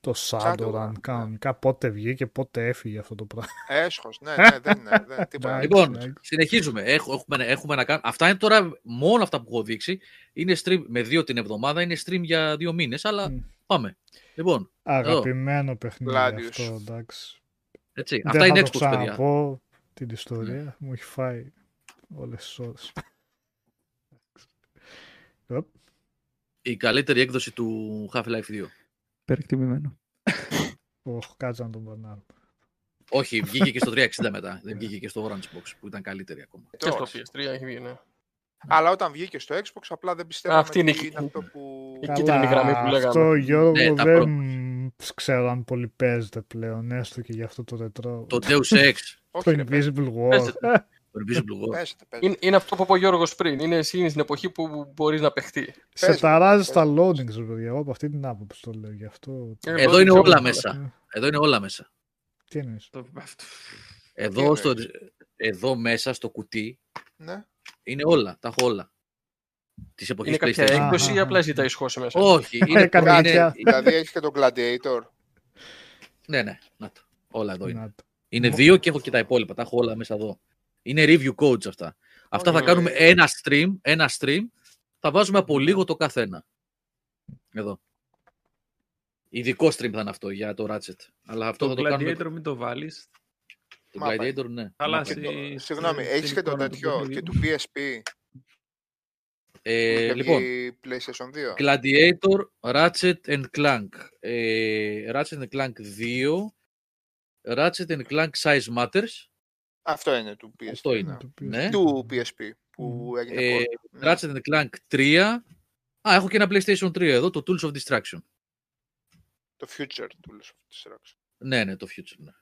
Το Shadowrun κανονικά πότε βγήκε, πότε έφυγε αυτό το πράγμα. Έσχος, ναι, ναι, δεν είναι. Δεν, τίποτα. Λοιπόν, συνεχίζουμε. Έχουμε, έχουμε να κάνουμε. Αυτά είναι τώρα, μόνο αυτά που έχω δείξει. Είναι stream με δύο την εβδομάδα, είναι stream για δύο μήνες, αλλά mm. πάμε. Λοιπόν, αγαπημένο εδώ. Παιχνίδι αυτό, εντάξει. Έτσι, αυτά δεν είναι Xbox, παιδιά. Δεν θα πω την ιστορία, mm. μου έχει φάει όλες τις ώρες. Η καλύτερη έκδοση του Half-Life δύο. Υπερεκτιμημένο. Όχι, κάτσε να τον περνάω. Όχι, βγήκε και στο τριακόσια εξήντα μετά. Δεν βγήκε και στο Orange Box που ήταν καλύτερη ακόμα. Και στο πι ες τρία έχει βγει, ναι. Αλλά όταν βγήκε στο Xbox, απλά δεν πιστεύω ότι είναι αυτό που. Η κίτρινη γραμμή που λέγαμε. Αυτό, Γιώργο, δεν ξέρω αν πολύ παίζεται πλέον. Έστω και για αυτό το ρετρό. Το Deus Ex. Το Invisible War. Ελπίζω πληγό. Είναι, είναι αυτό που είπε ο Γιώργος πριν. Είναι εσύ στην εποχή που μπορείς να παιχτεί. Σε ταράζει τα loadings, παιδιά. Από αυτή την άποψη το λέω. Γι' αυτό... Εδώ, Εδώ είναι όλα μέσα. Εδώ είναι όλα μέσα. Τι εννοείς? Εδώ, στο... Εδώ μέσα στο κουτί ναι. είναι όλα. Τα έχω όλα. Της εποχής PlayStation. Είναι κάποια έκδοση ή απλά ζητάει σχόση μέσα? Όχι. Είναι... είναι... Δηλαδή έχει και τον Gladiator. Ναι, ναι. Να το. Όλα εδώ είναι. Είναι δύο και έχω και τα υπόλοιπα. Τα έχω όλα μέσα εδώ. Είναι review codes αυτά. Αυτά oh, θα yeah, κάνουμε yeah. ένα stream, ένα stream. Θα βάζουμε από λίγο το καθένα. Εδώ. Ειδικό stream θα είναι αυτό για το Ratchet. Αλλά αυτό το θα το κάνουμε. Το Gladiator μην το βάλεις. Το Μα, Gladiator, ναι. Αλλά και και το... Συγγνώμη, έχεις και, και το τέτοιο το και του πι ες πι. Ε, λοιπόν, PlayStation δύο. Gladiator, Ratchet and Clank. Ε, Ratchet and Clank δύο. Ratchet and Clank Size Matters. Αυτό είναι του πι ες πι. Αυτό είναι. Ναι. Του πι ες πι που έγινε ε, ναι. Ratchet and Clank τρία. Α, έχω και ένα PlayStation τρία εδώ, το Tools of Distraction. Το Future Tools of Distraction. Ναι, ναι, το Future. Ναι.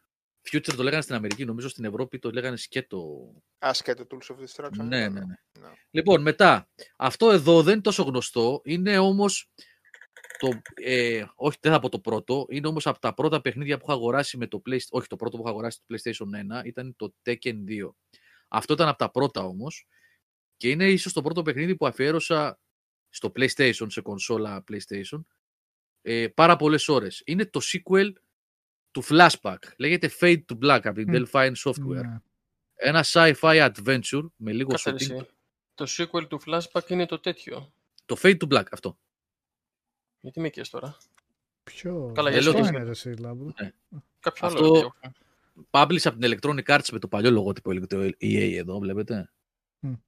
Future το λέγανε στην Αμερική, νομίζω στην Ευρώπη το λέγανε σκέτο. Α, σκέτο Tools of Distraction. Ναι, ναι, ναι. ναι. Λοιπόν, μετά. Αυτό εδώ δεν είναι τόσο γνωστό, είναι όμως... Το, ε, όχι, δεν θα πω το πρώτο. Είναι όμως από τα πρώτα παιχνίδια που είχα αγοράσει με το PlayStation. Όχι, το πρώτο που είχα αγοράσει το PlayStation ένα ήταν το Tekken δύο. Αυτό ήταν από τα πρώτα όμως. Και είναι ίσως το πρώτο παιχνίδι που αφιέρωσα στο PlayStation, σε κονσόλα PlayStation, ε, πάρα πολλές ώρες. Είναι το sequel του Flashback. Λέγεται Fade to Black από την mm. Delphi Software. Yeah. Ένα sci-fi adventure με λίγο shooting. Το sequel του Flashback είναι το τέτοιο. Το Fade to Black, αυτό. Γιατί με καίες τώρα? Ποιο? Καλά, για αυτό είναι το σύλλαβο. Ναι. Κάποιο αυτό... άλλο. Πάμπλης από την Electronic Arts με το παλιό λογότυπο, το ι έι εδώ, βλέπετε. Mm.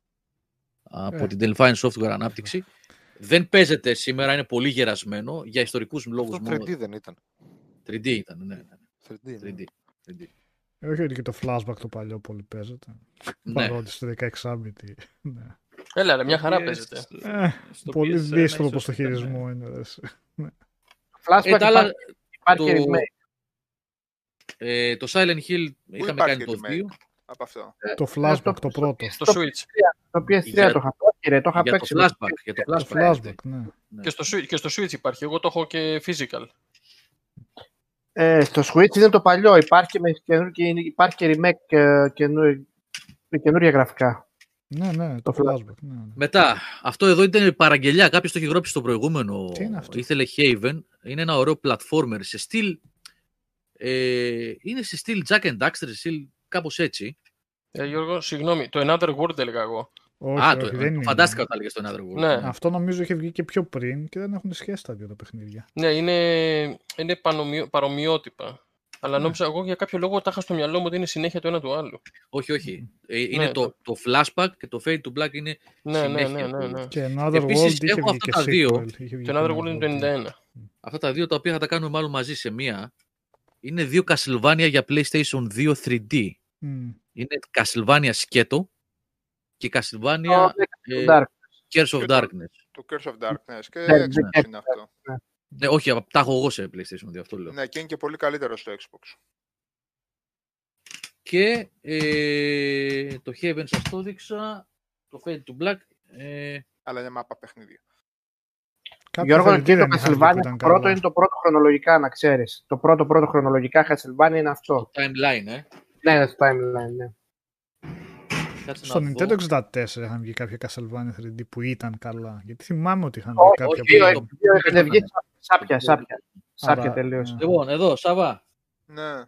Από ε. την Delphine Software ανάπτυξη. Ε. Δεν παίζεται σήμερα, είναι πολύ γερασμένο, για ιστορικούς λόγους μόνο. Αυτό τρία ντι δεν ήταν. τρία ντι ήταν, ναι. τρία ντι, τρία ντι. Ναι. τρία ντι. Όχι, είναι και το Flashback το παλιό πολύ παίζεται. Ναι. Παρότι στο δεκαεξάμηνη. Ναι. Έλα, αλλά μια χαρά παίζεται. Ε, πολύ δύσκολο προς το χειρισμό είναι. Flashback ε, υπάρχει το... Ε, το Silent Hill που είχαμε κάνει το δύο. Από αυτό. Ε, το Flashback το, το πρώτο. Στο Switch. Το πι ες τρία για... το είχα το για παίξει. Το Flashback, για το Flashback, Flashback ναι. Ναι. Και, στο, και στο Switch υπάρχει. Εγώ το έχω και physical. Ε, στο Switch είναι το παλιό. Υπάρχει και, υπάρχει και remake με καινούργια γραφικά. Ναι, ναι, το Flashback. Ναι, ναι. Μετά, αυτό εδώ ήταν παραγγελιά. Κάποιος το έχει γράψει στο προηγούμενο. Ήθελε Haven. Είναι ένα ωραίο platformer σε στυλ. Ε, είναι σε στυλ Jack and Daxter, στυλ κάπως έτσι. Ε, Γιώργο, συγγνώμη, το Another World έλεγα εγώ. Όχι, Α, όχι, το, δεν φαντάστηκα όταν έλεγες το Another World. Ναι. Αυτό νομίζω είχε βγει και πιο πριν και δεν έχουν σχέση τα δύο τα παιχνίδια. Ναι, είναι, είναι πανομοιό, παρομοιότυπα. Αλλά νόμιζα εγώ για κάποιο λόγο τάχα στο μυαλό μου ότι είναι συνέχεια το ένα του άλλου. Όχι, όχι. Ε, είναι ναι, το, το Flashback και το Fade to Black είναι ναι, συνέχεια. Ναι, ναι, ναι, ναι. Και Another World είχε βγει και sequel. Και Another World είναι το ενενήντα ένα. Αυτά τα δύο τα οποία θα τα κάνουμε μάλλον μαζί σε μία. Είναι δύο Castlevania για PlayStation δύο τρία ντι. Mm. Είναι Castlevania σκέτο και Castlevania oh, ε, Darkness. Curse of Darkness. Το Curse of Darkness και έξυπνος είναι αυτό. Ναι, όχι, τα έχω εγώ σε PlayStation δύο, αυτό λέω. Ναι, και είναι και πολύ καλύτερο στο Xbox. Και ε, το Heaven σας το δείξα, το Fade to Black. Ε... Αλλά είναι μάπα παιχνίδια. Γιώργο, εκεί το Castlevania πρώτο είναι το πρώτο χρονολογικά, να ξέρεις. Το πρώτο πρώτο χρονολογικά Castlevania είναι αυτό. Το timeline, ε. Ναι, το timeline, ναι. Στο Nintendo εξήντα τέσσερα είχαν βγει κάποια Castlevania τρία ντι που ήταν καλά. Γιατί θυμάμαι ότι είχαν βγει κάποια. Όχι, είχαν βγει σάπια, σάπια. Σάπια τελείως. Λοιπόν, εδώ, Σάβα. Ναι.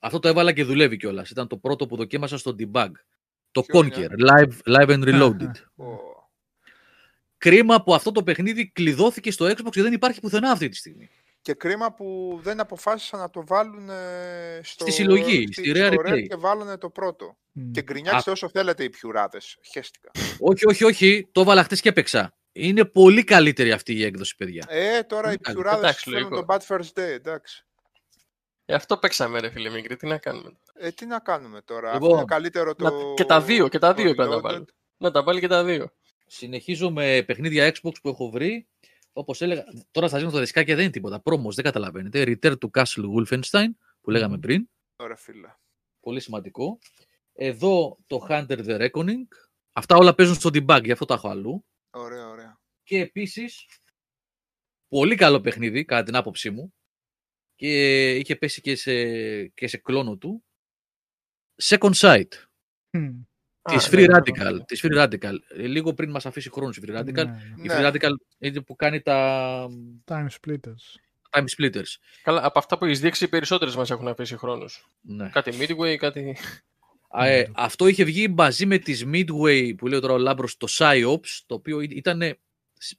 Αυτό το έβαλα και δουλεύει κιόλας. Ήταν το πρώτο που δοκίμασα στο debug. Το Conquer, live and reloaded. Κρίμα που αυτό το παιχνίδι κλειδώθηκε στο Xbox και δεν υπάρχει πουθενά αυτή τη στιγμή. Και κρίμα που δεν αποφάσισαν να το βάλουν στο, στη συλλογή, στη, στη Rare Replay. Και βάλουν το πρώτο. Mm. Και γκρινιάξτε όσο θέλετε οι πιουράτες. Χαίστηκα. Όχι, όχι, όχι. Το βάλα χτες και έπαιξα. Είναι πολύ καλύτερη αυτή η έκδοση, παιδιά. Ε, τώρα είναι οι πιουράτες θέλουν τον Bad First Day, εντάξει. Ε, αυτό παίξαμε, ρε φίλε μικρή. Τι να κάνουμε. Ε, τι να κάνουμε τώρα. Εγώ, είναι καλύτερο το... να... Και τα δύο, και τα δύο πρέπει να τα βάλει. Να τα βάλει και τα δύο. Συνεχίζω με παιχνίδια Xbox που έχω βρει. Όπως έλεγα, τώρα σας δίνω τα δισκάκια, δεν είναι τίποτα. Πρόμος, δεν καταλαβαίνετε. Return to Castle Wolfenstein, που λέγαμε πριν. Ωραία, φίλα. Πολύ σημαντικό. Εδώ το Hunter the Reckoning. Αυτά όλα παίζουν στο debug, γι' αυτό τα έχω αλλού. Ωραία, ωραία. Και επίσης, πολύ καλό παιχνίδι, κατά την άποψή μου. Και είχε πέσει και σε, και σε κλόνο του. Second Sight. Mm. Της, ah, Free, ναι, Radical, ναι. Της Free Radical. Λίγο πριν μας αφήσει χρόνο η Free Radical. Ναι. Η Free, ναι, Radical είναι που κάνει τα... Time Splitters. Time Splitters. Καλά, από αυτά που έχεις δείξει, οι περισσότερες μας έχουν αφήσει χρόνους. Ναι. Κάτι Midway, κάτι... Α, ε, αυτό είχε βγει μαζί με τις Midway που λέει τώρα ο Λάμπρος, το PsyOps, το οποίο ήταν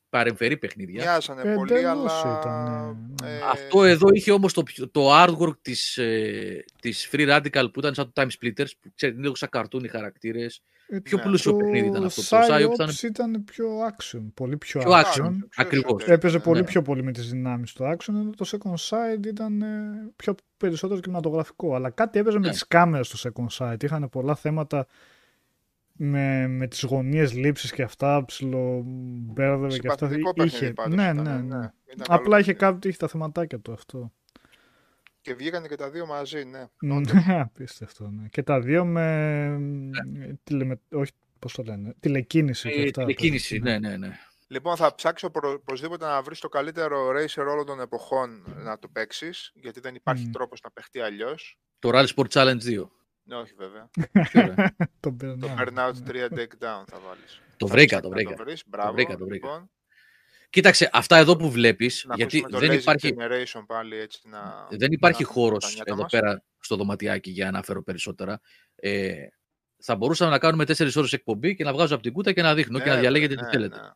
παρεμφερή παιχνίδια. Μοιάζανε πολύ, αλλά... Ήταν, ε... Αυτό εδώ είχε όμως το, το artwork της, ε, της Free Radical που ήταν σαν το Time Splitters, που ξέρετε, λίγο σαν καρτούν οι χαρακτήρες. Ε, πιο ναι. πλούσιο το παιχνίδι ήταν αυτό. Το PsyOps ήταν... ήταν πιο action, πολύ πιο, πιο action. action. Ακριβώς. Έπαιζε πολύ ναι. πιο πολύ με τις δυνάμεις του action, ενώ το Second Sight ήταν ε, πιο περισσότερο κινηματογραφικό. Αλλά κάτι έπαιζε ναι. με τις κάμερες του Second Sight. Είχαν πολλά θέματα... Με, με τις γωνίες λήψης και αυτά, ψιλομπέρδευε και αυτά. Είχε. Πάντως, ναι, ήταν, ναι, ναι, ναι. Απλά είχε, κάποιο, είχε τα θεματάκια του αυτό. Και βγήκαν και τα δύο μαζί, ναι. Ναι, απίστευτο. Ναι. Και τα δύο με. Ναι. Τηλεμε... Όχι, πώς το λένε. Τηλεκίνηση. Ε, αυτά, τηλεκίνηση, ναι, ναι, ναι. Λοιπόν, θα ψάξω οπωσδήποτε να βρεις το καλύτερο racer όλων των εποχών να το παίξεις, γιατί δεν υπάρχει mm. τρόπος να παιχτεί αλλιώς. Το Rally Sport Challenge δύο. Ναι, όχι βέβαια. Το Burnout τρία Takedown θα βάλεις. Το βρήκα, το βρήκα. Το βρήκα. Κοίταξε, αυτά εδώ που βλέπεις, γιατί δεν υπάρχει, πάλι, έτσι, να... δεν υπάρχει να... χώρος εδώ μας. Πέρα στο δωματιάκι για να αναφέρω περισσότερα. Ε, θα μπορούσαμε να κάνουμε τέσσερις ώρες εκπομπή και να βγάζω από την κούτα και να δείχνω ναι, και να διαλέγετε ναι, τι θέλετε. Ναι.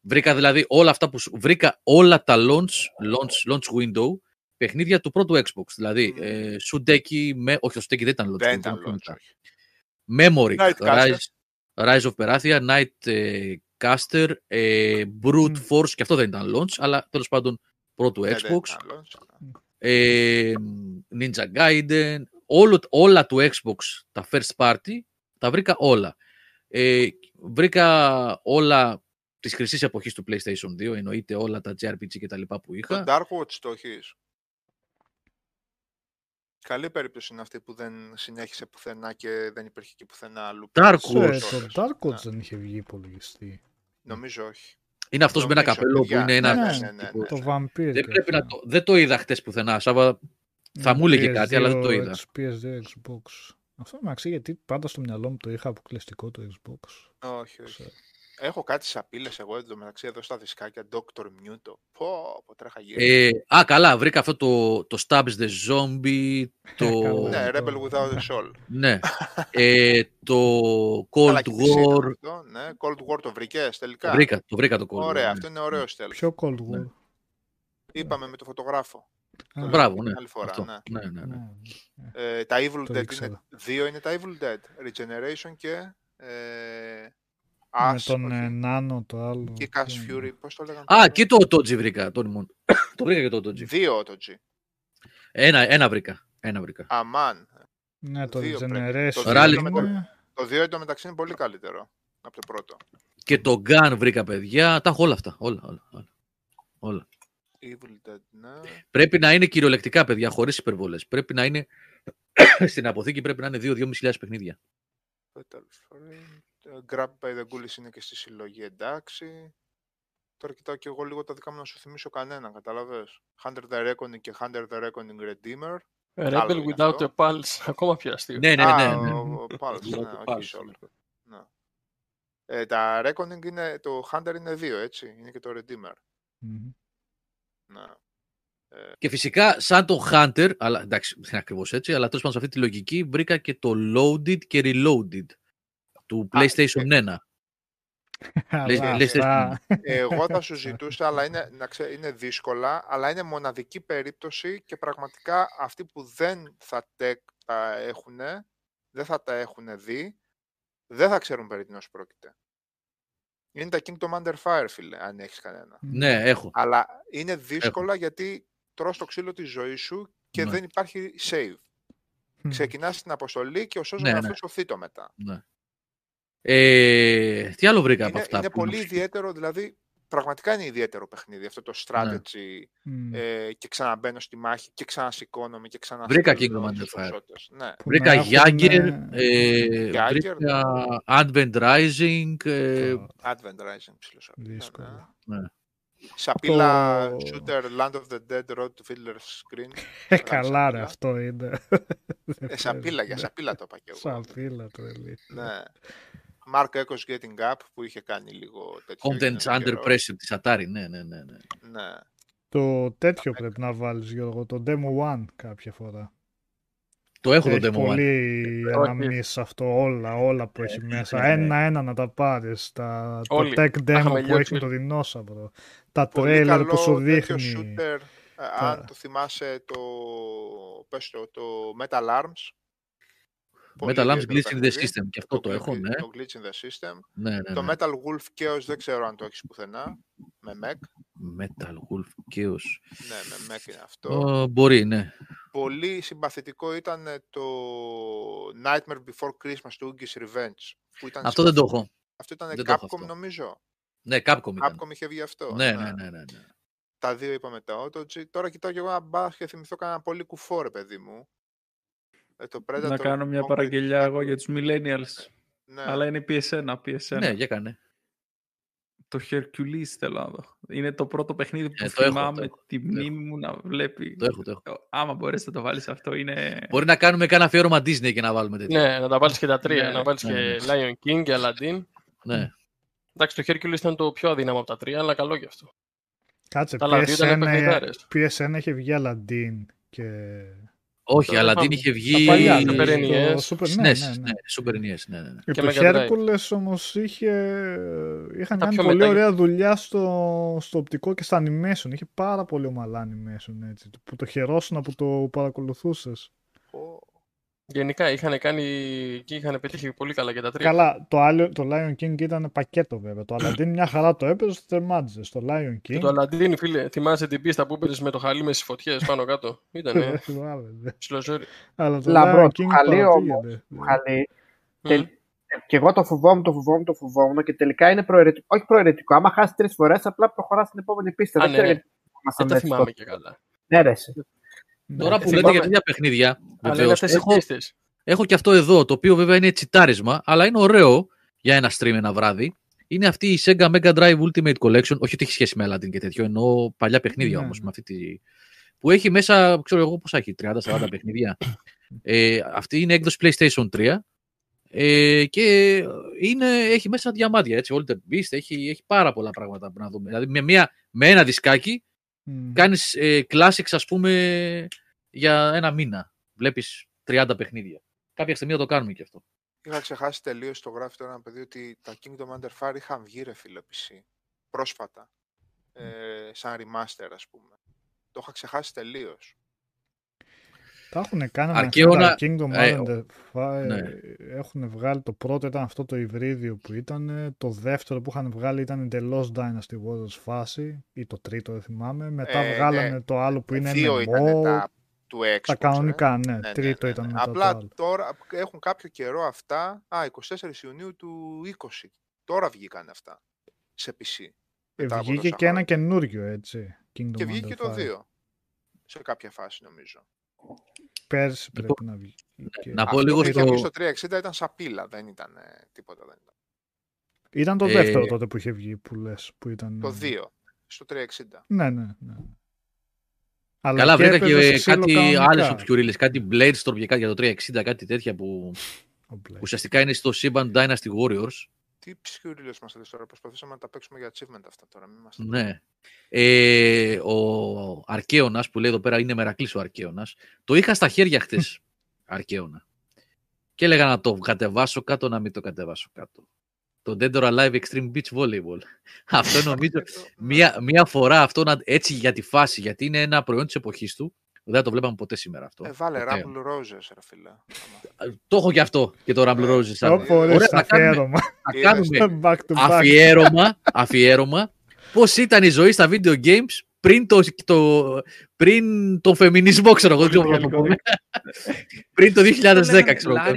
Βρήκα δηλαδή όλα αυτά που βρήκα όλα τα launch, launch, launch window. Παιχνίδια του πρώτου Xbox, δηλαδή mm. ε, Σουντέκι, με... όχι ο Σουντέκι δεν ήταν launch, ήταν launch. Memory, Rise, Rise of Perathia, Night ε, Caster, ε, Brute mm. Force, και αυτό δεν ήταν launch, αλλά τέλος πάντων πρώτου yeah, Xbox, ε, Ninja Gaiden, όλο, όλα του Xbox, τα first party, τα βρήκα όλα. Ε, βρήκα όλα της χρυσής εποχής του PlayStation δύο, εννοείται όλα τα τζέι αρ πι τζι και τα λοιπά που είχα. Το Darkwatch το έχεις. Καλή περίπτωση είναι αυτή που δεν συνέχισε πουθενά και δεν υπήρχε και πουθενά αλλού. Darkwatch. Το Darkwatch δεν είχε βγει υπολογιστή. Νομίζω όχι. Είναι αυτός νομίζω, με ένα καπέλο παιδιά. Που είναι ένα... Ναι, ναι, ναι, ναι, ναι. Το Vampire. Δεν, πρέπει να το... δεν το είδα χτες πουθενά. Σάββα θα μου έλεγε κάτι, αλλά δεν το είδα. πι ες δύο, Xbox. Αυτό με αξίζει γιατί πάντα στο μυαλό μου το είχα αποκλειστικό το Xbox. Όχι, όχι. Έχω κάτι σαπίλες εγώ εντωμεταξύ εδώ στα δισκάκια Doctor Muto. Πω, πω τρέχα γύρω. Α, καλά, βρήκα αυτό το, το Stabs the Zombie, το... ναι, Rebel Without a Soul. Ναι, ε, το Cold War. Αυτό, ναι. Cold War το βρήκες τελικά. Βρήκα, το βρήκα το Cold War. Ωραία, ναι. Αυτό είναι ωραίο στέλνο. Ποιο Cold War. Ναι. Είπαμε με το φωτογράφο. Α, μπράβο, ναι. Άλλη φορά, ναι. Ναι, ναι, ναι. Ε, τα Evil το Dead είναι... Δύο είναι τα Evil Dead. Regeneration και... Ε... Με Ας, τον Νάνο, το άλλο. Και Cash Fury, πώς το λέγανε. Α, και το Otoji βρήκα. Το βρήκα και το Otoji. Δύο Otoji. Ένα, ένα βρήκα. Ένα βρήκα. Αμάν. Ναι, το Generation. Το δύο εντωμεταξύ είναι πολύ καλύτερο από το πρώτο. Και το Gun βρήκα, παιδιά. Τα έχω όλα αυτά. Όλα, όλα, όλα. Evil Dead, ναι. Πρέπει να είναι κυριολεκτικά, παιδιά, χωρίς υπερβολές. Πρέπει να είναι στην αποθήκη, πρέπει να είναι δύο με δυόμισι χιλιάδες παιχνίδια. Grab by the Ghoulies είναι και στη συλλογή, εντάξει. Τώρα κοιτάω και εγώ λίγο τα δικά μου να σου θυμίσω κανένα, καταλαβες. Hunter the Reckoning και Hunter the Reckoning Redeemer. Rebel Without a Pulse, ακόμα πιο αστείο. Ναι, ναι, ναι. ναι. Ο Pulse, ναι, όχι ναι. Τα Reckoning είναι, το Hunter είναι δύο, έτσι, είναι και το Redeemer. Να. Και φυσικά, σαν το Hunter, αλλά εντάξει, δεν είναι ακριβώς έτσι, αλλά τέλος πάντων σε αυτή τη λογική βρήκα και το Loaded και Reloaded. Του PlayStation Α, ένα. PlayStation. Εγώ θα σου ζητούσα, αλλά είναι, να ξέ, είναι δύσκολα, αλλά είναι μοναδική περίπτωση και πραγματικά αυτοί που δεν θα τε, τα έχουν, δεν θα τα έχουν δει, δεν θα ξέρουν περί τίνος πρόκειται. Είναι τα Kingdom Under Fire, φίλε, αν έχεις κανένα. Ναι, έχω. Αλλά είναι δύσκολα έχω. Γιατί τρως το ξύλο της ζωής σου και ναι. δεν υπάρχει save. Ξεκινάς την αποστολή και ο σώζος ναι, ναι. σωθεί το μετά. Ναι. Ε, τι άλλο βρήκα είναι, από αυτά. Είναι πολύ είναι... ιδιαίτερο, δηλαδή πραγματικά είναι ιδιαίτερο παιχνίδι αυτό το strategy ναι. ε, και ξαναμπαίνω στη μάχη και ξανασηκώνομαι και ξανα... Βρήκα Kingdom Under Fire. Ναι. Βρήκα Jagger, ναι. ε, βρήκα Advent Rising. Ε... Advent Rising, ψηλώς. Δύσκολο. Ναι. Ναι. Σαπίλα, oh. Shooter, Land of the Dead, Road to Fiddler's Green. Ε, καλά ρε, αυτό είναι. Ε, σαπίλα, για σαπίλα το είπα και εγώ. Σαπίλα τρελή. Ναι. Mark Echo's Getting Up που είχε κάνει λίγο τέτοιο. Contents Under Pressure της Atari, ναι, ναι, ναι. ναι. ναι. Το τέτοιο πρέπει έκανα. να βάλεις, Γιώργο, το Demo One κάποια φορά. Το έχω έχει το Demo One. Έχει πολύ αναμνήσεις αυτό, όλα, όλα που έχει, έχει μέσα. Ένα-ένα να τα πάρεις, τα... το tech demo που λιώξει. έχει με το δεινόσαυρο, τα trailer που σου δείχνει. Shooter, τα... Αν το θυμάσαι το, πες το, το Metal Arms. Metal Arms Glitch in the System, και αυτό το, το έχω, ναι. Το Glitch in the System. Ναι, ναι, ναι. Το Metal Wolf Chaos, δεν ξέρω αν το έχεις πουθενά, με Mac. Metal Wolf Chaos. Ναι, με Mac είναι αυτό. Uh, μπορεί, ναι. Πολύ συμπαθητικό ήταν το Nightmare Before Christmas του Oogie's Revenge. Που ήταν αυτό συμπαθητικό. Δεν το έχω. Αυτό ήταν δεν Capcom, νομίζω. Ναι, Capcom ήταν. Capcom είχε βγει αυτό. Ναι, ναι, ναι. ναι, ναι, ναι. Τα δύο είπαμε τα Autogy. Τώρα κοιτάω και εγώ να μπα και θυμηθώ κανένα πολύ κουφό, ρε παιδί μου. Το να κάνω μια παραγγελιά εγώ για τους millennials. Ναι. Αλλά είναι P S ένα, P S ένα. Ναι, για κάνε. Το Hercules θέλω να δω. Είναι το πρώτο παιχνίδι που ε, θυμάμαι τη μνήμη μου να βλέπει. Το έχω, το έχω. Άμα μπορείς να το βάλεις αυτό είναι... Μπορεί να κάνουμε κάνα αφιέρωμα Disney και να βάλουμε τέτοιο. Ναι, να τα βάλεις και τα τρία. Ναι. Να βάλεις ναι, και ναι. Lion King και Aladdin. Ναι. Εντάξει, το Hercules ήταν το πιο αδύναμο από τα τρία, αλλά καλό γι' αυτό. Κάτσε, P S ένα είχε βγει Aladdin και... Όχι, αλλά την είχε βγει... Τα παλιά, τα περενιές. Σούπερ νιές, ναι, ναι. Και το Χέρκουλες όμως είχε... Είχαν κάνει πολύ ωραία δουλειά στο οπτικό και στα animation. Είχε πάρα πολύ ομαλά animation, έτσι. Που το χαιρόσουνα που το παρακολουθούσες. Γενικά είχαν κάνει και είχαν πετύχει πολύ καλά και τα τρία. Καλά, το, άλλο, το Lion King ήταν πακέτο βέβαια. Το Aladdin μια χαρά το έπαιζε, θερμάτιζε. Το Lion King. Και το Aladdin, φίλε, θυμάσαι την πίστα που πήρε με το χαλί με τις φωτιές πάνω κάτω. Ήτανε. Ψιλοζόρι. Λαμπρό, το χαλί όμως. Χαλί. Και εγώ το φοβόμουν, το φοβόμουν, το φοβόμουν και τελικά είναι προαιρετικό. Όχι προαιρετικό. Άμα χάσει τρεις φορές, απλά προχωρά στην επόμενη πίστα. Α, ναι, ναι. Δεν τα θυμάμαι και καλά. Ναι, ρε. Τώρα ναι, που λέτε για τέτοια παιχνίδια, βεβαίως, έχω, έχω και αυτό εδώ, το οποίο βέβαια είναι τσιτάρισμα, αλλά είναι ωραίο για ένα stream ένα βράδυ. Είναι αυτή η Sega Mega Drive Ultimate Collection, όχι ότι έχει σχέση με Aladdin και τέτοιο, εννοώ παλιά παιχνίδια yeah. όμως, με αυτή τη... που έχει μέσα, ξέρω εγώ πόσα έχει, τριάντα σαράντα παιχνίδια. Ε, αυτή είναι έκδοση PlayStation τρία ε, και είναι, έχει μέσα διαμάντια, έτσι, Altered Beast, έχει, έχει πάρα πολλά πράγματα που να δούμε. Δηλαδή με, μια, με ένα δισκάκι, Mm. Κάνεις ε, classics ας πούμε για ένα μήνα. Βλέπεις τριάντα παιχνίδια. Κάποια στιγμή θα το κάνουμε και αυτό. Είχα ξεχάσει τελείως το γράφει τώρα ένα παιδί ότι τα Kingdom Under Fire είχαν βγει ρε φίλε πι σι πρόσφατα. Ε, σαν remaster ας πούμε. Το είχα ξεχάσει τελείως. Τα έχουν κάνει Αρκαιώνα... τα Kingdom ε, Under Fire. Ναι. Έχουν βγάλει το πρώτο ήταν αυτό το υβρίδιο που ήταν. Το δεύτερο που είχαν βγάλει ήταν The Lost Dynasty Wars φάση. Ή το τρίτο δεν θυμάμαι. Μετά ε, βγάλανε ναι. το άλλο που είναι εμ εμ ο. Τα, του Xbox, τα κανονικά ναι. ναι, ναι τρίτο ναι, ναι, ναι. ήταν μετά. Απλά το άλλο. Τώρα έχουν κάποιο καιρό αυτά. Α, εικοστή τέταρτη Ιουνίου του είκοσι. Τώρα βγήκαν αυτά. Σε πι σι. Ε, βγήκε και ένα καινούριο έτσι. Kingdom και βγήκε το δύο. Σε κάποια φάση νομίζω. Πέρσι πρέπει λοιπόν, να βγει. Και... Να πω λίγο στο... Το τριακόσια εξήντα ήταν σαπίλα, δεν ήταν τίποτα. Δεν ήταν. Ήταν το δεύτερο ε... τότε που είχε βγει, που λες. Που ήταν... Το δύο, στο τριακόσια εξήντα. Ναι, ναι, ναι. Αλλά καλά, βρήκα και κάτι άλλες οψιουρίλες, κάτι Bladestorm και κάτι για το τριακόσια εξήντα, κάτι τέτοια που ουσιαστικά είναι στο Σύμπαν Dynasty Warriors. Τι ψυχιουρίλες μας έλεγες τώρα, προσπαθήσαμε να τα παίξουμε για achievement αυτά τώρα. Ναι. Ε, ο Αρκαίωνας που λέει εδώ πέρα είναι μερακλής ο Αρκαίωνας, το είχα στα χέρια χτες Αρκαίωνα. Και έλεγα να το κατεβάσω κάτω, να μην το κατεβάσω κάτω. Το Dead or Alive Extreme Beach Volleyball. Αυτό νομίζω μια, μια φορά αυτό να, έτσι για τη φάση, γιατί είναι ένα προϊόν της εποχής του. Δεν το βλέπαμε ποτέ σήμερα αυτό. Ε, βάλε ποτέ. Rumble Roses, ρε φίλε. Το έχω και αυτό και το Rumble Roses. Ω, ωραία, θα αφιέρωμα. Θα κάνουμε back to back. αφιέρωμα, αφιέρωμα πώς ήταν η ζωή στα video games πριν το, το, πριν το φεμινισμό, ξέρω εγώ. πριν το δύο χιλιάδες δέκα, ξέρω εγώ.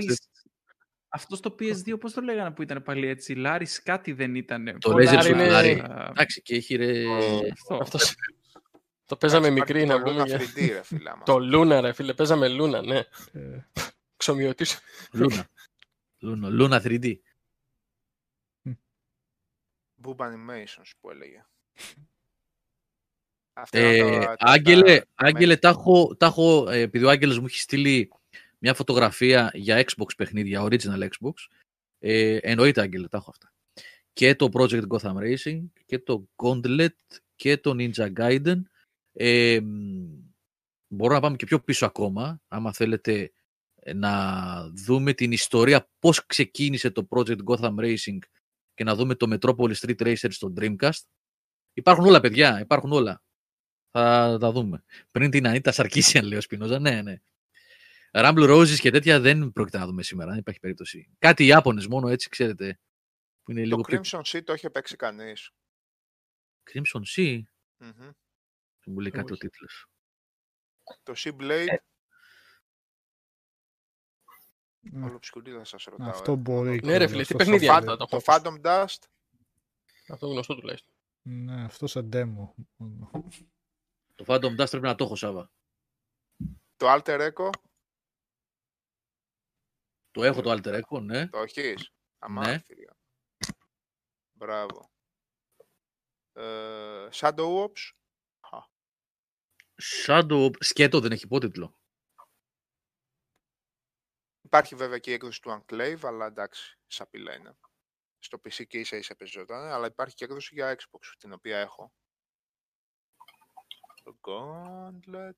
Αυτό το πι ες δύο, πώς το λέγανε που ήταν πάλι έτσι, Λάρισα κάτι δεν ήταν. Το Razor είναι... Εντάξει, και έχει ρε... Αυτός... Το παίζαμε μικρή να πούμε για... Το Λούνα ρε φίλε, παίζαμε Λούνα, ναι. Ξομοιωτής. Λούνα. Λούνα θρι ντι. Boob Animations που έλεγε. Άγγελε, τα έχω... Επειδή ο Άγγελος μου έχει στείλει μια φωτογραφία για Xbox παιχνίδια, original Xbox. Ε, εννοείται, Άγγελε, τα έχω αυτά. Και το Project Gotham Racing, και το Gauntlet, και το Ninja Gaiden. Ε, μπορώ να πάμε και πιο πίσω ακόμα, άμα θέλετε να δούμε την ιστορία πώς ξεκίνησε το Project Gotham Racing και να δούμε το Metropolis Street Racer στο Dreamcast. Υπάρχουν όλα, παιδιά, υπάρχουν όλα. Θα τα δούμε. Πριν την Ανίτα Σαρκίσιαν, λέει ο Σπινόζα, ναι, ναι. Rumble Roses και τέτοια δεν πρόκειται να δούμε σήμερα, δεν υπάρχει περίπτωση. Κάτι οι Ιάπωνες μόνο, έτσι ξέρετε. Που είναι το λίγο Crimson Sea το έχει παίξει κανείς. Crimson Sea. Mm-hmm. Δεν μου λέει κάτι ο τίτλος. Το Sea Blade. Ε. Όλο ψυχουλή θα σας ρωτάω. Αυτό ε. μπορεί. Ναι ρε φίλε, τι παιχνίδια. Το, το Phantom Dust. Αυτό γνωστό τουλάχιστον. Ναι, αυτό σαν demo. Το Phantom Dust πρέπει να το έχω, Σάβα. Το Alter Echo. Το έχω το Alter Echo, ναι. Το έχεις. Αμάρτυρια. Ναι. Μπράβο. Ε, Shadow Ops. Shadow Ops. Σκέτο δεν έχει υπότιτλο. Υπάρχει βέβαια και η έκδοση του Enclave, αλλά εντάξει, σαπίλα είναι. Στο πι σι και ίσα ίσα πεζόταν, αλλά υπάρχει και έκδοση για Xbox, την οποία έχω. Το Gauntlet.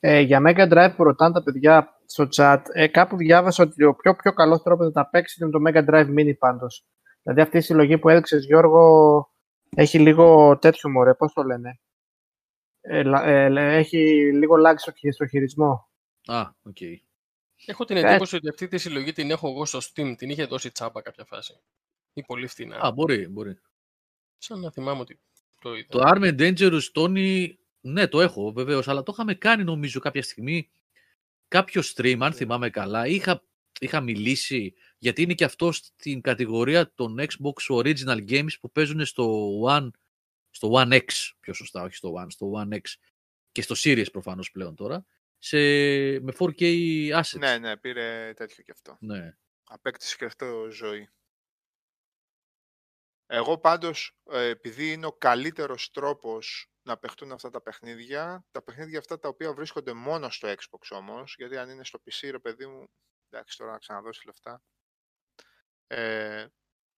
Ε, για Mega Drive που ρωτάνε τα παιδιά στο chat, ε, κάπου διάβασα ότι ο πιο, πιο καλός τρόπος να τα παίξει είναι το Mega Drive Mini πάντως. Δηλαδή αυτή η συλλογή που έδειξες Γιώργο έχει λίγο τέτοιο μωρέ, πώς το λένε. Ε, ε, έχει λίγο lag στο, στο χειρισμό. Α, οκ. Okay. Έχω την εντύπωση ε, ότι αυτή τη συλλογή την έχω εγώ στο Steam, την είχε δώσει τσάμπα κάποια φάση. Ή πολύ φθηνά. Α, μπορεί, μπορεί. Σαν να θυμάμαι ότι το είδα. Το Arm and Dangerous Tony... Ναι, το έχω βεβαίως, αλλά το είχαμε κάνει νομίζω κάποια στιγμή κάποιο stream, αν θυμάμαι καλά. Είχα, είχα μιλήσει, γιατί είναι και αυτό στην κατηγορία των Xbox Original Games που παίζουν στο One, στο One X, πιο σωστά, όχι στο One, στο One X και στο Series προφανώς πλέον τώρα, σε, με φορ κέι assets. Ναι, ναι, πήρε τέτοιο και αυτό. Ναι. Απέκτησε και αυτό ζωή. Εγώ πάντως, επειδή είναι ο καλύτερος τρόπος να παιχτούν αυτά τα παιχνίδια, τα παιχνίδια αυτά τα οποία βρίσκονται μόνο στο Xbox όμως, γιατί αν είναι στο πι σι, ρε παιδί μου, εντάξει τώρα να ξαναδώσει λεφτά, ε,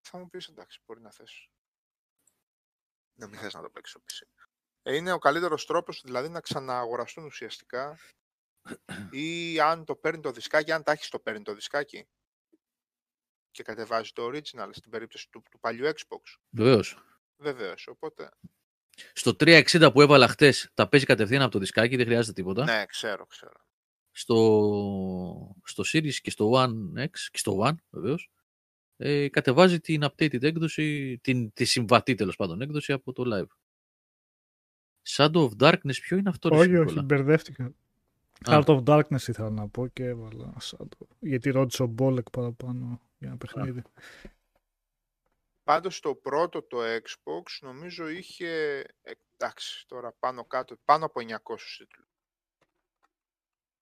θα μου πεις εντάξει, μπορεί να θες. Να μην θες να το παίξεις στο πι σι. Ε, είναι ο καλύτερος τρόπος, δηλαδή, να ξανααγοραστούν ουσιαστικά, ή αν το παίρνει το δισκάκι, αν τα έχεις το παίρνει το δισκάκι και κατεβάζει το original στην περίπτωση του, του παλιού Xbox. Βεβαίως. Βεβαίως, οπότε... Στο τριακόσια εξήντα που έβαλα χτες, τα παίζει κατευθείαν από το δισκάκι, δεν χρειάζεται τίποτα. Ναι, ξέρω, ξέρω. Στο, στο Series και στο One X, και στο One βεβαίως, ε, κατεβάζει την updated έκδοση, την, τη συμβατή τέλος πάντων έκδοση από το live. Shadow of Darkness, ποιο είναι αυτό? Όχι, όχι, μπερδεύτηκα. Heart of Darkness ήθελα να πω και έβαλα Shadow. Γιατί ρώτησε ο Μπόλεκ παραπάνω για ένα παιχνίδι. Yeah. Πάντως το πρώτο το Xbox νομίζω είχε, εντάξει τώρα πάνω κάτω, πάνω από εννιακόσιους τίτλους.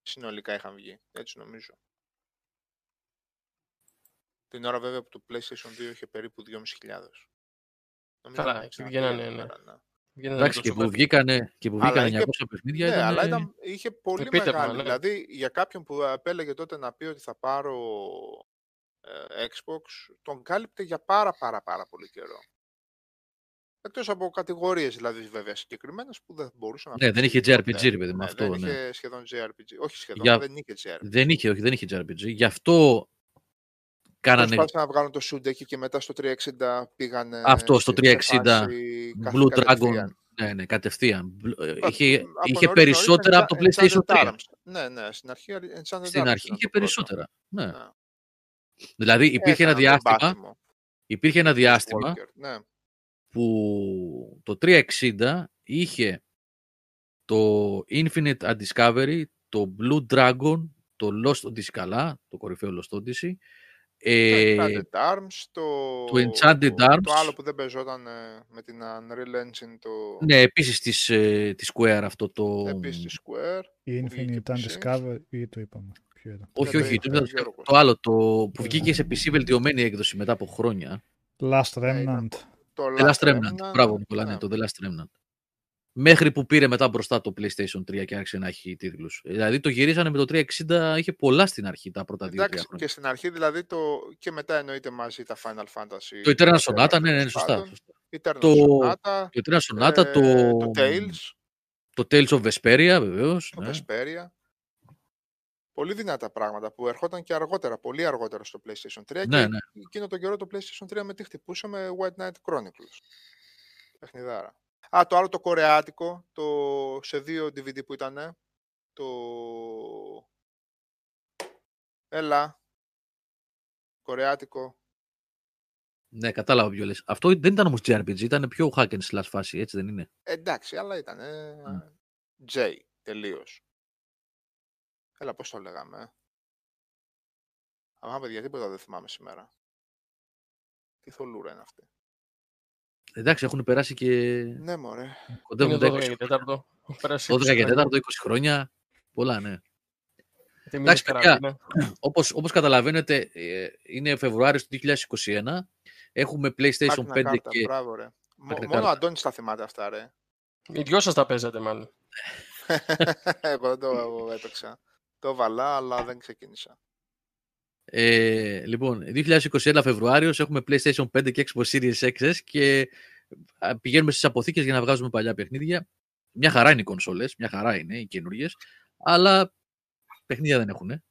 Συνολικά είχαν βγει, έτσι νομίζω. Την ώρα βέβαια που το PlayStation δύο είχε περίπου δυόμισι χιλιάδες. Καλά, βγαίνανε, ναι. Εντάξει και που βγήκανε εννιακόσια παιχνίδια. Ναι, αλλά είχε πολύ μεγάλη, δηλαδή για κάποιον που απέλεγε τότε να πει ότι θα πάρω... Xbox, τον κάλυπτε για πάρα πάρα πάρα πολύ καιρό. Εκτός από κατηγορίες δηλαδή βέβαια συγκεκριμένες που δεν μπορούσαν να... Ναι, δεν είχε τζέι αρ πι τζι ναι, ρε παιδί με ναι, αυτό. Δεν ναι. είχε σχεδόν τζέι αρ πι τζι. Όχι σχεδόν, για... δεν είχε τζέι αρ πι τζι. Δεν είχε, όχι, δεν είχε τζέι αρ πι τζι. Γι' αυτό κάνανε... Προσπάθησαν να βγάλουν το Shudeki και μετά στο τριακόσια εξήντα πήγανε... Αυτό, στο τριακόσια εξήντα, Blue Dragon, ναι, ναι, κατευθείαν. Είχε, είχε περισσότερα από το PlayStation τρία. Ναι, ναι, στην αρχή... Στην αρχή είχε περισσότερα, ναι. Δηλαδή υπήρχε ένα, ένα διάστημα, υπήρχε ένα διάστημα Walker, ναι. που το τριακόσια εξήντα είχε το Infinite Undiscovery, το Blue Dragon, το Lost Odyssey καλά, το κορυφαίο Lost Odyssey. Ε, το Enchanted Arms, το, το, Enchanted το, Arms. Το άλλο που δεν παίζονταν με την Unreal Engine. Το... Ναι, επίσης της, της Square αυτό το... Επίσης της Square. Η Infinite Undiscovered ή το είπαμε. Όχι, όχι, το, το, το άλλο το, που βγήκε σε πι σι βελτιωμένη έκδοση μετά από χρόνια. Last Remnant. Το The Last Remnant, μπράβο, το The Last Remnant. Μέχρι που πήρε μετά μπροστά το PlayStation τρία και άρχισε να έχει τίτλους. Δηλαδή το γυρίσανε με το τριακόσια εξήντα, είχε πολλά στην αρχή τα πρώτα δύο τρία χρόνια. Και στην αρχή δηλαδή το... και μετά εννοείται μαζί τα Final Fantasy. Το Eternal Sonata, ναι, ναι, σωστά. Το Eternal Sonata, το Tales. Το Tales of Vesperia, βεβαίως. Το Vesperia. Πολύ δυνατά πράγματα που ερχόταν και αργότερα, πολύ αργότερα στο PlayStation τρία. Ναι, και ναι. Εκείνο τον καιρό το PlayStation τρία με τι χτυπούσαμε, White Knight Chronicles. Παιχνιδάρα. Α, το άλλο το κορεάτικο, το σε δύο ντι βι ντι που ήταν, το... Έλα, κορεάτικο. Ναι, κατάλαβα ποιο λες. Αυτό δεν ήταν όμως τζέι αρ πι τζι, ήταν πιο hack and slash φάση, έτσι δεν είναι. Εντάξει, αλλά ήταν mm. J, τελείως. Έλα, πώς το λέγαμε. Ε? Αμά, παιδιά, τίποτα δεν θυμάμαι σήμερα. Τι θολούρα είναι αυτή. Εντάξει, έχουν περάσει και... Ναι, μωρέ. Κοντεύουν δέκα και τέσσερα. δώδεκα και τέσσερα, είκοσι χρόνια. Πολλά, ναι. Εντάξει, παιδιά, ναι. Όπως, όπως καταλαβαίνετε, είναι Φεβρουάριος του είκοσι είκοσι ένα. Έχουμε PlayStation πέντε κάρτα, και... Μπράβο, ρε. Μ- μόνο ο Αντώνης τα θυμάται αυτά, ρε. Οι δυο σας τα παίζατε, μάλλον. Εγώ δεν το έπαιξα. Το βαλά, αλλά δεν ξεκίνησα. Ε, λοιπόν, είκοσι είκοσι ένα Φεβρουάριος έχουμε PlayStation πέντε και Xbox Series X S και πηγαίνουμε στις αποθήκες για να βγάζουμε παλιά παιχνίδια. Μια χαρά είναι οι κονσόλες, μια χαρά είναι οι καινούργιες, αλλά παιχνίδια δεν έχουν.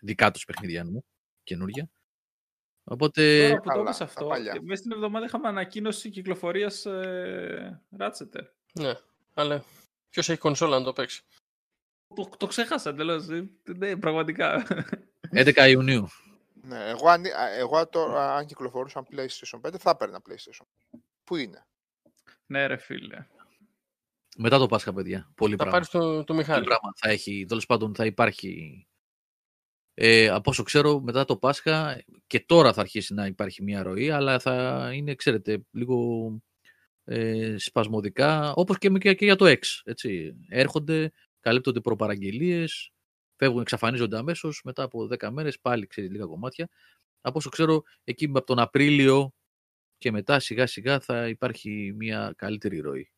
Δικά τους παιχνίδια μου, καινούργια. Οπότε. Τώρα που το έπαιξε αυτό, μέσα στην εβδομάδα είχαμε ανακοίνωση κυκλοφορίας ε, Ratchet. Ναι, αλλά ποιος έχει κονσόλα να το παίξει. Το, το ξέχασα εντελώς. Ναι, πραγματικά. έντεκα Ιουνίου. Ναι, εγώ, αν, εγώ τώρα, αν κυκλοφορούσαν PlayStation πέντε, θα έπαιρνα PlayStation. Πού είναι? Ναι, ρε φίλε. Μετά το Πάσχα, παιδιά. Πολύ θα πράγμα. Θα πάρει το, το Μιχάλη. Πράγμα θα έχει. Τέλος πάντων, θα υπάρχει. Ε, από όσο ξέρω, μετά το Πάσχα και τώρα θα αρχίσει να υπάρχει μια ροή, αλλά θα είναι, ξέρετε, λίγο ε, σπασμωδικά. Όπως και, και, και για το X. Έτσι. Έρχονται. Καλύπτονται προπαραγγελίες, φεύγουν, εξαφανίζονται αμέσως, μετά από δέκα μέρες πάλι ξέρει λίγα κομμάτια. Από όσο ξέρω, εκεί από τον Απρίλιο και μετά σιγά σιγά θα υπάρχει μια καλύτερη ροή.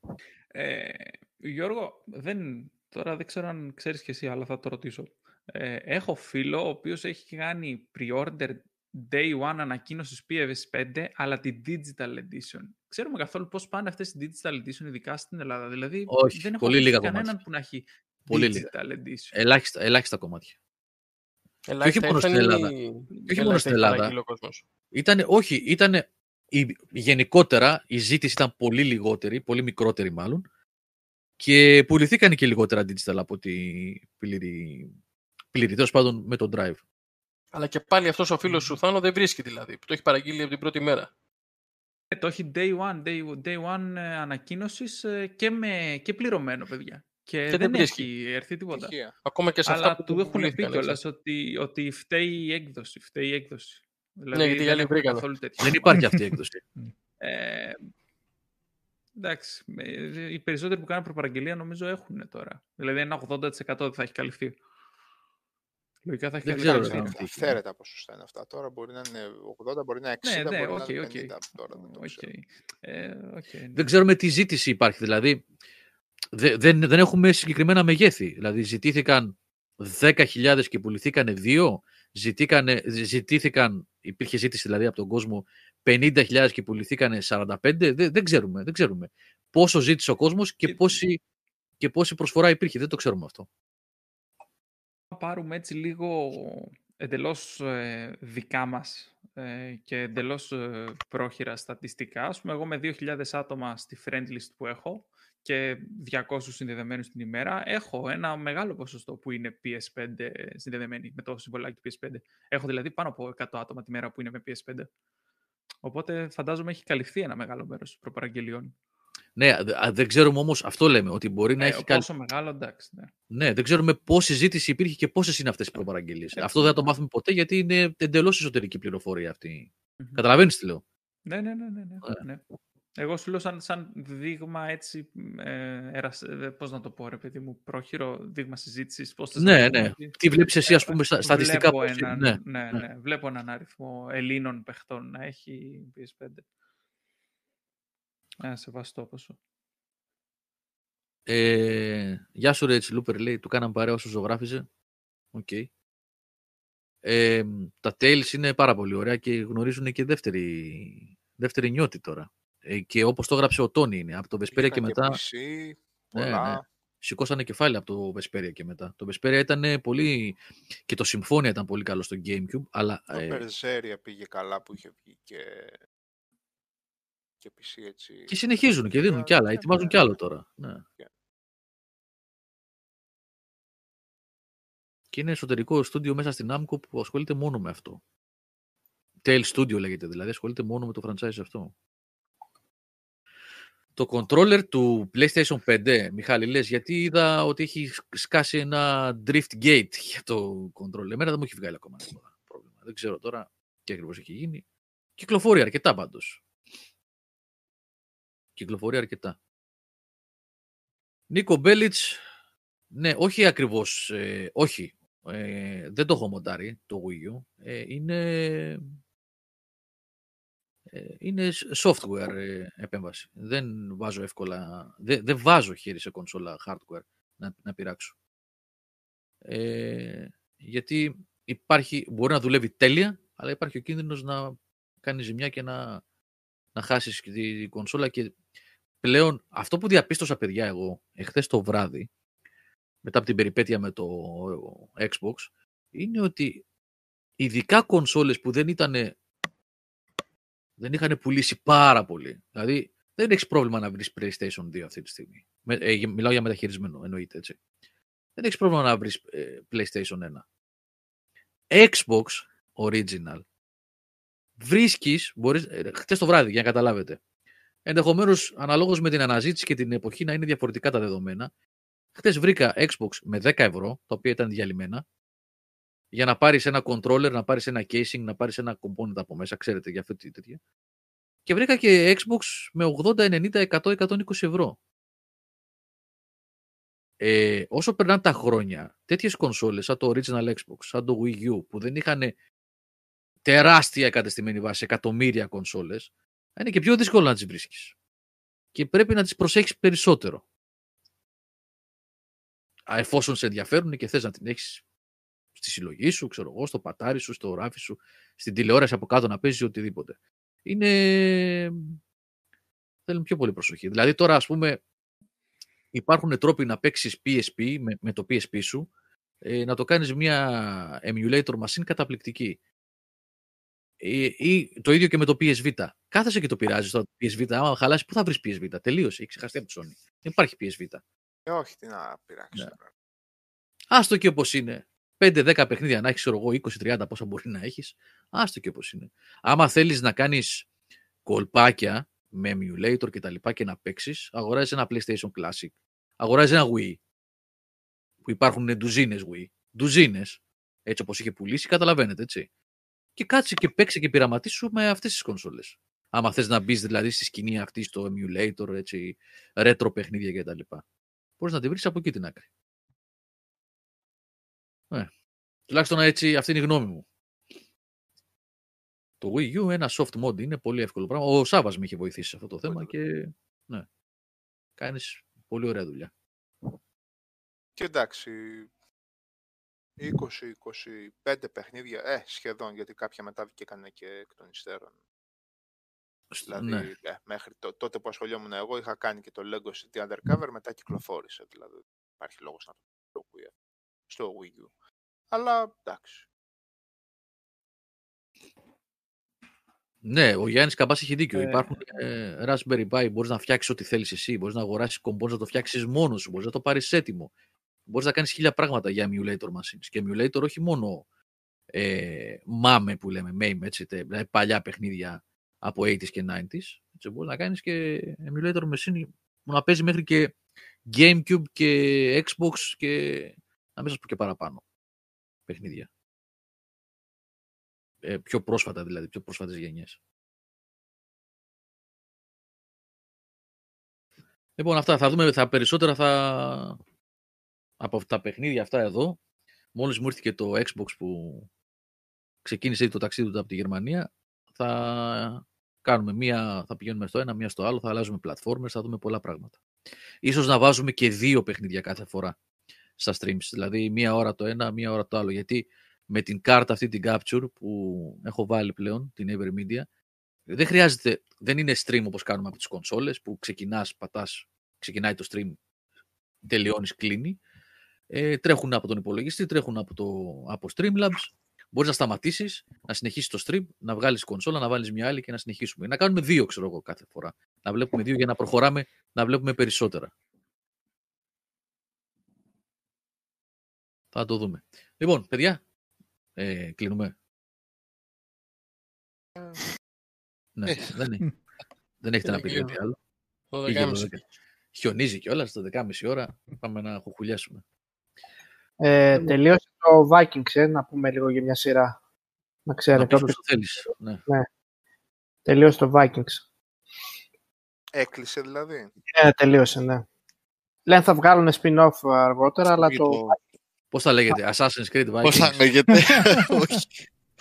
Ε, Γιώργο, δεν, τώρα δεν ξέρω αν ξέρεις και εσύ, αλλά θα το ρωτήσω. Ε, έχω φίλο ο οποίος έχει κάνει pre-order day one ανακοίνωση πι ες πέντε, αλλά την digital edition. Ξέρουμε καθόλου πώς πάνε αυτές οι digital edition, ειδικά στην Ελλάδα. Δηλαδή όχι, δεν έχω δει κανέναν που να έχει... Πολύ λίγα. Ελάχιστα, ελάχιστα κομμάτια. Ελάχιστα, και όχι μόνο στην Ελλάδα. Και όχι μόνο στην Ελλάδα. Ήτανε, όχι, ήτανε, η, γενικότερα η ζήτηση ήταν πολύ λιγότερη, πολύ μικρότερη μάλλον, και πουληθήκαν και λιγότερα digital από τη πλήρη, τέλος πάντων με τον drive. Αλλά και πάλι αυτός ο φίλος σου, Θάνο, δεν βρίσκει δηλαδή, που το έχει παραγγείλει από την πρώτη μέρα. Ε, το έχει day one, day, day one ε, ανακοίνωσης ε, και, με, και πληρωμένο, παιδιά. Και, και δεν έχει έρθει τίποτα. Τυχεία. Ακόμα και σε αλλά αυτά που του έχουν πει κιόλας ότι, ότι φταίει η έκδοση. Φταίει η έκδοση. Δηλαδή, ναι, γιατί οι άλλοι βρήκαν. Δεν υπάρχει αυτή η έκδοση. ε, εντάξει. Οι περισσότεροι που κάνουν προπαραγγελία νομίζω έχουν τώρα. Δηλαδή ένα ογδόντα τοις εκατό δεν θα έχει καλυφθεί. Λογικά θα έχει δεν καλυφθεί. Δεν ξέρω. Αυθαίρετα ποσοστά είναι αυτά. Τώρα μπορεί να είναι ογδόντα, μπορεί να είναι εξήντα, ναι, ναι, μπορεί okay, να είναι πενήντα. Okay. Τώρα, δεν, okay. Ε, okay, ναι. Δεν ξέρουμε τι ζήτηση υπάρχει. Δηλαδή Δεν, δεν έχουμε συγκεκριμένα μεγέθη. Δηλαδή ζητήθηκαν δέκα χιλιάδες και πουληθήκανε δύο. Ζητήκανε, ζητήθηκαν, υπήρχε ζήτηση δηλαδή από τον κόσμο πενήντα χιλιάδες και πουληθήκανε σαράντα πέντε. Δεν, δεν, ξέρουμε, δεν ξέρουμε πόσο ζήτησε ο κόσμος και πόση, και πόση προσφορά υπήρχε. Δεν το ξέρουμε αυτό. Θα πάρουμε έτσι λίγο εντελώς ε, δικά μας ε, και εντελώς ε, πρόχειρα στατιστικά. Ας πούμε, εγώ με δύο χιλιάδες άτομα στη friend list που έχω και διακόσιους συνδεδεμένους την ημέρα, έχω ένα μεγάλο ποσοστό που είναι πι ες πέντε συνδεδεμένοι με το συμβολάκι του πι ες πέντε. Έχω δηλαδή πάνω από εκατό άτομα τη μέρα που είναι με πι ες πέντε. Οπότε φαντάζομαι έχει καλυφθεί ένα μεγάλο μέρος προπαραγγελιών. Ναι, δεν ξέρουμε όμως, αυτό λέμε, ότι μπορεί ε, να έχει... Πόσο καλ... μεγάλο, εντάξει. Ναι. ναι, δεν ξέρουμε πόση ζήτηση υπήρχε και πόσες είναι αυτές οι προπαραγγελίες. Ε, αυτό δεν θα το μάθουμε ποτέ, γιατί είναι εντελώς εσωτερική πληροφορία αυτή. Mm-hmm. Καταλαβαίνεις τι λέω. Ναι, ναι, ναι. ναι, ναι. Ε. Εγώ σου λέω σαν, σαν δείγμα έτσι, ε, ερασ... πώς να το πω ρε παιδί μου, πρόχειρο δείγμα συζήτησης. Πώς ναι, να ναι. Πω, τι βλέπεις εσύ ας πούμε στα, στατιστικά. Βλέπω, πώς... έναν, ναι, ναι, ναι. Ναι. Βλέπω έναν αριθμό Ελλήνων παιχτών να έχει πι ες φάιβ. Ε, σεβαστό πόσο. Ε, γεια σου ρε Τσιλούπερ, λέει, του κάναμε παρέα όσο ζωγράφιζε. Οκ. Okay. Ε, τα Tales είναι πάρα πολύ ωραία και γνωρίζουν και δεύτερη, δεύτερη νιώτη τώρα. Ε, και όπως το έγραψε ο Τόνι είναι, από το Βεσπέρια και, και μετά... Πισί, ναι, ναι. Σηκώσανε κεφάλι από το Βεσπέρια και μετά. Το Βεσπέρια ήταν πολύ... και το Συμφώνια ήταν πολύ καλό στο Gamecube, αλλά... Το Περζέρια ε... πήγε καλά που είχε βγει και... Και, πισί, έτσι... και συνεχίζουν και δίνουν κι άλλα, yeah, ετοιμάζουν yeah. κι άλλο τώρα. Ναι. Yeah. Και είναι εσωτερικό στούντιο μέσα στην Namco που ασχολείται μόνο με αυτό. Tail Studio λέγεται δηλαδή, ασχολείται μόνο με το franchise αυτό. Το controller του PlayStation πέντε, Μιχάλη, λες, γιατί είδα ότι έχει σκάσει ένα drift gate για το controller. Εμένα δεν μου έχει βγάλει ακόμα ένα πρόβλημα. Δεν ξέρω τώρα τι ακριβώς έχει γίνει. Κυκλοφορεί αρκετά πάντως. Κυκλοφορεί αρκετά. Νίκο Μπέλιτς, ναι, όχι ακριβώς, ε, όχι, ε, δεν το έχω μοντάρει το Wii U, ε, είναι, ε, είναι software ε, επέμβαση. Δεν βάζω εύκολα, δεν, δεν βάζω χέρι σε κονσόλα hardware να, να πειράξω. Ε, γιατί υπάρχει, μπορεί να δουλεύει τέλεια, αλλά υπάρχει ο κίνδυνος να κάνει ζημιά και να... να χάσεις την κονσόλα. Και πλέον αυτό που διαπίστωσα, παιδιά, εγώ εχθές το βράδυ μετά από την περιπέτεια με το Xbox, είναι ότι ειδικά κονσόλες που δεν ήτανε, δεν είχαν πουλήσει πάρα πολύ, δηλαδή δεν έχεις πρόβλημα να βρεις PlayStation δύο αυτή τη στιγμή, με, ε, μιλάω για μεταχειρισμένο εννοείται έτσι, δεν έχεις πρόβλημα να βρεις ε, PlayStation ένα, Xbox Original βρίσκεις, μπορείς, χτες το βράδυ για να καταλάβετε, ενδεχομένως αναλόγως με την αναζήτηση και την εποχή να είναι διαφορετικά τα δεδομένα, χτες βρήκα Xbox με δέκα ευρώ, τα οποία ήταν διαλυμένα, για να πάρεις ένα controller, να πάρεις ένα casing, να πάρεις ένα component από μέσα, ξέρετε, για αυτή τη τέτοια, και βρήκα και Xbox με ογδόντα, ενενήντα, εκατό, εκατόν είκοσι ευρώ. Ε, όσο περνάνε τα χρόνια, τέτοιες κονσόλες σαν το original Xbox, σαν το Wii U, που δεν είχαν τεράστια εγκατεστημένη βάση, εκατομμύρια κονσόλες, είναι και πιο δύσκολο να τις βρίσκεις. Και πρέπει να τις προσέχεις περισσότερο. Α, εφόσον σε ενδιαφέρουν και θες να την έχεις στη συλλογή σου, ξέρω εγώ, στο πατάρι σου, στο ράφι σου, στην τηλεόραση από κάτω να παίζεις, οτιδήποτε. Είναι... θέλουν πιο πολύ προσοχή. Δηλαδή τώρα, ας πούμε, υπάρχουν τρόποι να παίξεις πι ες πι με, με το πι ες πι σου, ε, να το κάνεις μια emulator machine καταπληκτική. Ή το ίδιο και με το πι ες βι. Κάθεσαι και το πειράζεις το πι ες βι. Άμα χαλάσει, πού θα βρεις πι ες βι. Τελείωσε. Έχει ξεχαστεί από τη Sony. Δεν υπάρχει πι ες βι. Ε, όχι, τι να πειράξει. Ναι. Άστο και όπως είναι. πέντε δέκα παιχνίδια να έχεις, ξέρω εγώ, είκοσι τριάντα πόσα μπορεί να έχεις. Άστο και όπως είναι. Άμα θέλεις να κάνεις κολπάκια με emulator και τα λοιπά και να παίξεις, αγοράζεις ένα PlayStation Classic. Αγοράζεις ένα Wii. Που υπάρχουν ντουζίνες Wii. Ντουζίνες. Έτσι όπως είχε πουλήσει, καταλαβαίνετε έτσι. Και κάτσε και παίξε και πειραματίσου με αυτές τις κονσόλες. Άμα θες να μπεις δηλαδή στη σκηνή αυτή, στο emulator, έτσι, retro παιχνίδια και τα λοιπά. Μπορείς να τη βρεις από εκεί την άκρη. Ε, τουλάχιστον έτσι, αυτή είναι η γνώμη μου. Το Wii U, ένα soft mod, είναι πολύ εύκολο πράγμα. Ο Σάββας με είχε βοηθήσει σε αυτό το θέμα και ναι, κάνεις πολύ ωραία δουλειά. Και εντάξει... είκοσι με είκοσι πέντε παιχνίδια, ε, σχεδόν, γιατί κάποια μετά και έκανε και εκ των υστέρων. Δηλαδή, ναι. ε, μέχρι το, τότε που ασχολιόμουν εγώ, είχα κάνει και το Lego City Undercover, μετά κυκλοφόρησε, δηλαδή, υπάρχει λόγος να το πει στο Wii U. Αλλά, εντάξει. Ναι, ο Γιάννης Καμπάς έχει δίκιο. Ε... Υπάρχουν ε, Raspberry Pi, μπορείς να φτιάξεις ό,τι θέλεις εσύ, μπορείς να αγοράσεις κομπόνες, να το φτιάξεις μόνος σου, μπορείς να το πάρεις έτοιμο. Μπορείς να κάνεις χίλια πράγματα για emulator machines. Και emulator όχι μόνο ε, μάμε που λέμε, mame, έτσι, τε, παλιά παιχνίδια από ογδόντα και ενενήντα. Έτσι, μπορείς να κάνεις και emulator machine που να παίζει μέχρι και GameCube και Xbox και να μην σας πω και παραπάνω παιχνίδια. Ε, πιο πρόσφατα δηλαδή, πιο πρόσφατες γενιές. Λοιπόν, αυτά θα δούμε, θα περισσότερα θα... από τα παιχνίδια αυτά εδώ. Μόλις μου ήρθε και το Xbox που ξεκίνησε το ταξίδι του από τη Γερμανία, θα κάνουμε μία, θα πηγαίνουμε στο ένα, μία στο άλλο, θα αλλάζουμε πλατφόρμες, θα δούμε πολλά πράγματα. Ίσως να βάζουμε και δύο παιχνίδια κάθε φορά στα streams, δηλαδή μία ώρα το ένα, μία ώρα το άλλο, γιατί με την κάρτα αυτή την Capture που έχω βάλει πλέον, την Evermedia, δεν χρειάζεται, δεν είναι stream όπως κάνουμε από τις κονσόλες που ξεκινάς, πατάς, ξεκινάει το stream, τελειώνεις, κλείνει. Ε, τρέχουν από τον υπολογιστή, τρέχουν από, το, από Streamlabs. Μπορείς να σταματήσεις, να συνεχίσεις το stream, να βγάλεις κονσόλα, να βάλεις μια άλλη και να συνεχίσουμε. Να κάνουμε δύο, ξέρω εγώ, κάθε φορά. Να βλέπουμε δύο για να προχωράμε, να βλέπουμε περισσότερα. Θα το δούμε. Λοιπόν, παιδιά, ε, κλείνουμε. Ναι, δεν, είναι. δεν έχετε να πει κάτι άλλο. δώδεκα και μισή. Χιονίζει κιόλας, στα δεκάμιση ώρα. Πάμε να χουχουλιάσουμε. Ε, τελείωσε το Vikings, ε, να πούμε λίγο για μια σειρά. Να ξέρετε. Όποιος το θέλεις. Ναι. Ναι. Τελείωσε το Vikings. Έκλεισε δηλαδή. Ε, τελείωσε, ναι. Λένε θα βγάλουν spin-off αργότερα, αλλά το... το... Πώς θα λέγεται, Assassin's Creed Vikings. Πώς θα λέγεται, όχι.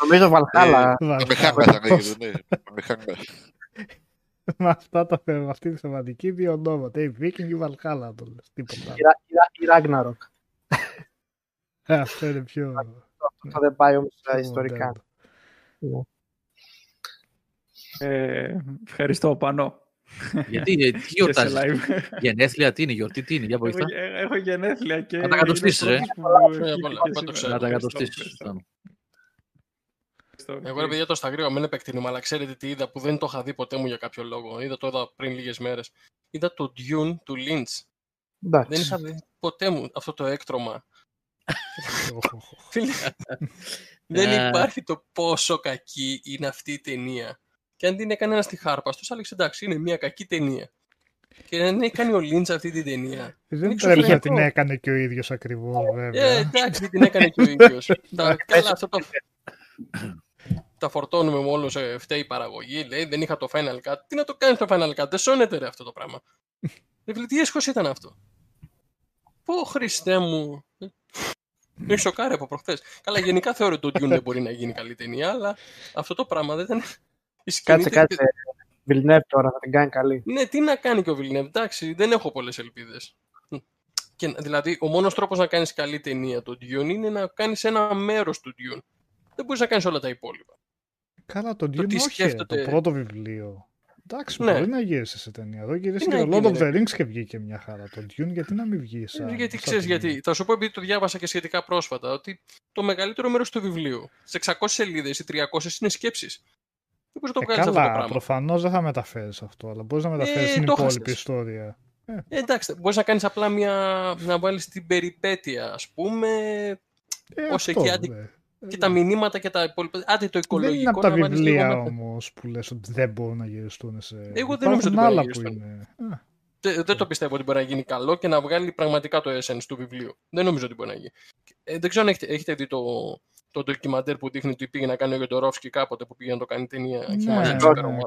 Νομίζω Valhalla. Το Μεχάγκα θα λέγεται, ναι. Το Μεχάγκα. Με αυτή τη θεματική δύο ονόματα. Η Viking ή Valhalla. Η Ragnarok. Αυτό είναι πιο... Αυτό δεν πάει όμως ιστορικά. Ευχαριστώ, Πάνο. Γιατί, τι γιορτάζεις, γενέθλια, τι είναι, γιορτή, τι είναι, για βοηθά. Έχω γενέθλια και... Να τα κατοστήσεις, ρε. Να τα κατοστήσεις. Εγώ ρε παιδιά το σταγρίο, μην επεκτείνουμε, αλλά ξέρετε τι είδα που δεν το είχα δει ποτέ μου για κάποιο λόγο. Είδα το είδα πριν λίγες μέρες. Είδα το Dune του Lynch. Δεν είχα δει ποτέ μου αυτό το έκτρωμα. Δεν υπάρχει το πόσο κακή είναι αυτή η ταινία. Και αν την έκανε ένα στη χάρπα, στους άλλαξε εντάξει, είναι μια κακή ταινία. Και αν έκανε ο Λίντς αυτή την ταινία. Δεν ξέρω να την έκανε και ο ίδιος ακριβώς, βέβαια. Ε, εντάξει, την έκανε και ο ίδιος. Τα, καλά, αυτό το... τα φορτώνουμε μόνο σε φταίει η παραγωγή. Λέει, δεν είχα το Final Cut. Τι να το κάνεις το Final Cut, δεν σώνεται ρε αυτό το πράγμα. Δηλαδή, τι έσχος ήταν αυτό. Πω, Χριστέ μου. Με σοκάρει από προχθές. Καλά, γενικά θεωρώ ότι το Dune δεν μπορεί να γίνει καλή ταινία, αλλά αυτό το πράγμα δεν ήταν. Κάτσε, κάτσε. Βιλνεύ τώρα θα την κάνει καλή. Ναι, τι να κάνει και ο Βιλνεύ. Εντάξει, δεν έχω πολλές ελπίδες. Και, δηλαδή, ο μόνος τρόπος να κάνεις καλή ταινία το Dune είναι να κάνεις ένα μέρος του Dune. Δεν μπορείς να κάνεις όλα τα υπόλοιπα. Καλά, το Dune όχι. Σκέφτεται... Το πρώτο βιβλίο. Εντάξει, ναι. Μπορεί να γύρισε σε ταινία. Εδώ γύρισε και το Lord of the Rings και βγήκε μια χαρά. Το Dune, γιατί να μην βγει σαν. Γιατί ξέρεις, γιατί. Θα σου πω επειδή το διάβασα και σχετικά πρόσφατα, ότι το μεγαλύτερο μέρος του βιβλίου, στις εξακόσιες σελίδες ή τριακόσιες είναι σκέψεις. Δεν μπορείς να το βγάλεις ε, αυτό το πράγμα. Προφανώς δεν θα μεταφέρεις αυτό, αλλά μπορείς να μεταφέρεις ε, την υπόλοιπη χάσες. Ιστορία. Ε. Ε, εντάξει, μπορείς να κάνεις απλά μια. Να βάλεις την περιπέτεια, ας πούμε. Ε, ως αυτό, εκεί, δε. Και τα μηνύματα και τα υπόλοιπα. Άντε το οικολογικό. Δεν είναι από τα βιβλία όμως που λες ότι δεν μπορούν να γυριστούν σε. Εγώ δεν νομίζω ότι μπορεί να γυριστούν. Δεν, δεν το πιστεύω ότι μπορεί να γίνει καλό και να βγάλει πραγματικά το essence του βιβλίου. Δεν νομίζω ότι μπορεί να γίνει. Ε, δεν ξέρω αν έχετε, έχετε δει το, το ντοκιμαντέρ που δείχνει ότι πήγε να κάνει ο Γιοντορόφσκι κάποτε που πήγε να το κάνει ταινία. Ναι,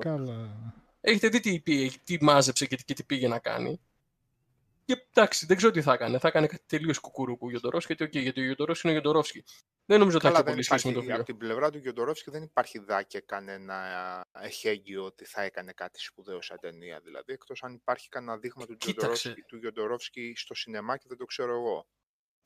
καλά. Έχετε δει τι, τι, τι μάζεψε και τι, και τι πήγε να κάνει. Και εντάξει, δεν ξέρω τι θα έκανε. Θα έκανε κάτι τελείως κουκουρούκου ο Γιοντορόφσκι, γιατί, okay, γιατί ο Γιοντορόφσκι είναι ο Γιοντορόφσκι. Δεν νομίζω ότι θα έχει πολύ σχέση με το βιβλίο. Από την πλευρά του Γιοντορόφσκι δεν υπάρχει δάκε κανένα εχέγγυο ότι θα έκανε κάτι σπουδαίο σαν ταινία. Δηλαδή, εκτός αν υπάρχει κανένα δείγμα του Γιοντορόφσκι, του Γιοντορόφσκι στο σινεμά και δεν το ξέρω εγώ.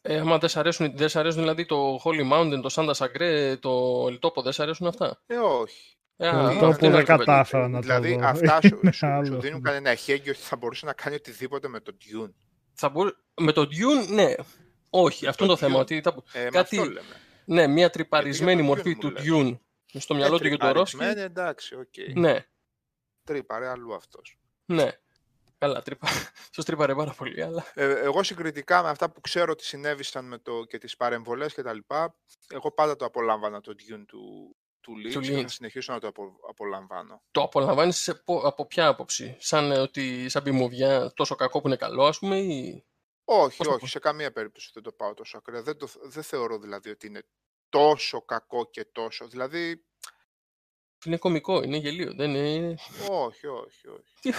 Ε, άμα δεν σ' αρέσουν, δεν σ' αρέσουν δηλαδή το Holy Mountain, το Santa Sacré, το El Topo, δεν σ' αρέσουν αυτά. Ε, όχι. Αυτό που δεν κατάφερα να το δω. Δηλαδή, αυτά σου, σου, σου δίνουν κανένα εχέγγυο ότι θα μπορούσε να κάνει οτιδήποτε με το Dune. Θα μπορούσε... Με το Dune, ναι. Όχι, με αυτό είναι το, το θέμα. Ότι θα... ε, κάτι... αυτό ναι, μια τρυπαρισμένη μορφή του Dune στο μυαλό ε, του Γιοντορόφσκι. Ναι, εντάξει, οκ. Okay. Ναι. Τρύπαρε αλλού αυτός. Ναι. Καλά, τρύπα. Σας τρύπαρε πάρα πολύ. Αλλά... Ε, εγώ συγκριτικά με αυτά που ξέρω ότι συνέβησαν με το... και τις παρεμβολές και τα λοιπά, εγώ πάντα το απολάμβανα το Dune του του Lynch και θα συνεχίσω να το απο, απολαμβάνω. Το απολαμβάνεις από, από ποια άποψη? Σαν ότι σαν μπιμωβιά τόσο κακό που είναι καλό, ας πούμε, ή... Όχι, πώς όχι, σε καμία περίπτωση δεν το πάω τόσο ακραία. Δεν, το, δεν θεωρώ δηλαδή ότι είναι τόσο κακό και τόσο. Δηλαδή... Είναι κωμικό, είναι γελίο, δεν είναι... Όχι, όχι, όχι.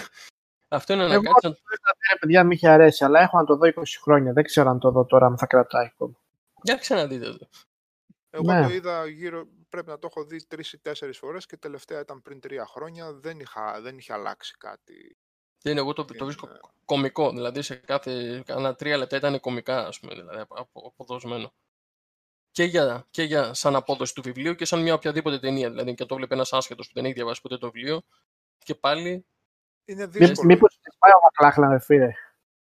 Αυτό είναι ανακάτω... Εγώ δεν παιδιά, μη είχε αρέσει, αλλά έχω να το δω είκοσι χρόνια. Δεν ξέρω αν το δω τώρα, αν θα κρατάει. Για ξαναδείτε το. Εγώ ναι. το είδα γύρω, πρέπει να το έχω δει τρεις ή τέσσερις φορές και τελευταία ήταν πριν τρία χρόνια, δεν, είχα, δεν είχε αλλάξει κάτι. Δεν είναι, εγώ το, το βρίσκω είναι... κωμικό, δηλαδή σε κάθε ανά τρία λεπτά ήταν κωμικά, ας πούμε, δηλαδή, αποδοσμένο. Και για, και για σαν απόδοση του βιβλίου και σαν μια οποιαδήποτε ταινία, δηλαδή και το βλέπει ένας άσχετος που δεν έχει διαβάσει ποτέ το βιβλίο και πάλι... Είναι δύσκολο. Μήπως πάει ο Μακλάχλαν, ρε φίλε.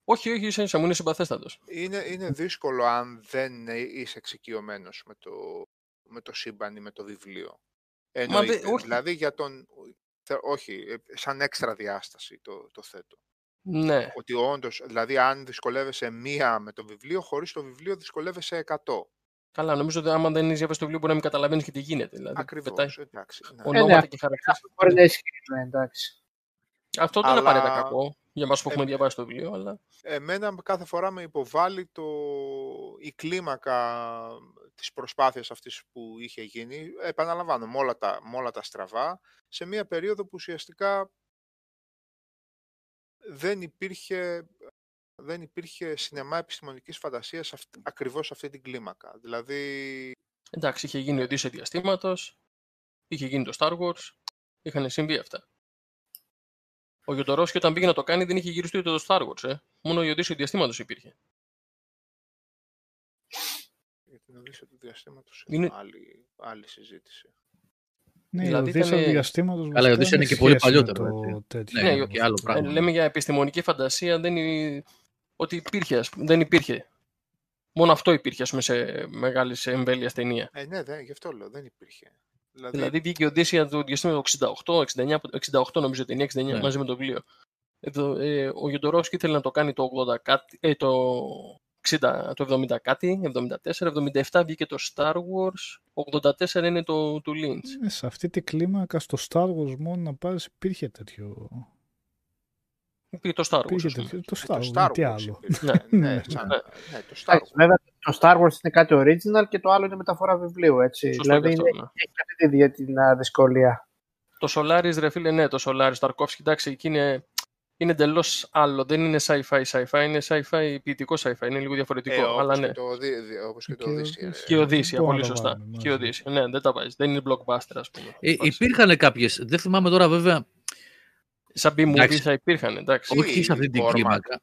Όχι, όχι, είσαι ίσα, μου είναι συμπαθέστατος. Είναι, είναι δύσκολο αν δεν είσαι εξοικειωμένος με το, με το σύμπαν ή με το βιβλίο. Εννοείται, δε, δηλαδή για τον... Όχι, σαν έξτρα διάσταση το, το θέτω. Ναι. Ότι όντως, δηλαδή αν δυσκολεύεσαι μία με το βιβλίο, χωρίς το βιβλίο δυσκολεύεσαι εκατό. Καλά, νομίζω ότι άμα δεν διαβάσεις το βιβλίο μπορεί να μην καταλαβαίνεις και τι γίνεται. Δηλαδή, ακριβώς, εντάξει. Ναι. Ονόματα ε, ναι, και χαρακτηριστικά. Μπορεί να ισχύει, εντάξει. Αυτό δεν αλλά... είναι απαραίτητα κακό για μας που έχουμε ε... διαβάσει το βιβλίο, αλλά... Εμένα κάθε φορά με υποβάλλει το... η κλίμακα της προσπάθειας αυτής που είχε γίνει. Επαναλαμβάνω, με όλα τα, με όλα τα στραβά, σε μια περίοδο που ουσιαστικά δεν υπήρχε, δεν υπήρχε σινεμά επιστημονικής φαντασίας αυ... ακριβώς αυτή την κλίμακα. Δηλαδή... Εντάξει, είχε γίνει ο Οδύσσεας Διαστήματος, είχε γίνει το Star Wars, είχαν συμβεί αυτά. Ο Γιωτορόσκι όταν πήγε να το κάνει δεν είχε γυριστεί ούτε το Star Wars, ε. Μόνο η Οδύσσεα του Διαστήματος υπήρχε. Για την Οδύσσεα του Διαστήματος είναι άλλη, άλλη συζήτηση. Ναι, δηλαδή, η Οδύσσεα ήταν... του Διαστήματος... Αλλά η Οδύσσεα είναι και πολύ παλιότερο. Το... Ναι, ναι, ναι, και άλλο πράγμα. Λέμε για επιστημονική φαντασία δεν... ότι υπήρχε, ας πούμε, δεν υπήρχε. Μόνο αυτό υπήρχε, ας πούμε, σε μεγάλη σε εμβέλεια ταινία. Ε, ναι, δεν, γι' αυτό λέω, δεν υπήρχε. Δηλαδή, δηλαδή βγήκε ο Οδύσσεα του Διαστήματος το εξήντα οκτώ, εξήντα οκτώ νομίζω την ταινία, εξήντα εννιά yeah. μαζί με το βιβλίο. Ε, ο Γιοντορόφσκι ήθελε να το κάνει το, ογδόντα κάτι, ε, το, εξήντα, το εβδομήντα κάτι, εβδομήντα τέσσερα, εβδομήντα επτά βγήκε το Star Wars, ογδόντα τέσσερα είναι το του Lynch. Ναι, σε αυτή τη κλίμακα στο Star Wars μόνο να πάρεις υπήρχε τέτοιο... Υπήρχε το Star Wars. Υπήρχε τέτοιο, το Star Wars, ε, το Star Wars, τι άλλο. Ναι, ναι, ναι, σαν, ναι, ναι, το Star Wars. Βέβαια, το Star Wars είναι κάτι original και το άλλο είναι μεταφορά βιβλίου, έτσι. Σωστό, δηλαδή, αυτό, ναι. Έχει αυτή τη δυσκολία. Το Solaris, ρε φίλε, ναι, το Solaris, το Tarkovsky, εντάξει, εκεί είναι, είναι εντελώς άλλο. Δεν είναι sci-fi, sci-fi, είναι sci-fi, ποιητικό sci-fi, είναι λίγο διαφορετικό. Ε, όπως, ναι. Και το, όπως και το Odyssey. Και Odyssey, πολύ σωστά. Και Odyssey, ναι, δεν τα βάζεις. Δεν είναι blockbuster, ας πούμε. Ε, υπήρχαν κάποιες, δεν θυμάμαι τώρα βέβαια. Σαν B-movie θα υπήρχαν, εντάξει. Όχι σε αυτή την κλίμακα.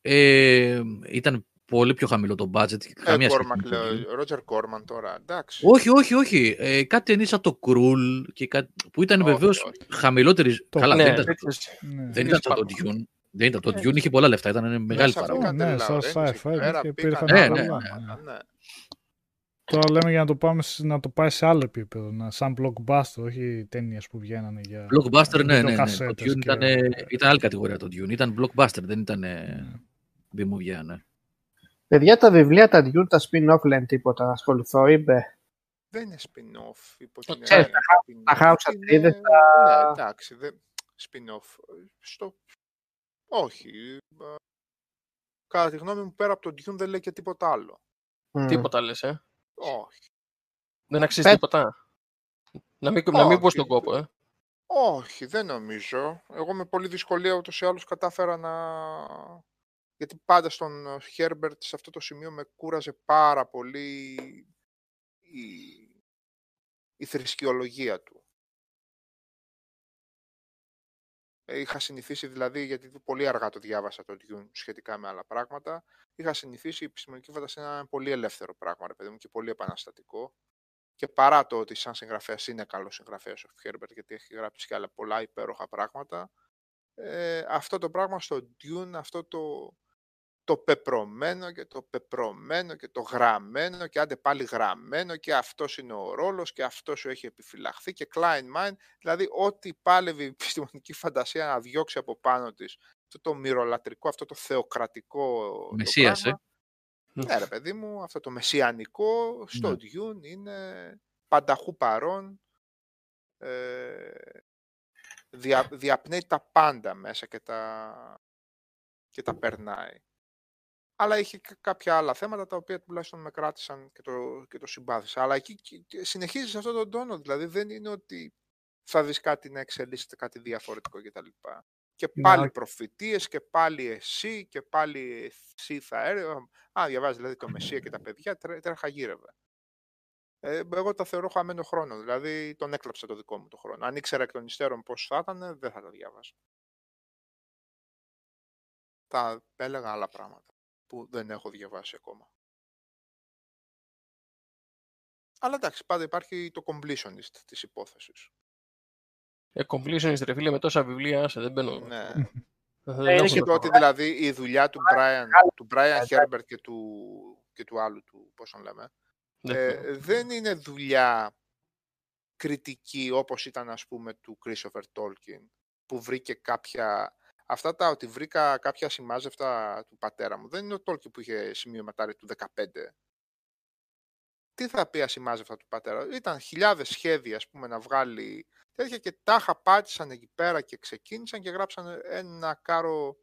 Ε, ήταν πολύ πιο χαμηλό το budget. Καμία σχέση. Ρότζερ Κόρμαν τώρα, εντάξει. Όχι, όχι, όχι. Ε, κάτι ταινίες σαν το Κρούλ, κα... που ήταν βεβαίως χαμηλότερη. Καλά, ναι, δεν ήταν, ναι, δεν ήταν σαν το Dune. Δεν ήταν το Dune, είχε πολλά λεφτά, ήταν μεγάλη παραγωγή. Ναι, σαν sci-fi υπήρχαν πολλά. Τώρα λέμε για να το, πάμε, να το πάει σε άλλο επίπεδο, να, σαν blockbuster, όχι ταινίες που βγαίνανε για... Blockbuster, ναι, ναι, ναι. Το Dune ήταν, ήταν άλλη κατηγορία το Dune, ήταν blockbuster, δεν ήταν δημιουργία, ναι. Παιδιά, τα βιβλία, τα Dune, τα spin-off λένε τίποτα, να ασχοληθώ, είπε. Δεν είναι spin-off, υπό την έννοια. Τα χάουσα τρίδες, τα... Ναι, εντάξει, δε... spin-off, στο... Όχι, κατά τη γνώμη μου, πέρα από το Dune δεν λέει και τίποτα άλλο. Τίποτα λες, ε. Όχι. Δεν αξίζει Πέ... τίποτα. Να μην, να μην πω στον κόπο, ε. Όχι, δεν νομίζω. Εγώ με πολύ δυσκολία ούτως ή άλλως κατάφερα να... Γιατί πάντα στον Χέρμπερτ σε αυτό το σημείο με κούραζε πάρα πολύ η, η θρησκεολογία του. Είχα συνηθίσει δηλαδή, γιατί πολύ αργά το διάβασα το Dune σχετικά με άλλα πράγματα, είχα συνηθίσει η επιστημονική φαντασία να είναι πολύ ελεύθερο πράγμα, ρε παιδί μου, και πολύ επαναστατικό. Και παρά το ότι σαν συγγραφέας είναι καλός συγγραφέας ο Χέρμπερτ, γιατί έχει γράψει και άλλα πολλά υπέροχα πράγματα, ε, αυτό το πράγμα στο Dune, αυτό το, το πεπρωμένο και το πεπρωμένο και το γραμμένο και άντε πάλι γραμμένο και αυτός είναι ο ρόλος και αυτός σου έχει επιφυλαχθεί και Klein Mind, δηλαδή ό,τι πάλευε η επιστημονική φαντασία να διώξει από πάνω της, αυτό το μυρολατρικό, αυτό το θεοκρατικό Μεσσίας, ε. Ναι, ρε παιδί μου, αυτό το μεσιανικό στο ναι. Dune είναι πανταχού παρών, ε, δια, διαπνέει τα πάντα μέσα και τα, και τα περνάει. Αλλά είχε και κάποια άλλα θέματα τα οποία τουλάχιστον με κράτησαν και το, και το συμπάθησα. Αλλά εκεί και, και συνεχίζει σε αυτόν τον τόνο, δηλαδή δεν είναι ότι θα δεις κάτι να εξελίσσεται, κάτι διαφορετικό κτλ. Και πάλι να... προφητείες και πάλι εσύ και πάλι εσύ θα έρευνα. Α, διαβάζει δηλαδή το Μεσσία και τα παιδιά, τρέ, τρέχα γύρευε. Ε, εγώ τα θεωρώ χαμένο χρόνο, δηλαδή τον έκλαψα το δικό μου το χρόνο. Αν ήξερα εκ των υστέρων πώς θα ήταν, δεν θα τα διαβάζω. Θα έλεγα άλλα πράγματα που δεν έχω διαβάσει ακόμα. Αλλά εντάξει, πάντα υπάρχει το completionist της υπόθεσης. Ε, completionist ρε φίλε, με τόσα βιβλία, άσε, δεν μπαίνω. Ναι. Είναι και το ότι δηλαδή η δουλειά του Brian, του Brian Herbert και του, και του άλλου του, πώς τον λέμε, ε, δεν είναι δουλειά κριτική όπως ήταν ας πούμε του Christopher Tolkien, που βρήκε κάποια... Αυτά τα ότι βρήκα κάποια σημάζευτα του πατέρα μου, δεν είναι ο Tolkien που είχε σημειωματάρι του δεκαπέντε. Τι θα πει ασημάζευτα του πατέρα. Ήταν χιλιάδες σχέδια, ας πούμε, να βγάλει τέτοια και τάχα πάτησαν εκεί πέρα και ξεκίνησαν και γράψαν ένα κάρο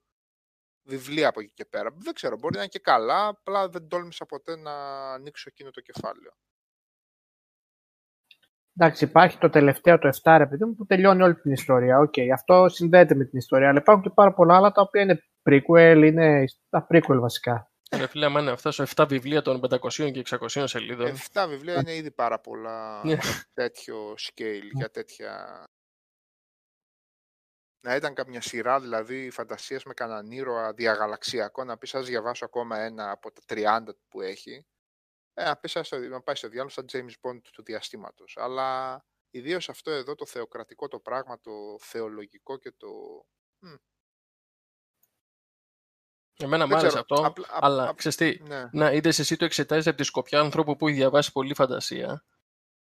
βιβλία από εκεί και πέρα. Δεν ξέρω, μπορεί να είναι και καλά, απλά δεν τόλμησα ποτέ να ανοίξω εκείνο το κεφάλαιο. Εντάξει, υπάρχει το τελευταίο, το εφτά, ρε παιδί μου, που τελειώνει όλη την ιστορία. Οκ, okay, αυτό συνδέεται με την ιστορία, αλλά υπάρχουν και πάρα πολλά άλλα τα οποία είναι prequel, είναι τα prequel βασικά. Ρε φίλε, άμα είναι αυτά σε εφτά βιβλία των πεντακοσίων και εξακοσίων σελίδων. εφτά βιβλία είναι ήδη πάρα πολλά τέτοιο scale για τέτοια... Να ήταν κάποια σειρά, δηλαδή, φαντασίες με κανέναν ήρωα διαγαλαξιακό, να πεις, ας διαβάσω ακόμα ένα από τα τριάντα που έχει. Ε, να πεις, ας το, πάει στο διάλογο σαν James Bond του διαστήματος. Αλλά ιδίως αυτό εδώ το θεοκρατικό το πράγμα, το θεολογικό και το... Εμένα μου άρεσε αυτό, απλ, απλ, αλλά απλ, ξέρεις τι, ναι. Να είδες εσύ το εξετάζεις από τη σκοπιά ανθρώπου που έχει διαβάσει πολύ φαντασία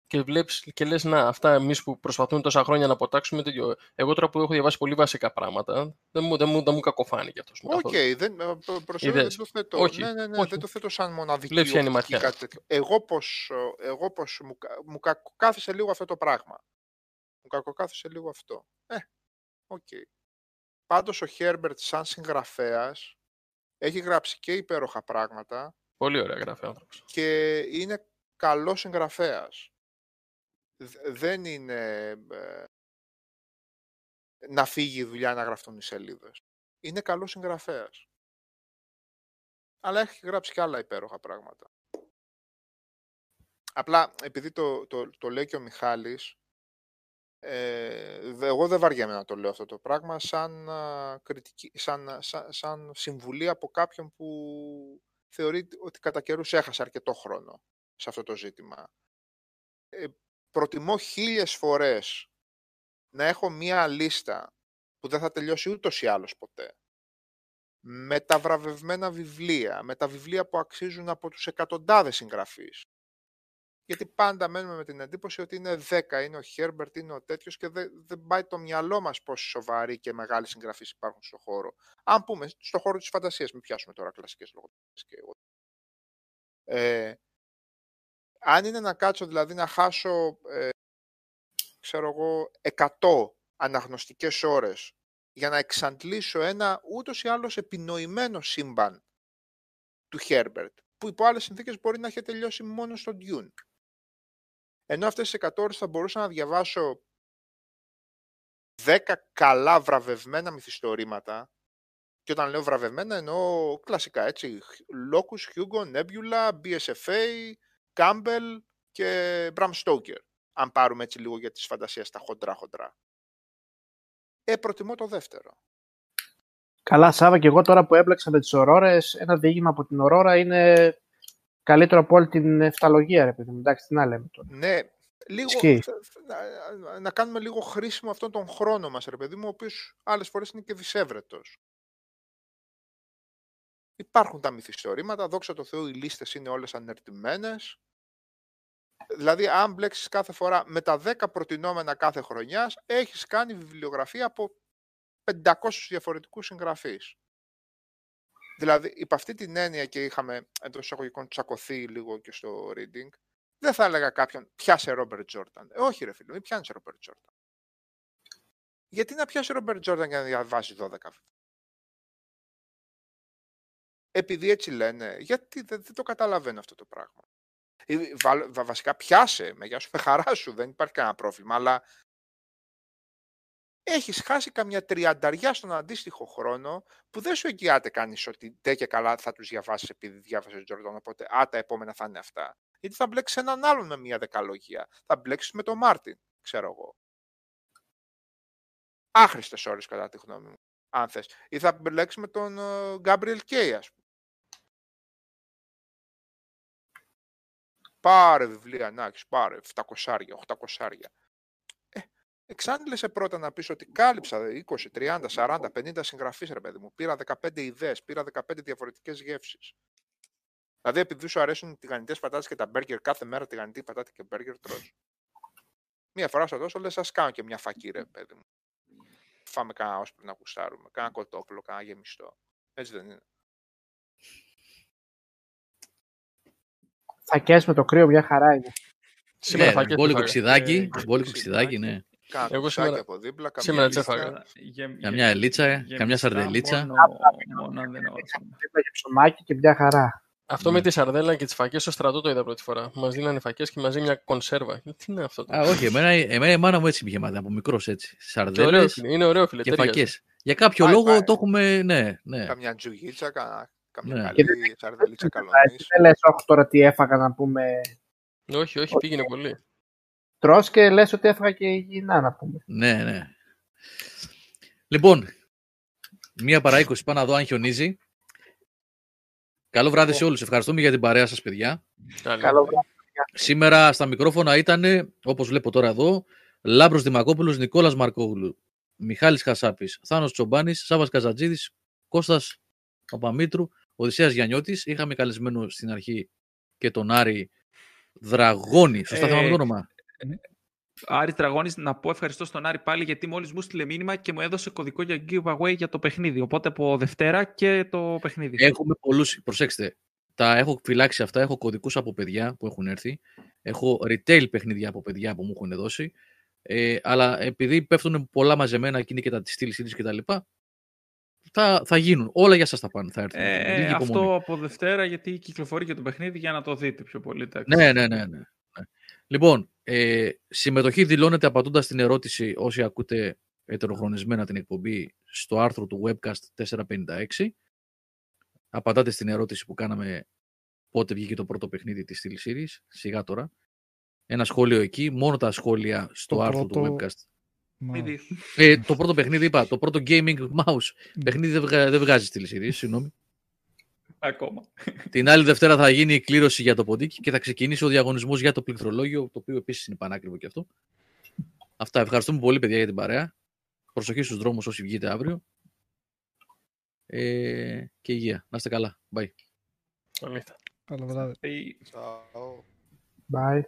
και βλέπεις και λες να αυτά εμείς που προσπαθούμε τόσα χρόνια να αποτάξουμε τέτοιο. Εγώ τώρα που έχω διαβάσει πολύ βασικά πράγματα, δεν μου, δεν μου, δεν μου κακοφάνηκε αυτός. Οκ, okay, δεν, δεν το θέτω. Όχι, ναι, ναι, ναι, όχι. Δεν το θέτω σαν μοναδική. Εγώ πως, εγώ πως μου, μου κακοκάθισε λίγο αυτό το πράγμα. Μου κακοκάθισε λίγο αυτό. Ε, οκ. Okay. Πάντως ο Χέρμπερτ σαν συγγραφέας έχει γράψει και υπέροχα πράγματα. Πολύ ωραία γράφει άνθρωπος. Και είναι καλός συγγραφέας. Δεν είναι ε, να φύγει η δουλειά να γραφτούν οι σελίδες. Είναι καλός συγγραφέας. Αλλά έχει γράψει και άλλα υπέροχα πράγματα. Απλά επειδή το, το, το λέει και ο Μιχάλης, ε, εγώ δεν βαριέμαι να το λέω αυτό το πράγμα σαν, α, κριτική, σαν, σαν, σαν συμβουλή από κάποιον που θεωρεί ότι κατά καιρούς έχασε αρκετό χρόνο σε αυτό το ζήτημα. Ε, προτιμώ χίλιες φορές να έχω μία λίστα που δεν θα τελειώσει ούτως ή άλλως ποτέ, με τα βραβευμένα βιβλία, με τα βιβλία που αξίζουν από τους εκατοντάδες συγγραφείς. Γιατί πάντα μένουμε με την εντύπωση ότι είναι δέκα, είναι ο Χέρμπερτ, είναι ο τέτοιος και δεν, δεν πάει το μυαλό μας πόσοι σοβαροί και μεγάλοι συγγραφείς υπάρχουν στον χώρο. Αν πούμε, στον χώρο της φαντασίας, μην πιάσουμε τώρα κλασικές λογοτεχνίες και εγώ. Ε, αν είναι να κάτσω, δηλαδή να χάσω, ε, ξέρω εγώ, εκατό αναγνωστικές ώρες για να εξαντλήσω ένα ούτως ή άλλως επινοημένο σύμπαν του Χέρμπερτ, που υπό άλλες συνθήκες μπορεί να έχει τελειώσει μόνο στο Dune. Ενώ αυτές τις εκατό ώρες θα μπορούσα να διαβάσω δέκα καλά βραβευμένα μυθιστορήματα, και όταν λέω βραβευμένα εννοώ κλασικά, έτσι, Locus, Hugo, Nebula, μπι ες εφ έι, Campbell και Bram Stoker, αν πάρουμε έτσι λίγο για τις φαντασίες τα χοντρά-χοντρά. Ε, προτιμώ το δεύτερο. Καλά, Σάβα, και εγώ τώρα που έπλεξα με τις ορώρες, ένα διήγημα από την ορώρα είναι καλύτερο από όλη την εφταλογία, ρε παιδί μου. Εντάξει, τι να λέμε τώρα. Ναι, λίγο, να, να κάνουμε λίγο χρήσιμο αυτόν τον χρόνο μας, ρε παιδί μου, ο οποίος άλλες φορές είναι και δυσέβρετος. Υπάρχουν τα μυθιστορήματα, δόξα τω Θεού, οι λίστες είναι όλες ανερτημένες. Δηλαδή, αν μπλέξεις κάθε φορά με τα δέκα προτινόμενα κάθε χρονιάς, έχεις κάνει βιβλιογραφία από πεντακόσιους διαφορετικούς συγγραφείς. Δηλαδή, υπ' αυτή την έννοια και είχαμε εντός εισαγωγικών τσακωθεί λίγο και στο reading, Δεν θα έλεγα κάποιον πιάσε Ρόμπερτ Τζόρνταν. Ε, όχι, ρε φίλε, μην πιάνεις Ρόμπερτ Τζόρνταν. Γιατί να πιάσει Ρόμπερτ Τζόρνταν για να διαβάζει δώδεκα. Επειδή έτσι λένε, γιατί δεν, δεν το καταλαβαίνω αυτό το πράγμα. Βα, βα, βασικά πιάσε με, γεια σου, με χαρά σου, δεν υπάρχει κανένα πρόβλημα, αλλά έχεις χάσει καμιά τριανταριά στον αντίστοιχο χρόνο που δεν σου εγγυάται κανείς ότι ντε και καλά θα τους διαβάσεις επειδή διάβασες Τζόρνταν, οπότε α, τα επόμενα θα είναι αυτά. Γιατί θα μπλέξεις έναν άλλον με μια δεκαλογία. Θα μπλέξεις με τον Μάρτιν, ξέρω εγώ. Άχρηστες ώρες κατά τη γνώμη μου, αν θες. Ή θα μπλέξεις με τον Γκάμπριελ Κέι, ας πούμε. Πάρε βιβλία, να έχεις, πάρε, επτακόσια, οκτακόσια. Ε, εξάντλησε πρώτα να πεις ότι κάλυψα είκοσι, τριάντα, σαράντα, πενήντα συγγραφείς, ρε παιδί μου. Πήρα δεκαπέντε ιδέες, πήρα δεκαπέντε διαφορετικές γεύσεις. Δηλαδή, επειδή σου αρέσουν οι τηγανιτές πατάτες και τα μπέργκερ, κάθε μέρα τηγανιτή πατάτη και μπέργκερ τρως. Μία φορά στο τόσο, λες, σας κάνω και μια φακή, ρε παιδί μου. Φάμε κανένα όσπρι να κουστάρουμε, κανένα κοτόπουλο, κανένα γεμιστό. Έτσι δεν είναι? Φακές με το κρύο, μια χαρά είναι. Σήμερα ναι, μπόλικο ξυδάκι, μπόλικο ξυδάκι, ναι. Κάνα κουστάκι από δίπλα, καμιά ελίτσα, καμιά, ελίτσα, καμιά σαρδελίτσα. Ένα ψωμάκι και μια χαρά. Αυτό mm. με τη σαρδέλα και τις φακές στο στρατό το είδα πρώτη φορά. Μας δίνανε φακές και μαζί μια κονσέρβα. Τι είναι αυτό? Α, όχι, εμένα, εμένα η μάνα μου έτσι πήγε μάτα, από μικρός έτσι. Σαρδέλες ωραίο, είναι ωραίο, φίλε, και φακές. Για κάποιο πάει, λόγο πάει. Το έχουμε, ναι, ναι. Καμιά τζουγίτσα, καμιά ναι. καλή σαρδελίτσα καλονής. Δεν λες, όχι τώρα τι έφαγα να πούμε. Όχι, όχι, πήγαινε πολύ. Τρως και λες ότι έφαγα και υγιεινά να πούμε. Ναι, ναι. Λοιπόν, μία παρά είκοσι, πάω να δω αν χιονίζει. Καλό βράδυ σε όλους. Ευχαριστούμε για την παρέα σας, παιδιά. Καλό βράδυ. Σήμερα στα μικρόφωνα ήταν, όπως βλέπω τώρα εδώ, Λάμπρος Δημακόπουλος, Νικόλας Μαρκόγλου, Μιχάλης Χασάπης, Θάνος Τσομπάνης, Σάββας Καζατζίδης, Κώστας Παπαμήτρου, Οδυσσέας Γιαννιώτης. Είχαμε καλεσμένο στην αρχή και τον Άρη Δραγώνη. Σωστά θυμάμαι το όνομα. Άρη Δραγώνη, να πω ευχαριστώ στον Άρη πάλι, γιατί μόλις μου στείλε μήνυμα και μου έδωσε κωδικό για giveaway για το παιχνίδι. Οπότε από Δευτέρα και το παιχνίδι. Έχουμε πολλούς, προσέξτε, τα έχω φυλάξει αυτά. Έχω κωδικούς από παιδιά που έχουν έρθει. Έχω retail παιχνίδια από παιδιά που μου έχουν δώσει. Ε, αλλά επειδή πέφτουν πολλά μαζεμένα και είναι και τα Steel Series και τα λοιπά, θα, θα γίνουν. Όλα για σας θα πάνε. Θα έρθουν. Ε, αυτό από Δευτέρα, γιατί κυκλοφορεί και το παιχνίδι για να το δείτε πιο πολύ. Ναι, ναι, ναι, ναι. Λοιπόν, ε, συμμετοχή δηλώνεται απαντώντας την ερώτηση όσοι ακούτε ετεροχρονισμένα την εκπομπή στο άρθρο του webcast τετρακόσια πενήντα έξι. Απαντάτε στην ερώτηση που κάναμε πότε βγήκε το πρώτο παιχνίδι της Steel Series, σιγά τώρα. Ένα σχόλιο εκεί, μόνο τα σχόλια στο το άρθρο πρώτο... του webcast. Μα... Ε, το πρώτο παιχνίδι είπα, το πρώτο gaming mouse. Παιχνίδι δεν, βγα... δεν βγάζει Steel Series, συγγνώμη. Ακόμα. Την άλλη Δευτέρα θα γίνει η κλήρωση για το ποντίκι και θα ξεκινήσει ο διαγωνισμός για το πληκτρολόγιο, το οποίο επίσης είναι πανάκριβο και αυτό. Αυτά. Ευχαριστούμε πολύ, παιδιά, για την παρέα. Προσοχή στους δρόμους όσοι βγείτε αύριο. Ε, και υγεία. Να είστε καλά. Bye. Καλό βράδυ. Bye.